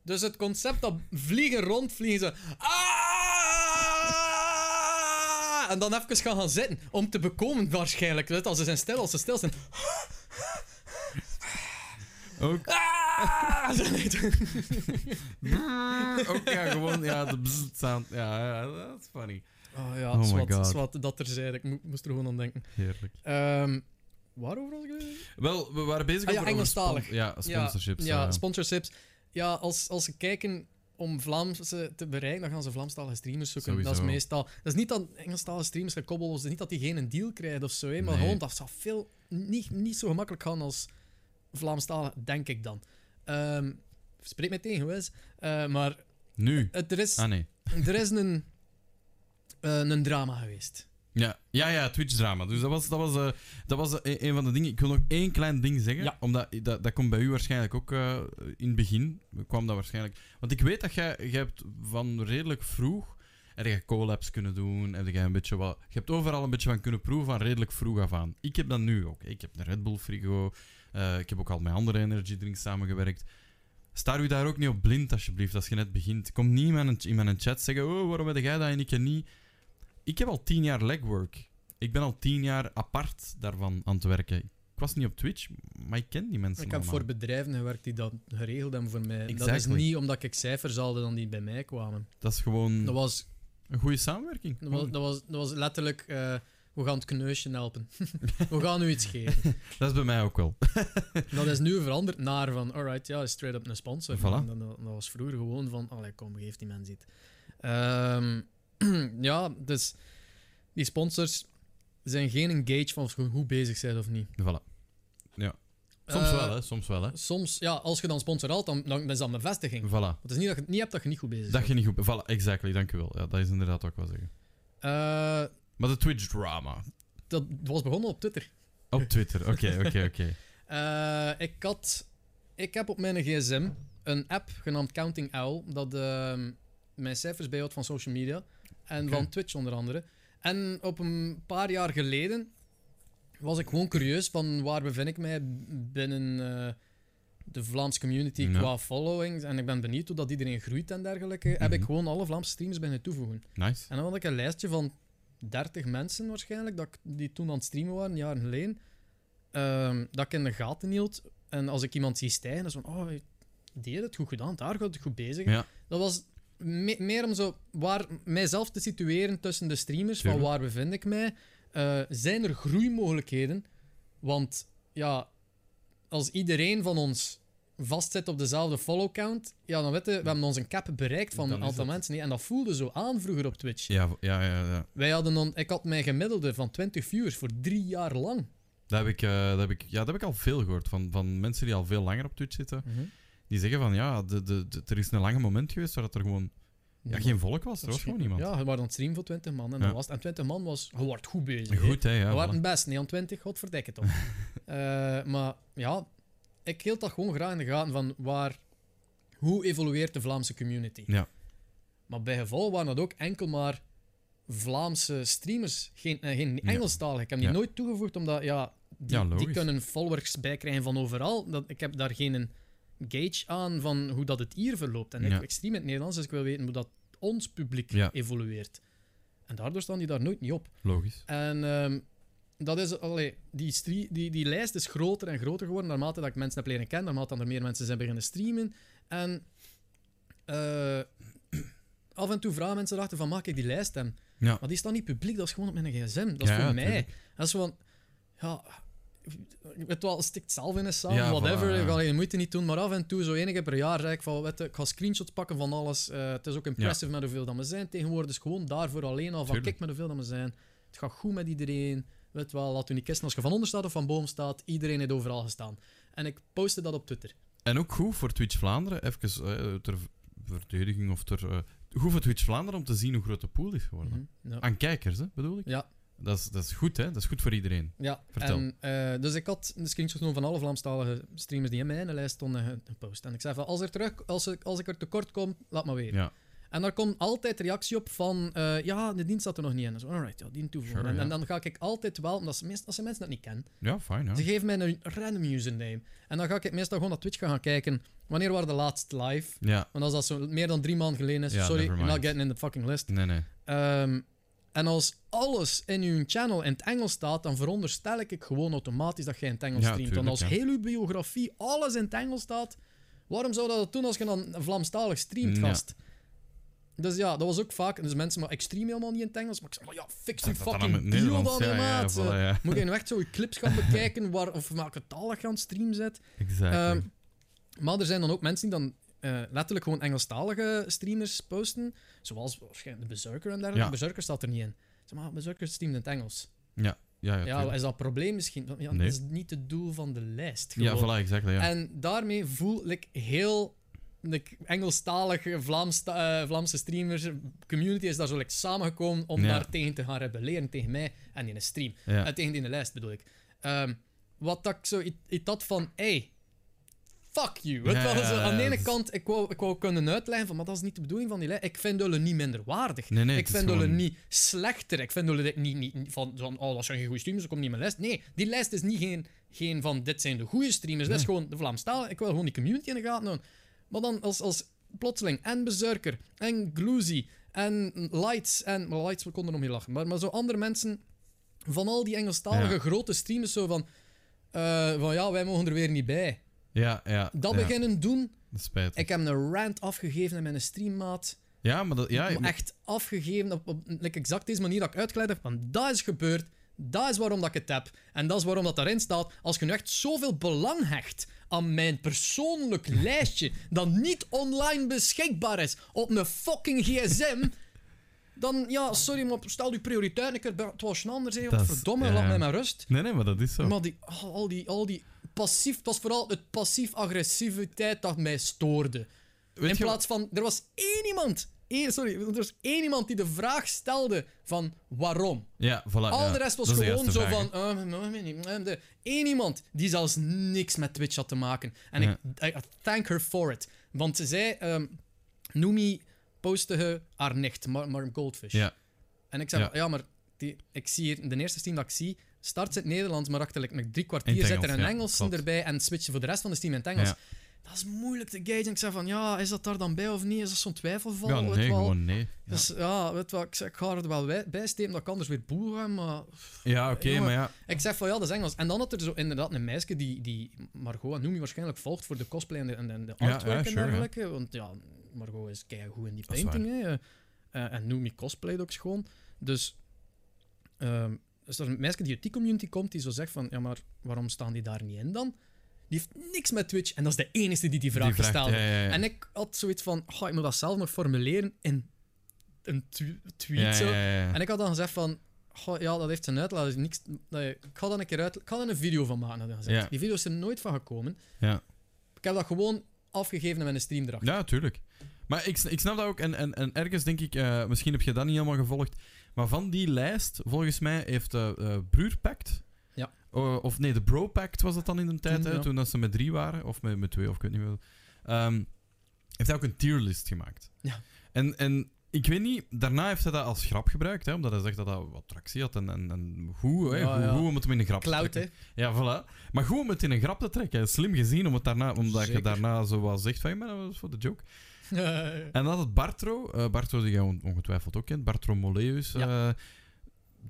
Dus het concept dat vliegen rondvliegen, zo... Aaaaaaah! En dan even gaan zitten, om te bekomen waarschijnlijk. Als ze zijn stil, zijn... Ook... Ah! Ook gewoon de bzzzt sound. Ja, dat is funny. Oh ja, dat terzijde. Ik moest er gewoon aan denken. Heerlijk. Waarover was ik bezig? Wel, we waren bezig over Engelstalig. Sponsorships. Ja, sponsorships. Ja, als ze kijken om Vlaamse te bereiken, dan gaan ze Vlaamstalige streamers zoeken. Sowieso. Dat is meestal... Dat is niet dat Engelstalige streamers gekoppeld zijn, niet dat die geen deal krijgen of zo, maar gewoon dat zou veel niet zo gemakkelijk gaan als... Vlaamstalen, denk ik dan. Spreek mij tegen, Wes. Maar... Nu? Er is een drama geweest. Ja, Twitch-drama. Dus dat was een van de dingen. Ik wil nog één klein ding zeggen. Ja. Omdat, dat komt bij u waarschijnlijk ook in het begin. Kwam dat waarschijnlijk... Want ik weet dat jij hebt van redelijk vroeg... Heb je collabs kunnen doen, je hebt overal een beetje van kunnen proeven van redelijk vroeg af aan. Ik heb dat nu ook. Ik heb een Red Bull frigo. Ik heb ook al met andere energy drinks samengewerkt. Staar u daar ook niet op blind, alsjeblieft, als je net begint. Kom niet in mijn chat zeggen, oh, waarom heb jij dat en ik niet? Ik heb al 10 jaar legwork. Ik ben al 10 jaar apart daarvan aan het werken. Ik was niet op Twitch, maar ik ken die mensen allemaal. Ik heb voor bedrijven gewerkt die dat geregeld hebben voor mij. Exactly. Dat is niet omdat ik cijfers haalde dan die bij mij kwamen. Dat is gewoon... Dat was... Een goede samenwerking. Dat was letterlijk... we gaan het kneusje helpen. We gaan nu iets geven. Dat is bij mij ook wel. Dat is nu veranderd naar van... Alright, ja, straight up een sponsor. Voilà. Dat was vroeger gewoon van... Allee, kom, geef die mens iets. Ja, dus... Die sponsors zijn geen gauge van hoe bezig zijn of niet. Voilà. Ja. Soms wel, hè. Soms, ja, als je dan sponsor haalt, dan is dat een bevestiging. Voilà. Want het is niet dat je het niet hebt, dat je niet goed bezig bent. Voilà, exactly, dankjewel. Ja, dat is inderdaad wat ik wil zeggen. Maar de Twitch-drama. Dat was begonnen op Twitter. Op Twitter, oké. Ik heb op mijn gsm een app genaamd Counting Owl, dat mijn cijfers bijhoudt van social media en van Twitch onder andere. En op een paar jaar geleden was ik gewoon curieus van waar bevind ik mij binnen de Vlaamse community qua followings. En ik ben benieuwd hoe dat iedereen groeit en dergelijke. Heb ik gewoon alle Vlaamse streams binnen toevoegen. Nice. En dan had ik een lijstje van 30 mensen waarschijnlijk, die toen aan het streamen waren, jaren geleden. Dat ik in de gaten hield. En als ik iemand zie stijgen, dan zo van, oh, die heeft het goed gedaan, daar gaat het goed bezig. Ja. Dat was meer om zo mijzelf te situeren tussen de streamers, van waar bevind ik mij. Zijn er groeimogelijkheden? Want ja, als iedereen van ons vastzit op dezelfde follow count, ja, dan weten we hebben ons een cap bereikt van een aantal mensen. Nee, en dat voelde zo aan vroeger op Twitch. Ja. Ik had mijn gemiddelde van 20 viewers voor 3 jaar lang. Dat heb ik al veel gehoord van mensen die al veel langer op Twitch zitten. Die zeggen van ja, er is een lange moment geweest waar er gewoon geen volk was. Er was gewoon niemand. Ja, we waren aan het streamen voor 20 man. En, en 20 man was, je wordt goed bezig. Goed, hè, ja, we waren best. Nee, aan 20, godverdikke toch. Maar ja, ik hield dat gewoon graag in de gaten van hoe evolueert de Vlaamse community. Ja. Maar bij geval waren dat ook enkel maar Vlaamse streamers, geen Engelstalig. Ik heb die nooit toegevoegd, omdat die kunnen followers bijkrijgen van overal. Ik heb daar geen gauge aan van hoe dat het hier verloopt. En ik stream in het Nederlands, dus ik wil weten hoe dat ons publiek evolueert. En daardoor staan die daar nooit niet op. Logisch. En dat is, die lijst is groter en groter geworden, naarmate dat ik mensen heb leren kennen, naarmate er meer mensen zijn beginnen streamen. En af en toe vragen mensen erachter van, mag ik die lijst hebben? Ja. Maar die staat niet publiek, dat is gewoon op mijn gsm. Dat is voor mij. Tuurlijk. Dat is gewoon, het stikt zelf in de saal, whatever. Ik ga je moeite niet doen, maar af en toe, zo enige per jaar, zeg ik van, ik ga screenshots pakken van alles. Het is ook impressive met hoeveel dat we zijn tegenwoordig. Dus gewoon daarvoor alleen al van, kijk met hoeveel dat we zijn. Het gaat goed met iedereen. Laat u niet kisten als je van onder staat of van boven staat. Iedereen heeft overal gestaan. En ik postte dat op Twitter. En ook goed voor Twitch Vlaanderen, even ter verdediging of ter... Goed voor Twitch Vlaanderen om te zien hoe groot de pool is geworden. Aan kijkers, hè, bedoel ik? Ja. Dat is goed, hè? Dat is goed voor iedereen. Ja. Vertel. En, dus ik had een screenshot genomen van alle Vlaamstalige streamers die in mijn lijst stonden gepost. En ik zei van, als ik er tekort kom, laat maar weer. Ja. En daar komt altijd reactie op van, de dienst zat er nog niet in. Dus, alright, die toevoegen. Sure, en dan ga ik altijd wel, omdat meestal zijn mensen dat niet kennen. Ja, fijn. Ja. Ze geven mij een random username. En dan ga ik meestal gewoon naar Twitch gaan kijken. Wanneer waren de laatst live? Ja. Want als dat zo meer dan 3 maanden geleden is, sorry, you're not getting in the fucking list. Nee. En als alles in uw channel in het Engels staat, dan veronderstel ik gewoon automatisch dat jij in het Engels streamt. Want als heel uw biografie alles in het Engels staat, waarom zou dat doen als je dan Vlaamstalig streamt, gast? Dus ja, dat was ook vaak. Dus mensen, maar ik stream helemaal niet in het Engels. Maar ik zeg, fix die fucking deal dan, maat. Moet je nou echt zo je clips gaan bekijken, of welke taal je aan het stream zet. Exactly. Maar er zijn dan ook mensen die dan letterlijk gewoon Engelstalige streamers posten. Zoals waarschijnlijk de Berserker en dergelijke. Ja. Berserker staat er niet in. Zeg maar, Berserker streamt in het Engels. Ja, is dat een probleem misschien? Ja, nee. Dat is niet het doel van de lijst. Gewoon. Ja, voilà, exactly. Ja. En daarmee voel ik heel... De Engelstalige Vlaamse streamers community is daar zo samengekomen om daar tegen te gaan rebelleren tegen mij en in een stream. Tegen die in de lijst bedoel ik. Wat dat ik zo iets had van, hey, fuck you. Aan de ene kant, ik wou kunnen uitleggen van, maar dat is niet de bedoeling van die lijst. Ik vind jullie niet minderwaardig. Nee, ik vind jullie niet slechter. Ik vind jullie niet van, oh, dat zijn geen goede streamers, dat komt niet in mijn lijst. Nee, die lijst is niet geen van, dit zijn de goede streamers. Dat is gewoon de Vlaamstalen. Ik wil gewoon die community in de gaten houden. Maar dan als plotseling en Berserker en Gloozy en Lights en... Lights, we konden er nog mee lachen. Maar zo andere mensen van al die Engelstalige grote streamers zo van ja, wij mogen er weer niet bij. Dat beginnen doen. Spijtig. Ik heb een rant afgegeven aan mijn streammaat. Ja, maar dat... Ja, echt afgegeven op exact deze manier dat ik uitgeleid heb. Want dat is gebeurd. Dat is waarom dat ik het heb. En dat is waarom dat daarin staat. Als je nu echt zoveel belang hecht aan mijn persoonlijk lijstje dat niet online beschikbaar is op een fucking gsm, dan, sorry, maar stel je prioriteiten. Het was een ander, verdomme, laat mij maar rust. Nee, maar dat is zo. Maar al die passief... Het was vooral het passief-agressiviteit dat mij stoorde. Weet in plaats van... Er was één iemand... er was één iemand die de vraag stelde van waarom. Ja, voilà, al de rest was gewoon zo vraag, van... Eén iemand die zelfs niks met Twitch had te maken. En ik thank her for it. Want zij... Noemi postte je haar nicht, Marm Goldfish. Ja. En ik zei, ja, maar die, ik zie hier, de eerste team dat ik zie, start ze het Nederlands, maar achterlijk met 3 kwartier zet er een Engelsen erbij en switchen voor de rest van de team in het Engels. Ja. Dat is moeilijk te gaugen. Ik zei van, ja, is dat daar dan bij of niet? Is dat zo'n twijfelval? Ja, nee, gewoon nee. Ja. Dus ja, weet wat, ik ga er wel bij stepen, dat ik anders weer boel gaan, maar... Ja, oké, maar ja... Ik zeg van, ja, dat is Engels. En dan had er zo inderdaad een meisje die Margot en Noemi waarschijnlijk volgt voor de cosplay en de artwork en dergelijke. Ja. Want ja, Margot is keigoed in die paintingen. En Noemi cosplayt ook schoon. Dus er is een meisje die uit die community komt, die zo zegt van, ja, maar waarom staan die daar niet in dan? Die heeft niks met Twitch en dat is de enige die vraag gestelde. Ja. En ik had zoiets van, oh, ik moet dat zelf nog formuleren in een tweet. Zo. En ik had dan gezegd van, oh, ja, dat heeft zijn uitlaat. Dus niks, ik ga dan een video van maken. Had gezegd. Ja. Die video is er nooit van gekomen. Ja. Ik heb dat gewoon afgegeven en met een stream erachter. Ja, tuurlijk. Maar ik snap dat ook. En ergens denk ik, misschien heb je dat niet helemaal gevolgd, maar van die lijst, volgens mij, heeft Bruurpact... Ja. Of nee, de Bro Pact was dat dan in de tijd, toen dat ze met 3 waren, of met 2, of ik weet niet wel. Heeft hij ook een tierlist gemaakt. Ja. En ik weet niet, daarna heeft hij dat als grap gebruikt, hè, omdat hij zegt dat dat wat tractie had en goed, hè, goed om het in een grap te trekken. Ja, voilà. Maar goed om het in een grap te trekken. Slim gezien, omdat je daarna zo wat zegt van, maar dat was voor de joke. En dan had het Bartro die jij ongetwijfeld ook kent, Bartro Molleus...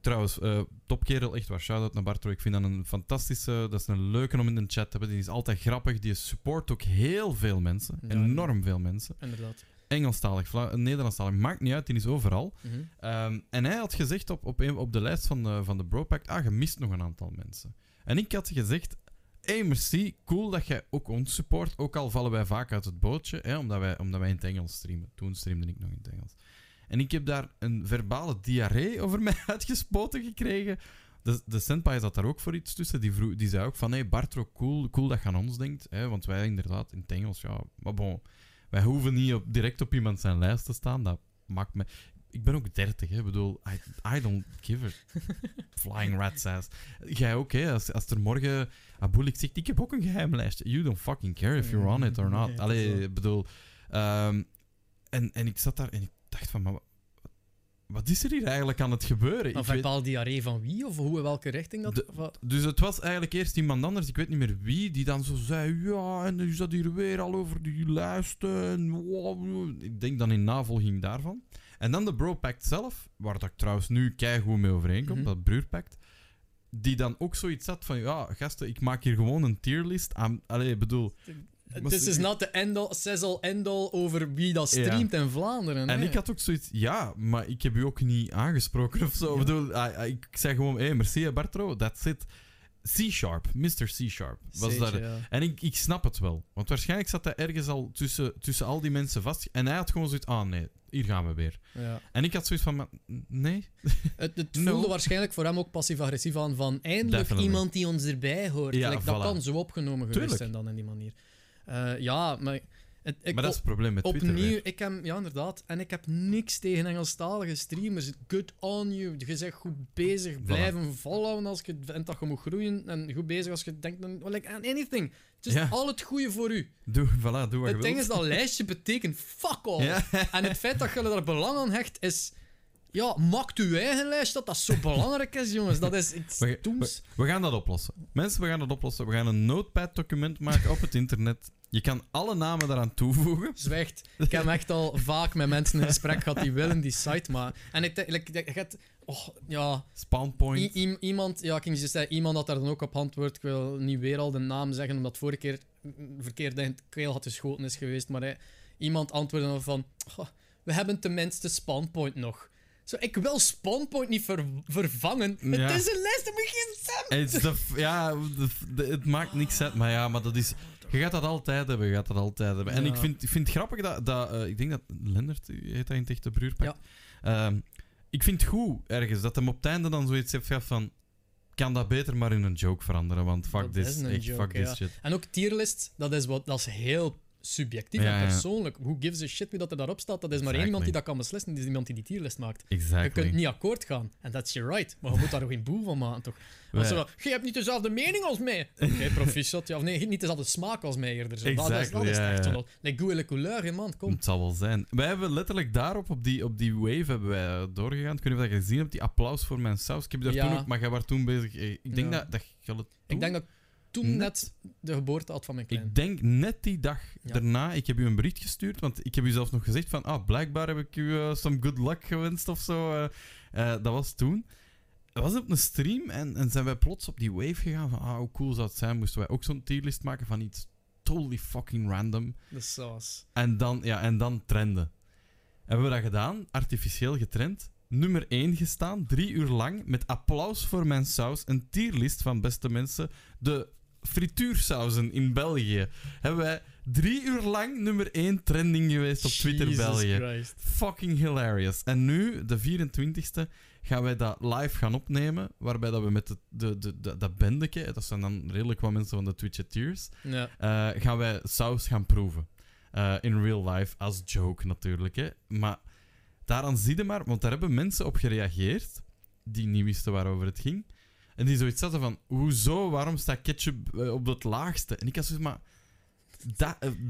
Trouwens, topkerel, echt waar. Shout-out naar Bartro. Ik vind dat een fantastische... Dat is een leuke om in de chat te hebben. Die is altijd grappig. Die support ook heel veel mensen. Ja, enorm veel mensen. Inderdaad. Engelstalig, Nederlandstalig. Maakt niet uit, die is overal. Mm-hmm. En hij had gezegd op de lijst van de Bropact... Ah, je mist nog een aantal mensen. En ik had gezegd... Hey, merci. Cool dat jij ook ons support. Ook al vallen wij vaak uit het bootje. Hè, omdat wij in het Engels streamen. Toen streamde ik nog in het Engels. En ik heb daar een verbale diarree over mij uitgespoten gekregen. De senpai zat daar ook voor iets tussen. Die zei ook van, hey Bartro, cool dat je aan ons denkt. Hè? Want wij inderdaad, in het Engels, ja... Maar bon, wij hoeven niet direct op iemand zijn lijst te staan. Dat maakt me... Ik ben ook 30, hè. Ik bedoel, I don't give a flying rat's ass. Jij ook, hè. Als er morgen... Abulik zegt, ik heb ook een geheim lijstje. You don't fucking care if you're on it or not. Nee, allee, ik bedoel... En ik zat daar en ik dacht van, maar wat is er hier eigenlijk aan het gebeuren? Een verbaal diarree van wie? Of hoe, welke richting dat... Dus het was eigenlijk eerst iemand anders, ik weet niet meer wie, die dan zo zei, ja, en is dat hier weer al over die lijsten? Wow. Ik denk dan in navolging daarvan. En dan de Bro-pact zelf, waar dat ik trouwens nu keigoed mee overeenkom, dat Bruurpact, die dan ook zoiets had van, ja, gasten, ik maak hier gewoon een tierlist aan... Allee, bedoel... This is not the end-all over wie dat streamt in Vlaanderen. En ik had ook zoiets... Ja, maar ik heb u ook niet aangesproken of zo. Ja. Ik zei gewoon... Hey, merci, Bartro, that's it. C-Sharp, Mr. C-Sharp. En ik snap het wel. Want waarschijnlijk zat hij ergens al tussen al die mensen vast. En hij had gewoon zoiets... Ah, nee, hier gaan we weer. Ja. En ik had zoiets van... Maar, nee. Het voelde waarschijnlijk voor hem ook passief-agressief aan van... Eindelijk iemand die ons erbij hoort. Ja, like, dat kan zo opgenomen geweest zijn dan in die manier. Maar dat is het probleem met Twitter. Opnieuw, ja, inderdaad. En ik heb niks tegen Engelstalige streamers. Good on you. Je bent goed bezig. Blijven volhouden als je vindt dat je moet groeien. En goed bezig als je denkt aan anything. Dus al het goede voor u. Doe wat je wilt. Het ding is, dat lijstje betekent fuck all. Ja. En het feit dat jullie daar belang aan hecht is... Ja, maakt uw eigen lijst dat zo belangrijk is, jongens. Dat is iets doems. We gaan dat oplossen. Mensen, we gaan dat oplossen. We gaan een notepad-document maken op het internet. Je kan alle namen daaraan toevoegen. Zwijgt. Ik heb echt al vaak met mensen in gesprek gehad die willen die site maken. En ik denk... Spawnpoint. Iemand had daar dan ook op antwoord. Ik wil niet weer al de naam zeggen, omdat vorige keer verkeerd in het keel had geschoten is geweest. Maar iemand antwoordde dan van... Oh, we hebben tenminste Spawnpoint nog. Zo, ik wil Spawnpoint niet vervangen. Ja. Het is een les, dat moet geen cent. Ja, het maakt niks uit. Maar ja, maar dat is... Je gaat dat altijd hebben. En ik vind het grappig dat ik denk dat... Lennart heet dat in het echte Bruurpact. Ja. Ik vind het goed, ergens, dat hem op het einde dan zoiets heeft gehad van... Kan dat beter maar in een joke veranderen, want fuck this shit. En ook tierlist, dat is heel subjectief en persoonlijk. Who gives a shit wie dat er daarop staat? Dat is maar één iemand die dat kan beslissen. Dat is iemand die die tierlist maakt. Je kunt niet akkoord gaan. En that's your right. Maar je moet daar ook geen boel van maken, toch? Als je hebt niet dezelfde mening als mij. Oké, proficiat. Ja, of nee, niet dezelfde smaak als mij eerder. Zo. Dat is echt zo. Like goeie couleur, man. Kom. Het zal wel zijn. Wij hebben letterlijk daarop, op die wave, hebben wij doorgegaan. Ik weet niet of je gezien hebt, die applaus voor mijn saus. Ik heb daar toen ook, maar jij was toen bezig. Ik denk dat je het toen net de geboorte had van mijn kleine. Ik denk net die dag daarna, ik heb u een bericht gestuurd, want ik heb u zelf nog gezegd van, blijkbaar heb ik u some good luck gewenst of zo. Dat was toen. Dat was op een stream en zijn wij plots op die wave gegaan van, hoe cool zou het zijn, moesten wij ook zo'n tierlist maken van iets totally fucking random. De sauce. En dan trenden. Hebben we dat gedaan, artificieel getrend. Nummer 1 gestaan, 3 uur lang, met applaus voor mijn saus. Een tierlist van, beste mensen, de frituursauzen in België. Hebben wij 3 uur lang nummer 1 trending geweest op Twitter Jesus België. Christ. Fucking hilarious. En nu, de 24e, gaan wij dat live gaan opnemen, waarbij dat we met dat bendeke, dat zijn dan redelijk wat mensen van de Twitcheteers, gaan wij saus gaan proeven. In real life, als joke natuurlijk. Hè. Maar daaraan zie je maar, want daar hebben mensen op gereageerd die niet wisten waarover het ging. En die zoiets zaten van, hoezo, waarom staat ketchup op dat laagste? En ik had zoiets maar...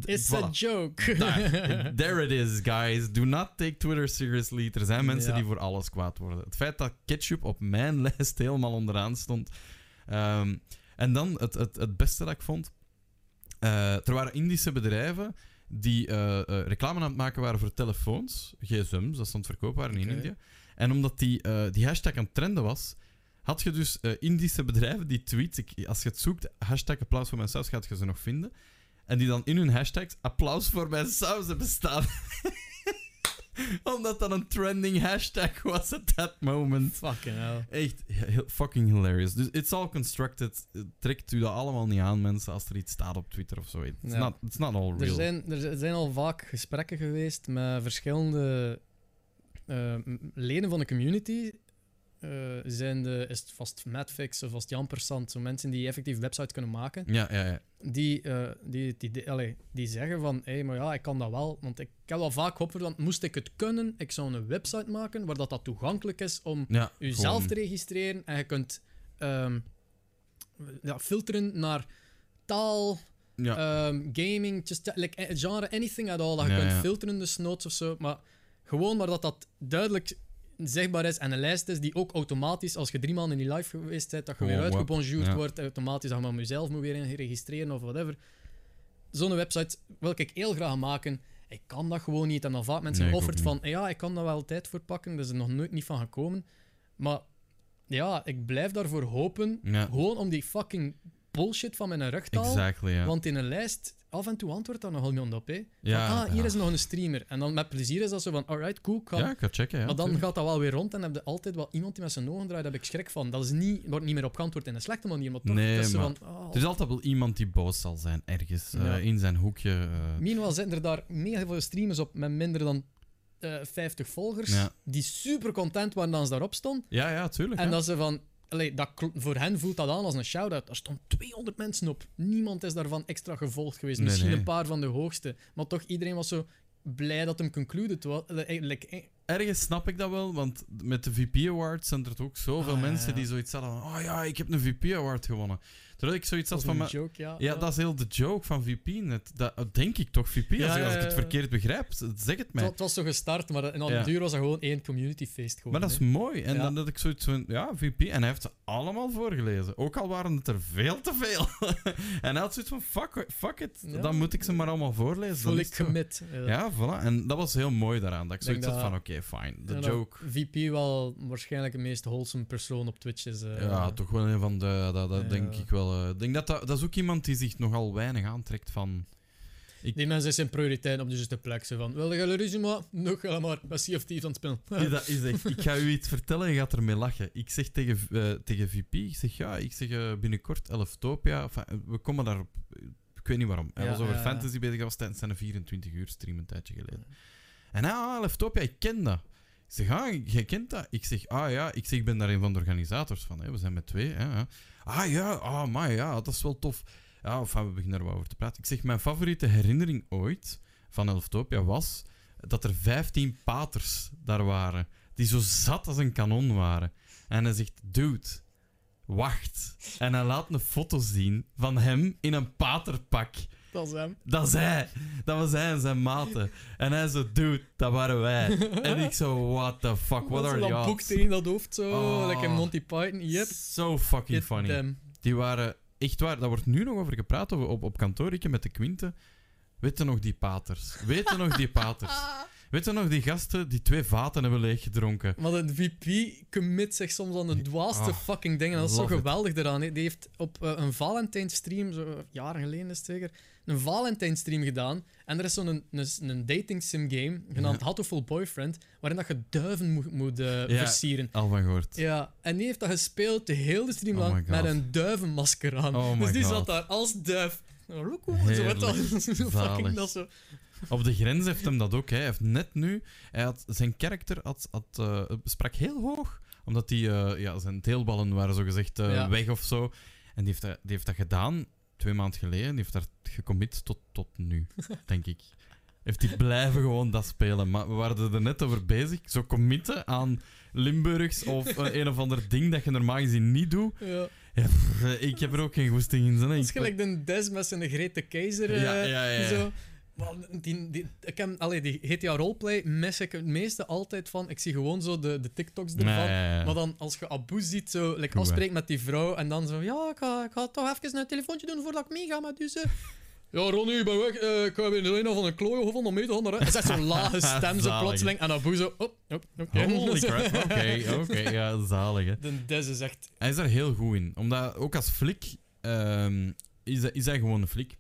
It's a joke. There it is, guys. Do not take Twitter seriously. Er zijn mensen die voor alles kwaad worden. Het feit dat ketchup op mijn lijst helemaal onderaan stond. En dan het beste dat ik vond. Er waren Indische bedrijven die reclame aan het maken waren voor telefoons, gsm's, dat stond verkoopbaar in India. En omdat die hashtag aan het trenden was, had je dus Indische bedrijven die tweets, als je het zoekt, hashtag applaus voor mijn saus, gaat je ze nog vinden. En die dan in hun hashtags applaus voor mijn saus hebben staan. Omdat dat een trending hashtag was at that moment. Fucking hell. Echt fucking hilarious. Dus it's all constructed. Trekt u dat allemaal niet aan, mensen, als er iets staat op Twitter of zo. It's not all real. Er zijn al vaak gesprekken geweest met verschillende leden van de community. Is het vast Madfix of vast Jampersand, zo mensen die effectief websites kunnen maken, die zeggen van, hé, maar ja, ik kan dat wel, want ik heb wel vaak gehoord van, moest ik het kunnen, ik zou een website maken waar dat toegankelijk is om jezelf te registreren en je kunt filteren naar taal, gaming, just, like, genre, anything at all, dat je kunt filteren, dus notes of zo, maar gewoon maar dat duidelijk zichtbaar is en een lijst is die ook automatisch, als je 3 maanden in die live geweest bent, dat je weer uitgebonjourd wordt, automatisch dat je maar jezelf moet weer registreren of whatever. Zo'n website wil ik heel graag maken. Ik kan dat gewoon niet. En dan vaak mensen offert van, ik kan daar wel tijd voor pakken, daar is er nog nooit niet van gekomen. Maar ja, ik blijf daarvoor hopen, gewoon om die fucking bullshit van mijn rug te halen. Exactly, want in een lijst, af en toe antwoordt daar nogal niet op. Hier is nog een streamer. En dan met plezier is dat zo van, alright, cool. Ik ga checken. Maar dan gaat dat wel weer rond en heb je altijd wel iemand die met zijn ogen draait. Daar heb ik schrik van. Dat is wordt niet meer op geantwoord in een slechte manier. Maar toch, dat is zo van, er is altijd wel iemand die boos zal zijn, ergens. In zijn hoekje. Meanwhile zitten er daar mega veel streamers op met minder dan 50 volgers. Die super content waren dat ze daarop stonden. Ja, tuurlijk. En dat ze van... Allee, voor hen voelt dat aan als een shout-out. Er stond 200 mensen op. Niemand is daarvan extra gevolgd geweest. Misschien een paar van de hoogste. Maar toch, iedereen was zo blij dat hem concluded was. Ergens snap ik dat wel, want met de VP Awards zijn er ook zoveel mensen die zoiets hadden van, ik heb een VP Award gewonnen. Terwijl ik zoiets had van... dat is heel de joke van VP net. Dat denk ik toch, VP, als ik het verkeerd begrijp. Zeg het mij. Het was zo gestart, maar in de duur was dat gewoon één communityfeest. Maar dat is mooi. En dan had ik zoiets van, VP. En hij heeft ze allemaal voorgelezen. Ook al waren het er veel te veel. En hij had zoiets van, fuck it. Ja. Dan moet ik ze maar allemaal voorlezen. Voel ik commit. Ja, voilà. En dat was heel mooi daaraan. Dat ik zoiets had van, oké, fine. De joke. VP wel waarschijnlijk de meest wholesome persoon op Twitch is. Toch wel een van de... Dat denk ik wel. Ik denk dat is ook iemand die zich nogal weinig aantrekt van... Die mensen zijn prioriteit op de juiste plek. Ze van, wil je een resume? Nog helemaal maar Sea of Thieves aan het spelen. Nee, dat is echt. Ik ga u iets vertellen en je gaat ermee lachen. Ik zeg tegen VP, ik zeg binnenkort Elftopia. Enfin, we komen daar op, ik weet niet waarom. Hij was over fantasy bezig, was tijdens zijn 24 uur stream een tijdje geleden. En Elftopia, ik ken dat. Ik zeg, jij kent dat? Ik zeg, ik ben daar een van de organisators van. Hè. We zijn met 2. Hè. Dat is wel tof. Ja, of we beginnen er wel over te praten. Ik zeg, mijn favoriete herinnering ooit van Elftopia was dat er 15 paters daar waren, die zo zat als een kanon waren. En hij zegt, dude, wacht. En hij laat een foto zien van hem in een paterpak. Dat is hem. Dat is hij. Dat was hij en zijn maten. En hij zo, dude, dat waren wij. En ik zo, what the fuck, what are you? Dat boek tegen dat hoofd zo, like in Monty Python. Yep. So fucking Get funny. Them. Die waren, echt waar, daar wordt nu nog over gepraat, op kantoor, ik met de Quinte. Weet je nog die paters? Weet je nog die paters? Weet je nog die gasten die 2 vaten hebben leeggedronken? Maar de VP commit zich soms aan de dwaaste fucking dingen. Dat is zo geweldig eraan. Die heeft op een Valentijnstream, zo jaren geleden is het zeker, een Valentijnstream gedaan. En er is zo'n een dating sim game, genaamd Hatoful Boyfriend, waarin dat je duiven moet versieren. Al van gehoord. Ja, en die heeft dat gespeeld de hele stream lang met een duivenmasker aan. Oh dus die zat daar als duif. Zo. Op de grens heeft hem dat ook. Hij heeft net nu... Hij had, zijn karakter sprak heel hoog. Omdat die, zijn teelballen waren zogezegd weg of zo. En die heeft dat gedaan 2 maanden geleden. Die heeft daar gecommit tot nu, denk ik. Heeft hij blijven gewoon dat spelen. Maar we waren er net over bezig. Zo committen aan Limburgs of een of ander ding dat je normaal gezien niet doet. Ja. Ja, ik heb er ook geen goesting in. Dat is gelijk de Des met zijn Grete Keizer. Ja. Zo. Die GTA Roleplay mis ik het meeste altijd van. Ik zie gewoon zo de TikToks ervan. Nee. Maar dan als je Abu ziet, zo like, afspreekt met die vrouw. En dan zo, ik ga toch even een telefoontje doen voordat ik meega met dus. Ja, Ronnie, ik ben weg. Ik heb in de lijn van een klooi gevonden om mee te gaan. Het is echt zo'n lage stem, zo plotseling. En Abu zo... Okay. Holy crap. Oké. Ja, zalig, hè. De Des is echt... Hij is daar heel goed in. Omdat, ook als flik, is hij gewoon een flik.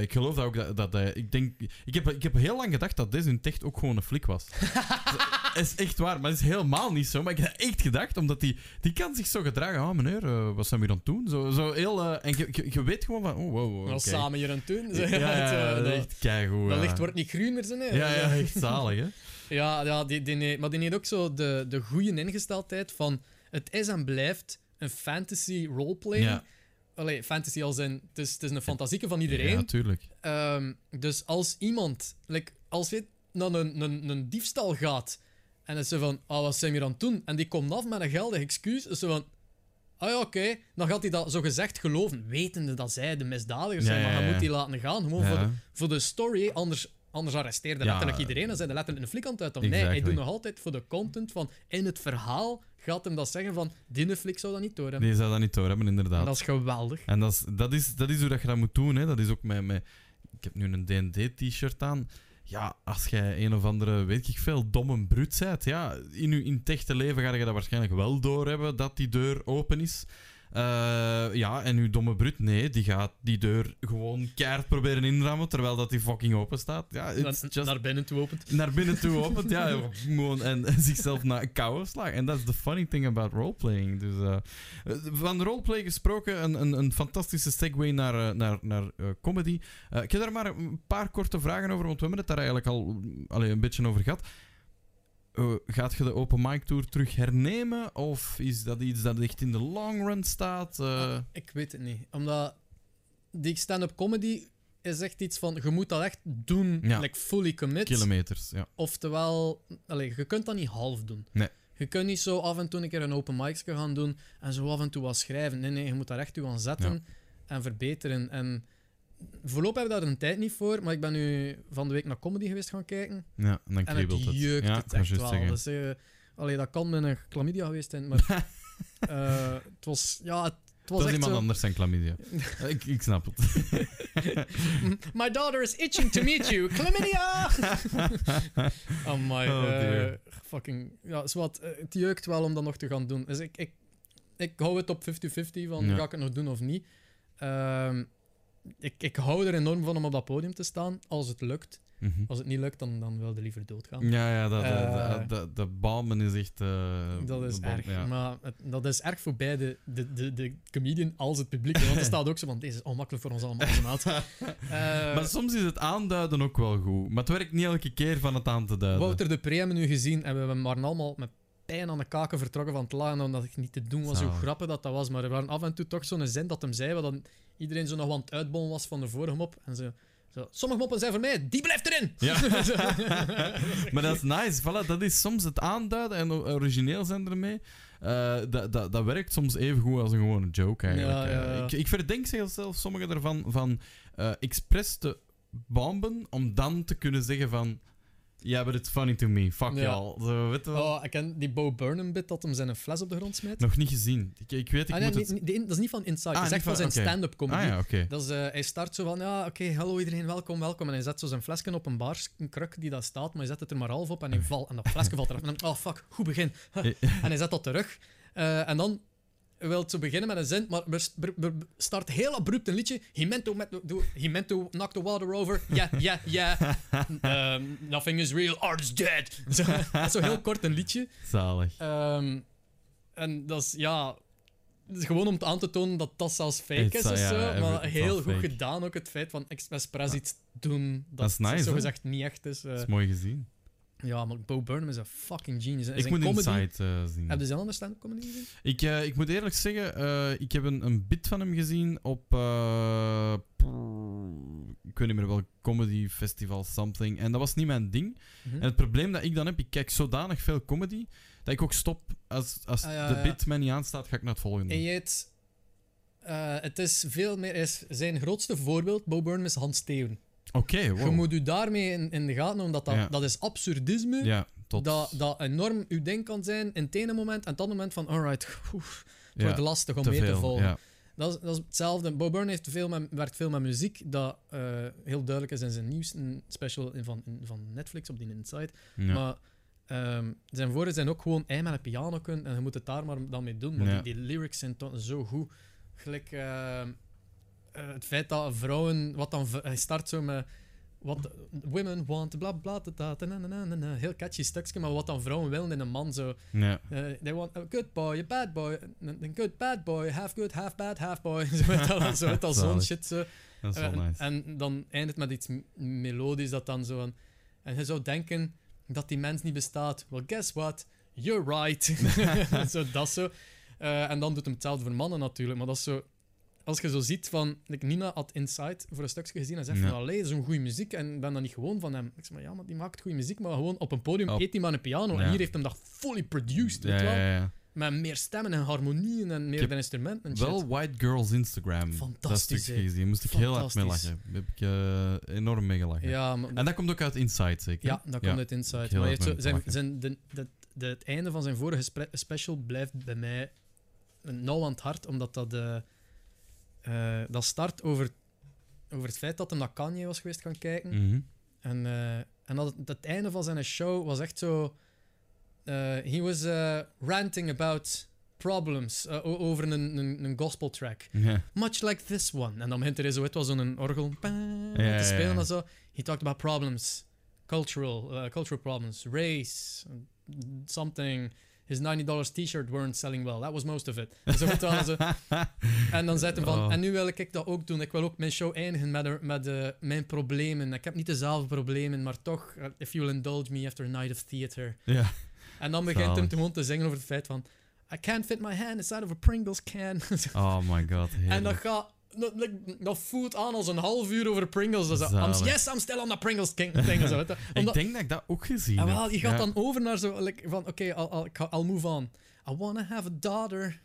Ik geloof dat ook dat hij... Ik heb heel lang gedacht dat Des in het echt ook gewoon een flik was. Dat is echt waar, maar dat is helemaal niet zo. Maar ik heb echt gedacht, omdat die kan zich zo gedragen. Meneer, wat zijn we hier aan het doen? Zo heel... en je weet gewoon van... wow, okay. Wat samen hier aan het doen? Dat echt keigoed. Dat licht wordt niet groener, zijn hè? Ja, echt zalig, hè? Ja, maar die heeft ook zo de goeie ingesteldheid van... Het is en blijft een fantasy roleplay. Ja. Allee, fantasy als in... Het is een fantasieke van iedereen. Ja, natuurlijk. Dus als iemand... Like, als je naar een diefstal gaat... En dan is ze van, wat zijn we hier aan het doen? En die komt af met een geldig excuus. Dus ze van, oké. Dan gaat hij dat zo gezegd geloven, wetende dat zij de misdadiger zijn. Maar dan moet hij laten gaan. Gewoon voor de story. Anders arresteerde letterlijk iedereen. Dan zijn de letterlijk een flik aan het uit. Nee, hij doet nog altijd voor de content van, in het verhaal gaat hem dat zeggen van, die flik zou dat niet doorhebben. Die zou dat niet doorhebben, inderdaad. En dat is geweldig. En dat is hoe je dat moet doen. Hè. Dat is ook met... Ik heb nu een D&D-t-shirt aan. Ja, als jij een of andere, weet ik veel, domme bruut bent, ja, in het echte leven ga je dat waarschijnlijk wel doorhebben, dat die deur open is. En uw domme bruut, nee, die gaat die deur gewoon keihard proberen inrammen, terwijl dat die fucking open staat. Ja, naar binnen toe opent. Naar binnen toe opent, ja. Gewoon en zichzelf naar kouwen slagen. En dat is the funny thing about roleplaying. Dus, van roleplay gesproken, een fantastische segue naar comedy. Ik heb daar maar een paar korte vragen over, want we hebben het daar eigenlijk al een beetje over gehad. Gaat je de open mic tour terug hernemen? Of is dat iets dat echt in de long run staat? Ik weet het niet. Omdat die stand-up comedy is echt iets van... Je moet dat echt doen, like fully commit. Kilometers, ja. Oftewel... je kunt dat niet half doen. Nee. Je kunt niet zo af en toe een keer een open mic gaan doen en zo af en toe wat schrijven. Nee, je moet daar echt aan zetten en verbeteren. En voorlopig heb ik daar een tijd niet voor, maar ik ben nu van de week naar comedy geweest gaan kijken. Ja, en dan kriebelt het. En het jeukt het echt wel. Dus, dat kan met een chlamydia geweest zijn, maar... het was... Ja, het was dat echt iemand anders zijn chlamydia. ik snap het. My daughter is itching to meet you. Chlamydia! Amai. Fucking... Ja, zwart. Het jeukt wel om dat nog te gaan doen. Dus ik hou het op 50-50 van ga ik het nog doen of niet. Ik hou er enorm van om op dat podium te staan, als het lukt. Mm-hmm. Als het niet lukt, dan wil je liever doodgaan. Ja, de balmen is echt... dat is erg, maar dat is erg voor beide de comedian als het publiek. Want er staat ook zo van, deze is onmakkelijk voor ons allemaal. Maar soms is het aanduiden ook wel goed. Maar het werkt niet elke keer van het aan te duiden. Wouter de Pre hebben we nu gezien en we hebben hem allemaal met pijn aan de kaken vertrokken van het lachen, omdat ik niet te doen was hoe grappig dat was. Maar er waren af en toe toch zo'n zin dat hem zei, wat dan iedereen zo nog aan het uitbollen was van de vorige mop. En zo, sommige moppen zijn voor mij, die blijft erin! Ja. Maar dat is nice, voilà, dat is soms het aanduiden en origineel zijn ermee. Dat werkt soms even goed als een gewone joke eigenlijk. Ja. Ik verdenk zelfs sommigen ervan van expres te bomben om dan te kunnen zeggen van... Ja, but it's funny to me. Fuck y'all. Ik ken die Bo Burnham-bit dat hem zijn fles op de grond smijt. Nog niet gezien. Dat is niet van Inside. Dat is echt van zijn stand-up comedy. Ah, ja, okay. Dat is, hij start zo van, ja, oké, hallo iedereen, welkom. En hij zet zo zijn flesje op een baarkruk die daar staat, maar hij zet het er maar half op en hij valt. En dat flesje valt eraf. En dan, oh fuck, goed begin. En hij zet dat terug. En dan... wil zo beginnen met een zin, maar start heel abrupt een liedje. He meant to knock the water over. Yeah. Nothing is real, art is dead. Zo heel kort een liedje. Zalig. En dat is, ja... Gewoon om aan te tonen dat dat zelfs fake is of zo. Ja, maar heel goed fake. Gedaan ook het feit van expres iets doen dat nice, zogezegd niet echt is. Dat is mooi gezien. Ja, maar Bo Burnham is een fucking genius. Ik moet Inside zien. Heb je zelf een stand-up comedy gezien? Ik moet eerlijk zeggen, ik heb een bit van hem gezien op... ik weet niet meer welk comedy festival something. En dat was niet mijn ding. Mm-hmm. En het probleem dat ik dan heb, ik kijk zodanig veel comedy, dat ik ook stop. Als de bit mij niet aanstaat, ga ik naar het volgende. En het is veel meer... Zijn grootste voorbeeld, Bo Burnham, is Hans Theeuwen. Okay, wow. Je moet u daarmee in de gaten, omdat dat is absurdisme. Ja, dat enorm uw ding kan zijn in het ene moment en dat moment van, alright, het wordt lastig om mee te volgen. Ja. Dat is hetzelfde. Bo Burnham werkt veel met muziek, dat heel duidelijk is in zijn nieuwste special van Netflix op die Inside. Ja. Maar zijn woorden zijn ook gewoon ei met een piano kunnen en je moet het daar maar dan mee doen, want die lyrics zijn zo goed. Gelijk... het feit dat vrouwen, hij start zo met wat women want, bla bla bla, heel catchy stukje, maar wat dan vrouwen willen in een man zo. Yeah. They want a good boy, a bad boy, a good boy, half good, half bad, half boy. Zo met al zo'n shit. Zo. Dat is wel nice. En dan eindigt het met iets melodisch dat dan zo. En je zou denken dat die mens niet bestaat. Well, guess what? You're right. Dat zo. En dan doet hem hetzelfde voor mannen natuurlijk, maar dat is zo. Als je zo ziet van... Nina had Inside voor een stukje gezien en zegt van... Allee, zo'n goede muziek en ik ben dat niet gewoon van hem. Ik zeg maar, ja, maar die maakt goede muziek, maar gewoon op een podium eet hij maar een piano. Ja. En hier heeft hem dat fully produced, weet je wel. Ja. Met meer stemmen en harmonieën en meer instrumenten en shit. Wel White Girls Instagram. Fantastisch, dat stukje moest ik heel hard mee lachen. Daar heb ik enorm mee gelachen. Ja, maar, en dat komt ook uit Inside, zeker? Ja, dat komt uit Inside. Maar het einde van zijn vorige special blijft bij mij nauw aan het hart, omdat dat... dat start over het feit dat hem naar Kanye was geweest gaan kijken. Mm-hmm. En dat het einde van zijn show was echt zo... he was ranting about problems over een gospel track. Yeah. Much like this one. En dan begint er zo, het was zo'n orgel te spelen en zo. He talked about problems. Cultural problems. Race. Something... His $90 t-shirt weren't selling well. That was most of it. En dan zei hij van... En nu wil ik dat ook doen. Ik wil ook mijn show eindigen met mijn problemen. Ik heb niet dezelfde problemen, maar toch... if you'll indulge me after a night of theater. Yeah. En dan begint hem gewoon te zingen over het feit van... I can't fit my hand inside of a Pringles can. Oh my god. Heerlijk. En dat voelt aan als een half uur over Pringles. Dus I'm still on the Pringles thing. Zo, ik denk dat ik dat ook gezien heb. Je gaat dan over naar zo van, I'll move on. I wanna have a daughter.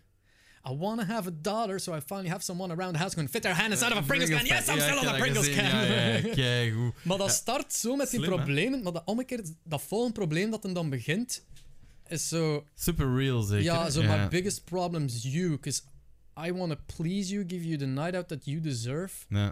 I wanna have a daughter, so I finally have someone around the house who can fit their hand inside of a Pringles can. Yes, I'm still on the Pringles can. Kijk, goed. Maar dat start zo met die problemen. Maar dat volgende probleem dat hem dan begint, is zo... Super real, zeker. Ja, zo my biggest problem is you, I want to please you, give you the night out that you deserve. Yeah.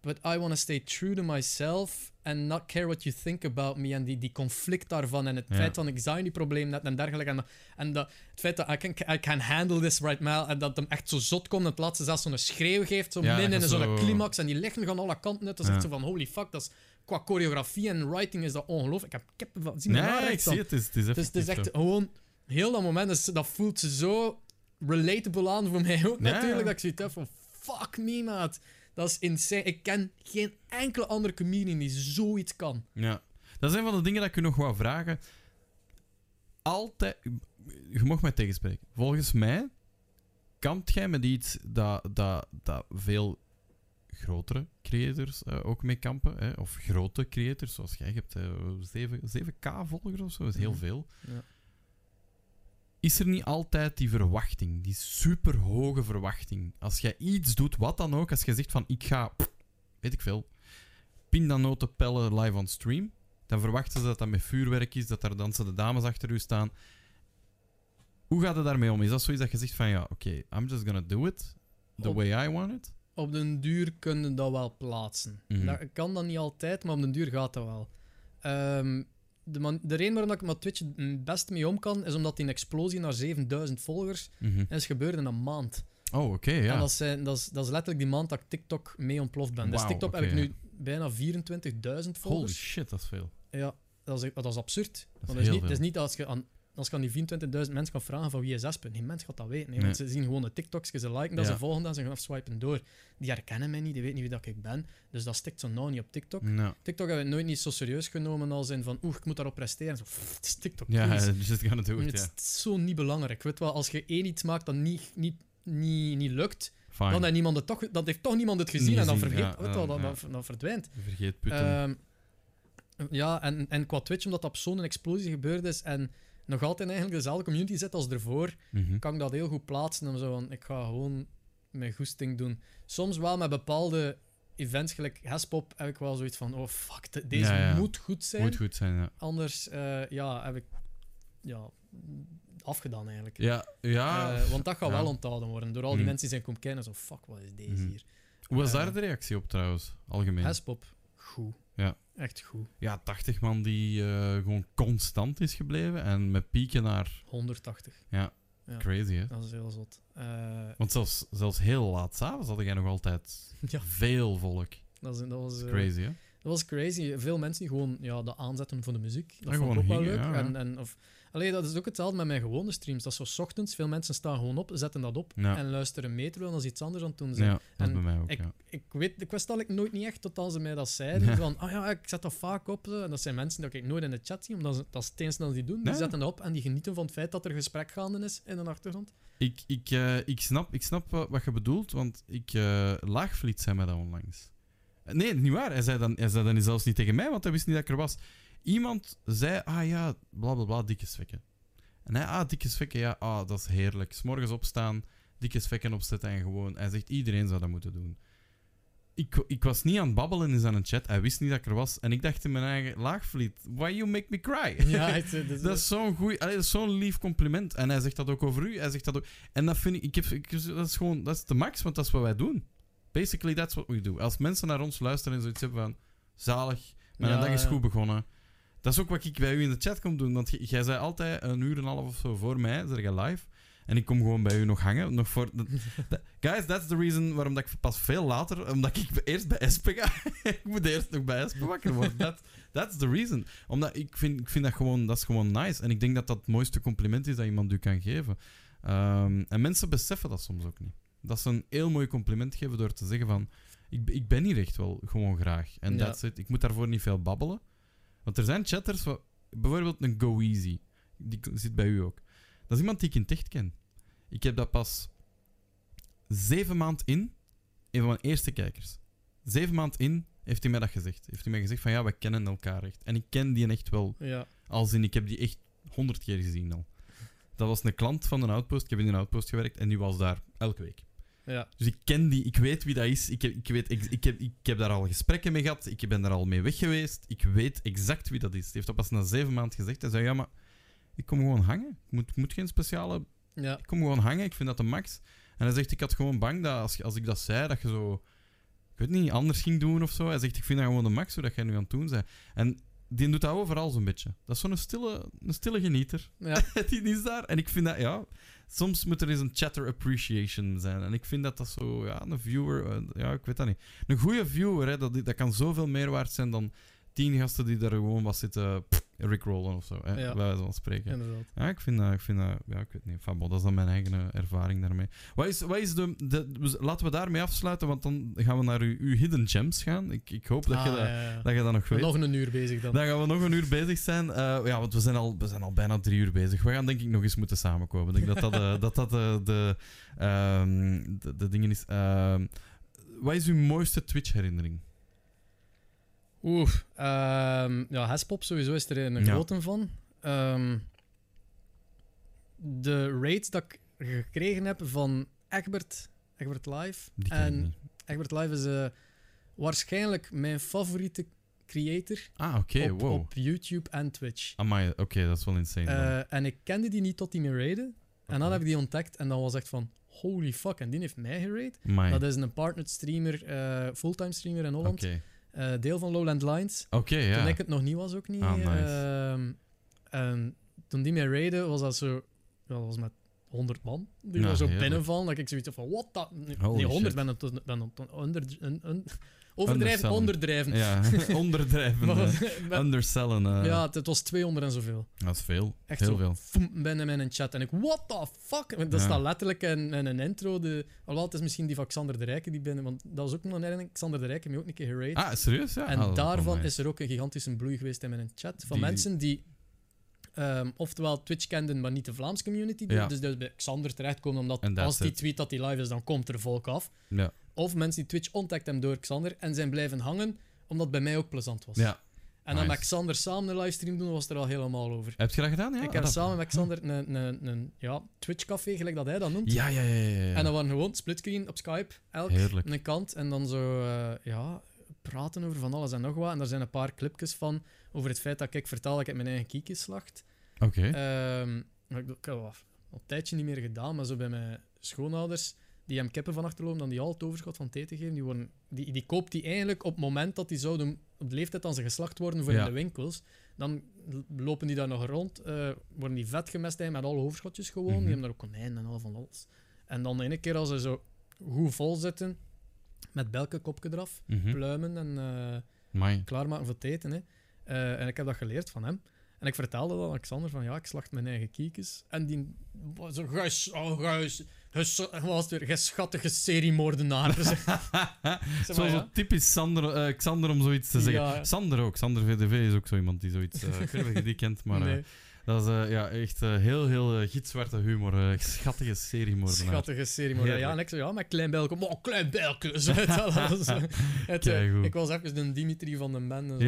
But I want to stay true to myself and not care what you think about me. En die conflict daarvan en het feit van anxiety-probleem en dergelijke. En het feit dat I can handle this right now. En dat hem echt zo zot komt en het laatste zelfs zo'n schreeuw geeft. Zo en zo'n climax. En die lichaam gaan alle kanten uit. Dat is echt zo van holy fuck, dat is... Qua choreografie en writing is dat ongelooflijk. Ik heb kippen van... Ik zie het. Het is echt gewoon... Heel dat moment, dat voelt ze zo... relatable aan voor mij ook natuurlijk, dat ik zoiets heb van fuck me, maat. Dat is insane. Ik ken geen enkele andere comedian die zoiets kan. Ja. Dat is een van de dingen dat ik u nog wou vragen. altijd... Je mag mij tegenspreken. Volgens mij kampt jij met iets dat veel grotere creators ook mee kampen. Hè? Of grote creators, zoals jij. Je hebt 7k volgers of zo, dat is heel veel. Ja. Is er niet altijd die verwachting, die superhoge verwachting? Als jij iets doet, wat dan ook, als jij zegt van ik ga, weet ik veel, pindanoten pellen live on stream, dan verwachten ze dat dat met vuurwerk is, dat daar dansende dames achter u staan. Hoe gaat het daarmee om? Is dat zoiets dat je zegt van ja, oké, I'm just gonna do it the way I want it? Op den duur kun je dat wel plaatsen. Mm-hmm. Dat kan dat niet altijd, maar op den duur gaat dat wel. De reden waarom ik met Twitch het best mee om kan, is omdat die een explosie naar 7000 volgers is gebeurd in een maand. Oh, oké, ja. En dat is letterlijk die maand dat ik TikTok mee ontploft ben. Wow, dus TikTok heb ik nu bijna 24.000 volgers. Holy shit, dat is veel. Ja, dat is absurd. Dat is niet als je aan die 24.000 mensen kan vragen van wie is Espe. Nee, mensen gaat dat weten. Nee. Want ze zien gewoon de TikToks, ze liken dat, ze volgen dat, ze gaan afswipen door. Die herkennen mij niet, die weten niet wie dat ik ben. Dus dat stikt zo nauw niet op TikTok. No. TikTok hebben we nooit niet zo serieus genomen als in van oeh, ik moet daarop presteren. Zo, pff, het is TikTok. Ja, het is zo niet belangrijk. Weet wel, als je één iets maakt dat niet lukt, fine. Dan heeft niemand het toch, gezien en dan vergeet dat verdwijnt. Vergeet putten. En qua Twitch, omdat dat op zo'n explosie gebeurd is en nog altijd eigenlijk dezelfde community zit als ervoor, kan ik dat heel goed plaatsen en zo. Want ik ga gewoon mijn goesting doen. Soms wel met bepaalde events, gelijk Hespop, heb ik wel zoiets van oh fuck, deze moet goed zijn. Moet goed zijn, ja. Anders heb ik afgedaan eigenlijk. Want dat gaat wel onthouden worden door al die mensen die zijn komen kennen. Zo fuck, wat is deze hier? Hoe was daar de reactie op trouwens, algemeen? Hespop, goed. Ja. Echt goed. Ja, 80 man die gewoon constant is gebleven en met pieken naar... 180. Ja, crazy hè? Dat is heel zot. Want zelfs heel laat s'avonds had jij nog altijd veel volk. Dat was crazy hè? Dat was crazy. Veel mensen die gewoon dat aanzetten voor de muziek. Dat vond ik ook wel leuk. Ja. Allee, dat is ook hetzelfde met mijn gewone streams. Dat is zo 's ochtends, veel mensen staan gewoon op, zetten dat op en luisteren mee, terwijl dat ze iets anders aan het doen zijn. Ja, dat bij mij ook, ik wist eigenlijk nooit niet echt totdat ze mij dat zeiden. Ja. Van, ik zet dat vaak op. En dat zijn mensen die ik nooit in de chat zie, omdat dat is het eens dat die doen. Die zetten dat op en die genieten van het feit dat er gesprek gaande is in de achtergrond. Ik snap wat je bedoelt, want Laagvliet zei mij dat onlangs. Nee, niet waar. Hij zei dan zelfs niet tegen mij, want hij wist niet dat ik er was. Iemand zei, bla bla bla, Dikke Svekken. En hij, Dikke Svekken, dat is heerlijk. 's Morgens opstaan, Dikke Svekken opzetten en gewoon... Hij zegt, iedereen zou dat moeten doen. Ik was niet aan het babbelen in zijn chat, hij wist niet dat ik er was. En ik dacht in mijn eigen, Laagvliet, why you make me cry? Ja, dat is zo'n zo'n lief compliment. En hij zegt dat ook over u, hij zegt dat ook... En dat vind ik dat is de max, want dat is wat wij doen. Basically, that's what we do. Als mensen naar ons luisteren en zoiets hebben van... Zalig, mijn dag is goed begonnen. Dat is ook wat ik bij u in de chat kom doen. Want jij zei altijd een uur en een half of zo voor mij, zeg je live. En ik kom gewoon bij u nog hangen. Nog voor... Guys, that's the reason waarom dat ik pas veel later... Omdat ik eerst bij Espe ga. Ik moet eerst nog bij Espe wakker worden. That's the reason. Omdat ik vind dat gewoon... Dat is gewoon nice. En ik denk dat dat het mooiste compliment is dat iemand u kan geven. En mensen beseffen dat soms ook niet. Dat ze een heel mooi compliment geven door te zeggen van... Ik ben hier echt wel gewoon graag. En that's it. Ik moet daarvoor niet veel babbelen. Want er zijn chatters van... Bijvoorbeeld een GoEasy. Die zit bij u ook. Dat is iemand die ik in het echt ken. Ik heb dat pas 7 maanden in. Een van mijn eerste kijkers. 7 maanden in heeft hij mij dat gezegd. Heeft hij mij gezegd van ja, we kennen elkaar echt. En ik ken die echt wel. Ja. Als in, ik heb die echt 100 keer gezien al. Dat was een klant van een Outpost. Ik heb in een Outpost gewerkt en die was daar elke week. Ja. Dus ik ken die, ik weet wie dat is, ik heb daar al gesprekken mee gehad, ik ben daar al mee weg geweest, ik weet exact wie dat is. Hij heeft dat pas na 7 maanden gezegd. Hij zei, ja, maar ik kom gewoon hangen. Ik moet geen speciale... Ja. Ik kom gewoon hangen, ik vind dat de max. En hij zegt, ik had gewoon bang dat als ik dat zei, dat je zo... Ik weet niet, anders ging doen of zo. Hij zegt, ik vind dat gewoon de max, hoe dat jij nu aan het doen bent. En die doet dat overal zo'n beetje. Dat is zo'n stille genieter. Ja. Die is daar. En ik vind dat, ja... Soms moet er eens een chatter appreciation zijn. En ik vind dat zo... Ja, een viewer... ik weet dat niet. Een goede viewer, hè, dat kan zoveel meer waard zijn dan 10 gasten die daar gewoon wat zitten... Pff, rickrollen of zo. Bij wijze van spreken. Inderdaad. Ja, ik vind dat... Ja, ik weet niet. Fabo, dat is dan mijn eigen ervaring daarmee. Wat is de, laten we daarmee afsluiten, want dan gaan we naar uw hidden gems gaan. Ik hoop dat je dat nog weet. Nog een uur bezig dan. Dan gaan we nog een uur bezig zijn. Want we zijn al bijna 3 uur bezig. We gaan denk ik nog eens moeten samenkomen. Ik denk dat de dingen is... Wat is uw mooiste Twitch-herinnering? Hespop sowieso is er een grote van. De raids dat ik gekregen heb van Egbert Live. En Egbert Live is waarschijnlijk mijn favoriete creator op YouTube en Twitch. Amai, oké, dat is wel insane. En ik kende die niet tot die me raidde. Okay. En dan heb ik die ontdekt en dan was echt van... Holy fuck, en die heeft mij geraid. Dat is een partnered streamer, fulltime streamer in Holland. Okay. Deel van Lowland Lions. Toen ik het nog niet was, ook niet. Nice. En toen die mij raidde, was dat zo... Dat was met 100 man. Die was zo binnenvallen. Dat ik zoiets van, wat dat... Nee, 100 ben overdrijven, onderdrijven. Ja, onderdrijven. Undersellen. Ja, het was 200 en zoveel. Dat is veel. Echt heel veel. Ik ben in een chat en ik, what the fuck? Dat staat letterlijk in een intro. Alhoewel, het is misschien die van Xander de Rijken die binnen... Want dat was ook nog een herinnering. Xander de Rijken heeft ook een keer geraid. Ah, serieus? Ja. En daarvan is er ook een gigantische bloei geweest in mijn chat. Van mensen die... oftewel Twitch kenden, maar niet de Vlaamse community. Dus bij Xander terechtkomen, omdat als die tweet dat die live is, dan komt er volk af. Ja. Of mensen die Twitch ontdekt hem door Xander en zijn blijven hangen, omdat het bij mij ook plezant was. Ja. En dan met Xander samen een livestream doen, was het er al helemaal over. Heb je dat gedaan? Ja? Ik heb samen met Xander een Twitch-café, gelijk dat hij dat noemt. Ja. En dan waren gewoon splitscreen op Skype, elk een kant. En dan zo, praten over van alles en nog wat. En daar zijn een paar clipjes van, over het feit dat ik vertel dat ik mijn eigen kiekjes slacht. Oké. Ik heb al een tijdje niet meer gedaan, maar zo bij mijn schoonouders, die hem kippen van achterlopen, dan die al het overschot van thee te geven, die koopt die eigenlijk op het moment dat die zouden, op de leeftijd dat ze geslacht worden voor in de winkels, dan lopen die daar nog rond, worden die vet gemest met alle overschotjes gewoon, die hebben daar ook konijnen en al van alles. En dan de ene keer als ze zo goed vol zitten, met belkenkopje eraf, pluimen en klaarmaken voor het eten. Hè. En ik heb dat geleerd van hem. En ik vertelde dat aan Xander van, ik slacht mijn eigen kiekjes. En die was zo, schattige seriemoordenaar. Zo typisch Xander om zoiets te zeggen. Ja. Xander ook. Xander VDV is ook zo iemand die zoiets die kent, maar... Nee. Dat is echt heel gitzwarte humor. Schattige seriemoordenaar. Ja, en ik zo, met klein bijlke. Oh, klein bijlke. Ik was even de Dimitri van de bende.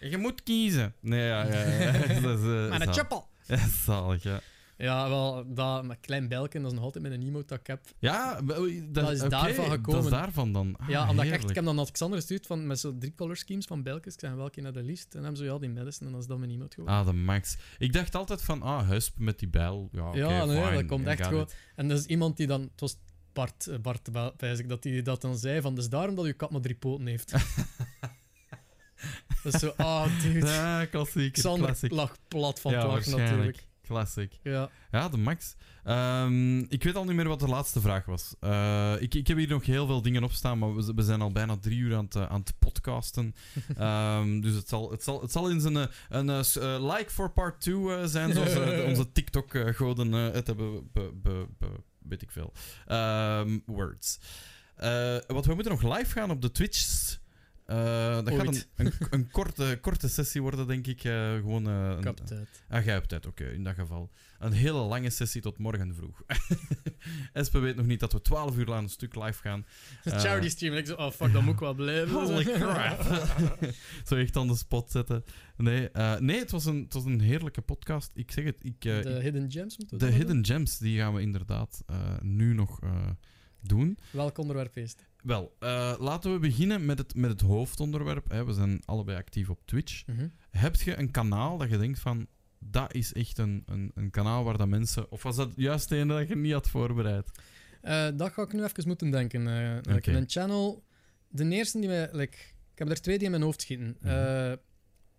Je moet kiezen. Maar een chappel. Zalig, ja. Ja, wel, dat met klein belken, dat is nog altijd met een emote dat ik heb. Ja, dat is daarvan gekomen. Dat is daarvan dan. Omdat ik hem dan Alexander gestuurd van, met zo'n 3 color schemes van belkens. Ik zei welke naar de liefst. En hem zo, die medicine. En dat is dan mijn emote geworden. De max. Ik dacht altijd van, husp met die bijl. Nee, dat komt echt gewoon. En dat is iemand die dan... Het was Bart, wijs ik, dat hij dat dan zei van, dus daarom dat uw kat maar 3 poten heeft. Dat is zo, dude. Ja, klassiek. Xander lag plat van het lachen natuurlijk. Classic. Ja, de max. Ik weet al niet meer wat de laatste vraag was. Ik heb hier nog heel veel dingen op staan, maar we zijn al bijna 3 uur aan het podcasten. Dus het zal eens een like for part 2 zijn, zoals onze TikTok-goden het hebben... weet ik veel. Words. Want we moeten nog live gaan op de Twitch... dat gaat een korte sessie worden, denk ik. Gewoon, ik heb tijd. Jij hebt tijd, oké, in dat geval. Een hele lange sessie tot morgen vroeg. Espe weet nog niet dat we 12 uur lang een stuk live gaan. Charity stream. En ik zo, fuck, dat moet ik wel blijven. Holy crap. Zo echt aan de spot zetten. Nee, het was een heerlijke podcast. Ik zeg het. De Hidden Gems moeten we doen. De Hidden Gems, die gaan we inderdaad nu nog doen. Welk onderwerp is het? Wel, laten we beginnen met het hoofdonderwerp. Hè. We zijn allebei actief op Twitch. Heb je een kanaal dat je denkt van... Dat is echt een kanaal waar dat mensen... Of was dat juist de ene dat je niet had voorbereid? Dat ga ik nu even moeten denken. Een channel... De eerste die mij... ik heb er 2 die in mijn hoofd schieten.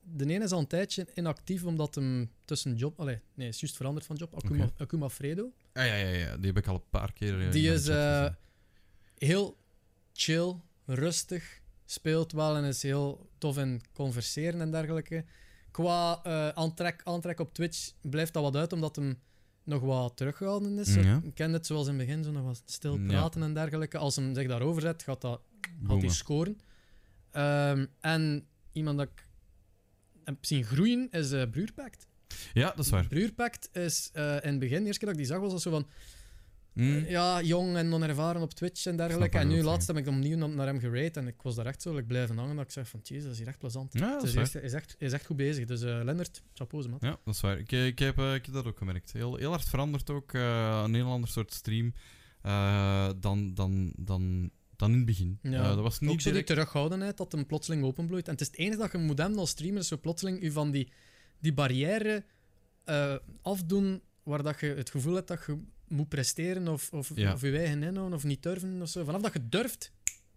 De ene is al een tijdje inactief, omdat hem tussen job... Nee, is juist veranderd van job. Akuma Fredo. Ja, die heb ik al een paar keer... Die is heel... chill, rustig, speelt wel en is heel tof in converseren en dergelijke. Qua aantrek op Twitch blijft dat wat uit, omdat hem nog wat teruggehouden is. Ja. Ik ken het zoals in het begin, zo nog wat stil praten en dergelijke. Als hem zich daarover zet, gaat hij scoren. En iemand dat ik heb zien groeien is Bruurpact. Ja, dat is waar. Bruurpact is in het begin, de eerste keer dat ik die zag, was dat zo van... ja, jong en onervaren op Twitch en dergelijke. En nu laatst heb ik opnieuw naar hem gerate en ik was daar echt zo blijven hangen. Dat ik zeg van, jezus, dat is hier echt plezant. Ja, dat is echt goed bezig. Dus Lennart, chapeau, man. Ja, dat is waar. Ik heb dat ook gemerkt. Heel, heel hard veranderd ook. Een heel ander soort stream dan in het begin. Ja. Dat was niet ook zo direct... die terughoudendheid dat hem plotseling openbloeit. En het is het enige dat je moet hebben als streamer, zo plotseling u van die barrière afdoen waar dat je het gevoel hebt dat je moet presteren of je eigen inhouden of niet durven of zo. Vanaf dat je durft,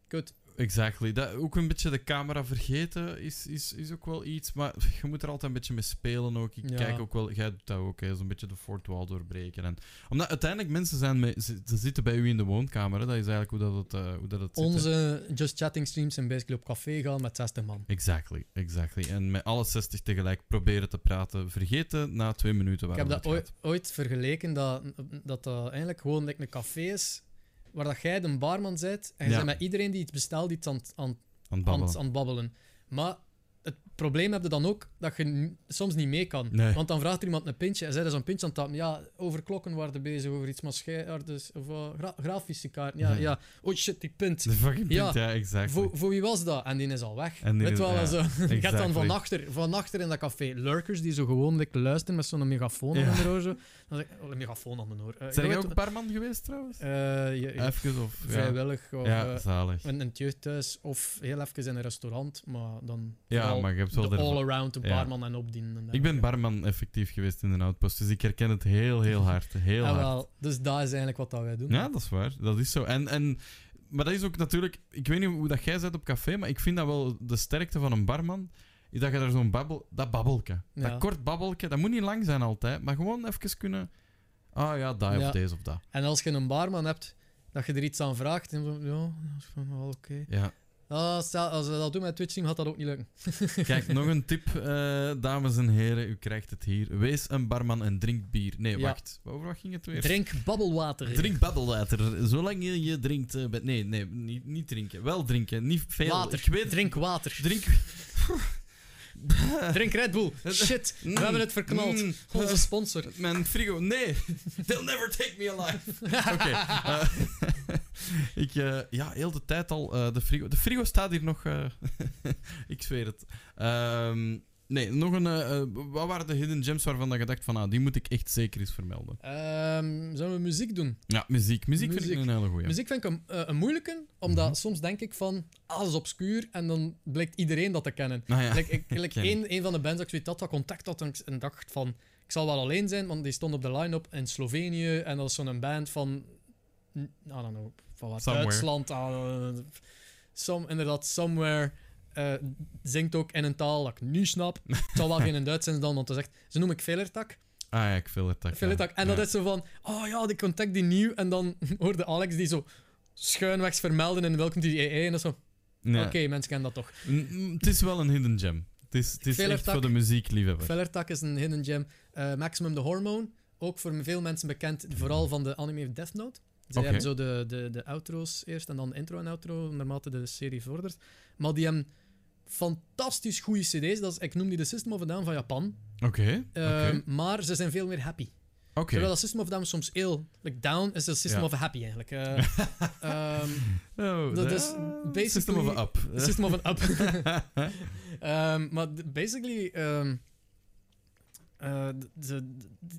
kut. Exactly. Dat, ook een beetje de camera vergeten is ook wel iets, maar je moet er altijd een beetje mee spelen ook. Ik kijk ook wel, jij doet dat ook, hè. Zo'n beetje de fourth wall doorbreken. En, omdat uiteindelijk mensen ze zitten bij u in de woonkamer, hè. Dat is eigenlijk hoe dat het zit. Onze Just Chatting streams zijn basically op café gaan met 60 man. Exactly. En met alle 60 tegelijk proberen te praten, vergeten na 2 minuten. Ik heb dat ooit vergeleken, dat eigenlijk gewoon like, een café is, waar dat jij de barman bent en je bent met iedereen die iets bestelt, iets aan het babbelen. Maar het probleem heb je dan ook dat je soms niet mee kan. Nee. Want dan vraagt er iemand een pintje en zij is zo'n pintje aan het tappen. Ja, over klokken waren bezig, over iets maschaardes, of grafische kaarten. Ja. Oh shit, die pint. De fucking pint, ja exact. Voor wie was dat? En die is al weg. Weet wel, zo. Exactly. Je hebt dan van achter in dat café lurkers die zo gewoonlijk luisteren met zo'n megafoon aan hun oor. Zo. Dan zeg ik, een megafoon aan hun oor. Zijn jij ook een barman geweest trouwens? Even of... Vrijwillig. Ja, of, zalig. In het jeugdhuis of heel even in een restaurant, maar dan... Ja, maar je hebt wel de all-around barman en opdienen. Ik ben barman effectief geweest in de Outpost, dus ik herken het heel hard. Heel hard. Dus dat is eigenlijk wat dat wij doen. Ja, dat is waar. Dat is zo. Maar dat is ook natuurlijk... Ik weet niet hoe dat jij zit op café, maar ik vind dat wel de sterkte van een barman, is dat je daar zo'n babbelke. Ja. Dat kort babbelke, dat moet niet lang zijn altijd, maar gewoon even kunnen... Ah ja, dat of deze of dat. En als je een barman hebt, dat je er iets aan vraagt, en zo, oké. Ja. Als we dat doen met Twitch-team, gaat dat ook niet lukken. Kijk, nog een tip, dames en heren. U krijgt het hier. Wees een barman en drink bier. Nee, wacht. Over wat ging het weer? Drink babbelwater. Drink babbelwater. Zolang je drinkt... Nee, niet drinken. Wel drinken. Niet veel. Water. Drink water. Drink Red Bull. Shit, we hebben het verknald. Onze sponsor. Mijn frigo. Nee, they'll never take me alive. Oké. Heel de tijd al de frigo. De frigo staat hier nog. Ik zweer het. Nog een... wat waren de hidden gems waarvan je dacht van, die moet ik echt zeker eens vermelden? Zullen we muziek doen? Ja, muziek. Muziek vind ik een hele goeie. Muziek vind ik een moeilijke, omdat soms denk ik van, alles is obscuur en dan blijkt iedereen dat te kennen. Ah, ja. Een van de bands, dat contact had en dacht van, ik zal wel alleen zijn, want die stond op de line-up in Slovenië en dat is zo'n band van, I don't know, van wat, Duitsland. Inderdaad, somewhere... zingt ook in een taal dat ik nu snap. Het zal wel geen Duits zijn dan, want dat is echt... Ze noem ik Velertak. Ah ja, ik Velertak. En dat is zo van... Oh ja, die contact die nieuw. En dan hoorde Alex die zo schuinwegs vermelden en welkom die EE. En dat is zo... Ja. Oké, mensen kennen dat toch. Het is wel een hidden gem. Het is echt voor de muziekliefhebber. Velertak is een hidden gem. Maximum the Hormone. Ook voor veel mensen bekend, vooral van de anime Death Note. Ze hebben zo de outro's eerst en dan de intro en outro, naarmate de serie vordert. Maar die hebben... fantastisch goede cd's. Ik noem die de System of a Down van Japan. Oké. Maar ze zijn veel meer happy. Okay. Terwijl dat System of a Down soms heel... down is de System of a Happy, eigenlijk. System of a Up. System of an Up. Maar basically...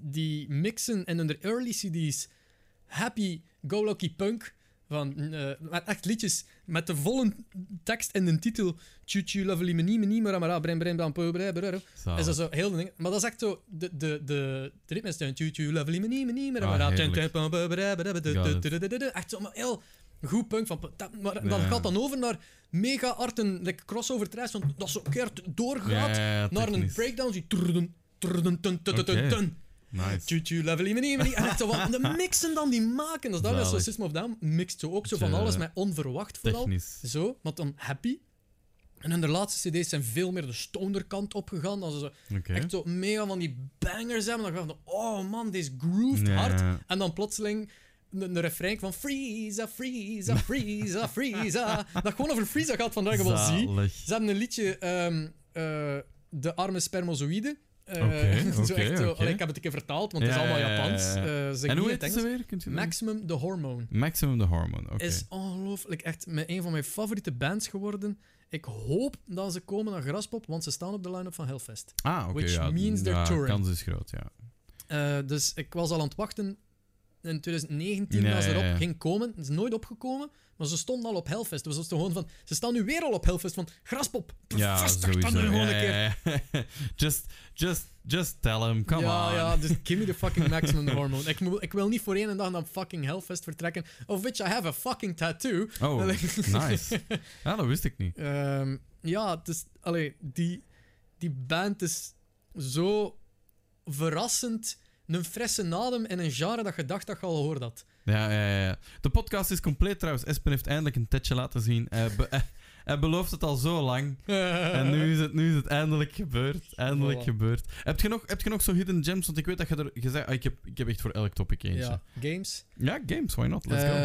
die mixen en hun early cd's happy, go-lucky punk... met echt liedjes met de volle tekst en de titel. Tju lovely meni, maramara, brein, bam, po, brein, is dat zo heel ding. Maar dat is echt zo, de ritme is dan. Tju lovely meni, maramara, echt zo, maar heel goed punk van... Maar dat gaat dan over naar mega arten, like crossover tracks, want dat zo keert doorgaat naar een breakdown die... Nice. Tju, lovely, mini. En echt zo van, de mixen dan die maken. Dus daarom is zo System of Down mixt zo ook zo van alles met onverwacht vooral. Technisch. Zo, want dan happy. En hun laatste cd's zijn veel meer de stonerkant opgegaan. Dan ze zo echt zo mega van die bangers hebben. Dan gaan we van, oh man, deze grooved hard. En dan plotseling een refrein van Freeza, Freeza, Freeza, Freeza. Dat gewoon over Freeza gaat van Dragon Ball Z. Ze hebben een liedje, De Arme Spermozoïden. Ik heb het een keer vertaald, want het is allemaal Japans. En hoe heet ze weer? Maximum the Hormone. Maximum the Hormone, oké. Is ongelooflijk echt een van mijn favoriete bands geworden. Ik hoop dat ze komen naar Graspop, want ze staan op de line-up van Hellfest. Ah, oké. Which means they're touring. De kans is groot, ja. Dus ik was al aan het wachten in 2019 als erop ging komen. Het is nooit opgekomen, maar ze stonden al op Hellfest. Dus gewoon van, ze staan nu weer al op Hellfest van Graspop. Ja, sowieso. Ja. Just tell him, come on. Ja, dus give me the fucking maximum hormone. Ik wil niet voor één dag naar fucking Hellfest vertrekken, of which I have a fucking tattoo. Oh, nice. Ja, dat wist ik niet. Ja, het is, allee, die band is zo verrassend. Een frisse nadem in een genre dat je dacht dat je al hoorde had. Ja. De podcast is compleet trouwens. Espen heeft eindelijk een tetje laten zien. Hij belooft het al zo lang. En nu is het eindelijk gebeurd. Eindelijk gebeurd. Heb je nog zo hidden gems? Want ik weet dat je er gezegd... Ik heb echt voor elk topic eentje. Ja, games. Ja, games. Why not? Let's go.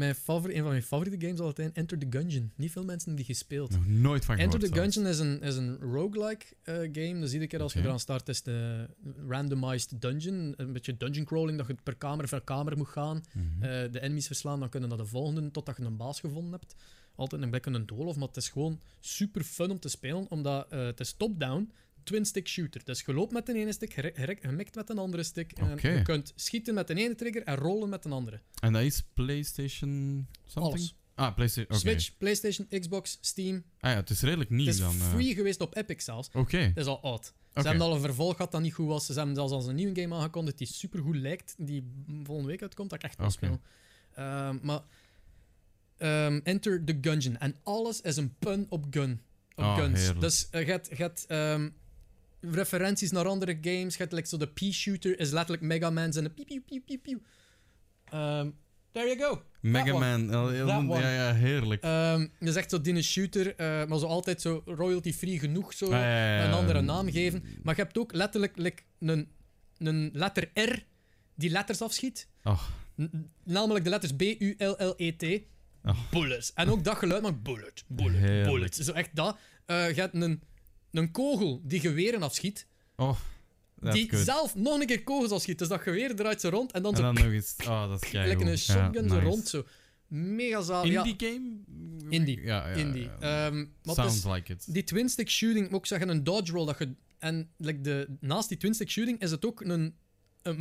Een van mijn favoriete games altijd, Enter the Gungeon. Niet veel mensen die gespeeld. Nog nooit van gehoord. Enter the Gungeon is een roguelike game. Dus iedere keer als je eraan start is de randomized dungeon. Een beetje dungeon crawling, dat je per kamer moet gaan. De enemies verslaan, dan kunnen naar de volgende, totdat je een baas gevonden hebt. Altijd een blik in een doolhof, maar het is gewoon super fun om te spelen, omdat het is top-down, twin-stick shooter. Dus je loopt met de ene stick, gemikt met een andere stick, en je kunt schieten met de ene trigger en rollen met een andere. En dat is PlayStation something? Alles. Ah, PlayStation, Switch, PlayStation, Xbox, Steam. Ah ja, het is redelijk nieuw dan. Het is free geweest op Epic zelfs. Het is al oud. Ze hebben al een vervolg gehad dat niet goed was. Ze hebben zelfs al een nieuwe game aangekondigd die supergoed lijkt, die volgende week uitkomt, dat ik echt wil spelen. Maar... Enter the Gungeon. En alles is een pun op gun. Op guns. Heerlijk. Dus je hebt referenties naar andere games. Je hebt like, zo de P-shooter is letterlijk Mega Man en de piep. There you go. Mega Man. Ja, heerlijk. Je zegt zo, die shooter, maar zo altijd zo royalty-free genoeg. Zo, een andere naam geven. Maar je hebt ook letterlijk een letter R die letters afschiet. Namelijk de letters B-U-L-L-E-T. Bullets. En ook dat geluid maakt bullet. Zo echt dat. Je hebt een kogel die geweren afschiet. Zelf nog een keer kogels afschiet. Dus dat geweer draait ze rond en dan zo... En dan nog iets. Oh, dat is keigoed. Lekker een shotgun rond zo. Mega zaal. Indie game? Indie. Ja. Sounds like it. Die twin-stick shooting, moet ik zeggen, een dodge roll. En naast die twin-stick shooting is het ook een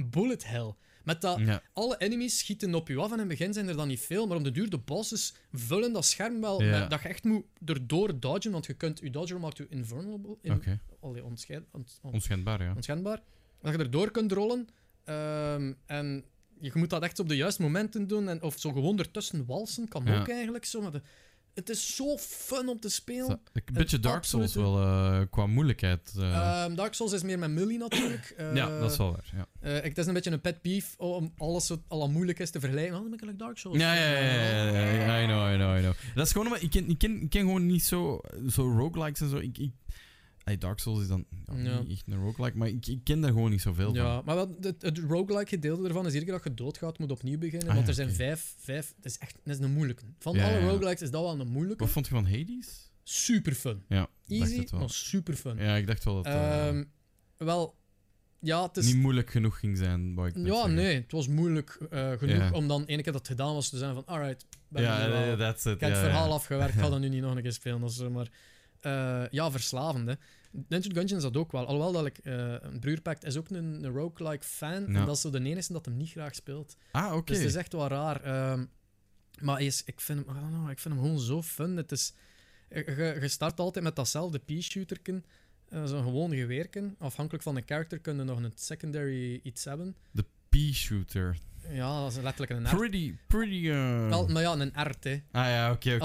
bullet hell. Met dat alle enemies schieten op je af en in het begin zijn er dan niet veel, maar om de duur de bosses vullen dat scherm wel met, dat je echt moet erdoor dodgen, want je kunt je dodger maakt je invulnerable, onschendbaar. Dat je erdoor kunt rollen en je moet dat echt op de juiste momenten doen en of zo gewoon ertussen walsen kan ook eigenlijk zo. Maar het is zo fun om te spelen. Een beetje Dark Souls wel qua moeilijkheid. Dark Souls is meer met melee natuurlijk. Ja, dat is wel waar. Ja. Het is een beetje een pet peeve om alles wat al moeilijk is te vergelijken. Dan ben ik eigenlijk Dark Souls. Ja. I know. Dat is gewoon omdat ik ken gewoon niet zo roguelikes en zo. Dark Souls is dan niet echt een roguelike, maar ik ken daar gewoon niet zoveel van. Ja, maar het roguelike gedeelte ervan is iedere keer dat je doodgaat, moet opnieuw beginnen, want er zijn vijf... Het is echt een moeilijke. Van alle roguelikes is dat wel een moeilijke. Wat vond je van Hades? Super fun. Ja, easy, maar super fun. Ja, ik dacht wel dat... het is... Niet moeilijk genoeg ging zijn, wou ik net zeggen. Nee, het was moeilijk genoeg om dan, ene keer dat het gedaan was, te zijn van, alright, that's it. Ik heb het verhaal afgewerkt, ga dat nu niet nog een keer spelen, dat is maar... verslavend, hè. Dungeon Gungeon is dat ook wel. Alhoewel dat ik een broerpact is ook een roguelike fan. En dat is zo de enige dat hem niet graag speelt. Dus het is echt wel raar. Maar ik vind hem gewoon zo fun. Het is, je start altijd met datzelfde P-shooterken. Zo'n gewoon geweerken. Afhankelijk van de character kun je nog een secondary iets hebben. De P-shooter. Ja, dat is letterlijk een R. Pretty. Maar ja, een R, hè. Oké.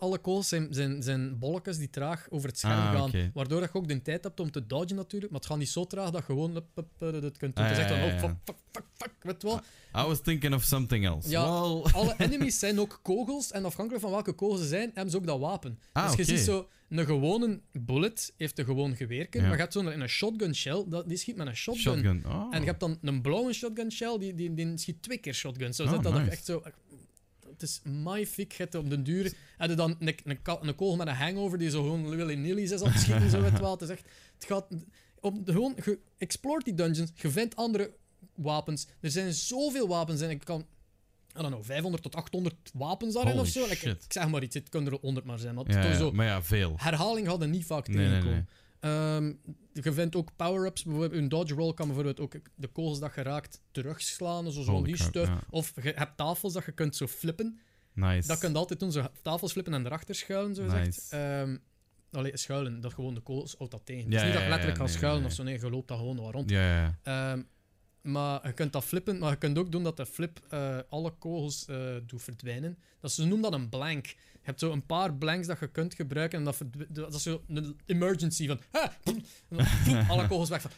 Alle calls zijn bolletjes die traag over het scherm gaan. Waardoor dat je ook de tijd hebt om te dodgen, natuurlijk. Maar het gaat niet zo traag dat je gewoon dat kunt doen. Je zegt dan, fuck, weet wel. I was thinking of something else. Ja, well. Alle enemies zijn ook kogels. En afhankelijk van welke kogels ze zijn, hebben ze ook dat wapen. Dus je ziet zo... Een gewone bullet heeft een gewoon geweerken, maar gaat zo in een shotgun shell, die schiet met een shotgun. En je hebt dan een blauwe shotgun shell, die schiet 2 keer shotguns. Zo zit dat ook echt zo... Het is magnifiek, je hebt op den duur... Heb je dan een kogel met een hangover die zo gewoon Willy Nilly's is aan het schieten, zo weet wel. Het is echt... Het gaat... Gewoon, je exploort die dungeons, je vindt andere wapens. Er zijn zoveel wapens en ik kan... I don't know, 500 tot 800 wapens daarin of zo. Ik zeg maar iets, het kunnen er 100 maar zijn. Maar veel. Herhaling hadden niet vaak tegenkomen. Je vindt ook power-ups. Bijvoorbeeld een dodge roll kan bijvoorbeeld ook de kogels dat je raakt terugslaan. Zo die stuff. Ja. Of je hebt tafels dat je kunt zo flippen. Nice. Dat kun je altijd doen. Zo tafels flippen en erachter schuilen, zo gezegd. Nice. Schuilen, dat gewoon de kogels houdt dat tegen. Dus niet dat je letterlijk gaat schuilen of zo. Nee, je loopt dat gewoon wat rond. Maar je kunt dat flippen, maar je kunt ook doen dat de flip alle kogels doet verdwijnen. Ze noemen dat een blank. Je hebt zo een paar blanks dat je kunt gebruiken en dat is zo een emergency van... alle kogels weg van...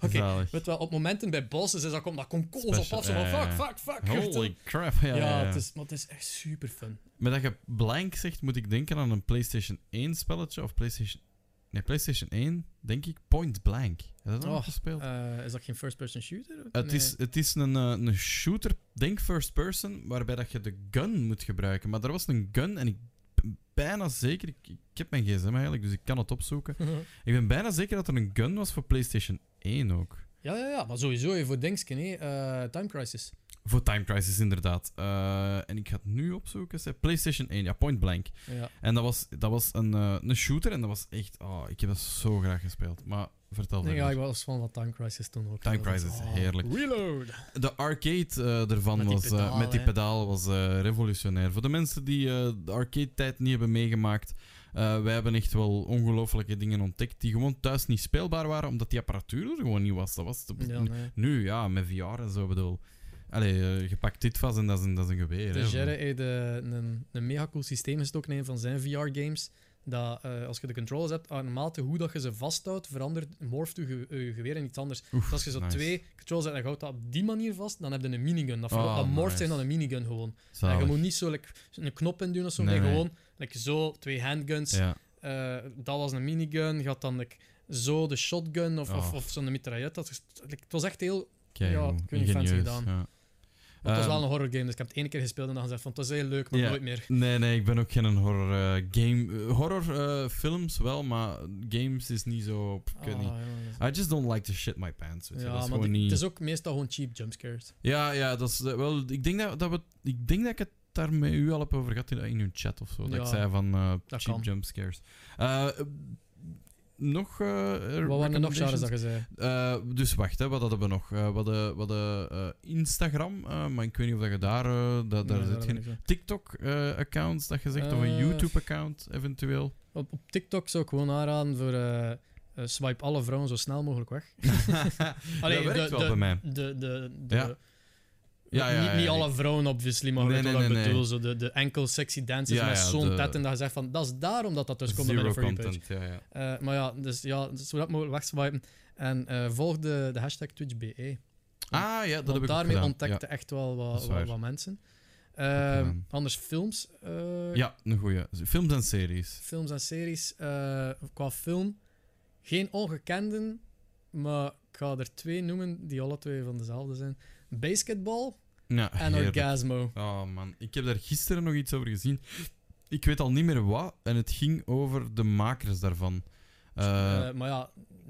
Oké, weet wel, op momenten bij bossen is dat komt kogels op van fuck. Holy crap, maar het is echt super fun. Maar dat je blank zegt, moet ik denken aan een PlayStation 1 spelletje of PlayStation... Nee, PlayStation 1, denk ik, Point Blank. Heb je dat nog gespeeld? Is dat geen first-person shooter? Het is een shooter, denk first-person, waarbij dat je de gun moet gebruiken. Maar er was een gun en ik ben bijna zeker... Ik heb mijn gsm eigenlijk, dus ik kan het opzoeken. Ik ben bijna zeker dat er een gun was voor PlayStation 1 ook. Ja, maar sowieso voor Dingsken, Time Crisis. Voor Time Crisis, inderdaad. En ik ga het nu opzoeken. PlayStation 1, ja, Point Blank. Ja. En dat was een shooter en dat was echt... Oh, ik heb dat zo graag gespeeld. Maar vertel verder. Ja, ik was van wat Time Crisis toen ook. Time Crisis, heerlijk. Reload! De arcade ervan met die pedaal was revolutionair. Voor de mensen die de arcade-tijd niet hebben meegemaakt... wij hebben echt wel ongelooflijke dingen ontdekt die gewoon thuis niet speelbaar waren, omdat die apparatuur er gewoon niet was. Dat was nu, met VR en zo, bedoel... Allee, je pakt dit vast en dat is een geweer. De Gerre heeft een mega cool systeem gestoken in een van zijn VR-games. Dat als je de controllers hebt, naarmate hoe dat je ze vasthoudt, morft je geweer in iets anders. Dus als je zo 2 controllers hebt en je houdt dat op die manier vast, dan heb je een minigun. Dat morft zijn dan een minigun gewoon. En je moet niet zo een knop in doen of zo, nee, gewoon zo 2 handguns. Ja. Dat was een minigun. Je had dan zo de shotgun of zo'n mitraillet. Het was echt heel... ik weet niet, fancy gedaan. Ja. Het was wel een horror game, dus ik heb het 1 keer gespeeld en dan gezegd van het is heel leuk, maar nooit meer. Nee, ik ben ook geen horror game. Horrorfilms wel, maar games is niet zo... I just don't like to shit my pants. Het is ook meestal gewoon cheap jumpscares. Ja, dat is wel... Ik denk dat ik het daar met u al heb over gehad in uw chat of zo. Ja, dat ik zei van cheap jumpscares. Wat waren er nog genres dat je zei? Dus wacht, wat hadden we nog? We hadden Instagram, maar ik weet niet of je daar zit geen TikTok-accounts dat je zegt, of een YouTube-account eventueel. Op TikTok zou ik gewoon aanraden voor swipe alle vrouwen zo snel mogelijk weg. Allee, dat werkt wel bij mij. Niet alle vrouwen, obviously, maar ik bedoel. Zo de enkel sexy dances met zo'n tet en dat je zegt van, dat is daarom dat dus komt met een free page. Dus zo dat mogelijk wegswipen. En volg de hashtag TwitchBE. Dat heb ik daarmee gedaan. Ontdekte echt wel wat mensen. Anders films. Een goeie. Films en series. Qua film, geen ongekenden, maar ik ga er 2 noemen die alle 2 van dezelfde zijn. Basketball en Orgasmo. Oh man, ik heb daar gisteren nog iets over gezien. Ik weet al niet meer wat. En het ging over de makers daarvan.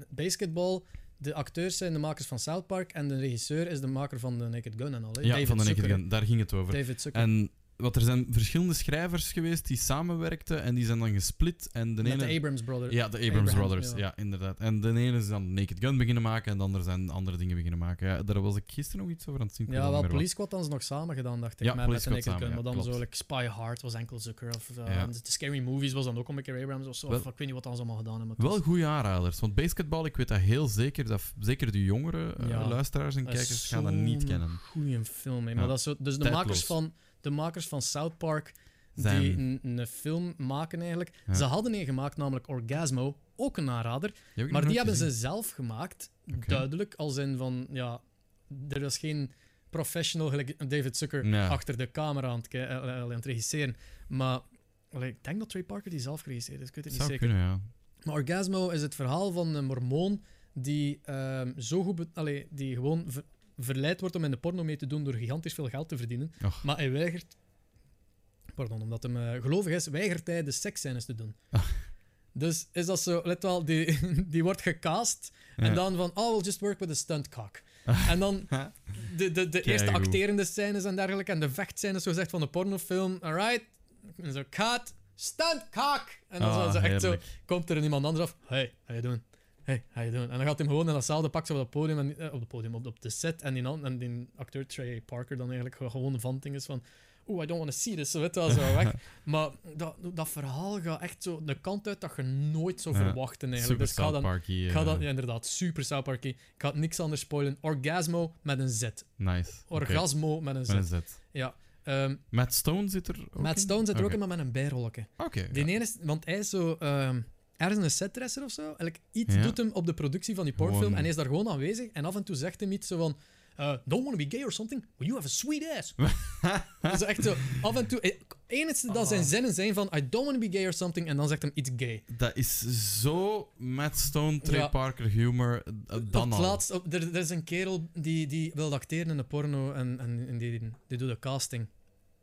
Basketball, de acteurs zijn de makers van South Park. En de regisseur is de maker van The Naked Gun en al. Naked Gun, daar ging het over. David Zucker. En er zijn verschillende schrijvers geweest die samenwerkten. En die zijn dan gesplit. En de Abrams Brothers. Ja, de Abrams Brothers. Ja, inderdaad. En de ene is dan Naked Gun beginnen maken. En de andere zijn andere dingen beginnen maken. Ja, daar was ik gisteren nog iets over aan het zien. Ja, wel Police Squad hadden ze nog samen gedaan, dacht ik. Ja, met de Naked Gun. Maar dan klopt. Zo, Spy Hard was enkel Zucker. The Scary Movies was dan ook al een keer Abrams of zo. Ik weet niet wat ze allemaal gedaan hebben. Wel goede aanraders. Want basketbal, ik weet dat heel zeker. Dat zeker de jongere luisteraars en kijkers gaan dat niet kennen. Goeie film, hè. Maar dat is zo, dus de makers van... De makers van South Park, die een film maken eigenlijk. Ja. Ze hadden een gemaakt, namelijk Orgasmo, ook een aanrader. Maar die hebben ze zelf gemaakt, duidelijk. Als in van, er was geen professional, gelijk David Zucker, achter de camera aan het regisseren. Maar Allee, ik denk dat Trey Parker die zelf geregistreerd is, ik weet het niet zeker. Kunnen, ja. Maar Orgasmo is het verhaal van een mormoon die zo goed... Allee, die gewoon verleid wordt om in de porno mee te doen door gigantisch veel geld te verdienen. Och. Maar hij weigert... Pardon, omdat hem gelovig is, weigert hij de seksscènes te doen. Oh. Dus is dat zo, let wel, die wordt gecast. Ja. En dan van, oh, we'll just work with a stunt cock. En dan de eerste acterende scènes en dergelijke. En de vechtscènes, zo gezegd, van de pornofilm. Alright. En zo, cut. Stunt cock. En dan zo, echt zo, komt er iemand anders af. Hey, how you doing? Hey, how you doing? En dan gaat hij gewoon in datzelfde pak zo op het podium. En, op de set. En die acteur Trey Parker dan eigenlijk gewoon van ting is van... Oeh, I don't want to see this, zo weet wel zo weg. Maar dat verhaal gaat echt zo de kant uit dat je nooit zou verwachten eigenlijk. Super dus ga dan ja, inderdaad, super South Parky. Ik ga niks anders spoilen. Orgasmo met een Z. Nice. Orgasmo met een Z. Met een Z. Ja. Matt Stone zit er ook Matt Stone in? Zit er ook in, maar met een bijrolletje. Oké. Die ene is, want hij is zo... Er is een setdresser of zo. Eigenlijk iets doet hem op de productie van die pornofilm en hij is daar gewoon aanwezig. En af en toe zegt hij iets zo van... don't want to be gay or something, but you have a sweet ass. Dat is echt zo, af en toe... Het enige dat zijn zinnen zijn van... I don't want to be gay or something, en dan zegt hem iets gay. Dat is zo Matt Stone, Trey Parker humor, dan al. Laatst, er is een kerel die wil acteren in de porno, en die doet een casting.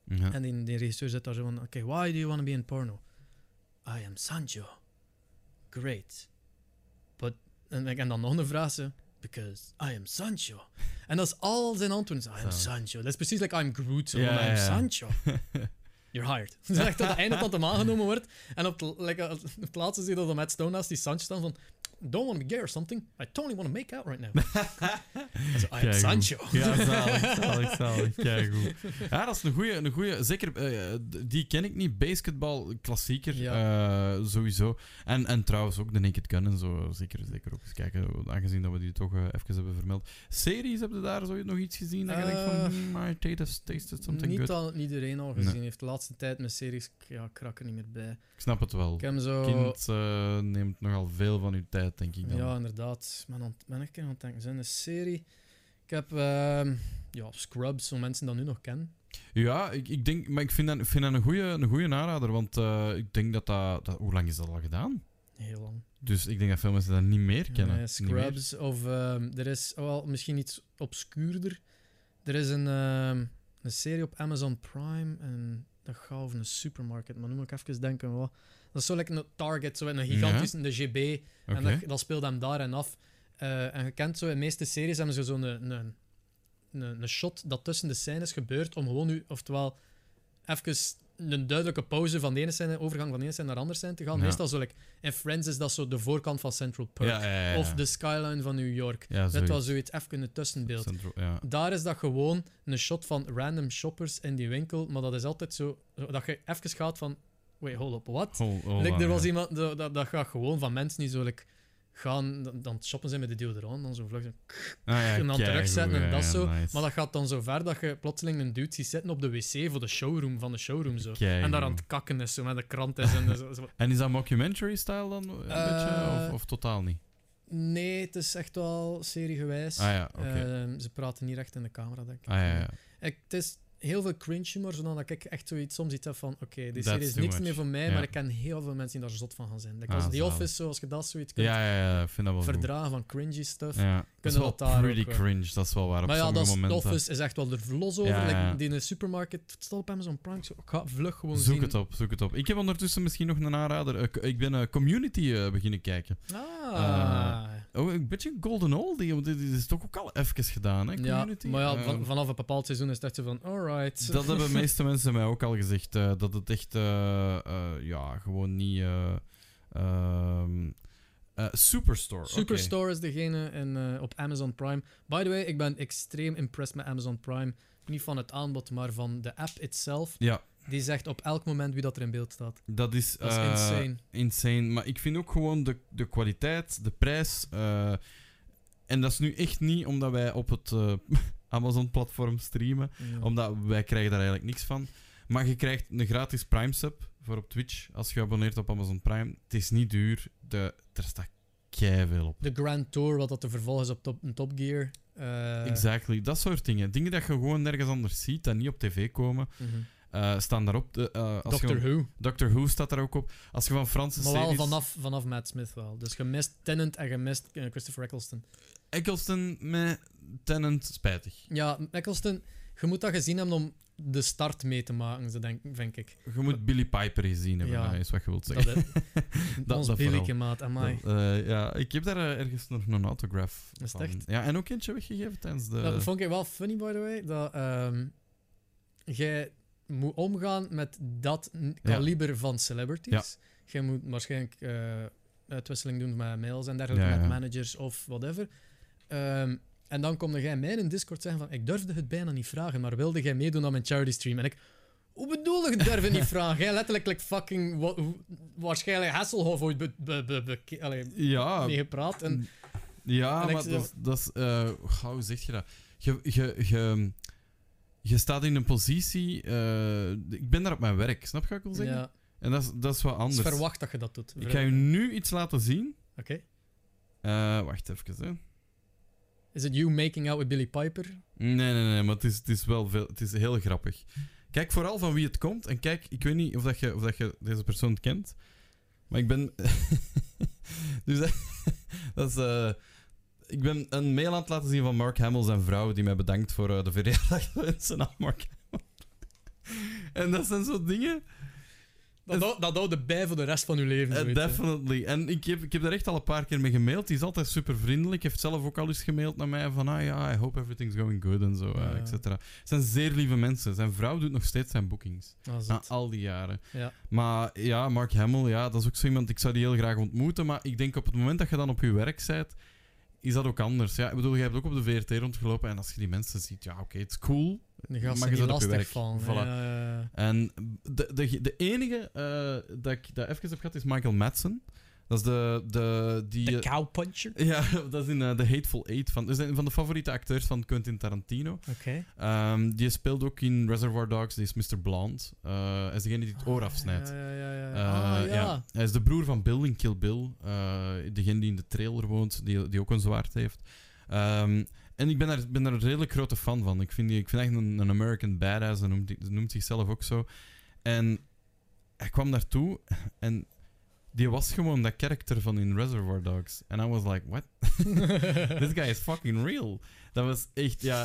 Ja. En die regisseur zit daar zo van... Okay, why do you want to be in porno? I am Sancho. Great. But... En dan nog een frase... Because I am Sancho. En dat is al zijn antwoord. I am Sancho. Dat is precies like I'm Groot. I am Sancho. You're hired. Dus echt dat het einde dat hem aangenomen wordt. En op de plaatsen zie je dat Matt Stone naast die Sancho staan van... Don't want to be gay or something. I totally want to make out right now. So, I am Sancho. Ja, zalig. Keigoed. Ja, dat is een goeie. Zeker, die ken ik niet. Basketbal, klassieker. Ja. Sowieso. En trouwens ook de Naked Gun en zo. Zeker ook eens kijken. Aangezien dat we die toch even hebben vermeld. Series, heb je daar zo nog iets gezien? Dat je denkt van... My tasted something good. Niet dat iedereen al gezien heeft. De laatste tijd met series, ja, krakken niet meer bij. Ik snap het wel. Een kind neemt nogal veel van uw tijd. Denk ik dan. Ja, inderdaad. Ben ik aan het denken. Zijn een serie. Ik heb Scrubs, zo mensen dat nu nog kennen. Ja, ik denk, maar ik vind dat een goede aanrader, want ik denk dat hoe lang is dat al gedaan? Heel lang. Dus ik denk dat veel mensen dat niet meer kennen. Nee, Scrubs meer. Of er is misschien iets obscuurder. Er is een serie op Amazon Prime en dat gaat over een supermarket, maar nu moet ik even denken wat. Dat is zo lekker een Target, zo een gigantisch in de GB. Okay. En dat speelt hem daar en af. En je kent zo, in de meeste series hebben ze zo'n een shot dat tussen de scènes gebeurt om gewoon nu, oftewel, even een duidelijke pauze van de ene scène, overgang van de ene scène naar de andere scène te gaan. Ja. Meestal zo, in Friends is dat zo de voorkant van Central Park. Ja. Of de skyline van New York. Ja, net wel zoiets, even een tussenbeeld. Central, ja. Daar is dat gewoon een shot van random shoppers in die winkel, maar dat is altijd zo, dat je even gaat van... Wait, hold up, what? Er was iemand, dat gaat gewoon van mensen die zo gaan, dan shoppen zijn met de deodorant, dan zo vlug zo, en dan terugzetten en dat zo. Nice. Maar dat gaat dan zo ver dat je plotseling een dude ziet zitten op de wc voor de showroom van de showroom. Zo. En daar aan het kakken is, zo met de krant is. En is dat mockumentary-style dan een beetje? Of totaal niet? Nee, het is echt wel seriegewijs. Ze praten niet echt in de camera, denk ik. Het is... Heel veel cringe humor, zodat ik echt zoiets soms iets heb van... Oké, deze serie is niks meer voor mij, maar ik ken heel veel mensen die daar zot van gaan zijn. Like als The Office, zo, als je dat zoiets kunt verdragen van cringy stuff. Ja. Dat is wel pretty cringe, dat is wel waar. Maar op sommige momenten... The Office is echt wel de vlos over. Die in de supermarket, het staat op Amazon Prime. Ik ga vlug gewoon zien. Zoek het op. Ik heb ondertussen misschien nog een aanrader. Ik ben Community beginnen kijken. Een beetje golden oldie, want dit is toch ook al even gedaan, hè, Community. Ja, maar vanaf een bepaald seizoen is het echt zo van, alright. Dat hebben de meeste mensen mij ook al gezegd, dat het echt, gewoon niet... Superstore. Superstore is degene op Amazon Prime. By the way, ik ben extreem impressed met Amazon Prime. Niet van het aanbod, maar van de app itself. Ja. Die zegt op elk moment wie dat er in beeld staat. Dat is insane. Maar ik vind ook gewoon de kwaliteit, de prijs. En dat is nu echt niet omdat wij op het Amazon-platform streamen. Ja. Omdat wij krijgen daar eigenlijk niks van. Maar je krijgt een gratis Prime-sub voor op Twitch. Als je abonneert op Amazon Prime. Het is niet duur. Er staat keiveel op. De Grand Tour, wat dat de vervolg is op Top Gear. Exactly. Dat soort dingen. Dingen dat je gewoon nergens anders ziet, dat niet op tv komen. staan daarop. Doctor Who staat daar ook op. Als je van Franse series... Maar wel vanaf Matt Smith wel. Dus je mist Tennant en je mist Christopher Eccleston. Eccleston met Tennant, spijtig. Ja, Eccleston... Je moet dat gezien hebben om de start mee te maken, denk ik. Je moet Billy Piper gezien hebben, ja, is wat je wilt zeggen. Dat ons billijke maat, amai. Ja, ik heb daar ergens nog een autograph van. Echt? Ja, en ook eentje weggegeven tijdens de... Dat vond ik wel funny, by the way, dat jij moet omgaan met dat kaliber van celebrities. Ja. Jij moet waarschijnlijk uitwisseling doen met mails en dergelijke, met managers of whatever. En dan kom jij mij in Discord zeggen van... Ik durfde het bijna niet vragen, maar wilde jij meedoen aan mijn charity stream? En ik... Hoe bedoel ik durf het niet vragen? Jij letterlijk fucking... Waarschijnlijk Hasselhoff ooit mee gepraat. En, ja, en maar dat is... Hoe zeg je dat? Je staat in een positie... ik ben daar op mijn werk, snap je wat ik wil zeggen? Ja. En dat is wat anders. Dus verwacht dat je dat doet. Ik ga je nu iets laten zien. Oké. Wacht even, hè. Is het you making out with Billy Piper? Nee, maar het is wel veel, het is heel grappig. Kijk vooral van wie het komt. En kijk, ik weet niet of dat je deze persoon kent. Maar ik ben... dus dat is... ik ben een mail aan het laten zien van Mark Hamill zijn vrouw, die mij bedankt voor de verjaardagwensen aan Mark Hamill. En dat zijn zo dingen... Dat houdt erbij voor de rest van uw leven. Definitely. En ik heb daar echt al een paar keer mee gemaild. Die is altijd super vriendelijk. Heeft zelf ook al eens gemaild naar mij van... I hope everything's going good en zo, et cetera. Het zijn zeer lieve mensen. Zijn vrouw doet nog steeds zijn bookings. Na al die jaren. Ja. Maar ja, Mark Hamill, ja, dat is ook zo iemand... Ik zou die heel graag ontmoeten, maar ik denk op het moment dat je dan op je werk bent... Is dat ook anders? Ja, ik bedoel, je hebt ook op de VRT rondgelopen en als je die mensen ziet, ja, oké, het is cool. Dan mag je dat op je werk. Van. Voilà. Ja. En de enige dat ik dat even heb gehad is Michael Madsen. Dat is de cowpuncher? Ja, dat is in The Hateful Eight. Dat is een van de favoriete acteurs van Quentin Tarantino. Okay. Die speelt ook in Reservoir Dogs, die is Mr. Blonde. Hij is degene die het oor afsnijdt. Ja. Hij is de broer van Bill in Kill Bill. Degene die in de trailer woont, die ook een zwaard heeft. En ik ben daar een redelijk grote fan van. Ik vind echt een American badass, noemt zichzelf ook zo. En hij kwam daartoe en... Die was gewoon dat karakter van in Reservoir Dogs. En I was like, what? This guy is fucking real. Dat was echt, ja,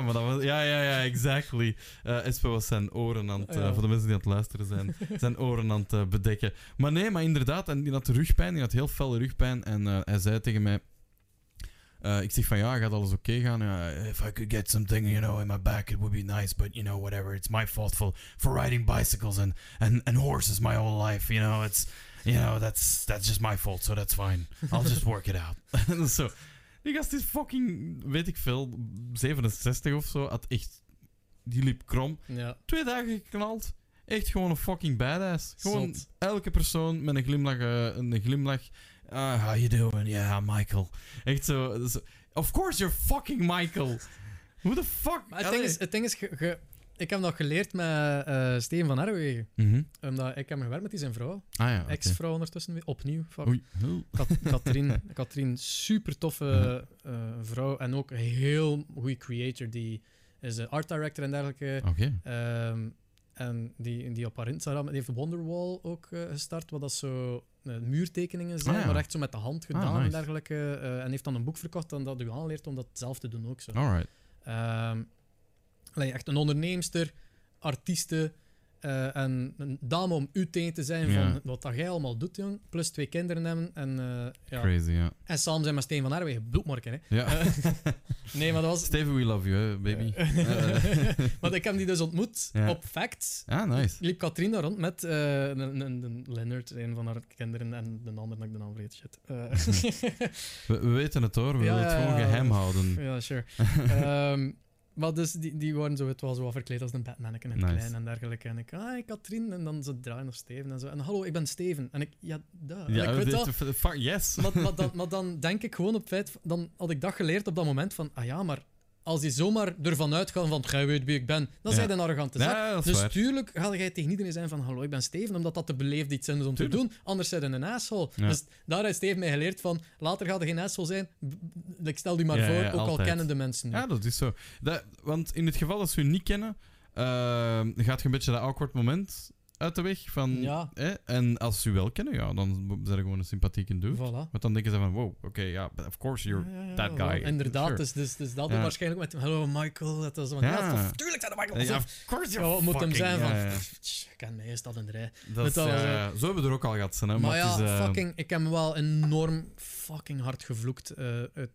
maar dat was... Ja, exactly. Espe was zijn oren aan het... Voor de mensen die aan het luisteren zijn, zijn oren aan het bedekken. Maar nee, maar inderdaad, en die had rugpijn, die had heel felle rugpijn. En hij zei tegen mij... ik zeg van, ja, gaat alles oké gaan? If I could get something, you know, in my back, it would be nice. But, you know, whatever, it's my fault for riding bicycles and horses my whole life, you know, it's... You know, that's just my fault, so that's fine. I'll just work it out. Zo. Die gast is fucking, weet ik veel, 67 of zo. Had echt, die liep krom. Ja. 2 dagen geknald. Echt gewoon een fucking badass. Gewoon zot. Elke persoon met een glimlach. How you doing? Yeah, Michael. Echt zo. Of course you're fucking Michael. Who the fuck? Het ding is... Ik heb dat geleerd met Steven van Herwegen. Mm-hmm. Omdat ik heb gewerkt met die zijn vrouw. Okay. Ex-vrouw ondertussen. Opnieuw. Katrien, super toffe vrouw. En ook een heel goede creator. Die is art director en dergelijke. Okay. En die op haar Instagram... Die heeft Wonderwall ook gestart. Wat dat zo muurtekeningen zijn. Maar echt zo met de hand gedaan en dergelijke. En heeft dan een boek verkocht. En dat u aanleert om dat zelf te doen ook zo. Alright. Echt een onderneemster, artieste en een dame om u tegen te zijn van wat dat jij allemaal doet, jong. Plus 2 kinderen hebben en... Crazy, ja. En samen zijn met Steven van Herwegen bloedmarken, hè. Ja. Nee, maar dat was... Steven, we love you, baby. Maar ik heb die dus ontmoet op Facts. Ah, nice. Liep Katrien daar rond met Leonard, een van haar kinderen, en de ander dat ik de naam vergeet, shit. We weten het, hoor. We willen het gewoon geheim houden. Ja, sure. Maar dus die waren zo, het was zo verkleed als een Batmanneken en klein en dergelijke. En ik, Katrien. En dan ze draaien nog Steven en zo. En hallo, ik ben Steven. En ik, yes. Maar dan denk ik gewoon op het feit, dan had ik dat geleerd op dat moment van, maar als die zomaar ervan uitgaan van, jij weet wie ik ben, dan zijn dan arrogant te zijn. Ja, dus tuurlijk ga jij tegen iedereen zijn van, hallo, ik ben Steven, omdat dat te beleefd iets is om te doen. Anders zijn ze een asshole. Ja. Dus daar heeft Steven mij geleerd van, later gaat er geen asshole zijn. Ik stel die maar voor, ook altijd. Al kennen de mensen nu. Ja, dat is zo. Want in het geval dat ze u niet kennen, gaat je een beetje dat awkward moment uit de weg. Van, ja. En als ze u wel kennen, ja, dan zijn ze gewoon een sympathieke dude. Voilà. Want dan denken ze van, wow, oké, ja, yeah, of course you're that guy. Wow. Inderdaad, sure. dus dat doet waarschijnlijk met hem, hello Michael, dat was van, tuurlijk dat Michael. Ja, of course you're fucking. Moet hem zijn van, kan mij is dat in de rij. Zo hebben we er ook al gehad. Hè, maar ja, het is, fucking, ik heb me wel enorm fucking hard gevloekt uit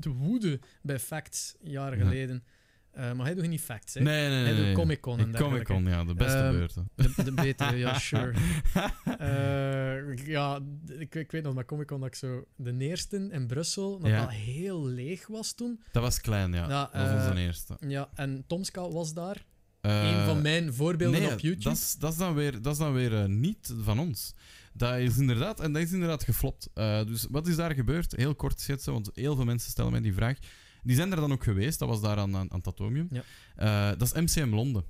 de woede bij Facts, jaren geleden. Maar hij doet niet facts, hè? Nee. Hij doet Comic-Con en dergelijke. Comic-Con, ja, de beste beurten. De betere, ja, sure. Ja, ik weet nog, maar Comic-Con dat ik zo... De eerste in Brussel, dat dat heel leeg was toen. Dat was klein, ja. Dat was onze eerste. Ja, en Tomska was daar. Een van mijn voorbeelden op YouTube. Dat is dan weer niet van ons. Dat is inderdaad geflopt. Dus wat is daar gebeurd? Heel kort schetsen, want heel veel mensen stellen mij die vraag... Die zijn er dan ook geweest, dat was daar aan het Atomium. Ja. Dat is MCM Londen.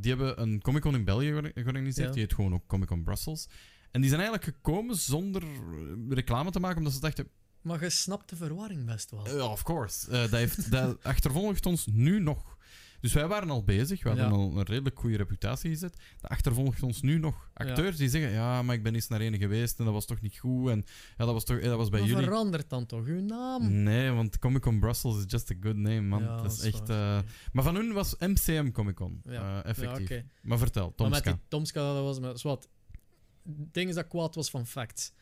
Die hebben een Comic-Con in België georganiseerd, die heet gewoon ook Comic-Con Brussels. En die zijn eigenlijk gekomen zonder reclame te maken, omdat ze dachten... Maar je snapt de verwarring best wel. Ja, of course. Dat achtervolgt ons nu nog. Dus wij waren al bezig, we hadden al een redelijk goede reputatie gezet. Dat achtervolgt ons nu nog. Acteurs die zeggen, ja, maar ik ben eens naar ene geweest en dat was toch niet goed. En ja, dat was bij jullie. Verandert dan toch uw naam? Nee, want Comic-Con Brussels is just a good name, man. Ja, dat is echt, maar van hun was MCM Comic-Con, effectief. Ja, okay. Maar vertel, Tomska. Maar met die Tomska, dat was... Met, zwart, het ding is dat kwaad was van Facts.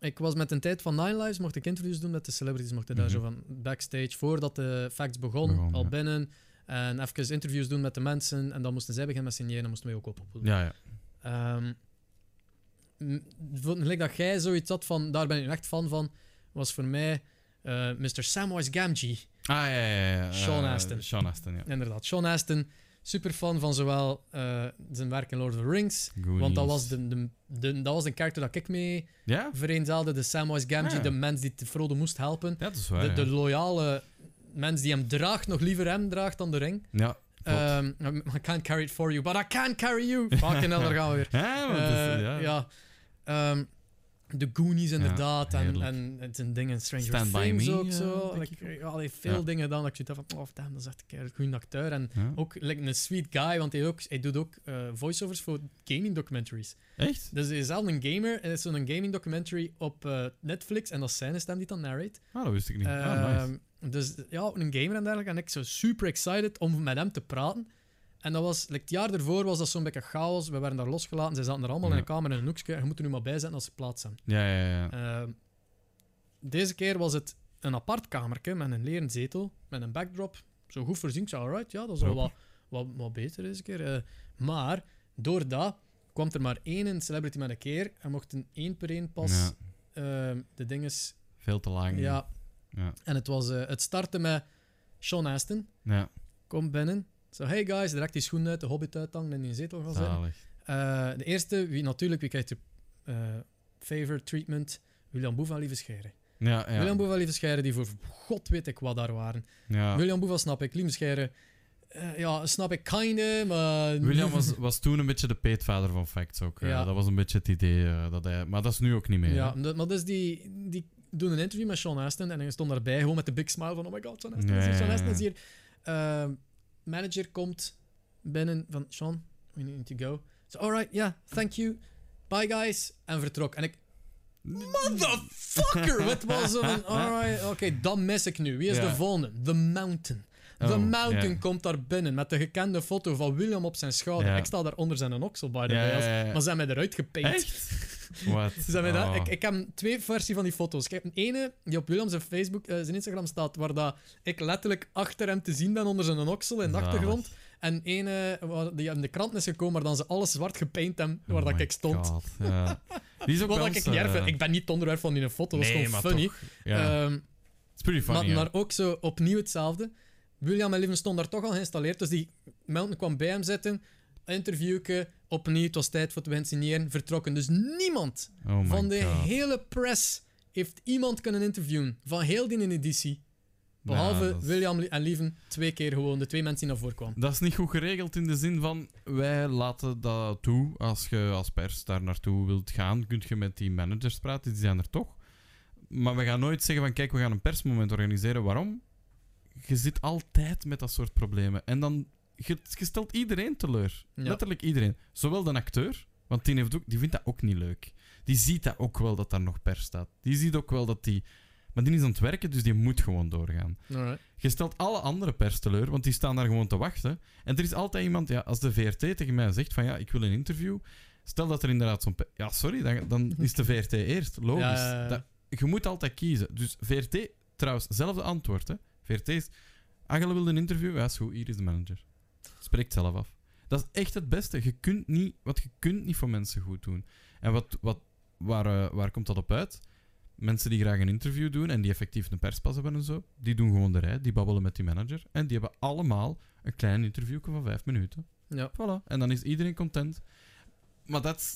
Ik was met een tijd van Nine Lives, mocht ik interviews doen met de celebrities, mocht ik daar zo van backstage, voordat de Facts begon binnen. En even interviews doen met de mensen. En dan moesten zij beginnen met signeren, dan moesten wij ook op. Ja. Gelijk dat jij zoiets had van, daar ben ik echt fan van, was voor mij Mr. Samwise Gamgee. Ja. Sean Astin, ja. Inderdaad, Sean Astin. Super fan van zowel zijn werk in Lord of the Rings, Goonies. Want dat was de karakter dat ik mee vereenzelfde. De Samwise Gamgee, de mens die Frodo moest helpen. Ja, dat is waar, de loyale mens die hem draagt, nog liever hem draagt dan de ring. Ja, I can't carry it for you, but I can carry you. Fucking hell, daar gaan we weer. De Goonies inderdaad, en het zijn dingen, Stranger Things ook zo. Veel dingen dan, dat ik dacht van, oh damn, dat is echt een goede acteur. En ook een sweet guy, want hij doet ook voiceovers voor gaming documentaries. Echt? Dus hij is zelf een gamer, en is zo'n gaming documentary op Netflix, en dat is zijn stem die dan narrate. Ah, dat wist ik niet. Nice. Dus ja, een gamer en dergelijke, en ik zo super excited om met hem te praten. En dat was, het jaar daarvoor was dat zo'n beetje chaos. We werden daar losgelaten. Zij zaten er allemaal in een kamer in een hoekje. Je moet er nu maar bij zijn als ze plaats hebben. Ja. Deze keer was het een apart kamertje met een leren zetel, met een backdrop. Zo goed voorzien. Ik zei, alright, ja, dat is wel wat beter deze keer. Maar door dat kwam er maar één celebrity met een keer en mochten één per één pas de dinges... Veel te lang. Ja. En het was het starten met Sean Astin. Ja. Kom binnen. So, hey guys, direct die schoen uit, de hobbit uithangen en in een zetel gaan zitten. De eerste, wie krijgt de favorite treatment? William Boeva, lieve Gerre. Ja. William Boeva, lieve Gerre, die voor god weet ik wat daar waren. Ja. William Boeva snap ik, lieve Gerre. Ja, snap ik kinder, maar... William was toen een beetje de peetvader van Facts ook. Dat was een beetje het idee. Maar dat is nu ook niet meer. Ja, maar dus die doen een interview met Sean Astin en hij stond daarbij gewoon met de big smile van oh my god, Sean Astin is hier, Sean Astin is hier. Manager komt binnen van Sean, we need to go. So, alright, yeah, thank you. Bye guys. En vertrok. En ik... Motherfucker! Het was zo van, alright, oké, dan mis ik nu. Wie is de volgende? The Mountain. The Mountain komt daar binnen met de gekende foto van William op zijn schouder. Yeah. Ik sta daar onder zijn oksel, by the way. Maar ze hebben mij eruit gepaint. Wat? Ik heb twee versies van die foto's. Ik heb een ene die op William zijn Facebook, zijn Instagram staat, waar dat ik letterlijk achter hem te zien ben onder zijn oksel in de achtergrond. En ene die in de krant is gekomen, maar dan ze alles zwart gepaint hebben waar dat ik stond. Ja. Die is ook wat ik niet erg vind. Ik ben niet het onderwerp van die foto. Dat is gewoon funny. Yeah. It's pretty funny. Maar ook zo opnieuw hetzelfde. William en Lieven stond daar toch al geïnstalleerd, dus die Mountain kwam bij hem zitten, interviewke, opnieuw, het was tijd voor te signeren, vertrokken. Dus niemand van de hele press heeft iemand kunnen interviewen, van heel die editie. Behalve William en Lieven, twee keer gewoon, de twee mensen die naar voren kwamen. Dat is niet goed geregeld in de zin van, wij laten dat toe, als je als pers daar naartoe wilt gaan, kun je met die managers praten, die zijn er toch. Maar we gaan nooit zeggen van, kijk, we gaan een persmoment organiseren, waarom? Je zit altijd met dat soort problemen. En dan je stelt iedereen teleur. Ja. Letterlijk iedereen. Zowel de acteur, want die, die vindt dat ook niet leuk. Die ziet dat ook wel dat daar nog pers staat. Die ziet ook wel dat die... Maar die is aan het werken, dus die moet gewoon doorgaan. Alright. Je stelt alle andere pers teleur, want die staan daar gewoon te wachten. En er is altijd iemand... Ja, als de VRT tegen mij zegt van ja, ik wil een interview... Stel dat er inderdaad zo'n... Ja, sorry, dan is de VRT eerst. Logisch. Ja. Dat, je moet altijd kiezen. Dus VRT, trouwens, zelfde antwoord. Hè. VRT is... Angela wil een interview? Ja, is goed. Hier is de manager. Spreekt zelf af. Dat is echt het beste. Je kunt niet... Wat je kunt niet voor mensen goed doen. En waar komt dat op uit? Mensen die graag een interview doen en die effectief een perspas hebben en zo, die doen gewoon de rij. Die babbelen met die manager. En die hebben allemaal een klein interview van 5 minuten. Ja. Voilà. En dan is iedereen content. Maar dat is...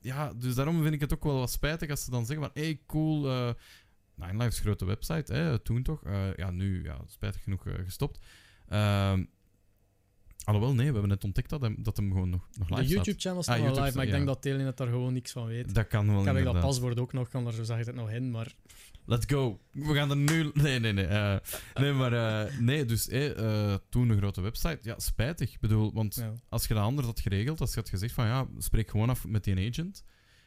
Ja, dus daarom vind ik het ook wel wat spijtig als ze dan zeggen van... Hey, cool... Nine Lives grote website, hè, toen toch. Ja, nu, ja, spijtig genoeg gestopt. Alhoewel, nee, we hebben net ontdekt dat hem gewoon nog live staat. De YouTube-channel staat wel live, maar ik denk dat Telenet daar gewoon niks van weet. Dat kan wel inderdaad. Ik heb dat paswoord ook nog, kan daar zo zag ik het nog in, maar... Let's go. We gaan er nu... Nee. Toen een grote website. Ja, spijtig. Ik bedoel, want als je dat anders had geregeld, als je had gezegd van ja, spreek gewoon af met die agent...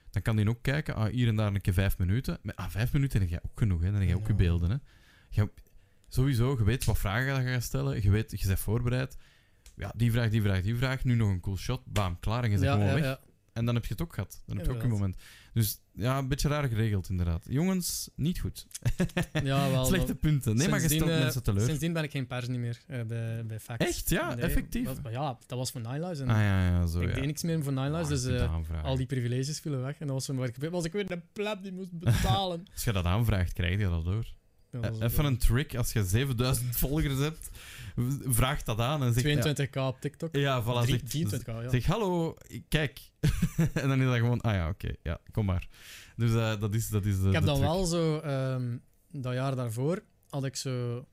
Dan kan die ook kijken, hier en daar een keer 5 minuten. Maar 5 minuten, dan heb je ook genoeg, hè? Dan heb je ook je beelden. Hè? Sowieso, je weet wat vragen je gaat stellen, je bent voorbereid. Ja, die vraag, nu nog een cool shot, bam, klaar en je bent gewoon weg. Ja. En dan heb je het ook gehad. Dan heb je ook een moment. Dus ja, een beetje raar geregeld inderdaad. Jongens, niet goed. Ja, wel, slechte punten. Nee, maar je stelt mensen teleur. Sindsdien ben ik geen pers niet meer bij Facts. Echt? Ja, nee, effectief. Dat was voor Nine Lives. En ik deed niks meer voor Nine Lives, dus al die privileges vielen weg. En dat was ik weer een pleb die moest betalen. Als je dat aanvraagt, krijg je dat door. Even een trick, als je 7000 volgers hebt, vraag dat aan en zeg... 22k op TikTok. Ja, voilà. 23, zeg, hallo, kijk. En dan is dat gewoon, oké, ja, kom maar. Dus dat is de ik heb dan trick. Wel zo, dat jaar daarvoor, had ik zo...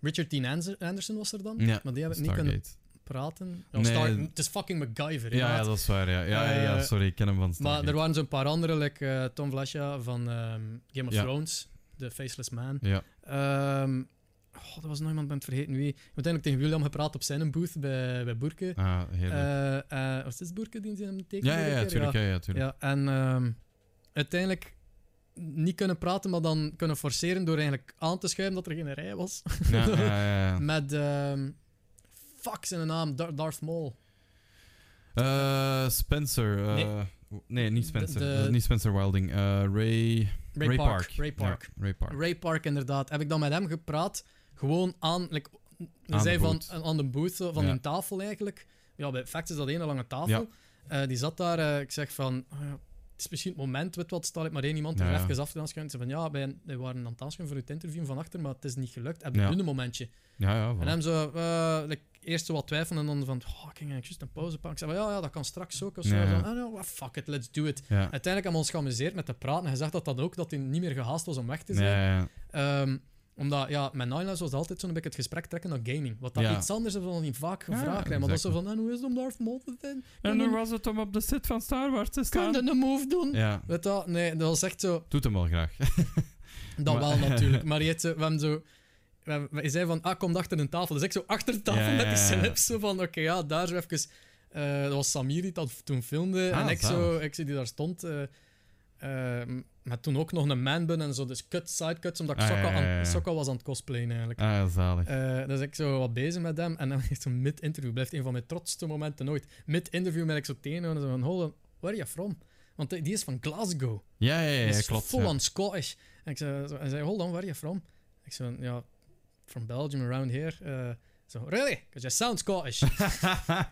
Richard Dean Anderson was er dan, maar die heb ik niet kunnen praten. Ja, nee. Het is fucking MacGyver. Ja, dat is waar, ja, sorry, ik ken hem van Stargate. Maar er waren zo'n paar andere, like Tom Vlasia van Game of Thrones... De Faceless Man. Ja. Dat was nog iemand, ben het vergeten wie. Ik heb uiteindelijk tegen William gepraat op zijn booth bij Boerke. Ah, heel leuk. Was dit Boerke die hem tekenen? Ja, natuurlijk. Ja. En uiteindelijk niet kunnen praten, maar dan kunnen forceren door eigenlijk aan te schuiven dat er geen rij was. Ja. Met fuck zijn naam, Darth Maul. Spencer. Nee, niet Spencer. Niet Spencer Wilding. Ray Park, inderdaad. Heb ik dan met hem gepraat. Gewoon aan... aan de booth, van hun tafel eigenlijk. Ja, bij Facts is dat een lange tafel. Ja. Die zat daar. Ik zeg van... het is misschien het moment, weet wat, stel ik maar één iemand er even af te aanschuiven. Ze van, wij waren aan het aanschuiven voor het interview van achter, maar het is niet gelukt. Heb je nu een momentje? Ja, voilà. En hem zo... eerst zo wat twijfelen en dan van... ik ging eigenlijk een pauze pakken. Ik zei van, dat kan straks ook. Of zo. Fuck it, let's do it. Ja. Uiteindelijk hebben we ons geamuseerd met te praten. En hij zegt dat ook, dat hij niet meer gehaast was om weg te zijn. Ja. Omdat, met Nine Lives was altijd zo'n beetje het gesprek trekken naar gaming. Wat dat iets anders is dan niet vaak gevraagd krijgen. Maar dat is zo van, hoe is het om Darth Maul te zijn? En hoe was het om op de set van Star Wars te staan? Kun je een move doen? Ja. Weet dat? Nee, dat was echt zo... Doet hem wel graag. Dat wel, natuurlijk. Maar we hebben zo... Hij zei van, kom achter een tafel. Dus ik zo achter de tafel met die slips. Zo van, oké, daar zo even... dat was Samir die dat toen filmde. En ik die daar stond. Maar toen ook nog een man-bun en zo. Dus sidecuts, omdat ik Sokka was aan het cosplayen eigenlijk. Zalig. Dus ik zo wat bezig met hem. En dan is zo'n mid-interview. Blijft een van mijn trotste momenten ooit. Mid-interview met ik zo tenen. En zo van, hold on, where are you from? Want die is van Glasgow. Ja, klopt. Full on Scottish. En hij zei, hold on, where are you from? Ik zo van, from Belgium, around here. So, really? Because you sound Scottish.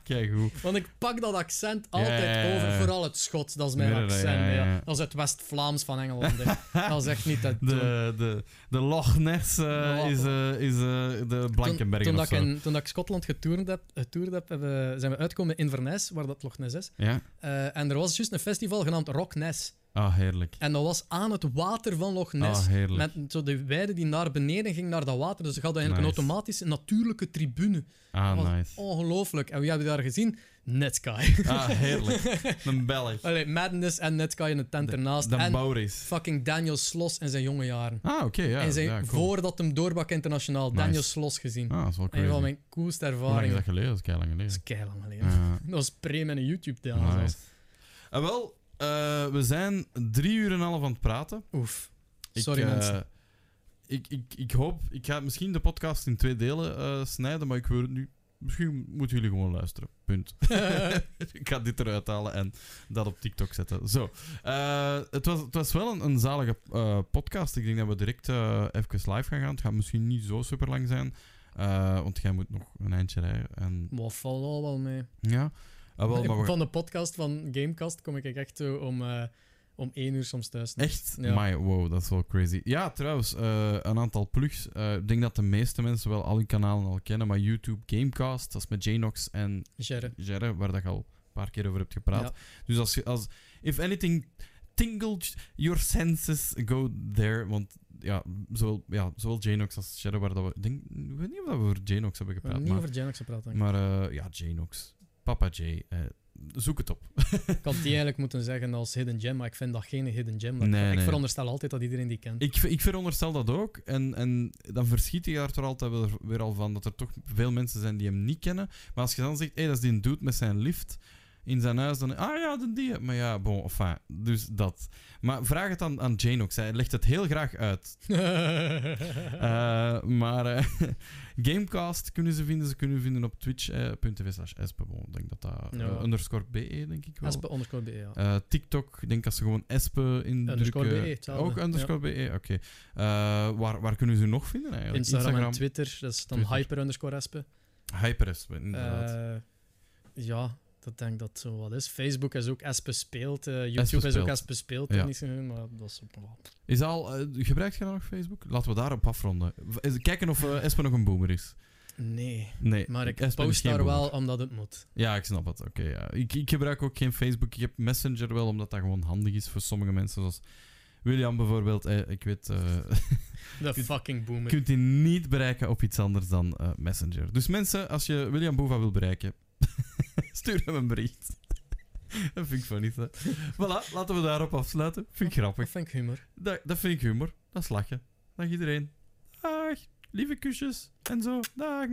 Kijk hoe. Want ik pak dat accent altijd over, vooral het Schots. Dat is mijn accent. Ja. Dat is het West-Vlaams van Engeland. Dat is echt niet dat. De Loch Ness is de Blankenbergen. Toen ik Schotland getoerd heb zijn we uitgekomen in Inverness, waar dat Loch Ness is. Ja. En er was juist een festival genaamd Rock Ness. Heerlijk. En dat was aan het water van Loch Ness. Met zo de weide die naar beneden ging, naar dat water. Dus ze hadden eigenlijk een automatische, natuurlijke tribune. Dat was ongelooflijk. En wie hebben we daar gezien? Netkai. Ah, heerlijk. Een Belg. Allee, Madness en Netkai in de tent ernaast. En Boris. Fucking Daniel Sloss in zijn jonge jaren. Ah, oké, ja. En zijn, cool. Voordat hem doorbak internationaal, nice. Daniel Sloss gezien. Ah, dat is wel cool. Een van mijn coolste ervaringen. Hoe lang is dat geleden? Dat is keilang geleden. Dat is keilang geleden. Dat was pre-mijn YouTube-deel. Nice. En wel, we zijn 3,5 uur aan het praten. Oef. Sorry, mensen. Ik hoop... Ik ga misschien de podcast in 2 delen snijden, maar ik wil het nu... Misschien moeten jullie gewoon luisteren. Punt. Ik ga dit eruit halen en dat op TikTok zetten. Zo. Het was wel een zalige podcast. Ik denk dat we direct even live gaan. Het gaat misschien niet zo super lang zijn. Want jij moet nog een eindje rijden. En... Wat valt al wel mee. Ja. Van de podcast van Gamecast kom ik echt zo om 1 uur soms thuis. Echt? Ja. Amai, wow, dat is wel crazy. Ja, trouwens, een aantal plugs. Ik denk dat de meeste mensen wel al hun kanalen al kennen, maar YouTube Gamecast, dat is met Jnox en Gerre, waar dat je al een paar keer over hebt gepraat. Ja. Dus als if anything tingled your senses, go there. Want ja, zowel Jnox als Gerre, waar dat we... Ik weet niet of we over Jnox hebben gepraat. We hebben niet over Jnox gepraat, denk ik. Maar ja, Jnox. Papa J... zoek het op. Ik had die eigenlijk moeten zeggen als hidden gem, maar ik vind dat geen hidden gem. Ik veronderstel altijd dat iedereen die kent. Ik veronderstel dat ook. En dan verschiet je daar toch altijd weer al van dat er toch veel mensen zijn die hem niet kennen. Maar als je dan zegt, hey, dat is die dude met zijn lift in zijn huis, dan... Ah ja, die. Maar ja, bon, enfin. Dus dat. Maar vraag het dan aan Jnox. Hij legt het heel graag uit. Gamecast kunnen ze vinden. Ze kunnen vinden op twitch.tv/espe. Ik denk dat dat... _be, denk ik wel. Espe _be, ja. TikTok, denk als ze gewoon espe indrukken. Ook _be, oké. Okay. Waar kunnen ze nog vinden eigenlijk? Instagram en Twitter. Dat is dan Twitter. _espe. _espe, inderdaad. Ja... Ik denk dat het zo wat is. Facebook is ook Espe Speelt. YouTube Espe is ook Espe Speelt. Ja. Niet zo, maar dat is is al gebruikt je nog Facebook? Laten we daarop afronden. Kijken of Espe nog een boomer is. Nee. Maar ik Espe post daar wel omdat het moet. Ja, ik snap het. Oké, ja. Ik gebruik ook geen Facebook. Ik heb Messenger wel, omdat dat gewoon handig is voor sommige mensen. Zoals William bijvoorbeeld. Ik weet... De fucking boomer. Kunt hij niet bereiken op iets anders dan Messenger. Dus mensen, als je William Boeva wil bereiken... Stuur hem een bericht. Dat vind ik van niet, hè. Voilà, laten we daarop afsluiten. Vind ik grappig. Dat vind ik humor. Dat vind ik humor. Dat is lachen. Dag iedereen. Dag. Lieve kusjes. En zo. Dag.